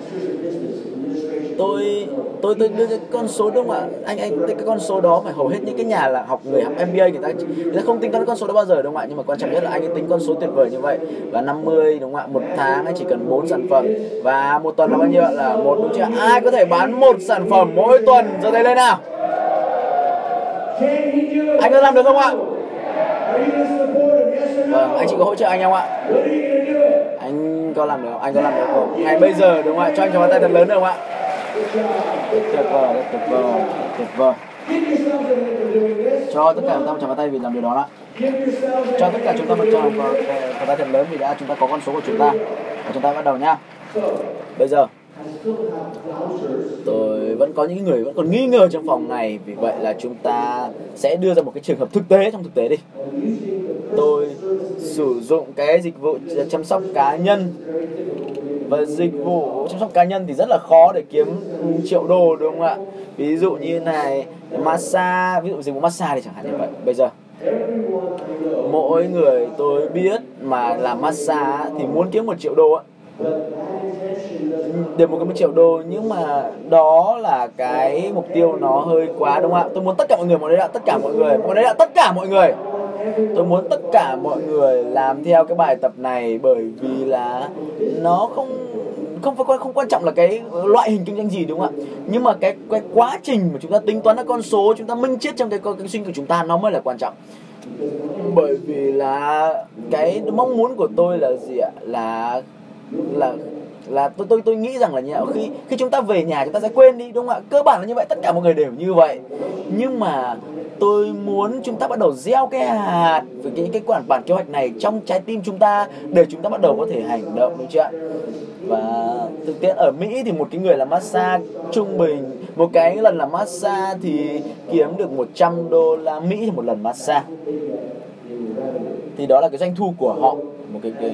Tôi tôi tôi đưa cái con số đúng không ạ? Anh anh cái con số đó phải hầu hết những cái nhà là học người học em bê a người ta người ta không tính toán con số đó bao giờ đúng không ạ? Nhưng mà quan trọng nhất là anh ấy tính con số tuyệt vời như vậy. Và năm mươi đúng không ạ? Một tháng anh chỉ cần bốn sản phẩm và một tuần là bao nhiêu ạ? Là một đúng chưa? Ai có thể bán một sản phẩm mỗi tuần? Giơ tay lên nào. Anh có làm được không ạ? Vâng, anh chị có hỗ trợ anh không ạ? Anh có làm được không? Anh có làm được không? Ngày bây giờ đúng không ạ? Cho anh cho bàn tay thật lớn được không ạ? Tuyệt vời, tuyệt vời, tuyệt vời. Cho tất cả chúng ta một tràng vào tay vì làm điều đó ạ. Cho tất cả chúng ta một tràng vào tay thật lớn vì đã chúng ta có con số của chúng ta. Và chúng ta bắt đầu nhá. Bây giờ tôi vẫn có những người vẫn còn nghi ngờ trong phòng này, vì vậy là chúng ta sẽ đưa ra một cái trường hợp thực tế. Trong thực tế đi, tôi sử dụng cái dịch vụ chăm sóc cá nhân, và dịch vụ chăm sóc cá nhân thì rất là khó để kiếm triệu đô đúng không ạ? Ví dụ như này, massage, ví dụ dịch vụ massage thì chẳng hạn như vậy. Bây giờ mỗi người tôi biết mà làm massage thì muốn kiếm một triệu đô ạ. để một cái triệu đô, nhưng mà đó là cái mục tiêu nó hơi quá, đúng không ạ? Tôi muốn tất cả mọi người muốn đấy là tất cả mọi người muốn đấy là tất cả mọi người. Tôi muốn tất cả mọi người làm theo cái bài tập này, bởi vì là nó không không phải không quan trọng là cái loại hình kinh doanh gì, đúng không ạ? Nhưng mà cái cái quá trình mà chúng ta tính toán các con số, chúng ta minh triết trong cái con kinh doanh của chúng ta nó mới là quan trọng. Bởi vì là cái mong muốn của tôi là gì ạ? Là là là tôi tôi tôi nghĩ rằng là như nào, khi khi chúng ta về nhà chúng ta sẽ quên đi, đúng không ạ? Cơ bản là như vậy, tất cả mọi người đều như vậy. Nhưng mà tôi muốn chúng ta bắt đầu gieo cái hạt với cái cái quản bản kế hoạch này trong trái tim chúng ta để chúng ta bắt đầu có thể hành động, đúng chưa ạ? Và thực tiễn ở Mỹ thì một cái người làm massage trung bình, một cái lần làm massage thì kiếm được một trăm đô la Mỹ một lần massage. Thì đó là cái doanh thu của họ, một cái, cái...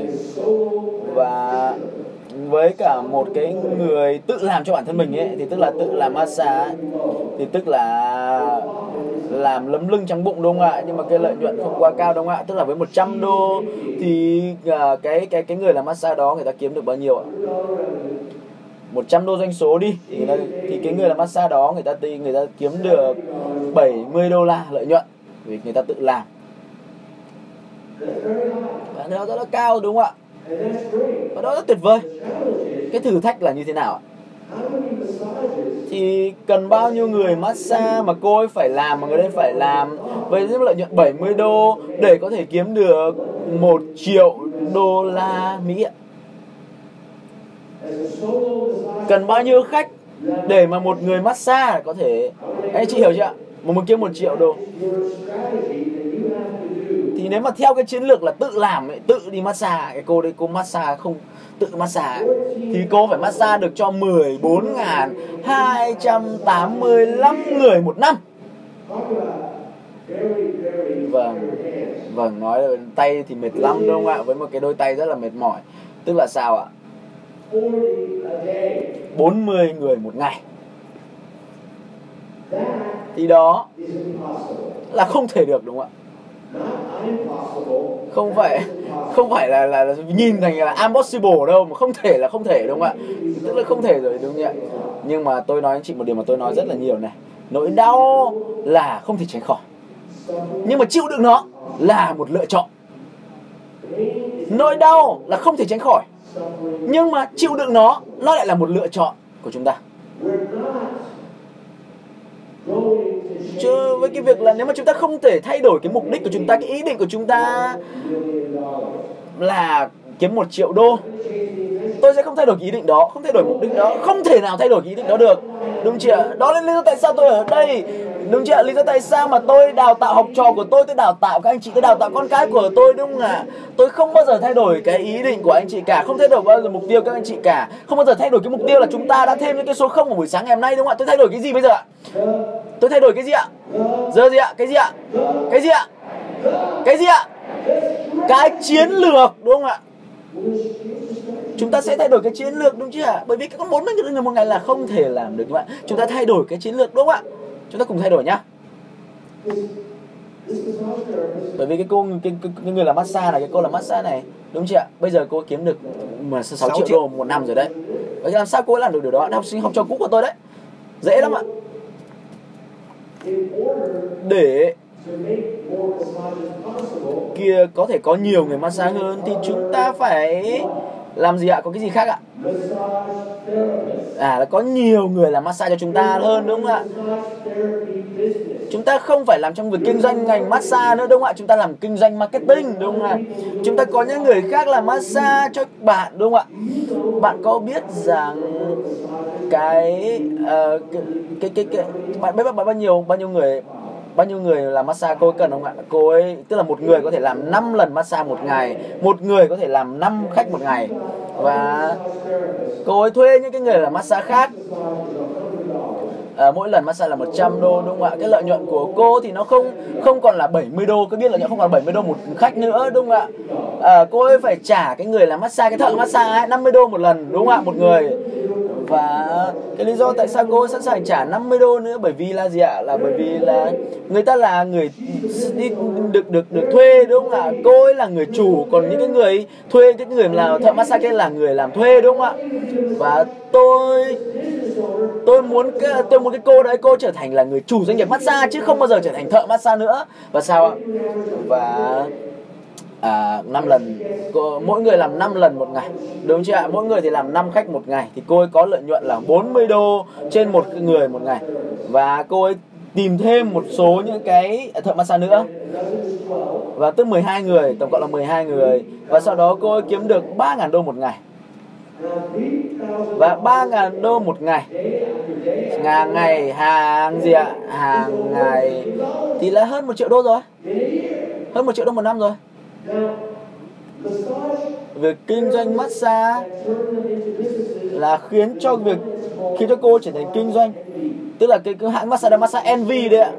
và với cả một cái người tự làm cho bản thân mình ấy, thì tức là tự làm massage, thì tức là làm lấm lưng trắng bụng, đúng không ạ? Nhưng mà cái lợi nhuận không quá cao, đúng không ạ? Tức là với một trăm đô thì cái cái cái người làm massage đó người ta kiếm được bao nhiêu ạ? một trăm đô doanh số đi thì, ta, thì cái người làm massage đó người ta người ta kiếm được bảy mươi đô la lợi nhuận vì người ta tự làm. Và nó rất là cao, đúng không ạ? Và đó rất tuyệt vời. Cái thử thách là như thế nào ạ? Thì cần bao nhiêu người massage mà cô ấy phải làm, mà người ấy phải làm với lợi nhuận bảy mươi đô để có thể kiếm được một triệu đô la Mỹ ạ? Cần bao nhiêu khách để mà một người massage có thể... Anh chị hiểu chưa ạ? Mà muốn kiếm một triệu đô. Thì nếu mà theo cái chiến lược là tự làm ấy, tự đi massage, cái cô đấy cô massage không tự massage thì cô phải massage được cho mười bốn nghìn hai trăm tám mươi lăm người một năm. Vâng, vâng, nói là tay thì mệt lắm, đúng không ạ? Với một cái đôi tay rất là mệt mỏi. Tức là sao ạ? bốn mươi người một ngày. Thì đó là không thể được, đúng không ạ? Không phải không phải là, là, là nhìn thành là impossible đâu, mà không thể là không thể, đúng không ạ? Tức là không thể rồi, đúng không ạ? Nhưng mà tôi nói anh chị một điều mà tôi nói rất là nhiều này, nỗi đau là không thể tránh khỏi, nhưng mà chịu đựng nó là một lựa chọn. Nỗi đau là không thể tránh khỏi, nhưng mà chịu đựng nó nó lại là một lựa chọn của chúng ta. Chứ với cái việc là nếu mà chúng ta không thể thay đổi cái mục đích của chúng ta, cái ý định của chúng ta là kiếm một triệu đô, tôi sẽ không thay đổi cái ý định đó, không thay đổi mục đích đó, không thể nào thay đổi cái ý định đó được, đúng chưa? Đó là lý do tại sao tôi ở đây, đúng chưa? Lý do tại sao mà tôi đào tạo học trò của tôi, tôi đào tạo các anh chị, tôi đào tạo con cái của tôi, đúng không ạ? Tôi không bao giờ thay đổi cái ý định của anh chị cả, không thay đổi bao giờ mục tiêu các anh chị cả, không bao giờ thay đổi cái mục tiêu là chúng ta đã thêm những cái số không của buổi sáng ngày hôm nay, đúng không ạ? Tôi thay đổi cái gì bây giờ ạ? Tôi thay đổi cái gì ạ? Giờ gì ạ? Cái gì ạ? Cái gì ạ? Cái gì ạ? Cái chiến lược, đúng không ạ? Chúng ta sẽ thay đổi cái chiến lược, đúng chưa ạ? Bởi vì cái con bốn mươi người một ngày là không thể làm được các bạn. Chúng ta thay đổi cái chiến lược, đúng không ạ? Chúng ta cùng thay đổi nhá. Bởi vì cái cô cái, cái người làm massage này, cái cô làm massage này, đúng chưa ạ? Bây giờ cô kiếm được sáu triệu đô một năm rồi đấy. Vậy làm sao cô ấy làm được điều đó? Học sinh học trò cũ của tôi đấy. Dễ lắm ạ. Để kia có thể có nhiều người massage hơn thì chúng ta phải làm gì ạ? Có cái gì khác ạ? À, là có nhiều người làm massage cho chúng ta hơn, đúng không ạ? Chúng ta không phải làm trong việc kinh doanh ngành massage nữa, đúng không ạ? Chúng ta làm kinh doanh marketing, đúng không ạ? Chúng ta có những người khác làm massage cho bạn, đúng không ạ? Bạn có biết rằng cái uh, cái, cái cái cái bạn biết bao nhiêu bao nhiêu người bao nhiêu người làm massage cô ấy cần không ạ? Cô ấy tức là một người có thể làm năm lần massage một ngày, một người có thể làm năm khách một ngày, và cô ấy thuê những cái người làm massage khác. À, mỗi lần massage là một trăm đô, đúng không ạ? Cái lợi nhuận của cô thì nó không không còn là bảy mươi đô, cứ biết lợi nhuận không còn bảy mươi đô một khách nữa, đúng không ạ? À, cô ấy phải trả cái người làm massage, cái thợ massage ấy, năm mươi đô một lần, đúng không ạ? Một người. Và cái lý do tại sao cô sẵn sàng trả năm mươi đô nữa bởi vì là gì ạ? Là bởi vì là người ta là người đi được được được thuê, đúng không ạ? Cô ấy là người chủ, còn những cái người thuê, cái người làm thợ massage là người làm thuê, đúng không ạ? Và tôi tôi muốn cái, tôi muốn cái cô đấy, cô trở thành là người chủ doanh nghiệp massage chứ không bao giờ trở thành thợ massage nữa. Và sao ạ? Và à, năm lần, mỗi người làm năm lần một ngày, đúng chưa ạ? Mỗi người thì làm năm khách một ngày, thì cô ấy có lợi nhuận là bốn mươi đô trên một người một ngày. Và cô ấy tìm thêm một số những cái thợ massage nữa, và tức mười hai người, tổng cộng là mười hai người. Và sau đó cô ấy kiếm được ba nghìn đô một ngày. Và ba nghìn đô một ngày, hàng ngày, hàng gì ạ? Hàng ngày thì là hơn một triệu đô rồi, hơn một triệu đô một năm rồi. Việc kinh doanh massage là khiến cho việc khiến cho cô trở thành kinh doanh, tức là cái, cái hãng massage massage en vê đấy ạ.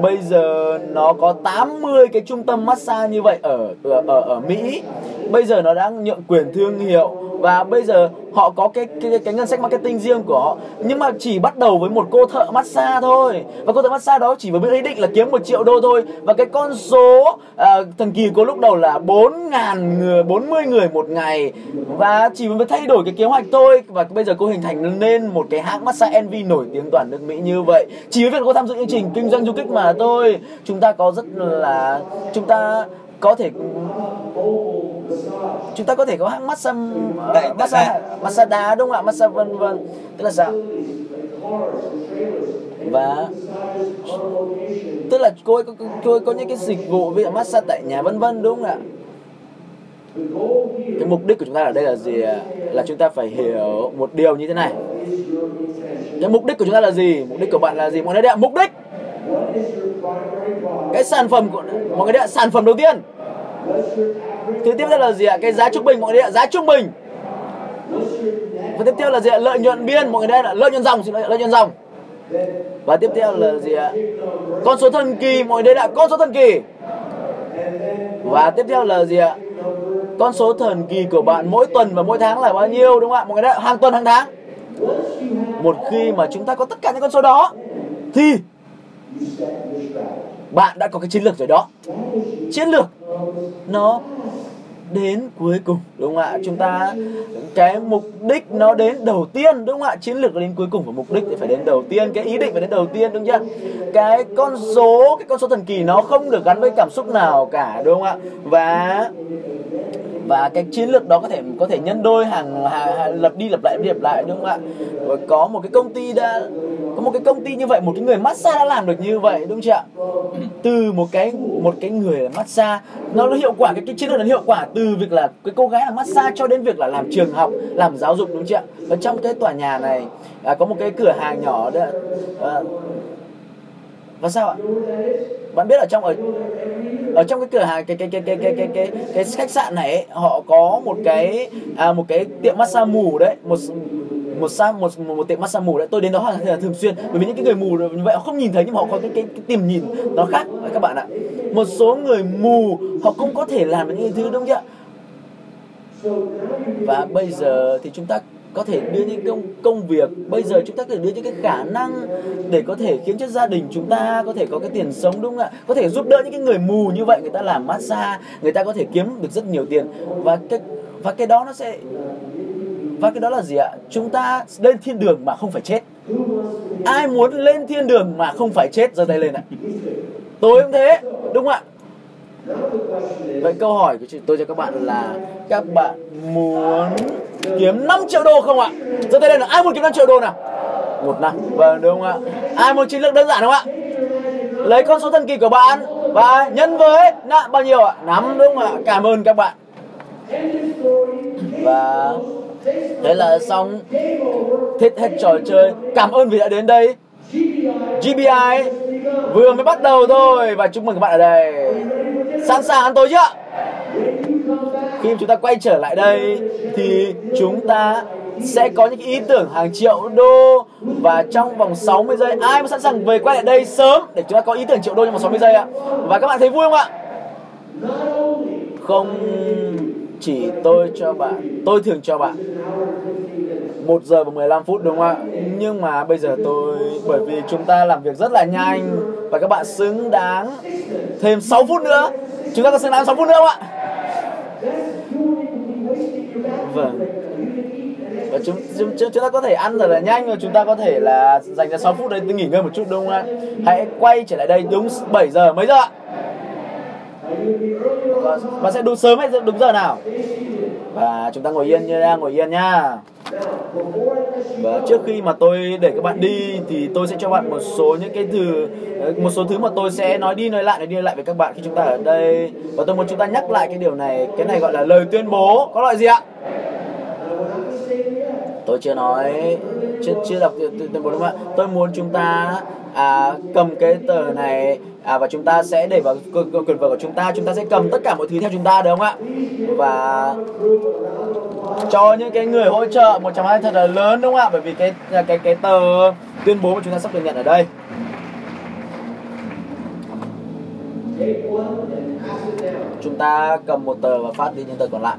Bây giờ nó có tám mươi cái trung tâm massage như vậy ở ở ở, ở Mỹ. Bây giờ nó đang nhượng quyền thương hiệu, và bây giờ họ có cái, cái cái ngân sách marketing riêng của họ, nhưng mà chỉ bắt đầu với một cô thợ massage thôi. Và cô thợ massage đó chỉ với ý định là kiếm một triệu đô thôi. Và cái con số uh, thần kỳ của lúc đầu là bốn nghìn người, bốn mươi người một ngày. Và chỉ mới thay đổi cái kế hoạch thôi, và bây giờ cô hình thành nên một cái hãng massage en vê nổi tiếng toàn nước Mỹ như vậy, chỉ với việc cô tham dự chương trình kinh doanh du kích mà thôi. Chúng ta có rất là chúng ta có thể chúng ta có thể có hãng massage uh, massage massage đá, đúng không ạ? Massage vân vân, tức là sao? Và tức là cô ấy có, cô ấy có những cái dịch vụ về massage tại nhà vân vân, đúng không ạ? Cái mục đích của chúng ta ở đây là gì? Là chúng ta phải hiểu một điều như thế này. Cái mục đích của chúng ta là gì? Mục đích của bạn là gì? Mọi người đấy ạ, mục đích. Cái sản phẩm của mọi người đấy ạ, sản phẩm đầu tiên. Thứ tiếp theo là gì ạ? Cái giá trung bình, mọi người đấy ạ, giá trung bình. Và tiếp theo là gì ạ? Lợi nhuận biên, mọi người đấy ạ, lợi nhuận dòng, lợi nhuận dòng. Và tiếp theo là gì ạ? Con số thần kỳ, mọi người đấy ạ, con số thần kỳ. Và tiếp theo là gì ạ? Con số thần kỳ của bạn mỗi tuần và mỗi tháng là bao nhiêu, đúng không ạ? Mọi người đấy ạ, hàng tuần, hàng tháng. Một khi mà chúng ta có tất cả những con số đó thì bạn đã có cái chiến lược rồi đó. Chiến lược nó đến cuối cùng, đúng không ạ? Chúng ta cái mục đích nó đến đầu tiên, đúng không ạ? Chiến lược đến cuối cùng và mục đích thì phải đến đầu tiên, cái ý định phải đến đầu tiên, đúng chưa? Cái con số, cái con số thần kỳ nó không được gắn với cảm xúc nào cả, đúng không ạ? Và và cái chiến lược đó có thể có thể nhân đôi hàng, hàng, hàng lặp đi lặp lại lặp lại, đúng không ạ? Và có một cái công ty đã có một cái công ty như vậy, một cái người massage đã làm được như vậy, đúng chưa ạ? Từ một cái một cái người massage nó, nó hiệu quả, cái, cái chiến lược nó hiệu quả từ việc là cái cô gái làm massage cho đến việc là làm trường học, làm giáo dục, đúng chưa ạ? Và trong cái tòa nhà này à, có một cái cửa hàng nhỏ đấy à, và sao ạ? Bạn biết ở trong ở ở trong cái cửa hàng cái cái cái cái cái cái cái, cái khách sạn này ấy, họ có một cái à, một cái tiệm massage mù đấy, một một sa một, một một tiệm massage mù đấy. Tôi đến đó là thường xuyên bởi vì những cái người mù như vậy họ không nhìn thấy, nhưng mà họ có cái cái, cái tìm nhìn nó khác các bạn ạ. Một số người mù họ cũng có thể làm những thứ, đúng chưa? Và bây giờ thì chúng ta có thể đưa những công công việc, bây giờ chúng ta có thể đưa những cái khả năng để có thể khiến cho gia đình chúng ta có thể có cái tiền sống, đúng không ạ? Có thể giúp đỡ những cái người mù như vậy, người ta làm massage, người ta có thể kiếm được rất nhiều tiền. Và cái và cái đó nó sẽ và cái đó là gì ạ? Chúng ta lên thiên đường mà không phải chết. Ai muốn lên thiên đường mà không phải chết giơ tay lên ạ. Tôi cũng thế, đúng không ạ? Vậy câu hỏi của tôi cho các bạn là các bạn muốn kiếm năm triệu đô không ạ? Giơ tay lên là ai muốn kiếm năm triệu đô nào? Một năm, vâng, đúng không ạ? Ai muốn chiến lược đơn giản không ạ? Lấy con số thần kỳ của bạn và nhân với nạ bao nhiêu ạ? Năm, đúng không ạ? Cảm ơn các bạn. Và đấy là xong hết hết trò chơi. Cảm ơn vì đã đến đây. giê bê i vừa mới bắt đầu thôi, và chúc mừng các bạn ở đây. Sẵn sàng ăn tối chưa? Khi chúng ta quay trở lại đây thì chúng ta sẽ có những ý tưởng hàng triệu đô, và trong vòng sáu mươi giây ai mà sẵn sàng về quay lại đây sớm để chúng ta có ý tưởng triệu đô trong vòng sáu mươi giây ạ. Và các bạn thấy vui không ạ? Không chỉ tôi cho bạn, tôi thường cho bạn một giờ và mười lăm phút đúng không ạ? Nhưng mà bây giờ tôi, bởi vì chúng ta làm việc rất là nhanh và các bạn xứng đáng thêm sáu phút nữa. Chúng ta có xứng đáng sáu phút nữa không ạ? Vâng. Và chúng, chúng, chúng ta có thể ăn thật là nhanh, rồi chúng ta có thể là dành ra sáu phút đấy để nghỉ ngơi một chút đúng không ạ? Hãy quay trở lại đây đúng bảy giờ, mấy giờ ạ? Bạn sẽ đúng sớm hay đúng giờ nào? Và chúng ta ngồi yên nha, ngồi yên nha. Và trước khi mà tôi để các bạn đi thì tôi sẽ cho bạn một số những cái từ, một số thứ mà tôi sẽ nói đi nói lại nói đi nói lại với các bạn khi chúng ta ở đây. Và tôi muốn chúng ta nhắc lại cái điều này, cái này gọi là lời tuyên bố. Có loại gì ạ? Tôi chưa nói, chưa chưa đọc tuyên bố đúng không ạ? Tôi muốn chúng ta à, cầm cái tờ này. À, và chúng ta sẽ để vào quyển vở của chúng ta. Chúng ta sẽ cầm tất cả mọi thứ theo chúng ta, đúng không ạ? Và cho những cái người hỗ trợ một trăm hai thật là lớn, đúng không ạ? Bởi vì cái, cái, cái tờ tuyên bố mà chúng ta sắp được nhận ở đây. Chúng ta cầm một tờ và phát đi những tờ còn lại.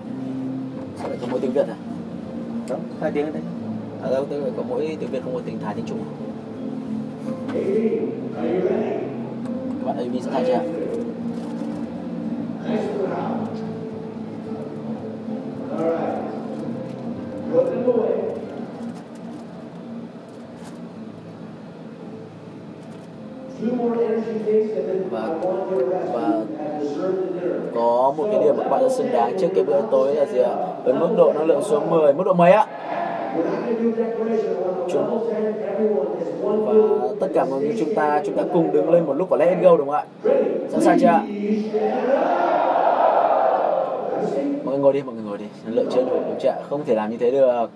Sao lại có mỗi tiếng Việt à? Đúng, hai tiếng đấy. À đâu, tôi phải có mỗi tiếng Việt, không có tiếng Thái, tiếng Trung. Các bạn ơi, mình sẵn sàng chưa? Và, và có một cái điểm mà các bạn đã xứng đáng trước cái bữa tối là gì ạ? Với mức độ năng lượng số mười, mức độ mấy ạ? Chúng, và tất cả mọi người chúng ta chúng ta cùng đứng lên một lúc và let it go, đúng không ạ? Sẵn sàng chưa ạ? Mọi người ngồi đi, mọi người ngồi đi. Năng lượng chưa đủ đúng chưa ạ? Không thể làm như thế được.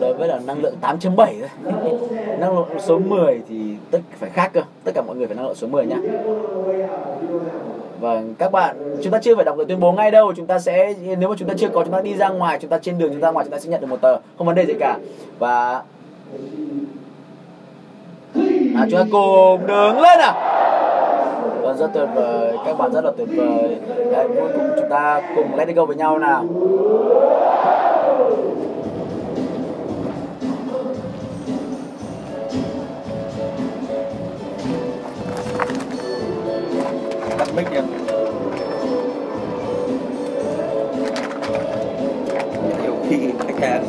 Đối với là năng lượng tám chấm bảy thôi. Năng lượng số mười thì tất phải khác cơ. Tất cả mọi người phải năng lượng số mười nhá. Và các bạn, chúng ta chưa phải đọc được tuyên bố ngay đâu. Chúng ta sẽ, nếu mà chúng ta chưa có, chúng ta đi ra ngoài, chúng ta trên đường chúng ta ngoài chúng ta sẽ nhận được một tờ, không vấn đề gì cả. Và à, chúng ta cùng đứng lên nào. Vâng, rất tuyệt vời, các bạn rất là tuyệt vời. Đấy, cuối cùng chúng ta cùng let it go với nhau nào. Mic kìa. Nhiều khi khách hàng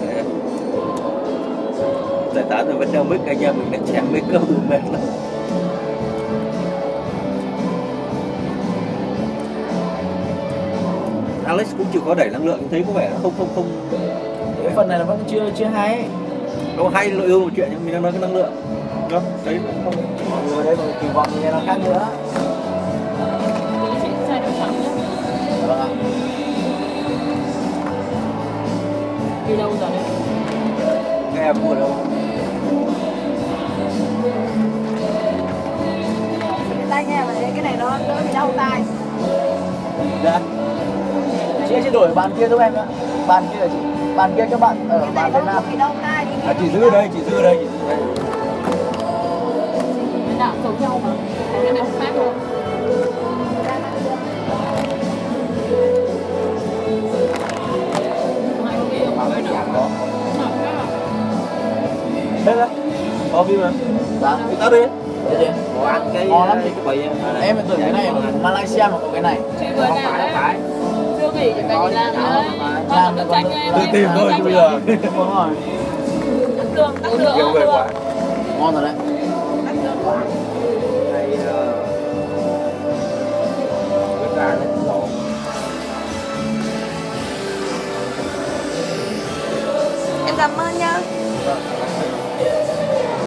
giải tán rồi vẫn đeo mic, anh em mình đã chém mic câu mệt lắm. Alex cũng chịu có đẩy năng lượng, thấy có vẻ không không không. Cái phần này là vẫn chưa chưa hay. Đâu hay nội dung một chuyện nhưng mình đang nói cái năng lượng. Đó, đấy không. Mọi người đấy còn kỳ vọng như thế nào khác nữa. Đi đâu giờ đây? Các em mua đâu? Cái tay nghe mà cái này nó đỡ bị đau tai. Dạ. Chị chị đổi bàn kia giúp em nữa. Bàn kia là chị, bàn kia các bạn ở bàn Việt Nam. Bị đau tai thì à, chị giữ đây, chị giữ đây, chị giữ đây. Nó đạo giống nhau mà. Cái này phát luôn. Thế đó. Có phim mà. Dạ. Đi tới đi. Có ăn cái ngon lắm thì cái bì em. Em tưởng cái này ở Malaysia mà có cái này. Chưa bữa nào đấy. Chưa nghỉ cái này làm đấy. Làm được tranh em. Tôi tìm thôi bây giờ. Đúng rồi. Tắc đường, tắc đường. Ngon rồi đấy. Tắc đường quá.